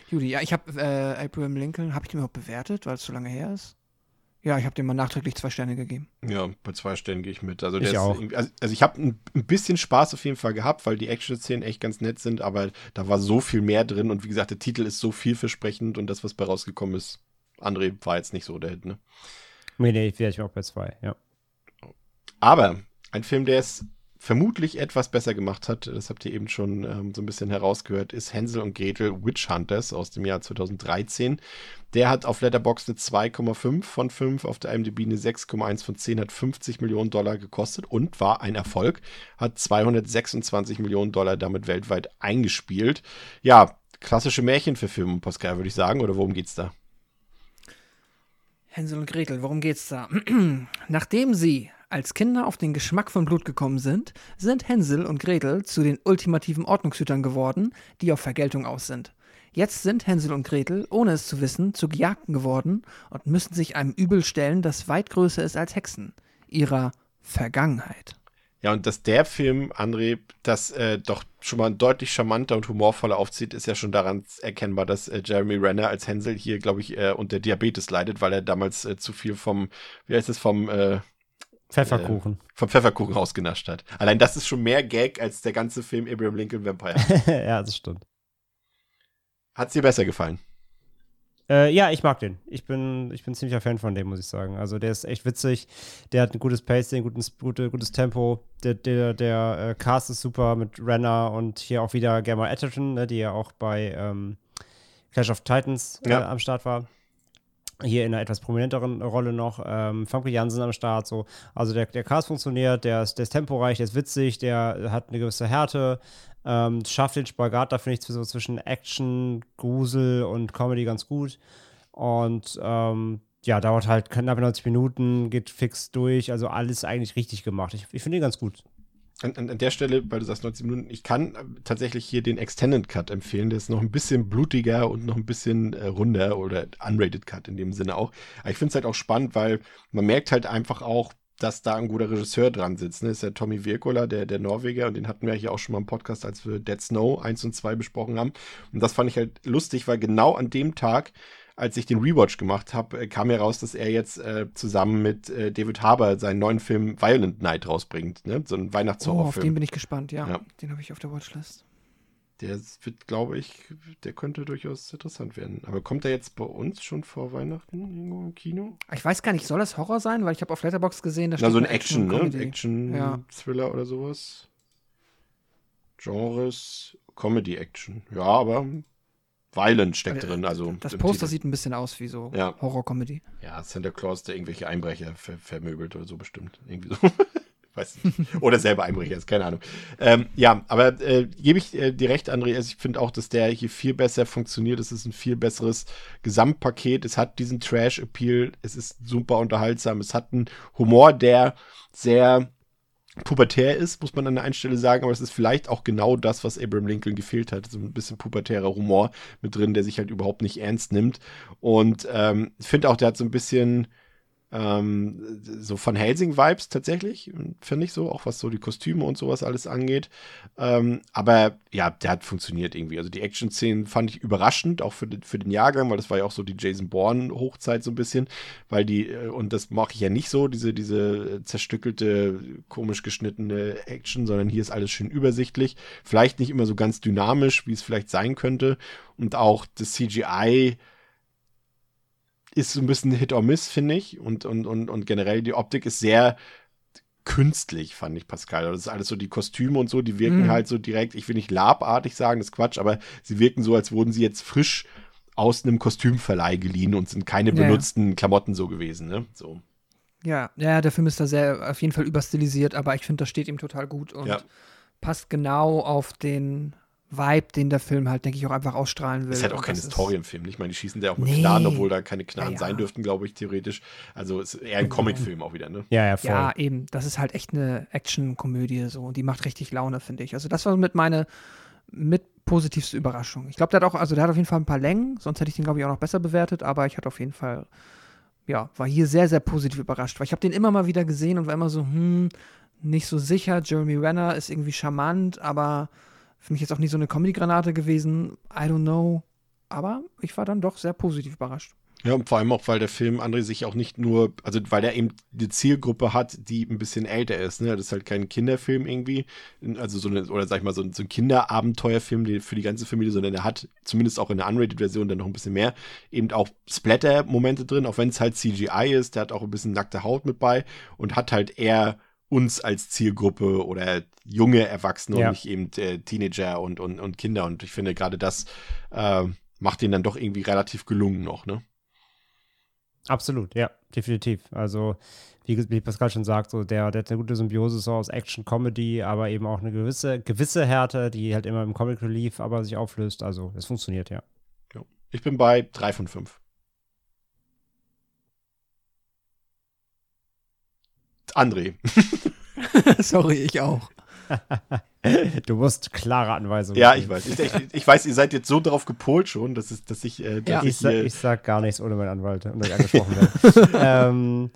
Judy, ja, ich habe äh, Abraham Lincoln, habe ich den überhaupt bewertet, weil es so lange her ist? Ja, ich habe dem mal nachträglich zwei Sterne gegeben. Ja, bei zwei Sternen gehe ich mit. Also, der ich, ist auch. also, also ich habe ein, ein bisschen Spaß auf jeden Fall gehabt, weil die Action-Szenen echt ganz nett sind, aber da war so viel mehr drin und wie gesagt, der Titel ist so vielversprechend und das, was bei rausgekommen ist, André war jetzt nicht so der Hit, ne? Nee, nee, ich wäre ich auch bei zwei, ja. Aber ein Film, der es vermutlich etwas besser gemacht hat, das habt ihr eben schon ähm, so ein bisschen herausgehört, ist Hänsel und Gretel Witch Hunters aus dem Jahr zweitausenddreizehn. Der hat auf Letterboxd eine zwei Komma fünf von fünf, auf der IMDb eine sechs Komma eins von zehn, hat fünfzig Millionen Dollar gekostet und war ein Erfolg. Hat zweihundertsechsundzwanzig Millionen Dollar damit weltweit eingespielt. Ja, klassische Märchenverfilmung, Pascal, würde ich sagen. Oder worum geht's da? Hänsel und Gretel, worum geht's da? Nachdem sie als Kinder auf den Geschmack von Blut gekommen sind, sind Hänsel und Gretel zu den ultimativen Ordnungshütern geworden, die auf Vergeltung aus sind. Jetzt sind Hänsel und Gretel, ohne es zu wissen, zu Gejagten geworden und müssen sich einem Übel stellen, das weit größer ist als Hexen, ihrer Vergangenheit. Ja, und dass der Film, André, das äh, doch schon mal deutlich charmanter und humorvoller aufzieht, ist ja schon daran erkennbar, dass äh, Jeremy Renner als Hänsel hier, glaube ich, äh, unter Diabetes leidet, weil er damals äh, zu viel vom, wie heißt es, vom äh, Pfefferkuchen. Äh, vom Pfefferkuchen rausgenascht hat. Allein das ist schon mehr Gag als der ganze Film Abraham Lincoln Vampire. Ja, das stimmt. Hat's dir besser gefallen? Äh, ja, ich mag den. Ich bin, ich bin ziemlicher Fan von dem, muss ich sagen. Also der ist echt witzig, der hat ein gutes Pacing, gutes, gute, gutes Tempo, der, der, der äh, Cast ist super mit Renner und hier auch wieder Gemma Arterton, ne, die ja auch bei ähm, Clash of Titans äh, ja. am Start war. Hier in einer etwas prominenteren Rolle noch. Ähm, Famke Janssen am Start. So. Also der, der Cast funktioniert, der ist, der ist temporeich, der ist witzig, der hat eine gewisse Härte. Ähm, schafft den Spagat, da finde ich so zwischen Action, Grusel und Comedy ganz gut. Und ähm, ja, dauert halt knapp neunzig Minuten, geht fix durch. Also alles eigentlich richtig gemacht. Ich, ich finde ihn ganz gut. An, an, an der Stelle, weil du sagst neunzig Minuten, ich kann tatsächlich hier den Extended Cut empfehlen. Der ist noch ein bisschen blutiger und noch ein bisschen äh, runder oder Unrated Cut in dem Sinne auch. Aber ich finde es halt auch spannend, weil man merkt halt einfach auch, dass da ein guter Regisseur dran sitzt. Ne? Das ist der Tommy Wirkola, der, der Norweger. Und den hatten wir hier auch schon mal im Podcast, als wir Dead Snow eins und zwei besprochen haben. Und das fand ich halt lustig, weil genau an dem Tag, als ich den Rewatch gemacht habe, kam ja raus, dass er jetzt äh, zusammen mit äh, David Harbour seinen neuen Film Violent Night rausbringt. Ne? So ein Weihnachtshorrorfilm. Oh, auf den bin ich gespannt, ja. ja. Den habe ich auf der Watchlist. Der wird, glaube ich, der könnte durchaus interessant werden. Aber kommt der jetzt bei uns schon vor Weihnachten irgendwo im Kino? Ich weiß gar nicht, soll das Horror sein? Weil ich habe auf Letterboxd gesehen, da steht also ein Action, ne? Action-Thriller ja. oder sowas. Genres, Comedy-Action. Ja, aber Violent steckt aber, drin. Also das Poster sieht ein bisschen aus wie so ja. Horror-Comedy. Ja, Santa Claus, der irgendwelche Einbrecher ver- vermöbelt oder so bestimmt. Irgendwie so. Weiß nicht. Oder selber Einbrecher ist, keine Ahnung. Ähm, ja, aber äh, gebe ich äh, dir recht, André. Also ich finde auch, dass der hier viel besser funktioniert. Es ist ein viel besseres Gesamtpaket. Es hat diesen Trash-Appeal. Es ist super unterhaltsam. Es hat einen Humor, der sehr pubertär ist, muss man an der einen Stelle sagen. Aber es ist vielleicht auch genau das, was Abraham Lincoln gefehlt hat. So ein bisschen pubertärer Humor mit drin, der sich halt überhaupt nicht ernst nimmt. Und ähm, ich finde auch, der hat so ein bisschen Ähm, so Van Helsing-Vibes tatsächlich, finde ich so, auch was so die Kostüme und sowas alles angeht. Ähm, aber ja, der hat funktioniert irgendwie. Also die Action-Szenen fand ich überraschend, auch für, für den Jahrgang, weil das war ja auch so die Jason Bourne-Hochzeit so ein bisschen, weil die, und das mache ich ja nicht so, diese, diese zerstückelte, komisch geschnittene Action, sondern hier ist alles schön übersichtlich. Vielleicht nicht immer so ganz dynamisch, wie es vielleicht sein könnte. Und auch das C G I ist so ein bisschen Hit or Miss, finde ich. Und, und, und, und generell die Optik ist sehr künstlich, fand ich, Pascal. Das ist alles so, die Kostüme und so, die wirken mm. halt so direkt, ich will nicht labartig sagen, das ist Quatsch, aber sie wirken so, als wurden sie jetzt frisch aus einem Kostümverleih geliehen und sind keine ja. benutzten Klamotten so gewesen, ne? So. Ja, ja, der Film ist da sehr, auf jeden Fall überstilisiert, aber ich finde, das steht ihm total gut und ja. passt genau auf den Vibe, den der Film halt, denke ich, auch einfach ausstrahlen will. Ist halt auch kein Historienfilm. Ich meine, die schießen da auch mit nee. Knarren, obwohl da keine Knarren ja, ja. sein dürften, glaube ich, theoretisch. Also ist eher ein Comicfilm auch wieder, ne? Ja, ja, voll. Ja, eben. Das ist halt echt eine Action-Komödie so und die macht richtig Laune, finde ich. Also das war mit meine mit positivste Überraschung. Ich glaube, der hat auch, also der hat auf jeden Fall ein paar Längen, sonst hätte ich den, glaube ich, auch noch besser bewertet, aber ich hatte auf jeden Fall, ja, war hier sehr, sehr positiv überrascht, weil ich habe den immer mal wieder gesehen und war immer so, hm, nicht so sicher. Jeremy Renner ist irgendwie charmant, aber für mich jetzt auch nicht so eine Comedy-Granate gewesen, I don't know, aber ich war dann doch sehr positiv überrascht. Ja, und vor allem auch, weil der Film, André, sich auch nicht nur, also weil der eben eine Zielgruppe hat, die ein bisschen älter ist, ne, das ist halt kein Kinderfilm irgendwie, also so eine, oder sag ich mal, so ein, so ein Kinderabenteuerfilm für die ganze Familie, sondern der hat, zumindest auch in der Unrated-Version, dann noch ein bisschen mehr, eben auch Splatter-Momente drin, auch wenn es halt C G I ist, der hat auch ein bisschen nackte Haut mit bei und hat halt eher uns als Zielgruppe oder junge Erwachsene ja. und nicht eben äh, Teenager und, und, und Kinder. Und ich finde, gerade das äh, macht ihn dann doch irgendwie relativ gelungen noch, ne? Absolut, ja, definitiv. Also, wie, wie Pascal schon sagt, so der, der hat eine gute Symbiose so aus Action-Comedy, aber eben auch eine gewisse, gewisse Härte, die halt immer im Comic Relief aber sich auflöst. Also, es funktioniert, ja. ja. Ich bin bei drei von fünf. André. Sorry, ich auch. Du musst klare Anweisungen ja, geben. Ja, ich weiß. Ich, ich, ich weiß, ihr seid jetzt so drauf gepolt schon, dass, es, dass ich... Äh, dass ja, ich, ich, äh, ich sag gar nichts, ohne meinen Anwalt und euch angesprochen werden. ähm,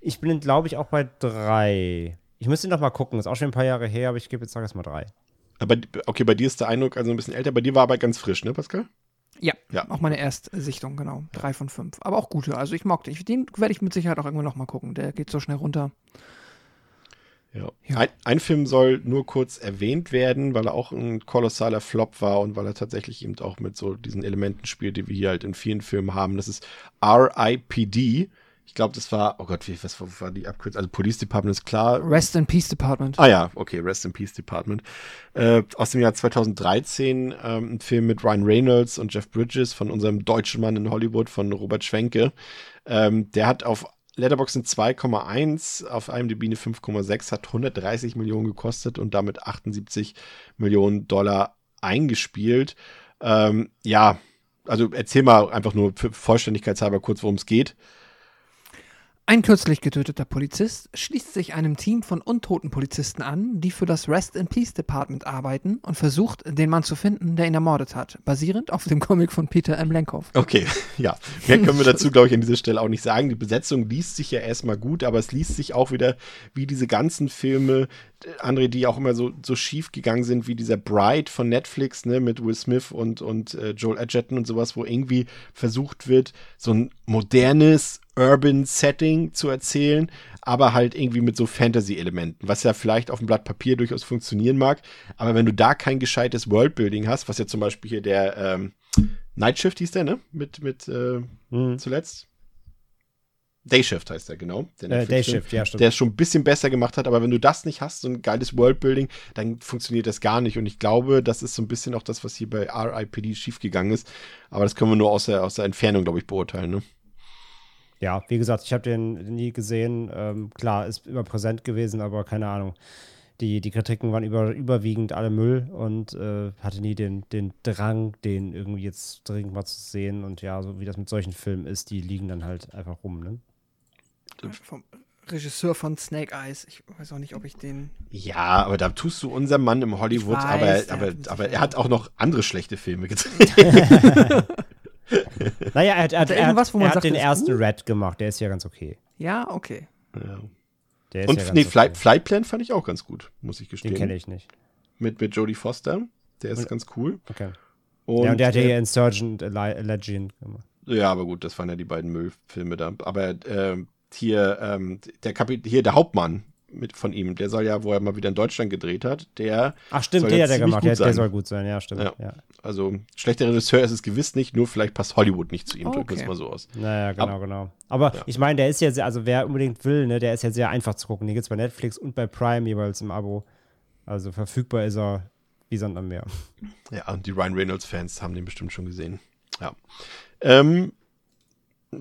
ich bin, glaube ich, auch bei drei. Ich müsste noch mal gucken. Ist auch schon ein paar Jahre her, aber ich gebe jetzt sag erstmal drei. Aber okay, bei dir ist der Eindruck also ein bisschen älter. Bei dir war aber ganz frisch, ne, Pascal? Ja, ja. Auch meine Erstsichtung, genau. Drei von fünf. Aber auch gute. Also ich mochte. Ich, den werde ich mit Sicherheit auch irgendwann noch mal gucken. Der geht so schnell runter. Ja. Ja. Ein, ein Film soll nur kurz erwähnt werden, weil er auch ein kolossaler Flop war und weil er tatsächlich eben auch mit so diesen Elementen spielt, die wir hier halt in vielen Filmen haben. Das ist R I P D. Ich glaube, das war, oh Gott, wie, was war die Abkürzung? Also Police Department ist klar. Rest in Peace Department. Ah ja, okay, Rest in Peace Department. Äh, aus dem Jahr zweitausenddreizehn, ähm, ein Film mit Ryan Reynolds und Jeff Bridges von unserem deutschen Mann in Hollywood, von Robert Schwenke. Ähm, der hat auf Letterboxd zwei Komma eins, auf IMDb eine fünf Komma sechs, hat hundertdreißig Millionen gekostet und damit achtundsiebzig Millionen Dollar eingespielt. Ähm, ja, also erzähl mal einfach nur für vollständigkeitshalber kurz, worum es geht. Ein kürzlich getöteter Polizist schließt sich einem Team von untoten Polizisten an, die für das Rest in Peace Department arbeiten, und versucht, den Mann zu finden, der ihn ermordet hat, basierend auf dem Comic von Peter M. Lenkow. Okay, ja. Mehr können wir dazu, glaube ich, an dieser Stelle auch nicht sagen. Die Besetzung liest sich ja erstmal gut, aber es liest sich auch wieder wie diese ganzen Filme, André, die auch immer so, so schief gegangen sind, wie dieser Bride von Netflix, ne, mit Will Smith und, und äh, Joel Edgerton und sowas, wo irgendwie versucht wird, so ein modernes Urban-Setting zu erzählen, aber halt irgendwie mit so Fantasy-Elementen, was ja vielleicht auf dem Blatt Papier durchaus funktionieren mag, aber wenn du da kein gescheites Worldbuilding hast, was ja zum Beispiel hier der ähm, Night Shift hieß der, ne? Mit, mit äh, mhm. zuletzt. Day Shift heißt der, genau. Der äh, Day Shift, ja, stimmt. Der es schon ein bisschen besser gemacht hat, aber wenn du das nicht hast, so ein geiles Worldbuilding, dann funktioniert das gar nicht. Und ich glaube, das ist so ein bisschen auch das, was hier bei R I P D schiefgegangen ist. Aber das können wir nur aus der, aus der Entfernung, glaube ich, beurteilen, ne? Ja, wie gesagt, ich habe den nie gesehen. Ähm, klar, ist immer präsent gewesen, aber keine Ahnung. Die, die Kritiken waren über, überwiegend alle Müll und äh, hatte nie den, den Drang, den irgendwie jetzt dringend mal zu sehen. Und ja, so wie das mit solchen Filmen ist, die liegen dann halt einfach rum, ne? Vom Regisseur von Snake Eyes. Ich weiß auch nicht, ob ich den... Ja, aber da tust du unserem Mann im Hollywood, weiß, aber, aber, aber er hat auch noch andere schlechte Filme gedreht. Naja, er hat, er hat, er hat, er hat den ersten gut? Red gemacht, der ist ja ganz okay. Ja, okay. Ja. Der ist Und ja nee, Fly, okay. Flightplan fand ich auch ganz gut, muss ich gestehen. Den kenne ich nicht. Mit, mit Jodie Foster, der ist und, ganz cool. Okay. Und, ja, und der hat ja äh, Insurgent Legion gemacht. Ja, aber gut, das waren ja die beiden Müllfilme da. Aber äh, Hier, ähm, der Kapit- hier der Hauptmann mit von ihm, der soll ja, wo er mal wieder in Deutschland gedreht hat, der Ach stimmt, soll der hat der gemacht, der, der soll gut sein, ja, stimmt. Ja. Ja. Also, schlechter Regisseur ist es gewiss nicht, nur vielleicht passt Hollywood nicht zu ihm, okay. Drücken wir es mal so aus. Naja, genau, Ab- genau. Aber ja. Ich meine, der ist ja, sehr, also wer unbedingt will, ne, der ist ja sehr einfach zu gucken. Den gibt es bei Netflix und bei Prime jeweils im Abo. Also verfügbar ist er wie Sand am Meer. Ja, und die Ryan Reynolds-Fans haben den bestimmt schon gesehen. Ja. Ähm,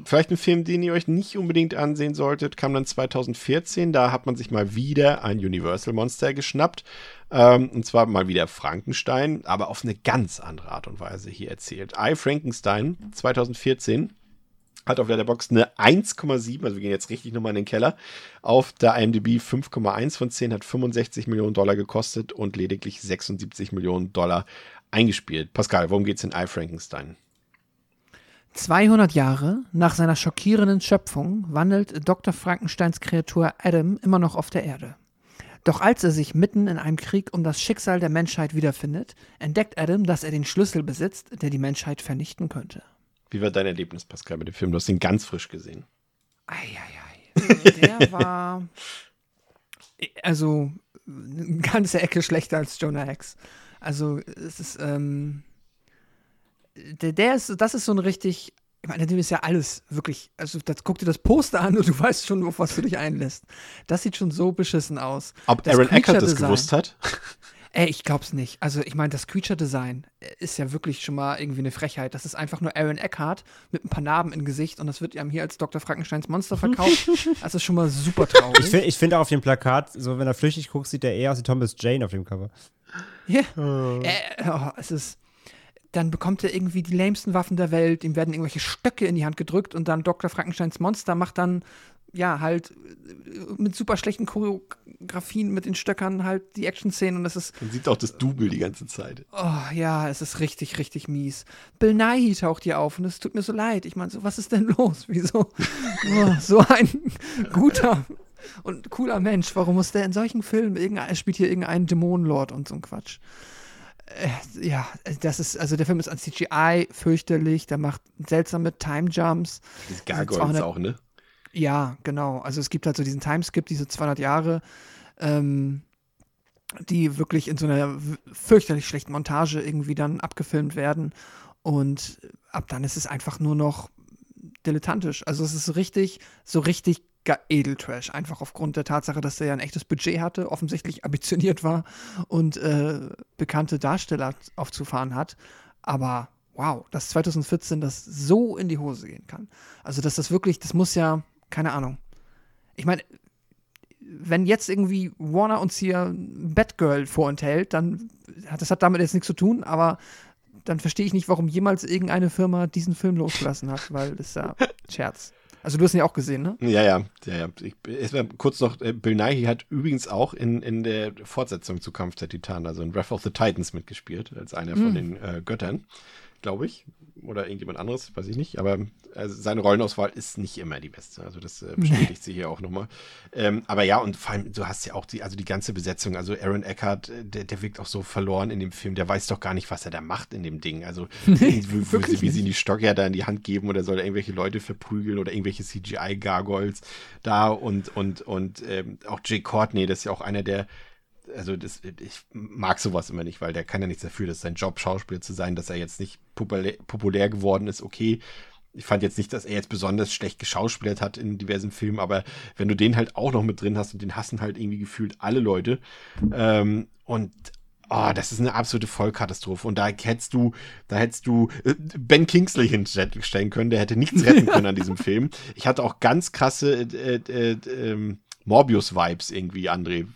Vielleicht ein Film, den ihr euch nicht unbedingt ansehen solltet, kam dann zweitausendvierzehn. Da hat man sich mal wieder ein Universal Monster geschnappt. Ähm, und zwar mal wieder Frankenstein, aber auf eine ganz andere Art und Weise hier erzählt. I, Frankenstein, zweitausendvierzehn, hat auf Letterboxd eine eins Komma sieben, also wir gehen jetzt richtig nochmal in den Keller. Auf der IMDb fünf Komma eins von zehn, hat fünfundsechzig Millionen Dollar gekostet und lediglich sechsundsiebzig Millionen Dollar eingespielt. Pascal, worum geht's in I, Frankenstein? zweihundert Jahre nach seiner schockierenden Schöpfung wandelt Doktor Frankensteins Kreatur Adam immer noch auf der Erde. Doch als er sich mitten in einem Krieg um das Schicksal der Menschheit wiederfindet, entdeckt Adam, dass er den Schlüssel besitzt, der die Menschheit vernichten könnte. Wie war dein Erlebnis, Pascal, mit dem Film? Du hast ihn ganz frisch gesehen. Eieiei. Der war also eine ganze Ecke schlechter als Jonah Hex. Also es ist... Ähm Der, der ist, das ist so ein richtig, ich meine, dem ist ja alles wirklich, also das, guck dir das Poster an und du weißt schon, auf was du dich einlässt. Das sieht schon so beschissen aus. Ob das Aaron Eckhart das gewusst hat? Ey, ich glaub's nicht. Also ich meine, das Creature-Design ist ja wirklich schon mal irgendwie eine Frechheit. Das ist einfach nur Aaron Eckhart mit ein paar Narben im Gesicht und das wird einem hier als Doktor Frankensteins Monster verkauft. Das ist schon mal super traurig. Ich finde ich find auf dem Plakat, so wenn er flüchtig guckt, sieht er eher aus wie Thomas Jane auf dem Cover. Ja, yeah. Oh. Äh, oh, es ist Dann bekommt er irgendwie die lähmsten Waffen der Welt, ihm werden irgendwelche Stöcke in die Hand gedrückt und dann Doktor Frankensteins Monster macht dann ja, halt mit super schlechten Choreografien mit den Stöckern halt die Action-Szenen und das ist... Man sieht auch das Double die ganze Zeit. Oh ja, es ist richtig, richtig mies. Bill Nighy taucht hier auf und es tut mir so leid. Ich meine, so, was ist denn los? Wieso? Oh, so ein guter und cooler Mensch. Warum muss der in solchen Filmen, irgendein, spielt hier irgendeinen Dämonenlord und so ein Quatsch. Äh, ja, das ist, also der Film ist an C G I fürchterlich, der macht seltsame Time-Jumps. Das Gargoyles auch, ne? Ja, genau. Also es gibt halt so diesen Timeskip, diese zweihundert Jahre, ähm, die wirklich in so einer fürchterlich schlechten Montage irgendwie dann abgefilmt werden. Und ab dann ist es einfach nur noch dilettantisch. Also es ist so richtig, so richtig Edeltrash. Einfach aufgrund der Tatsache, dass der ja ein echtes Budget hatte, offensichtlich ambitioniert war und äh, bekannte Darsteller aufzufahren hat. Aber wow, dass zwanzig vierzehn das so in die Hose gehen kann. Also dass das wirklich, das muss ja keine Ahnung. Ich meine, wenn jetzt irgendwie Warner uns hier Batgirl vorenthält, dann hat das hat damit jetzt nichts zu tun, aber dann verstehe ich nicht, warum jemals irgendeine Firma diesen Film losgelassen hat, weil das ist ja Scherz. Also du hast ihn ja auch gesehen, ne? Ja, ja. ja, ja. Ich, erstmal kurz noch, Bill Nighy hat übrigens auch in, in der Fortsetzung zu Kampf der Titanen, also in Wrath of the Titans mitgespielt, als einer mhm. von den äh, Göttern, glaube ich. Oder irgendjemand anderes, weiß ich nicht. Aber also seine Rollenauswahl ist nicht immer die beste. Also das äh, bestätigt sie hier auch nochmal. Ähm, aber ja, und vor allem, du hast ja auch die, also die ganze Besetzung. Also Aaron Eckhart, der, der wirkt auch so verloren in dem Film. Der weiß doch gar nicht, was er da macht in dem Ding. Also nee, wie, wie, wie sie in die Stocker da in die Hand geben oder soll er irgendwelche Leute verprügeln oder irgendwelche C G I-Gargoyles da. Und, und, und ähm, auch Jay Courtney, das ist ja auch einer der, also das, ich mag sowas immer nicht, weil der kann ja nichts dafür, das ist sein Job, Schauspieler zu sein, dass er jetzt nicht populär, populär geworden ist, okay. Ich fand jetzt nicht, dass er jetzt besonders schlecht geschauspielert hat in diversen Filmen, aber wenn du den halt auch noch mit drin hast und den hassen halt irgendwie gefühlt alle Leute ähm, und oh, das ist eine absolute Vollkatastrophe. Und da hättest du, da hättest du Ben Kingsley hinstellen können, der hätte nichts retten können an diesem Film. Ich hatte auch ganz krasse äh, äh, äh, Morbius-Vibes irgendwie, André.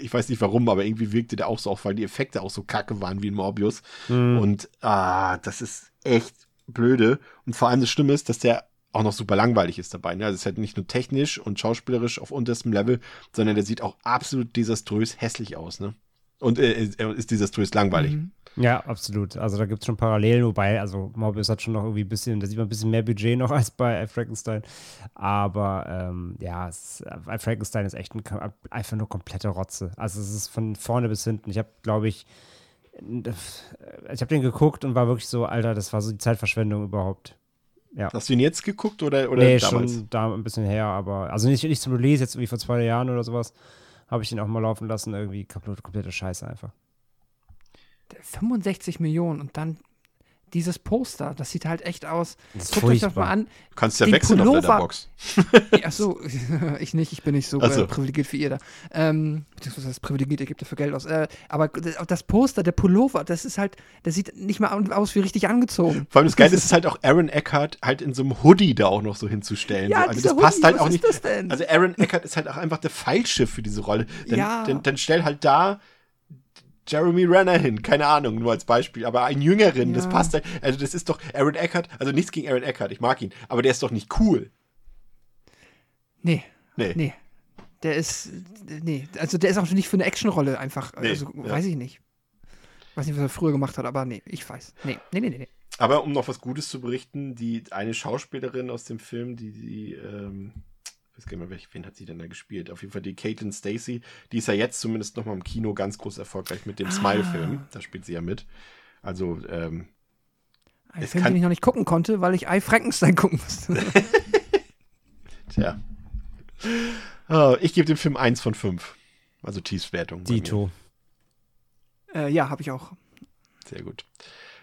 Ich weiß nicht warum, aber irgendwie wirkte der auch so auf, weil die Effekte auch so kacke waren wie in Morbius. Mhm. Und ah, das ist echt blöde. Und vor allem das Schlimme ist, dass der auch noch super langweilig ist dabei. Ne? Also es ist halt nicht nur technisch und schauspielerisch auf unterstem Level, sondern der sieht auch absolut desaströs hässlich aus. Ne? Und er äh, ist desaströs langweilig. Mhm. Ja, absolut. Also da gibt es schon Parallelen, wobei, also Morbius hat schon noch irgendwie ein bisschen, da sieht man ein bisschen mehr Budget noch als bei Frankenstein, aber ähm, ja, es, Frankenstein ist echt ein, einfach nur komplette Rotze. Also es ist von vorne bis hinten. Ich habe, glaube ich, ich habe den geguckt und war wirklich so, Alter, das war so die Zeitverschwendung überhaupt. Ja. Hast du ihn jetzt geguckt oder, oder nee, damals? Nee, schon da ein bisschen her, aber, also nicht, nicht zum Release, jetzt irgendwie vor zwei Jahren oder sowas, habe ich ihn auch mal laufen lassen, irgendwie komplette, komplette Scheiße einfach. fünfundsechzig Millionen und dann dieses Poster, das sieht halt echt aus. Das guckt euch doch mal an. Du kannst ja wechseln auf Letterboxd. Achso, ich nicht, ich bin nicht so äh, privilegiert wie ihr da. Ähm, beziehungsweise das privilegiert, ihr gebt dafür Geld aus. Äh, aber das Poster, der Pullover, das ist halt, das sieht nicht mal aus wie richtig angezogen. Vor allem das Geile ist es halt auch, Aaron Eckhart halt in so einem Hoodie da auch noch so hinzustellen. Ja, so. Also das Hoodie, passt halt auch nicht. Das denn? Also Aaron Eckhart ist halt auch einfach der Fallschiff für diese Rolle. Dann, ja. dann, dann stell halt da Jeremy Renner hin, keine Ahnung, nur als Beispiel, aber ein Jüngeren, ja. Das passt halt, also das ist doch Aaron Eckhart, also nichts gegen Aaron Eckhart, ich mag ihn, aber der ist doch nicht cool. Nee, nee, nee. Der ist, nee, also der ist auch nicht für eine Actionrolle einfach, nee. Also ja. Weiß ich nicht. Weiß nicht, was er früher gemacht hat, aber nee, ich weiß, nee, nee, nee, nee. nee. Aber um noch was Gutes zu berichten, die eine Schauspielerin aus dem Film, die, die, ähm, ich weiß gar nicht mehr, wen hat sie denn da gespielt? Auf jeden Fall die Caitlin Stacey, die ist ja jetzt zumindest nochmal im Kino ganz groß erfolgreich mit dem ah. Smile-Film. Da spielt sie ja mit. Also, ähm. Ein Film, kann... den ich noch nicht gucken konnte, weil ich I, Frankenstein gucken musste. Tja. Oh, ich gebe dem Film eins von fünf. Also Tiefswertung. Dito. Äh, ja, habe ich auch. Sehr gut.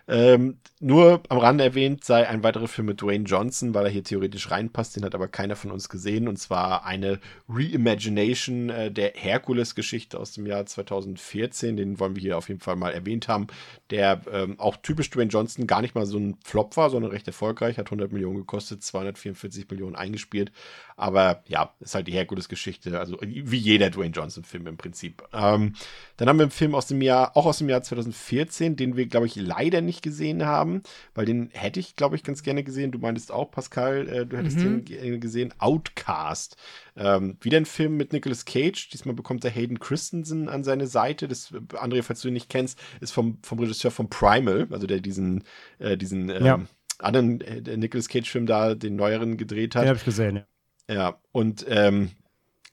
Ähm, nur am Rande erwähnt sei ein weiterer Film mit Dwayne Johnson, weil er hier theoretisch reinpasst, den hat aber keiner von uns gesehen, und zwar eine Reimagination äh, der Herkules-Geschichte aus dem Jahr zweitausendvierzehn, den wollen wir hier auf jeden Fall mal erwähnt haben, der ähm, auch typisch Dwayne Johnson gar nicht mal so ein Flop war, sondern recht erfolgreich, hat hundert Millionen gekostet, zweihundertvierundvierzig Millionen eingespielt, aber ja, ist halt die Herkules-Geschichte, also wie jeder Dwayne Johnson-Film im Prinzip. Ähm, dann haben wir einen Film aus dem Jahr, auch aus dem Jahr zweitausendvierzehn, den wir, glaube ich, leider nicht nicht gesehen haben, weil den hätte ich, glaube ich, ganz gerne gesehen. Du meintest auch, Pascal, äh, du hättest mhm. den gesehen. Outcast. Ähm, wieder ein Film mit Nicolas Cage. Diesmal bekommt er Hayden Christensen an seine Seite. Das, André, falls du ihn nicht kennst, ist vom, vom Regisseur von Primal, also der diesen, äh, diesen ähm, ja. anderen äh, Nicolas Cage-Film da, den neueren, gedreht hat. Den habe ich gesehen, ja. Ja, und ähm,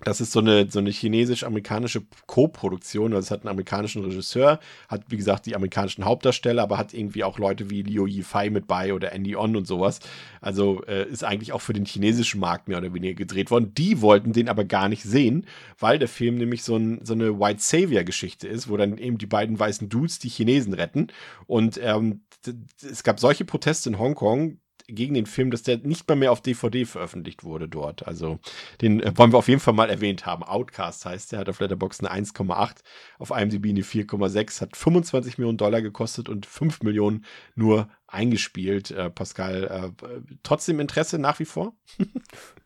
das ist so eine, so eine chinesisch-amerikanische Co-Produktion. Also es hat einen amerikanischen Regisseur, hat, wie gesagt, die amerikanischen Hauptdarsteller, aber hat irgendwie auch Leute wie Liu Yifei mit bei oder Andy On und sowas. Also äh, ist eigentlich auch für den chinesischen Markt mehr oder weniger gedreht worden. Die wollten den aber gar nicht sehen, weil der Film nämlich so, ein, so eine White-Savior-Geschichte ist, wo dann eben die beiden weißen Dudes die Chinesen retten. Und ähm, es gab solche Proteste in Hongkong gegen den Film, dass der nicht mal mehr auf D V D veröffentlicht wurde dort. Also den wollen wir auf jeden Fall mal erwähnt haben. Outcast heißt der, hat auf Letterboxd eine eins Komma acht, auf IMDb eine vier Komma sechs, hat fünfundzwanzig Millionen Dollar gekostet und fünf Millionen nur eingespielt. Äh, Pascal, äh, trotzdem Interesse nach wie vor?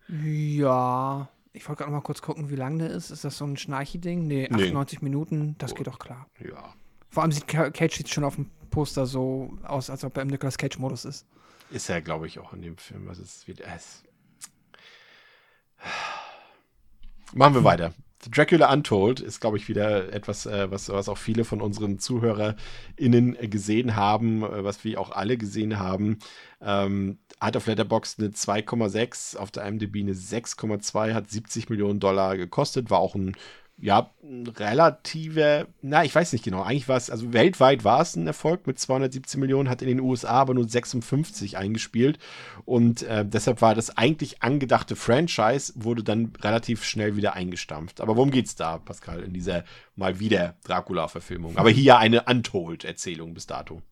Ja, ich wollte gerade noch mal kurz gucken, wie lang der ist. Ist das so ein Schnarchi-Ding? Nee, achtundneunzig nee. Minuten, das oh. geht doch klar. Ja. Vor allem sieht Cage jetzt schon auf dem Poster so aus, als ob er im Nicolas Cage-Modus ist. Ist er, glaube ich, auch in dem Film. Also es wird, es machen wir weiter. Dracula Untold ist, glaube ich, wieder etwas, äh, was, was auch viele von unseren ZuhörerInnen gesehen haben, äh, was wir auch alle gesehen haben. Ähm, hat auf Letterboxd eine zwei Komma sechs, auf der IMDb eine sechs Komma zwei, hat siebzig Millionen Dollar gekostet, war auch ein Ja, relativer, na, ich weiß nicht genau, eigentlich war es, also weltweit war es ein Erfolg mit zweihundertsiebzehn Millionen, hat in den U S A aber nur sechsundfünfzig eingespielt und äh, deshalb war das eigentlich angedachte Franchise, wurde dann relativ schnell wieder eingestampft. Aber worum geht's da, Pascal, in dieser mal wieder Dracula-Verfilmung? Aber hier eine Untold-Erzählung bis dato.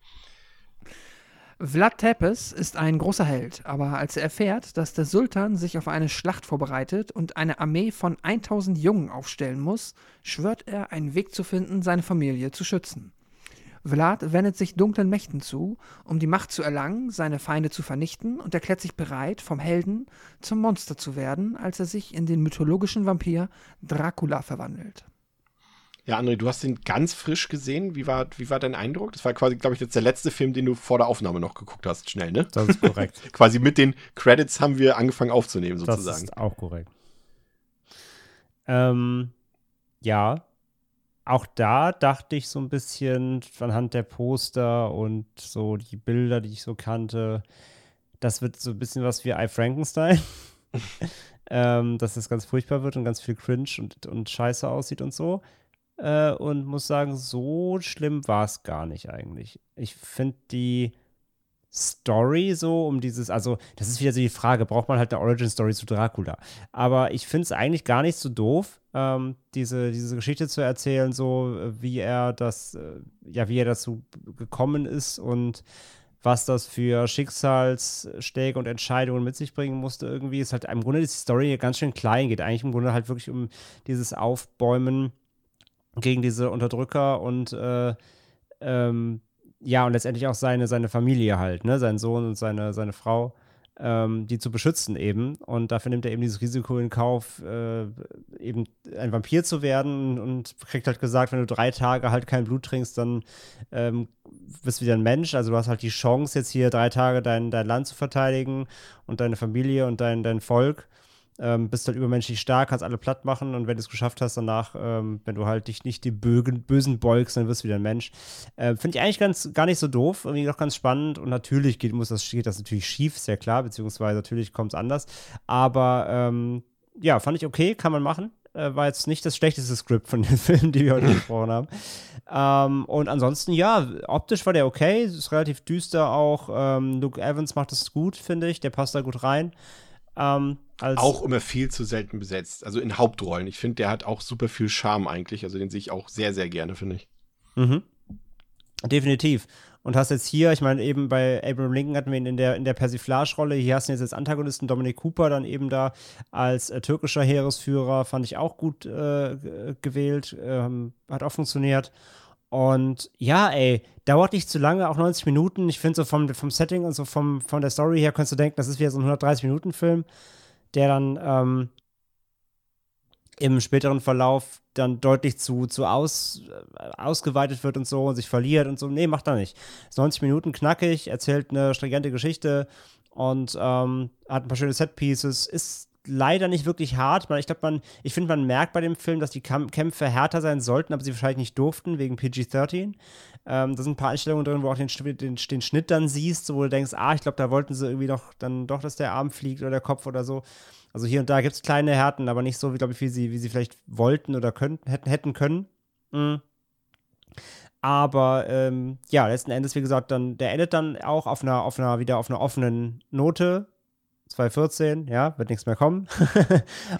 Vlad Tepes ist ein großer Held, aber als er erfährt, dass der Sultan sich auf eine Schlacht vorbereitet und eine Armee von tausend Jungen aufstellen muss, schwört er, einen Weg zu finden, seine Familie zu schützen. Vlad wendet sich dunklen Mächten zu, um die Macht zu erlangen, seine Feinde zu vernichten und erklärt sich bereit, vom Helden zum Monster zu werden, als er sich in den mythologischen Vampir Dracula verwandelt. Ja, André, du hast den ganz frisch gesehen. Wie war, wie war dein Eindruck? Das war quasi, glaube ich, jetzt der letzte Film, den du vor der Aufnahme noch geguckt hast. Schnell, ne? Das ist korrekt. Quasi mit den Credits haben wir angefangen aufzunehmen, sozusagen. Das ist auch korrekt. Ähm, ja, auch da dachte ich so ein bisschen anhand der Poster und so die Bilder, die ich so kannte, das wird so ein bisschen was wie I, Frankenstein. ähm, dass das ganz furchtbar wird und ganz viel cringe und, und scheiße aussieht und so. Äh, und muss sagen, so schlimm war es gar nicht eigentlich. Ich finde die Story so um dieses, also das ist wieder so die Frage, braucht man halt eine Origin-Story zu Dracula? Aber ich finde es eigentlich gar nicht so doof, ähm, diese, diese Geschichte zu erzählen, so wie er das, äh, ja, wie er dazu gekommen ist und was das für Schicksalsschläge und Entscheidungen mit sich bringen musste irgendwie. Ist halt im Grunde die Story ganz schön klein, geht eigentlich im Grunde halt wirklich um dieses Aufbäumen gegen diese Unterdrücker und äh, ähm, ja, und letztendlich auch seine, seine Familie halt, ne, seinen Sohn und seine, seine Frau, ähm, die zu beschützen eben. Und dafür nimmt er eben dieses Risiko in Kauf, äh, eben ein Vampir zu werden und kriegt halt gesagt, wenn du drei Tage halt kein Blut trinkst, dann ähm, bist du wieder ein Mensch. Also du hast halt die Chance, jetzt hier drei Tage dein, dein Land zu verteidigen und deine Familie und dein, dein Volk. Ähm, bist halt übermenschlich stark, kannst alle platt machen und wenn du es geschafft hast danach, ähm, wenn du halt dich nicht den Bögen, Bösen beugst, dann wirst du wieder ein Mensch. Äh, finde ich eigentlich ganz, gar nicht so doof, irgendwie doch ganz spannend und natürlich geht, muss das, geht das natürlich schief, ist ja klar, beziehungsweise natürlich kommt es anders, aber ähm, ja, fand ich okay, kann man machen. War jetzt nicht das schlechteste Skript von den Filmen, die wir heute gesprochen haben. Ähm, und ansonsten, ja, optisch war der okay, ist relativ düster auch. Ähm, Luke Evans macht das gut, finde ich, der passt da gut rein. Ähm, Als auch immer viel zu selten besetzt, also in Hauptrollen. Ich finde, der hat auch super viel Charme eigentlich, also den sehe ich auch sehr, sehr gerne, finde ich. Mhm. Definitiv. Und hast jetzt hier, ich meine, eben bei Abraham Lincoln hatten wir ihn in der, in der Persiflage-Rolle, hier hast du jetzt als Antagonisten Dominic Cooper dann eben da als äh, türkischer Heeresführer, fand ich auch gut äh, gewählt, ähm, hat auch funktioniert. Und ja, ey, dauert nicht zu lange, auch neunzig Minuten. Ich finde so vom, vom Setting und so vom, von der Story her, kannst du denken, das ist wieder so ein hundertdreißig Minuten Film. Der dann ähm, im späteren Verlauf dann deutlich zu, zu aus, äh, ausgeweitet wird und so und sich verliert und so. Nee, macht er nicht. neunzig Minuten knackig, erzählt eine stringente Geschichte und ähm, hat ein paar schöne Set-Pieces. Ist leider nicht wirklich hart. Ich glaube, man, ich finde, man merkt bei dem Film, dass die Kämpfe härter sein sollten, aber sie wahrscheinlich nicht durften, wegen P G dreizehn. Ähm, da sind ein paar Einstellungen drin, wo auch den, den, den Schnitt dann siehst, wo du denkst, ah, ich glaube, da wollten sie irgendwie doch dann doch, dass der Arm fliegt oder der Kopf oder so. Also hier und da gibt es kleine Härten, aber nicht so, wie, glaube ich, wie sie, wie sie vielleicht wollten oder könnten, hätten, hätten können. Mhm. Aber ähm, ja, letzten Endes, wie gesagt, dann, der endet dann auch auf einer, auf einer, wieder auf einer offenen Note. zweitausendvierzehn, ja, wird nichts mehr kommen.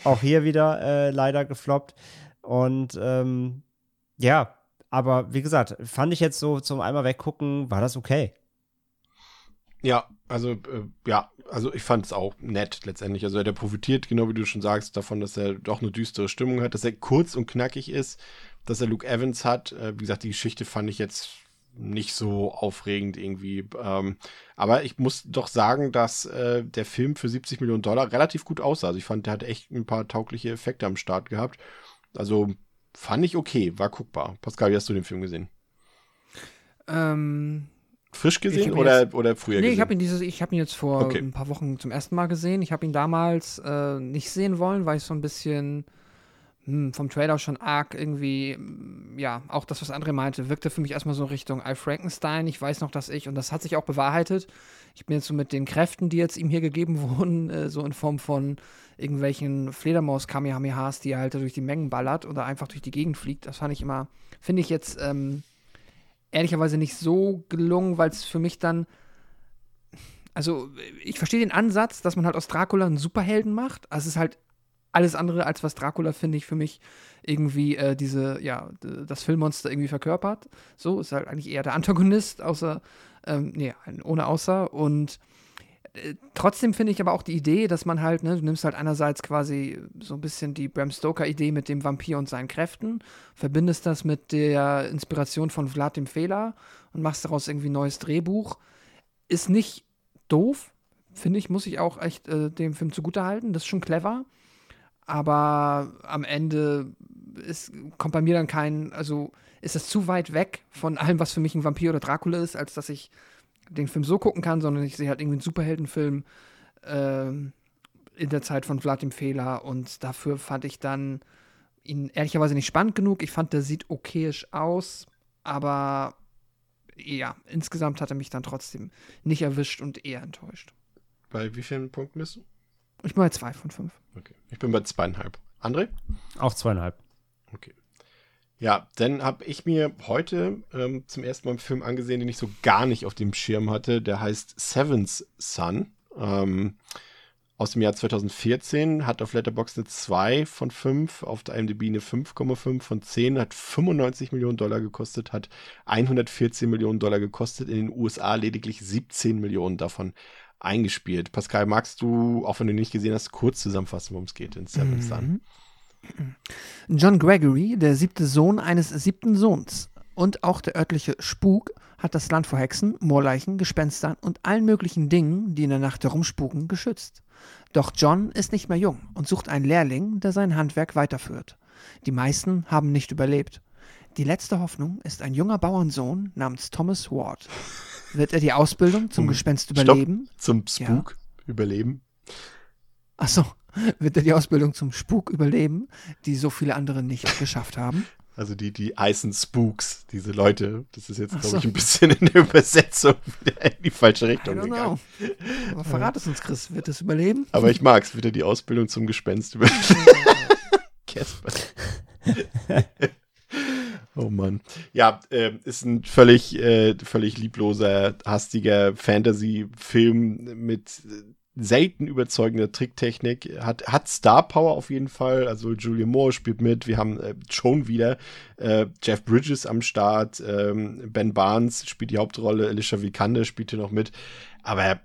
Auch hier wieder äh, leider gefloppt. Und ähm, ja, aber wie gesagt, fand ich jetzt so zum einmal weggucken, war das okay. Ja, also äh, ja, also ich fand es auch nett letztendlich. Also der profitiert, genau wie du schon sagst, davon, dass er doch eine düstere Stimmung hat, dass er kurz und knackig ist, dass er Luke Evans hat. Äh, wie gesagt, die Geschichte fand ich jetzt nicht so aufregend irgendwie. Ähm, aber ich muss doch sagen, dass äh, der Film für siebzig Millionen Dollar relativ gut aussah. Also ich fand, der hat echt ein paar taugliche Effekte am Start gehabt. Also fand ich okay, war guckbar. Pascal, wie hast du den Film gesehen? Ähm, Frisch gesehen oder, oder früher nee, gesehen? Nee, ich habe ihn, dieses, ich hab ihn jetzt vor okay. ein paar Wochen zum ersten Mal gesehen. Ich habe ihn damals äh, nicht sehen wollen, weil ich so ein bisschen vom Trailer schon arg irgendwie, ja, auch das, was André meinte, wirkte für mich erstmal so in Richtung I, Frankenstein. Ich weiß noch, dass ich, und das hat sich auch bewahrheitet, ich bin jetzt so mit den Kräften, die jetzt ihm hier gegeben wurden, äh, so in Form von irgendwelchen Fledermaus-Kamehamehas, die er halt durch die Mengen ballert oder einfach durch die Gegend fliegt. Das fand ich immer, finde ich jetzt ähm, ehrlicherweise nicht so gelungen, weil es für mich dann, also ich verstehe den Ansatz, dass man halt aus Dracula einen Superhelden macht. Also es ist halt alles andere, als was Dracula, finde ich, für mich irgendwie äh, diese, ja, d- das Filmmonster irgendwie verkörpert. So, ist halt eigentlich eher der Antagonist, außer, ähm, nee, ohne außer. Und äh, trotzdem finde ich aber auch die Idee, dass man halt, ne, du nimmst halt einerseits quasi so ein bisschen die Bram Stoker-Idee mit dem Vampir und seinen Kräften, verbindest das mit der Inspiration von Vlad dem Fehler und machst daraus irgendwie ein neues Drehbuch. Ist nicht doof, finde ich, muss ich auch echt äh, dem Film zugutehalten. Das ist schon clever. Aber am Ende ist, kommt bei mir dann kein, also ist das zu weit weg von allem, was für mich ein Vampir oder Dracula ist, als dass ich den Film so gucken kann, sondern ich sehe halt irgendwie einen Superheldenfilm äh, in der Zeit von Vlad dem Fehler. Und dafür fand ich dann ihn ehrlicherweise nicht spannend genug. Ich fand, der sieht okayisch aus, aber ja, insgesamt hat er mich dann trotzdem nicht erwischt und eher enttäuscht. Bei wie vielen Punkten bist du? Ich bin bei zwei von fünf. Okay. Ich bin bei zweieinhalb. André? Auch zweieinhalb. Okay. Ja, dann habe ich mir heute ähm, zum ersten Mal einen Film angesehen, den ich so gar nicht auf dem Schirm hatte. Der heißt Seven's Son. Ähm, aus dem Jahr zweitausendvierzehn. Hat auf Letterboxd eine zwei von fünf. Auf der I M D B eine fünf Komma fünf von zehn. Hat fünfundneunzig Millionen Dollar gekostet. Hat hundertvierzehn Millionen Dollar gekostet. In den U S A lediglich siebzehn Millionen davon eingespielt. Pascal, magst du, auch wenn du ihn nicht gesehen hast, kurz zusammenfassen, worum es geht in Seven Son? John Gregory, der siebte Sohn eines siebten Sohns und auch der örtliche Spuk, hat das Land vor Hexen, Moorleichen, Gespenstern und allen möglichen Dingen, die in der Nacht herumspuken, geschützt. Doch John ist nicht mehr jung und sucht einen Lehrling, der sein Handwerk weiterführt. Die meisten haben nicht überlebt. Die letzte Hoffnung ist ein junger Bauernsohn namens Thomas Ward. Wird er die Ausbildung zum Gespenst überleben? Stopp. Zum Spuk ja. überleben? Achso, wird er die Ausbildung zum Spuk überleben, die so viele andere nicht geschafft haben? Also die, die heißen Spooks, diese Leute. Das ist jetzt, glaube so. ich, ein bisschen in der Übersetzung in die falsche Richtung gegangen. Aber verrat es uns, Chris. Wird es überleben? Aber ich mag's. Wird er die Ausbildung zum Gespenst überleben? Casper. Oh Mann. Ja, äh, ist ein völlig, äh, völlig liebloser, hastiger Fantasy-Film mit selten überzeugender Tricktechnik. Hat, hat Star-Power auf jeden Fall. Also Julianne Moore spielt mit. Wir haben äh, schon wieder äh, Jeff Bridges am Start. Ähm, Ben Barnes spielt die Hauptrolle. Alicia Vikander spielt hier noch mit. Aber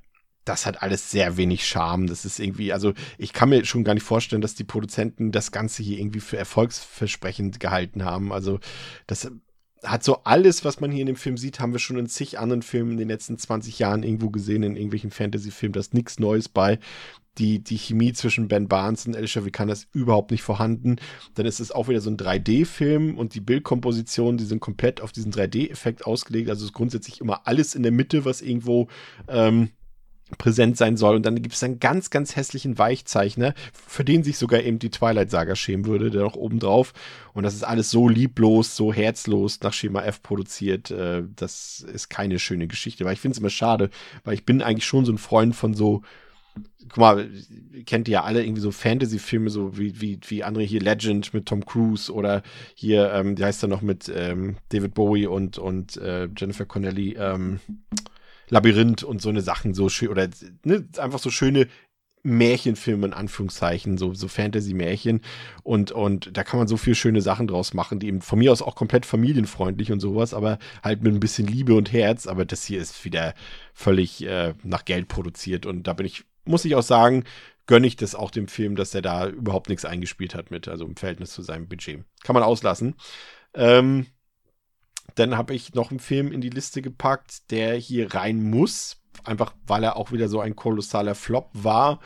das hat alles sehr wenig Charme. Das ist irgendwie, also ich kann mir schon gar nicht vorstellen, dass die Produzenten das Ganze hier irgendwie für erfolgsversprechend gehalten haben. Also das hat so alles, was man hier in dem Film sieht, haben wir schon in zig anderen Filmen in den letzten zwanzig Jahren irgendwo gesehen, in irgendwelchen Fantasy-Filmen. Da ist nichts Neues bei. die, die Chemie zwischen Ben Barnes und Alicia Vikander ist überhaupt nicht vorhanden. Dann ist es auch wieder so ein drei D-Film und die Bildkompositionen, die sind komplett auf diesen drei D-Effekt ausgelegt. Also ist grundsätzlich immer alles in der Mitte, was irgendwo ähm, präsent sein soll. Und dann gibt es einen ganz, ganz hässlichen Weichzeichner, für den sich sogar eben die Twilight-Saga schämen würde, der noch oben drauf. Und das ist alles so lieblos, so herzlos nach Schema F produziert. Äh, das ist keine schöne Geschichte, weil ich finde es immer schade, weil ich bin eigentlich schon so ein Freund von so, guck mal, kennt ihr ja alle irgendwie so Fantasy-Filme, so wie, wie, wie andere hier Legend mit Tom Cruise oder hier, ähm, die heißt er noch mit ähm, David Bowie und, und äh, Jennifer Connelly, ähm, Labyrinth und so eine Sachen, so schön, oder ne, einfach so schöne Märchenfilme in Anführungszeichen, so, so Fantasy-Märchen und, und da kann man so viele schöne Sachen draus machen, die eben von mir aus auch komplett familienfreundlich und sowas, aber halt mit ein bisschen Liebe und Herz, aber das hier ist wieder völlig äh, nach Geld produziert und da bin ich, muss ich auch sagen, gönne ich das auch dem Film, dass der da überhaupt nichts eingespielt hat mit, also im Verhältnis zu seinem Budget. Kann man auslassen. Ähm, dann habe ich noch einen Film in die Liste gepackt, der hier rein muss, einfach weil er auch wieder so ein kolossaler Flop war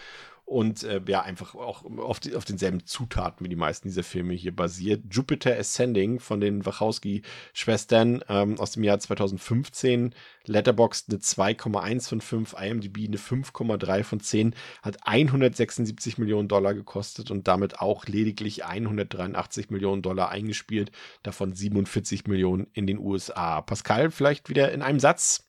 und äh, ja, einfach auch auf, die, auf denselben Zutaten wie die meisten dieser Filme hier basiert. Jupiter Ascending von den Wachowski-Schwestern ähm, aus dem Jahr zweitausendfünfzehn. Letterboxd eine zwei Komma eins von fünf, IMDb eine fünf Komma drei von zehn, hat hundertsechsundsiebzig Millionen Dollar gekostet und damit auch lediglich hundertdreiundachtzig Millionen Dollar eingespielt, davon siebenundvierzig Millionen in den U S A. Pascal, vielleicht wieder in einem Satz?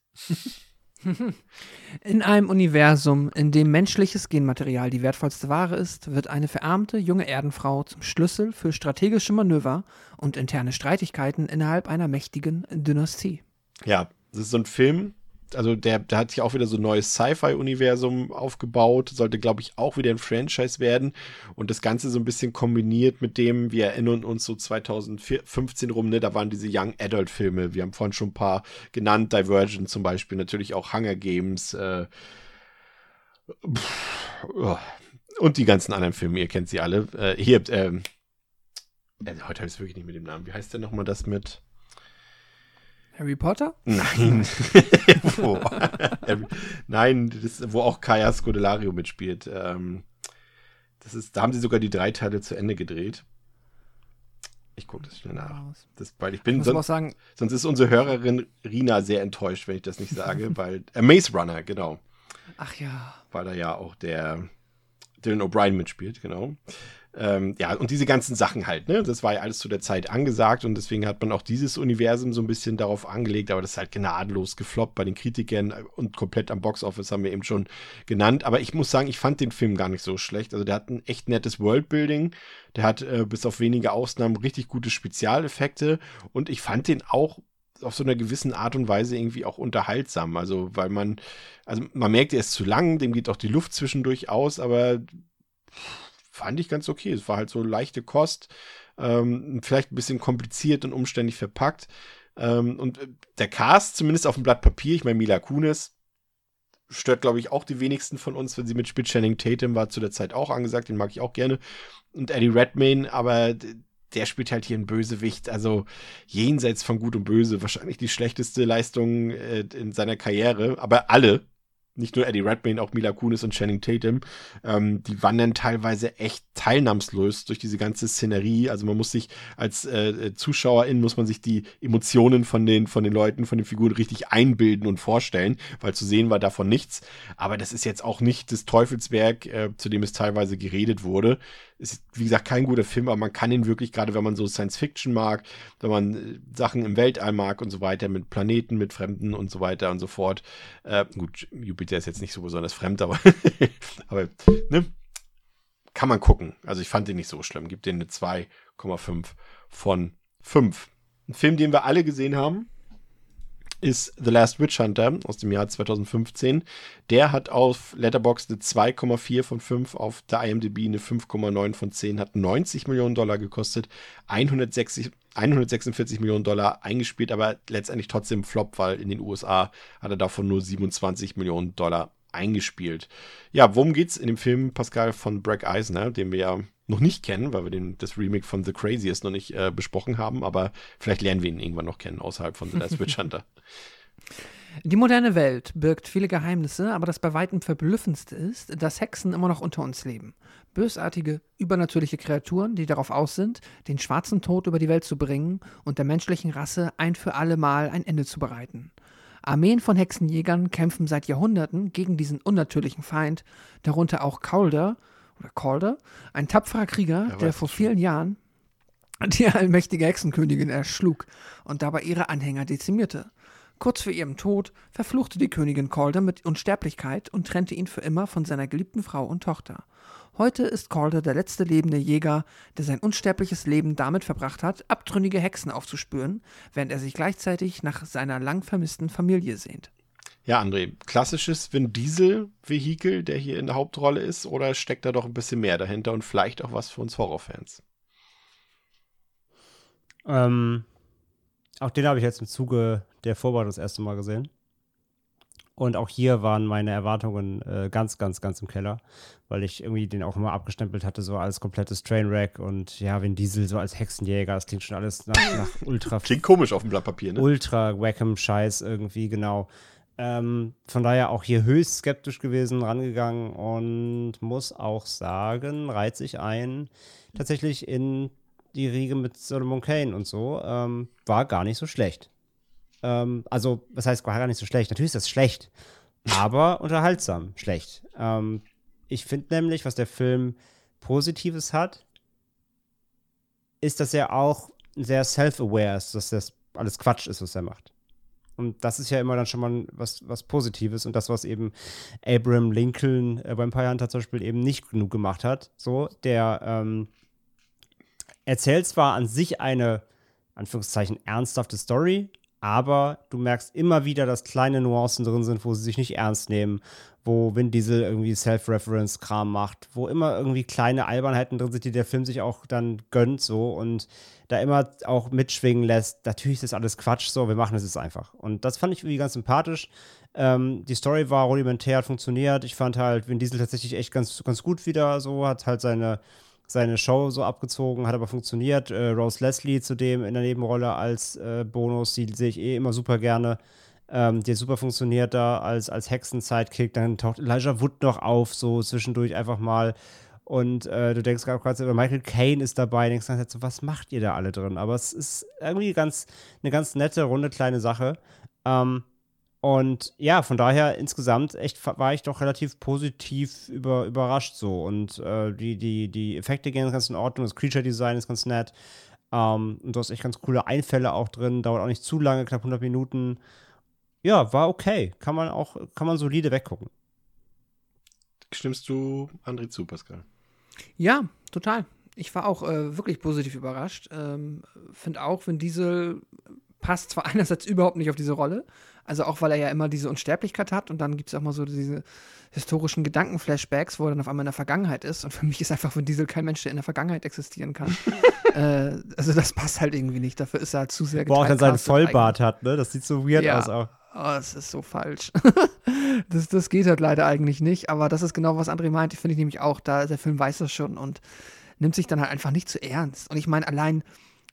In einem Universum, in dem menschliches Genmaterial die wertvollste Ware ist, wird eine verarmte junge Erdenfrau zum Schlüssel für strategische Manöver und interne Streitigkeiten innerhalb einer mächtigen Dynastie. Ja, das ist so ein Film, also der, der hat sich auch wieder so ein neues Sci-Fi-Universum aufgebaut, sollte, glaube ich, auch wieder ein Franchise werden und das Ganze so ein bisschen kombiniert mit dem, wir erinnern uns so zweitausendfünfzehn rum, ne, da waren diese Young-Adult-Filme, wir haben vorhin schon ein paar genannt, Divergent zum Beispiel, natürlich auch Hunger Games äh, pff, oh, und die ganzen anderen Filme, ihr kennt sie alle. Äh, hier, äh, äh, heute habe ich es wirklich nicht mit dem Namen, wie heißt denn nochmal das mit Harry Potter? Nein. Nein, das ist, wo auch Kaja Scodelario mitspielt. Ähm, das ist, da haben sie sogar die drei Teile zu Ende gedreht. Ich gucke das schnell nach. Das, weil ich bin, ich sonst, sagen, sonst ist unsere Hörerin Rina sehr enttäuscht, wenn ich das nicht sage. Weil äh, Maze Runner, genau. Ach ja. Weil da ja auch der Dylan O'Brien mitspielt, genau. Ähm, ja, und diese ganzen Sachen halt, ne? Das war ja alles zu der Zeit angesagt und deswegen hat man auch dieses Universum so ein bisschen darauf angelegt, aber das ist halt gnadenlos gefloppt bei den Kritikern und komplett am Boxoffice, haben wir eben schon genannt. Aber ich muss sagen, ich fand den Film gar nicht so schlecht. Also der hat ein echt nettes Worldbuilding, der hat äh, bis auf wenige Ausnahmen richtig gute Spezialeffekte und ich fand den auch auf so einer gewissen Art und Weise irgendwie auch unterhaltsam. Also, weil man, also man merkt, er ist zu lang, dem geht auch die Luft zwischendurch aus, aber fand ich ganz okay. Es war halt so leichte Kost, ähm, vielleicht ein bisschen kompliziert und umständlich verpackt. Ähm, und der Cast, zumindest auf dem Blatt Papier, ich meine, Mila Kunis stört, glaube ich, auch die wenigsten von uns, wenn sie mitspielt. Channing Tatum war zu der Zeit auch angesagt, den mag ich auch gerne. Und Eddie Redmayne, aber der spielt halt hier einen Bösewicht, also jenseits von Gut und Böse. Wahrscheinlich die schlechteste Leistung äh, in seiner Karriere, aber alle. Nicht nur Eddie Redmayne, auch Mila Kunis und Channing Tatum, ähm, die wandern teilweise echt teilnahmslos durch diese ganze Szenerie. Also man muss sich als äh, ZuschauerIn, muss man sich die Emotionen von den, von den Leuten, von den Figuren richtig einbilden und vorstellen, weil zu sehen war davon nichts. Aber das ist jetzt auch nicht das Teufelswerk, äh, zu dem es teilweise geredet wurde. Ist, wie gesagt, kein guter Film, aber man kann ihn wirklich, gerade wenn man so Science-Fiction mag, wenn man Sachen im Weltall mag und so weiter, mit Planeten, mit Fremden und so weiter und so fort. Äh, gut, Jupiter ist jetzt nicht so besonders fremd, aber, aber ne, kann man gucken. Also ich fand den nicht so schlimm. Gib den eine zwei Komma fünf von fünf. Ein Film, den wir alle gesehen haben, ist The Last Witch Hunter aus dem Jahr zweitausendfünfzehn. Der hat auf Letterboxd eine zwei Komma vier von fünf, auf der IMDb eine fünf Komma neun von zehn, hat neunzig Millionen Dollar gekostet, hundertsechsundvierzig Millionen Dollar eingespielt, aber letztendlich trotzdem Flop, weil in den U S A hat er davon nur siebenundzwanzig Millionen Dollar eingespielt. Ja, worum geht's in dem Film, Pascal, von Bragg Eisner, den wir ja noch nicht kennen, weil wir den, das Remake von The Craziest noch nicht äh, besprochen haben, aber vielleicht lernen wir ihn irgendwann noch kennen, außerhalb von The Last Witch Hunter. Die moderne Welt birgt viele Geheimnisse, aber das bei weitem verblüffendste ist, dass Hexen immer noch unter uns leben. Bösartige, übernatürliche Kreaturen, die darauf aus sind, den schwarzen Tod über die Welt zu bringen und der menschlichen Rasse ein für alle Mal ein Ende zu bereiten. Armeen von Hexenjägern kämpfen seit Jahrhunderten gegen diesen unnatürlichen Feind, darunter auch Calder, oder Calder, ein tapferer Krieger, ja, der vor vielen Jahren die allmächtige Hexenkönigin erschlug und dabei ihre Anhänger dezimierte. Kurz vor ihrem Tod verfluchte die Königin Calder mit Unsterblichkeit und trennte ihn für immer von seiner geliebten Frau und Tochter. Heute ist Calder der letzte lebende Jäger, der sein unsterbliches Leben damit verbracht hat, abtrünnige Hexen aufzuspüren, während er sich gleichzeitig nach seiner lang vermissten Familie sehnt. Ja, André, klassisches Vin Diesel-Vehikel, der hier in der Hauptrolle ist, oder steckt da doch ein bisschen mehr dahinter und vielleicht auch was für uns Horrorfans? Ähm... Auch den habe ich jetzt im Zuge der Vorbereitung das erste Mal gesehen. Und auch hier waren meine Erwartungen äh, ganz, ganz, ganz im Keller, weil ich irgendwie den auch immer abgestempelt hatte, so als komplettes Trainwreck und ja, Vin Diesel so als Hexenjäger, das klingt schon alles nach, nach ultra... Klingt komisch auf dem Blatt Papier, ne? Ultra Wackham-Scheiß irgendwie, genau. Ähm, von daher auch hier höchst skeptisch gewesen, rangegangen und muss auch sagen, reiht sich ein, tatsächlich in die Riege mit Solomon Kane und so, ähm, war gar nicht so schlecht. Ähm, also, was heißt, war gar nicht so schlecht? Natürlich ist das schlecht, aber unterhaltsam schlecht. Ähm, ich finde nämlich, was der Film Positives hat, ist, dass er auch sehr self-aware ist, dass das alles Quatsch ist, was er macht. Und das ist ja immer dann schon mal was, was Positives und das, was eben Abraham Lincoln äh, Vampire Hunter zum Beispiel eben nicht genug gemacht hat. So, der, ähm, erzählt zwar an sich eine, Anführungszeichen, ernsthafte Story, aber du merkst immer wieder, dass kleine Nuancen drin sind, wo sie sich nicht ernst nehmen, wo Vin Diesel irgendwie Self-Reference-Kram macht, wo immer irgendwie kleine Albernheiten drin sind, die der Film sich auch dann gönnt so und da immer auch mitschwingen lässt, natürlich ist das alles Quatsch, so, wir machen es jetzt einfach. Und das fand ich irgendwie ganz sympathisch. Ähm, die Story war rudimentär, hat funktioniert. Ich fand halt Vin Diesel tatsächlich echt ganz, ganz gut wieder, so, hat halt seine seine Show so abgezogen, hat aber funktioniert. Äh, Rose Leslie zudem in der Nebenrolle als äh, Bonus, die sehe ich eh immer super gerne. Ähm, die hat super funktioniert da als, als Hexen-Sidekick. Dann taucht Elijah Wood noch auf, so zwischendurch einfach mal. Und äh, du denkst gerade, Michael Caine ist dabei. Denkst dann halt so, was macht ihr da alle drin? Aber es ist irgendwie ganz, eine ganz nette, runde, kleine Sache. Ähm, und ja, von daher insgesamt echt war ich doch relativ positiv über, überrascht so. Und äh, die, die, die Effekte gehen ganz in Ordnung, das Creature-Design ist ganz nett. Ähm, und du hast echt ganz coole Einfälle auch drin, dauert auch nicht zu lange, knapp hundert Minuten. Ja, war okay, kann man auch, kann man solide weggucken. Stimmst du André zu, Pascal? Ja, total. Ich war auch äh, wirklich positiv überrascht. Ähm, finde auch, wenn diese... passt zwar einerseits überhaupt nicht auf diese Rolle, also auch, weil er ja immer diese Unsterblichkeit hat und dann gibt es auch mal so diese historischen Gedankenflashbacks, wo er dann auf einmal in der Vergangenheit ist und für mich ist einfach Vin Diesel kein Mensch, der in der Vergangenheit existieren kann. äh, also das passt halt irgendwie nicht, dafür ist er halt zu sehr geteilt. Wo auch dann seinen Vollbart hat, ne? Das sieht so weird ja. aus auch. Oh, das ist so falsch. das, das geht halt leider eigentlich nicht, aber das ist genau, was André meint, finde ich nämlich auch, da der Film weiß das schon und nimmt sich dann halt einfach nicht zu ernst. Und ich meine, allein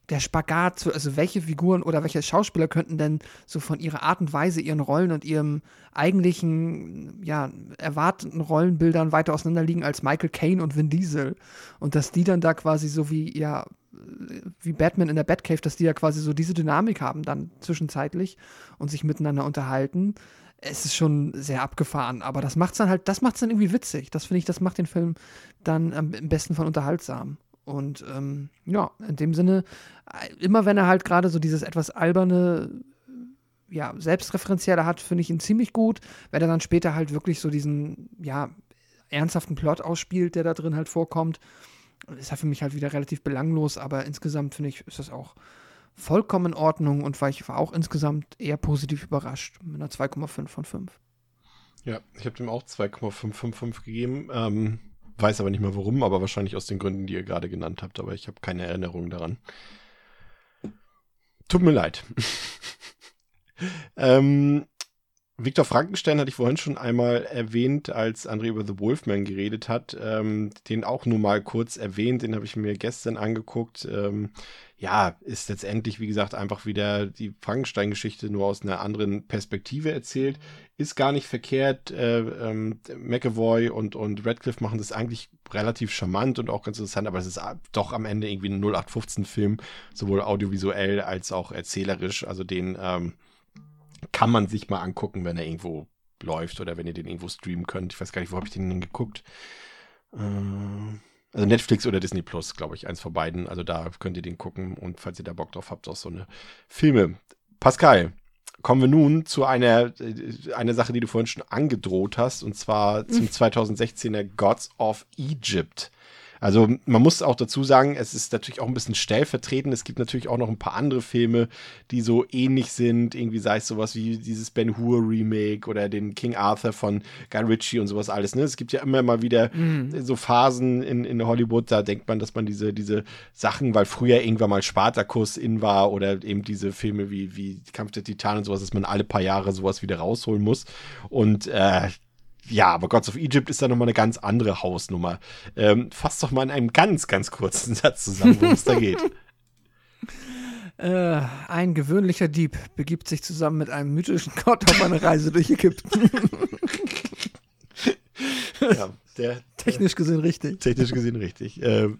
der Spagat, also welche Figuren oder welche Schauspieler könnten denn so von ihrer Art und Weise, ihren Rollen und ihrem eigentlichen, ja, erwarteten Rollenbildern weiter auseinander liegen als Michael Caine und Vin Diesel. Und dass die dann da quasi so wie, ja, wie Batman in der Batcave, dass die ja quasi so diese Dynamik haben dann zwischenzeitlich und sich miteinander unterhalten. Es ist schon sehr abgefahren, aber das macht's dann halt, das macht's dann irgendwie witzig. Das finde ich, das macht den Film dann am besten von unterhaltsam. Und ähm, ja, in dem Sinne, immer wenn er halt gerade so dieses etwas alberne, ja, Selbstreferenzielle hat, finde ich ihn ziemlich gut. Wenn er dann später halt wirklich so diesen, ja, ernsthaften Plot ausspielt, der da drin halt vorkommt, ist er für mich halt wieder relativ belanglos. Aber insgesamt, finde ich, ist das auch vollkommen in Ordnung. Und weil ich war auch insgesamt eher positiv überrascht mit einer zwei Komma fünf von fünf. Ja, ich habe dem auch zwei Komma fünf von fünf gegeben. Ähm Weiß aber nicht mehr warum, aber wahrscheinlich aus den Gründen, die ihr gerade genannt habt. Aber ich habe keine Erinnerung daran. Tut mir leid. ähm, Viktor Frankenstein hatte ich vorhin schon einmal erwähnt, als André über The Wolfman geredet hat, ähm, den auch nur mal kurz erwähnt, den habe ich mir gestern angeguckt. Ähm, ja, ist letztendlich, wie gesagt, einfach wieder die Frankenstein-Geschichte nur aus einer anderen Perspektive erzählt. Ist gar nicht verkehrt. Äh, ähm, McAvoy und, und Radcliffe machen das eigentlich relativ charmant und auch ganz interessant, aber es ist doch am Ende irgendwie ein null acht fünfzehn Film, sowohl audiovisuell als auch erzählerisch, also den ähm, kann man sich mal angucken, wenn er irgendwo läuft oder wenn ihr den irgendwo streamen könnt. Ich weiß gar nicht, wo habe ich den denn geguckt? Also Netflix oder Disney Plus, glaube ich, eins von beiden. Also da könnt ihr den gucken und falls ihr da Bock drauf habt, auch so eine Filme. Pascal, kommen wir nun zu einer, einer Sache, die du vorhin schon angedroht hast, und zwar zum zweitausendsechzehner Gods of Egypt. Also man muss auch dazu sagen, es ist natürlich auch ein bisschen stellvertretend. Es gibt natürlich auch noch ein paar andere Filme, die so ähnlich sind. Irgendwie sei es sowas wie dieses Ben-Hur-Remake oder den King Arthur von Guy Ritchie und sowas alles. Ne? Es gibt ja immer mal wieder mhm. so Phasen in, in Hollywood, da denkt man, dass man diese, diese Sachen, weil früher irgendwann mal Spartacus in war oder eben diese Filme wie, wie Kampf der Titanen und sowas, dass man alle paar Jahre sowas wieder rausholen muss. Und äh, ja, aber Gods of Egypt ist da nochmal eine ganz andere Hausnummer. Ähm, fass doch mal in einem ganz, ganz kurzen Satz zusammen, worum es da geht. Äh, ein gewöhnlicher Dieb begibt sich zusammen mit einem mythischen Gott auf eine Reise durch Ägypten. Ja, der, technisch gesehen richtig. Technisch gesehen richtig. Äh,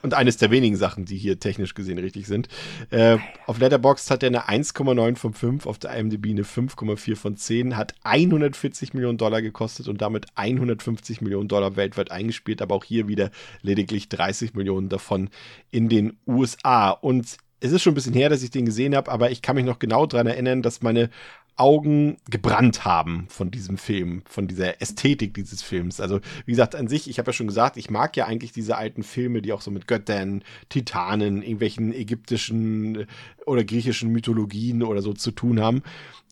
und eines der wenigen Sachen, die hier technisch gesehen richtig sind. Äh, auf Letterboxd hat er eine eins Komma neun von fünf, auf der IMDb eine fünf Komma vier von zehn, hat hundertvierzig Millionen Dollar gekostet und damit hundertfünfzig Millionen Dollar weltweit eingespielt, aber auch hier wieder lediglich dreißig Millionen davon in den U S A. Und es ist schon ein bisschen her, dass ich den gesehen habe, aber ich kann mich noch genau daran erinnern, dass meine Augen gebrannt haben von diesem Film, von dieser Ästhetik dieses Films. Also wie gesagt, an sich, ich habe ja schon gesagt, ich mag ja eigentlich diese alten Filme, die auch so mit Göttern, Titanen, irgendwelchen ägyptischen oder griechischen Mythologien oder so zu tun haben.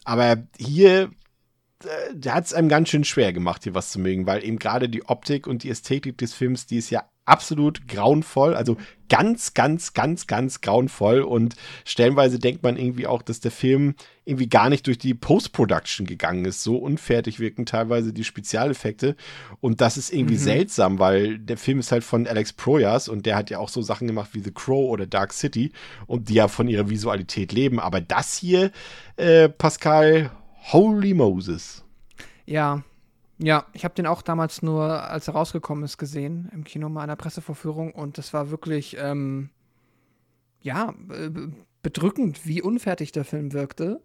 Aber hier äh, hat es einem ganz schön schwer gemacht, hier was zu mögen, weil eben gerade die Optik und die Ästhetik des Films, die ist ja absolut grauenvoll, also ganz, ganz, ganz, ganz grauenvoll, und stellenweise denkt man irgendwie auch, dass der Film irgendwie gar nicht durch die Post-Production gegangen ist. So unfertig wirken teilweise die Spezialeffekte, und das ist irgendwie mhm. seltsam, weil der Film ist halt von Alex Proyas und der hat ja auch so Sachen gemacht wie The Crow oder Dark City und die ja von ihrer Visualität leben, aber das hier, äh, Pascal, Holy Moses. Ja, Ja, ich habe den auch damals nur, als er rausgekommen ist, gesehen, im Kino mal in einer Pressevorführung, und das war wirklich, ähm, ja, bedrückend, wie unfertig der Film wirkte,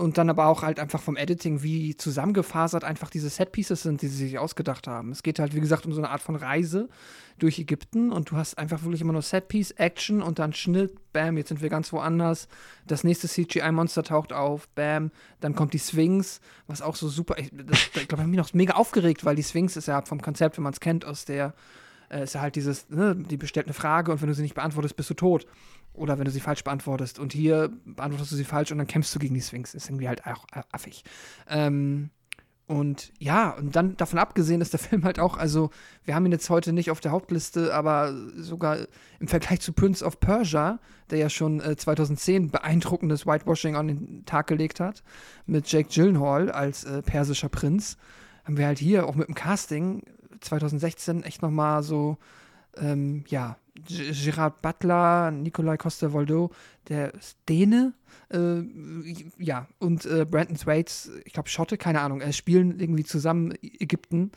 und dann aber auch halt einfach vom Editing, wie zusammengefasert einfach diese Setpieces sind, die sie sich ausgedacht haben. Es geht halt, wie gesagt, um so eine Art von Reise durch Ägypten, und du hast einfach wirklich immer nur Setpiece, Action und dann Schnitt, bam, jetzt sind wir ganz woanders, das nächste C G I-Monster taucht auf, bam, dann kommt die Sphinx, was auch so super, ich glaube, ich habe mich noch mega aufgeregt, weil die Sphinx ist ja vom Konzept, wenn man es kennt, aus der, äh, ist ja halt dieses, ne, die bestellt eine Frage und wenn du sie nicht beantwortest, bist du tot. Oder wenn du sie falsch beantwortest, und hier beantwortest du sie falsch und dann kämpfst du gegen die Sphinx, ist irgendwie halt auch affig. Ähm, und ja, und dann davon abgesehen ist der Film halt auch, also wir haben ihn jetzt heute nicht auf der Hauptliste, aber sogar im Vergleich zu Prince of Persia, der ja schon äh, zweitausendzehn beeindruckendes Whitewashing an den Tag gelegt hat, mit Jake Gyllenhaal als äh, persischer Prinz, haben wir halt hier auch mit dem Casting zweitausendsechzehn echt nochmal so, ähm, ja, Gerard Butler, Nikolai Coster-Waldau, der Däne, äh, ja, und äh, Brandon Thwaites, ich glaube Schotte, keine Ahnung, äh, spielen irgendwie zusammen Ägypten.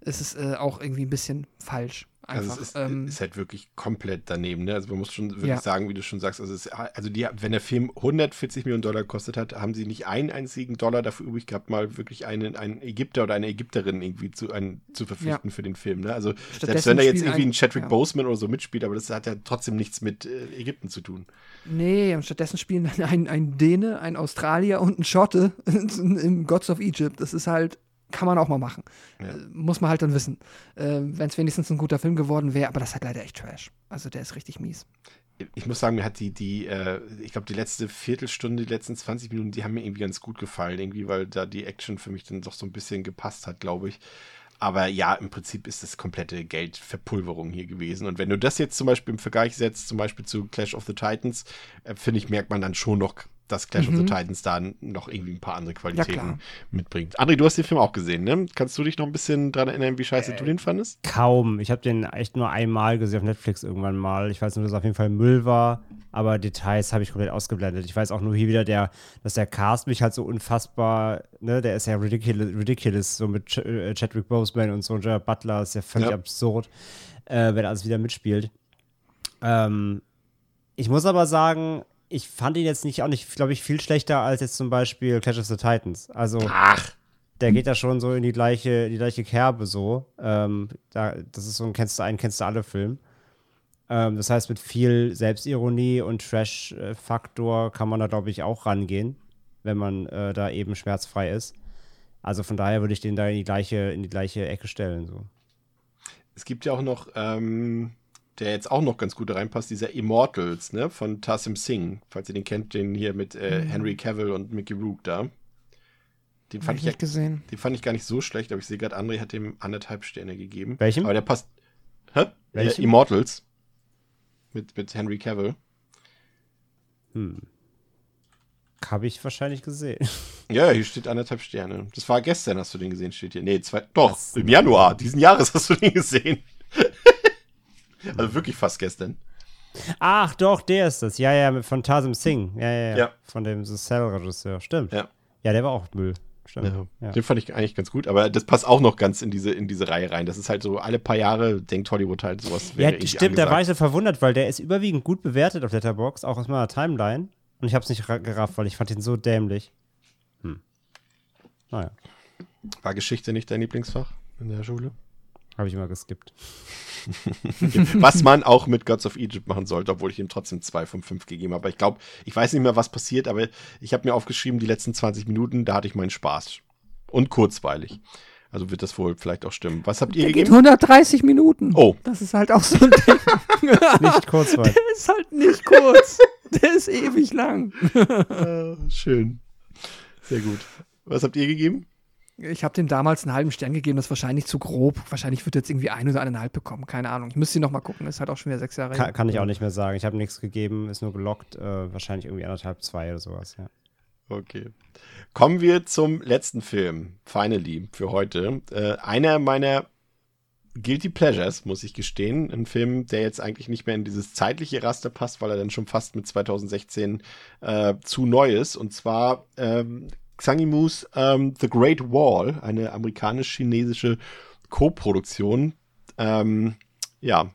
Es ist äh, auch irgendwie ein bisschen falsch. Einfach. Also es ist, ähm, ist halt wirklich komplett daneben, ne? Also man muss schon wirklich ja. sagen, wie du schon sagst, also, es, also die, wenn der Film hundertvierzig Millionen Dollar gekostet hat, haben sie nicht einen einzigen Dollar dafür übrig gehabt, mal wirklich einen, einen Ägypter oder eine Ägypterin irgendwie zu, einen, zu verpflichten ja. für den Film, ne? Also stattdessen, selbst wenn da jetzt irgendwie ein Chadwick ja. Boseman oder so mitspielt, aber das hat ja trotzdem nichts mit äh, Ägypten zu tun. Nee, und stattdessen spielen dann ein, ein Däne, ein Australier und ein Schotte im Gods of Egypt. Das ist halt, kann man auch mal machen. Ja. Äh, muss man halt dann wissen. Äh, wenn es wenigstens ein guter Film geworden wäre, aber das hat leider echt Trash. Also der ist richtig mies. Ich muss sagen, mir hat die, die äh, ich glaube, die letzte Viertelstunde, die letzten zwanzig Minuten, die haben mir irgendwie ganz gut gefallen, irgendwie, weil da die Action für mich dann doch so ein bisschen gepasst hat, glaube ich. Aber ja, im Prinzip ist das komplette Geldverpulverung hier gewesen. Und wenn du das jetzt zum Beispiel im Vergleich setzt, zum Beispiel zu Clash of the Titans, äh, finde ich, merkt man dann schon noch dass Clash mhm. of the Titans da noch irgendwie ein paar andere Qualitäten ja, mitbringt. André, du hast den Film auch gesehen, ne? Kannst du dich noch ein bisschen dran erinnern, wie scheiße äh, du den fandest? Kaum. Ich habe den echt nur einmal gesehen auf Netflix irgendwann mal. Ich weiß nur, dass es auf jeden Fall Müll war, aber Details habe ich komplett ausgeblendet. Ich weiß auch nur hier wieder, der, dass der Cast mich halt so unfassbar, ne? Der ist ja ridiculous, ridiculous so mit Ch- äh, Chadwick Boseman und so, und Gerard Butler ist ja völlig ja. absurd, äh, wenn er alles wieder mitspielt. Ähm, ich muss aber sagen, ich fand ihn jetzt nicht auch nicht, glaube ich, viel schlechter als jetzt zum Beispiel Clash of the Titans. Also, Ach. der geht da schon so in die gleiche, die gleiche Kerbe so. Ähm, da, das ist so ein kennst du einen, kennst du alle Film. Ähm, das heißt, mit viel Selbstironie und Trash-Faktor kann man da, glaube ich, auch rangehen, wenn man äh, da eben schmerzfrei ist. Also von daher würde ich den da in die gleiche, in die gleiche Ecke stellen. So. Es gibt ja auch noch. Ähm der jetzt auch noch ganz gut reinpasst, dieser Immortals, ne, von Tasnim Singh, falls ihr den kennt, den hier mit äh, Henry Cavill und Mickey Rourke da. Den fand ich, ich ja, gesehen. Den fand ich gar nicht so schlecht, aber ich sehe gerade, André hat dem anderthalb Sterne gegeben. Welchem? Aber der passt, hä? Welchem? Der Immortals. Mit, mit Henry Cavill. Hm. Habe ich wahrscheinlich gesehen. Ja, hier steht anderthalb Sterne. Das war gestern, hast du den gesehen, steht hier. Nee, zwei, doch, Was? im Januar diesen Jahres hast du den gesehen. Also wirklich fast gestern. Ach doch, der ist das. Ja, ja, von Tasnim Singh. Ja, ja, ja, ja. Von dem The Cell-Regisseur. Stimmt. Ja. ja, der war auch Müll. Stimmt. Ja. Ja. Den fand ich eigentlich ganz gut. Aber das passt auch noch ganz in diese, in diese Reihe rein. Das ist halt so, alle paar Jahre denkt Hollywood halt sowas. Ja, stimmt. Angesagt. Da war ich so verwundert, weil der ist überwiegend gut bewertet auf Letterboxd, auch aus meiner Timeline. Und ich hab's nicht gerafft, weil ich fand den so dämlich. Hm. Naja. War Geschichte nicht dein Lieblingsfach in der Schule? Habe ich immer geskippt. Was man auch mit Gods of Egypt machen sollte, obwohl ich ihm trotzdem zwei von fünf gegeben habe. Ich glaube, ich weiß nicht mehr, was passiert, aber ich habe mir aufgeschrieben, die letzten zwanzig Minuten, da hatte ich meinen Spaß. Und kurzweilig. Also wird das wohl vielleicht auch stimmen. Was habt ihr der gegeben? Geht hundertdreißig Minuten. Oh. Das ist halt auch so ein Ding. Nicht kurzweilig. Der ist halt nicht kurz. Der ist ewig lang. uh, schön. Sehr gut. Was habt ihr gegeben? Ich habe dem damals einen halben Stern gegeben, das ist wahrscheinlich zu grob. Wahrscheinlich wird jetzt irgendwie ein oder eineinhalb bekommen, keine Ahnung. Ich müsste ihn noch mal gucken, ist halt auch schon wieder sechs Jahre. Kann, kann ich auch nicht mehr sagen, ich habe nichts gegeben, ist nur gelockt. Äh, wahrscheinlich irgendwie anderthalb, zwei oder sowas, ja. Okay. Kommen wir zum letzten Film, finally, für heute. Äh, einer meiner Guilty Pleasures, muss ich gestehen. Ein Film, der jetzt eigentlich nicht mehr in dieses zeitliche Raster passt, weil er dann schon fast mit zwanzig sechzehn äh, zu neu ist. Und zwar ähm, Xanimous ähm, The Great Wall, eine amerikanisch-chinesische Co-Produktion. Ähm, ja,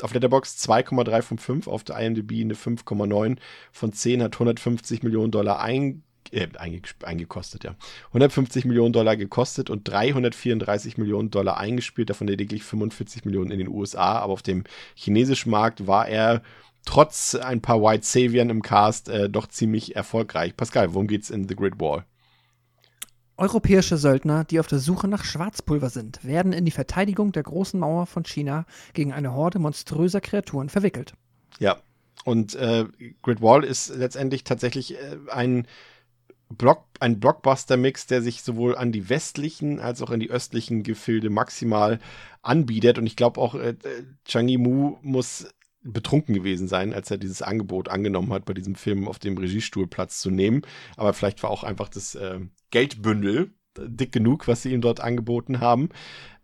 auf Letterboxd zwei Komma drei von fünf, auf der I M D B eine fünf Komma neun von zehn, hat hundertfünfzig Millionen Dollar ein, äh, einge, eingekostet, ja. hundertfünfzig Millionen Dollar gekostet und dreihundertvierunddreißig Millionen Dollar eingespielt, davon lediglich fünfundvierzig Millionen in den U S A, aber auf dem chinesischen Markt war er trotz ein paar White Saviors im Cast äh, doch ziemlich erfolgreich. Pascal, worum geht's in The Great Wall? Europäische Söldner, die auf der Suche nach Schwarzpulver sind, werden in die Verteidigung der großen Mauer von China gegen eine Horde monströser Kreaturen verwickelt. Ja, und äh, Great Wall ist letztendlich tatsächlich äh, ein, Block, ein Blockbuster-Mix, der sich sowohl an die westlichen als auch an die östlichen Gefilde maximal anbietet. Und ich glaube auch, äh, Zhang Yimou muss betrunken gewesen sein, als er dieses Angebot angenommen hat, bei diesem Film auf dem Regiestuhl Platz zu nehmen. Aber vielleicht war auch einfach das äh, Geldbündel dick genug, was sie ihm dort angeboten haben.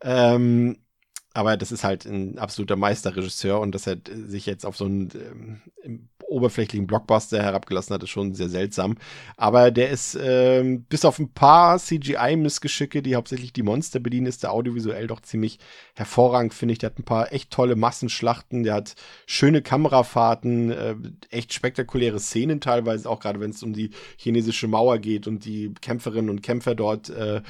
Ähm, aber das ist halt ein absoluter Meisterregisseur, und dass er sich jetzt auf so einen ähm, oberflächlichen Blockbuster herabgelassen hat, ist schon sehr seltsam. Aber der ist ähm, bis auf ein paar C G I-Missgeschicke, die hauptsächlich die Monster bedienen, ist der audiovisuell doch ziemlich hervorragend, finde ich. Der hat ein paar echt tolle Massenschlachten, der hat schöne Kamerafahrten, äh, echt spektakuläre Szenen teilweise, auch gerade wenn es um die chinesische Mauer geht und die Kämpferinnen und Kämpfer dort äh,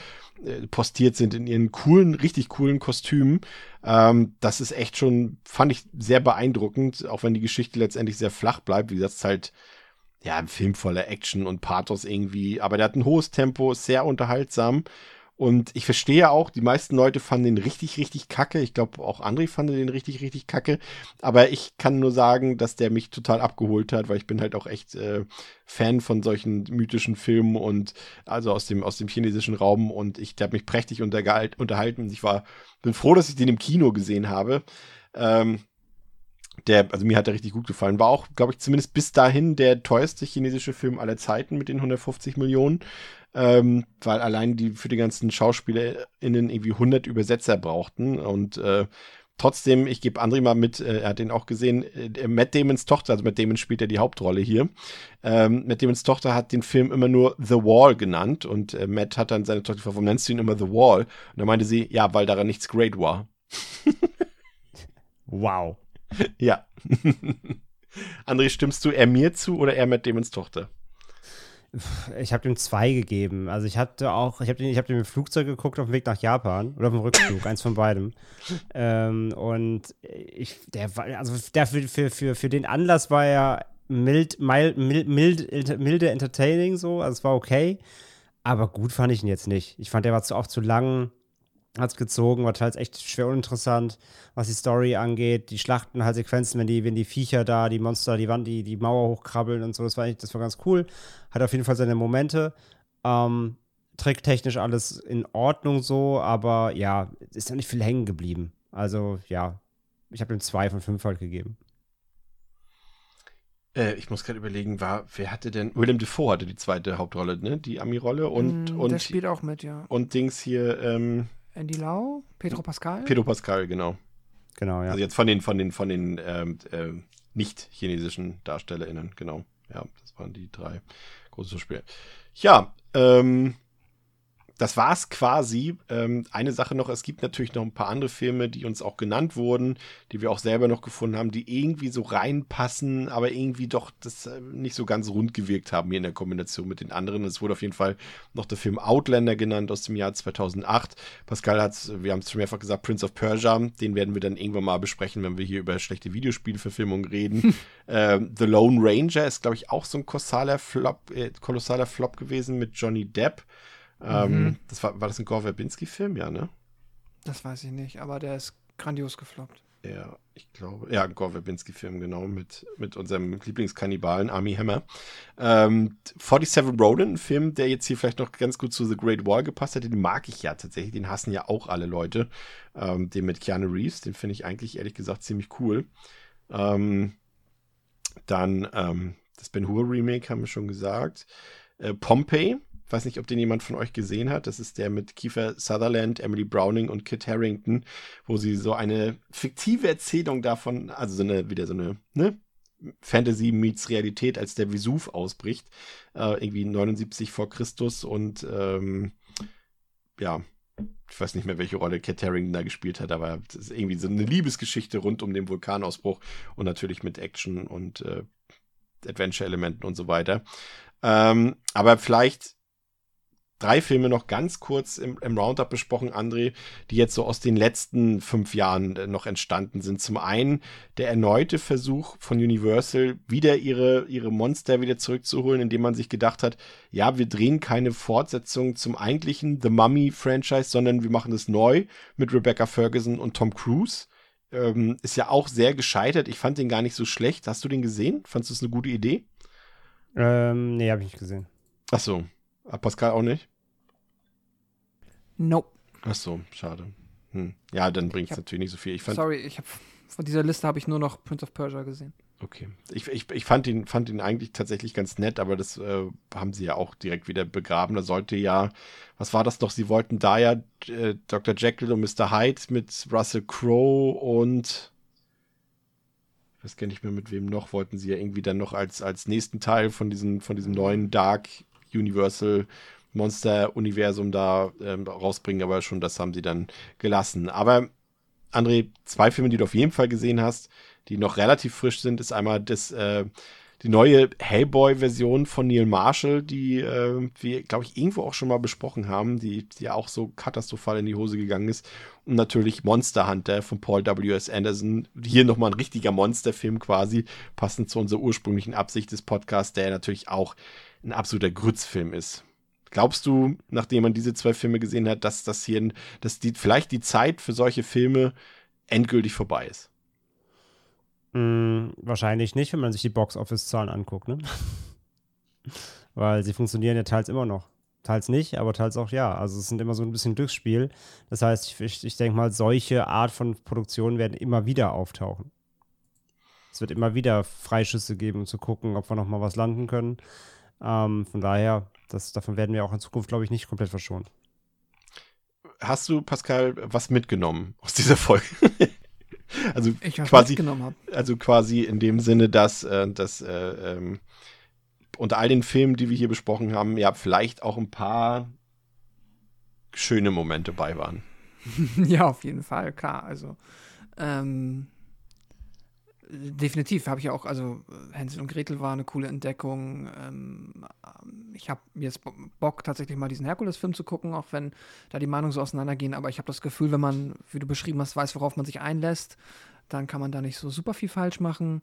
postiert sind in ihren coolen, richtig coolen Kostümen. Ähm, das ist echt schon, fand ich sehr beeindruckend, auch wenn die Geschichte letztendlich sehr flach bleibt. Wie gesagt, es ist halt ja ein Film voller Action und Pathos irgendwie, aber der hat ein hohes Tempo, ist sehr unterhaltsam, und ich verstehe auch, die meisten Leute fanden den richtig, richtig kacke. Ich glaube, auch André fand den richtig, richtig kacke, aber ich kann nur sagen, dass der mich total abgeholt hat, weil ich bin halt auch echt äh, Fan von solchen mythischen Filmen, und also aus dem, aus dem chinesischen Raum, und ich habe mich prächtig untergehalten. Ich war, bin froh, dass ich den im Kino gesehen habe. Ähm, der, also mir hat der richtig gut gefallen. War auch, glaube ich, zumindest bis dahin der teuerste chinesische Film aller Zeiten mit den hundertfünfzig Millionen. Ähm, weil allein die für die ganzen SchauspielerInnen irgendwie hundert Übersetzer brauchten. Und äh, trotzdem, ich gebe André mal mit, äh, er hat den auch gesehen, äh, Matt Damons Tochter, also Matt Damon spielt ja die Hauptrolle hier, ähm, Matt Damons Tochter hat den Film immer nur The Wall genannt. Und äh, Matt hat dann seine Tochter gefragt, warum nennst du ihn immer The Wall? Und dann meinte sie, ja, weil daran nichts great war. Wow. Ja. André, stimmst du eher mir zu oder eher Matt Damons Tochter? Ich habe dem zwei gegeben. Also ich hatte auch, ich habe den, ich habe den im Flugzeug geguckt auf dem Weg nach Japan oder auf dem Rückflug, eins von beidem. Ähm, und ich, der war, also der für, für, für, für den Anlass war ja mild, mild, mild, mild, milde entertaining so, also es war okay. Aber gut fand ich ihn jetzt nicht. Ich fand, der war zu, auch zu lang, hat's gezogen, war teils echt schwer uninteressant, was die Story angeht. Die Schlachten, halt Sequenzen, wenn die, wenn die Viecher da, die Monster, die Wand, die, die Mauer hochkrabbeln und so, das war, das war ganz cool. Hat auf jeden Fall seine Momente. Ähm, tricktechnisch alles in Ordnung so, aber ja, ist da nicht viel hängen geblieben. Also ja, ich habe ihm zwei von fünf halt gegeben. Ich muss gerade überlegen, war, wer hatte denn, Willem Dafoe hatte die zweite Hauptrolle, ne, die Ami-Rolle und, mm, und der spielt auch mit, ja. Und Dings hier, ähm, Andy Lau, Pedro Pascal? Pedro Pascal, genau. Genau, ja. Also jetzt von den, von den, von den ähm, äh, nicht-chinesischen DarstellerInnen, genau. Ja, das waren die drei großen Spiele. Ja, ähm, das war's quasi. Ähm, eine Sache noch, es gibt natürlich noch ein paar andere Filme, die uns auch genannt wurden, die wir auch selber noch gefunden haben, die irgendwie so reinpassen, aber irgendwie doch das äh, nicht so ganz rund gewirkt haben hier in der Kombination mit den anderen. Es wurde auf jeden Fall noch der Film Outlander genannt aus dem Jahr zweitausendacht. Pascal hat's, wir haben es schon mehrfach gesagt, Prince of Persia, den werden wir dann irgendwann mal besprechen, wenn wir hier über schlechte Videospielverfilmungen reden. ähm, The Lone Ranger ist, glaube ich, auch so ein kolossaler Flop, äh, kolossaler Flop gewesen mit Johnny Depp. Ähm, mhm. das war, war das ein Gore Verbinski-Film? Ja, ne? Das weiß ich nicht, aber der ist grandios gefloppt. Ja, ich glaube, ja, ein Gore Verbinski-Film, genau, mit, mit unserem Lieblingskannibalen Army Hammer. Ähm, forty-seven Ronin, ein Film, der jetzt hier vielleicht noch ganz gut zu The Great Wall gepasst hat, den mag ich ja tatsächlich, den hassen ja auch alle Leute. Ähm, den mit Keanu Reeves, den finde ich eigentlich, ehrlich gesagt, ziemlich cool. Ähm, dann ähm, das Ben Hur Remake, haben wir schon gesagt. Äh, Pompeii. Ich weiß nicht, ob den jemand von euch gesehen hat. Das ist der mit Kiefer Sutherland, Emily Browning und Kit Harington, wo sie so eine fiktive Erzählung davon, also so eine, wieder so eine, ne? Fantasy meets Realität, als der Vesuv ausbricht. Äh, irgendwie neunundsiebzig vor Christus und ähm, ja, ich weiß nicht mehr, welche Rolle Kit Harington da gespielt hat, aber das ist irgendwie so eine Liebesgeschichte rund um den Vulkanausbruch und natürlich mit Action und äh, Adventure-Elementen und so weiter. Ähm, aber vielleicht drei Filme noch ganz kurz im, im Roundup besprochen, André, die jetzt so aus den letzten fünf Jahren äh, noch entstanden sind. Zum einen der erneute Versuch von Universal, wieder ihre, ihre Monster wieder zurückzuholen, indem man sich gedacht hat, ja, wir drehen keine Fortsetzung zum eigentlichen The Mummy-Franchise, sondern wir machen es neu mit Rebecca Ferguson und Tom Cruise. Ähm, ist ja auch sehr gescheitert. Ich fand den gar nicht so schlecht. Hast du den gesehen? Fandst du es eine gute Idee? Ähm, nee, habe ich nicht gesehen. Ach so. Pascal auch nicht? Nope. Ach so, schade. Hm. Ja, dann bringt es natürlich nicht so viel. Ich fand, sorry, ich hab, von dieser Liste habe ich nur noch Prince of Persia gesehen. Okay. Ich, ich, ich fand ihn, fand ihn eigentlich tatsächlich ganz nett, aber das äh, haben sie ja auch direkt wieder begraben. Da sollte ja, was war das noch? Sie wollten da ja äh, Doktor Jekyll und Mister Hyde mit Russell Crowe und ich weiß gar nicht mehr, mit wem noch, wollten sie ja irgendwie dann noch als, als nächsten Teil von, diesen, von diesem neuen Dark Universal Monster Universum da ähm, rausbringen, aber schon das haben sie dann gelassen. Aber André, zwei Filme, die du auf jeden Fall gesehen hast, die noch relativ frisch sind, ist einmal das, äh, die neue Hellboy-Version von Neil Marshall, die äh, wir, glaube ich, irgendwo auch schon mal besprochen haben, die ja auch so katastrophal in die Hose gegangen ist. Und natürlich Monster Hunter von Paul W S. Anderson. Hier nochmal ein richtiger Monsterfilm quasi, passend zu unserer ursprünglichen Absicht des Podcasts, der natürlich auch ein absoluter Grützfilm ist. Glaubst du, nachdem man diese zwei Filme gesehen hat, dass das hier, dass die, vielleicht die Zeit für solche Filme endgültig vorbei ist? Hm, wahrscheinlich nicht, wenn man sich die Box-Office-Zahlen anguckt, ne? Weil sie funktionieren ja teils immer noch. Teils nicht, aber teils auch ja. Also es sind immer so ein bisschen Glücksspiel. Das heißt, ich, ich denke mal, solche Art von Produktionen werden immer wieder auftauchen. es wird immer wieder Freischüsse geben, um zu gucken, ob wir nochmal was landen können. Ähm, von daher, das, davon werden wir auch in Zukunft, glaube ich, nicht komplett verschont. Hast du, Pascal, was mitgenommen aus dieser Folge? Also ich quasi, mitgenommen habe. Also quasi in dem Sinne, dass, äh, dass äh, ähm, unter all den Filmen, die wir hier besprochen haben, ja, vielleicht auch ein paar schöne Momente bei waren. Ja, auf jeden Fall, klar. Also ähm, definitiv habe ich auch, also Hänsel und Gretel war eine coole Entdeckung. Ähm, ich habe jetzt Bock, tatsächlich mal diesen Herkules-Film zu gucken, auch wenn da die Meinungen so auseinandergehen. Aber ich habe das Gefühl, wenn man, wie du beschrieben hast, weiß, worauf man sich einlässt, dann kann man da nicht so super viel falsch machen.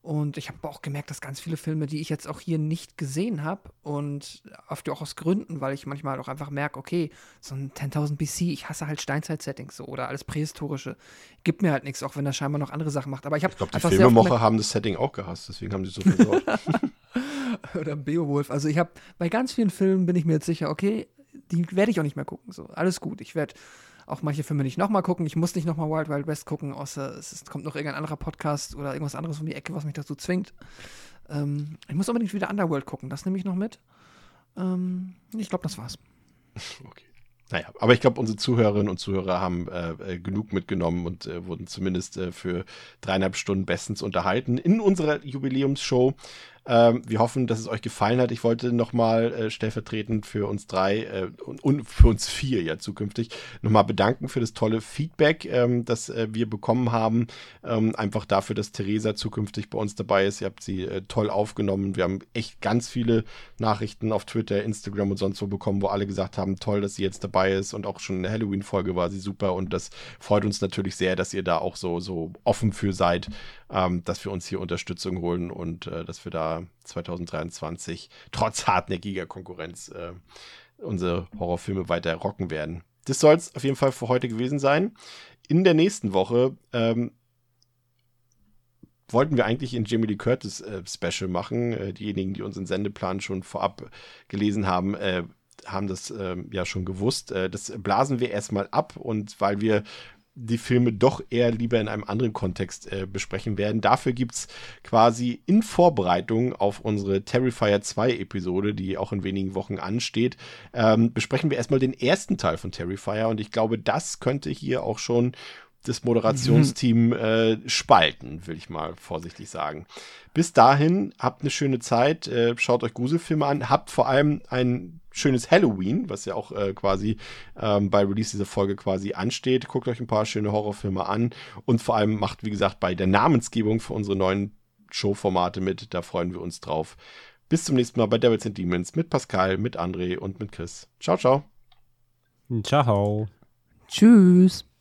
Und ich habe aber auch gemerkt, dass ganz viele Filme, die ich jetzt auch hier nicht gesehen habe und oft auch aus Gründen, weil ich manchmal auch einfach merke, okay, so ein zehntausend B C, ich hasse halt Steinzeit-Settings so, oder alles Prähistorische, gibt mir halt nichts, auch wenn das scheinbar noch andere Sachen macht. Aber ich, ich glaube, die Filmemocher haben das Setting auch gehasst, deswegen haben sie so versorgt. Oder Beowulf. Also ich habe, bei ganz vielen Filmen bin ich mir jetzt sicher, okay, die werde ich auch nicht mehr gucken. So, alles gut, ich werde auch manche Filme nicht nochmal gucken. Ich muss nicht nochmal Wild Wild West gucken, außer es ist, kommt noch irgendein anderer Podcast oder irgendwas anderes um die Ecke, was mich dazu zwingt. Ähm, ich muss unbedingt wieder Underworld gucken. Das nehme ich noch mit. Ähm, ich glaube, das war's. Okay. Naja, aber ich glaube, unsere Zuhörerinnen und Zuhörer haben äh, genug mitgenommen und äh, wurden zumindest äh, für dreieinhalb Stunden bestens unterhalten in unserer Jubiläumsshow. Ähm, wir hoffen, dass es euch gefallen hat. Ich wollte nochmal äh, stellvertretend für uns drei äh, und, und für uns vier ja zukünftig nochmal bedanken für das tolle Feedback, ähm, das äh, wir bekommen haben. Ähm, einfach dafür, dass Theresa zukünftig bei uns dabei ist. Ihr habt sie äh, toll aufgenommen. Wir haben echt ganz viele Nachrichten auf Twitter, Instagram und sonst wo bekommen, wo alle gesagt haben, toll, dass sie jetzt dabei ist, und auch schon in der Halloween-Folge war sie super, und das freut uns natürlich sehr, dass ihr da auch so, so offen für seid, ähm, dass wir uns hier Unterstützung holen und äh, dass wir da zwanzig dreiundzwanzig trotz hartnäckiger Konkurrenz äh, unsere Horrorfilme weiter rocken werden. Das soll es auf jeden Fall für heute gewesen sein. In der nächsten Woche ähm, wollten wir eigentlich ein Jamie Lee Curtis äh, Special machen. Äh, diejenigen, die unseren Sendeplan schon vorab gelesen haben, äh, haben das äh, ja schon gewusst. Äh, das blasen wir erstmal ab, und weil wir die Filme doch eher lieber in einem anderen Kontext äh, besprechen werden. Dafür gibt es quasi in Vorbereitung auf unsere Terrifier zwei Episode, die auch in wenigen Wochen ansteht, ähm, besprechen wir erstmal den ersten Teil von Terrifier, und ich glaube, das könnte hier auch schon das Moderationsteam mhm. äh, spalten, will ich mal vorsichtig sagen. Bis dahin, habt eine schöne Zeit, äh, schaut euch Gruselfilme an, habt vor allem ein schönes Halloween, was ja auch äh, quasi ähm, bei Release dieser Folge quasi ansteht. Guckt euch ein paar schöne Horrorfilme an, und vor allem macht, wie gesagt, bei der Namensgebung für unsere neuen Showformate mit. Da freuen wir uns drauf. Bis zum nächsten Mal bei Devils and Demons mit Pascal, mit André und mit Chris. Ciao, ciao. Ciao. Tschüss.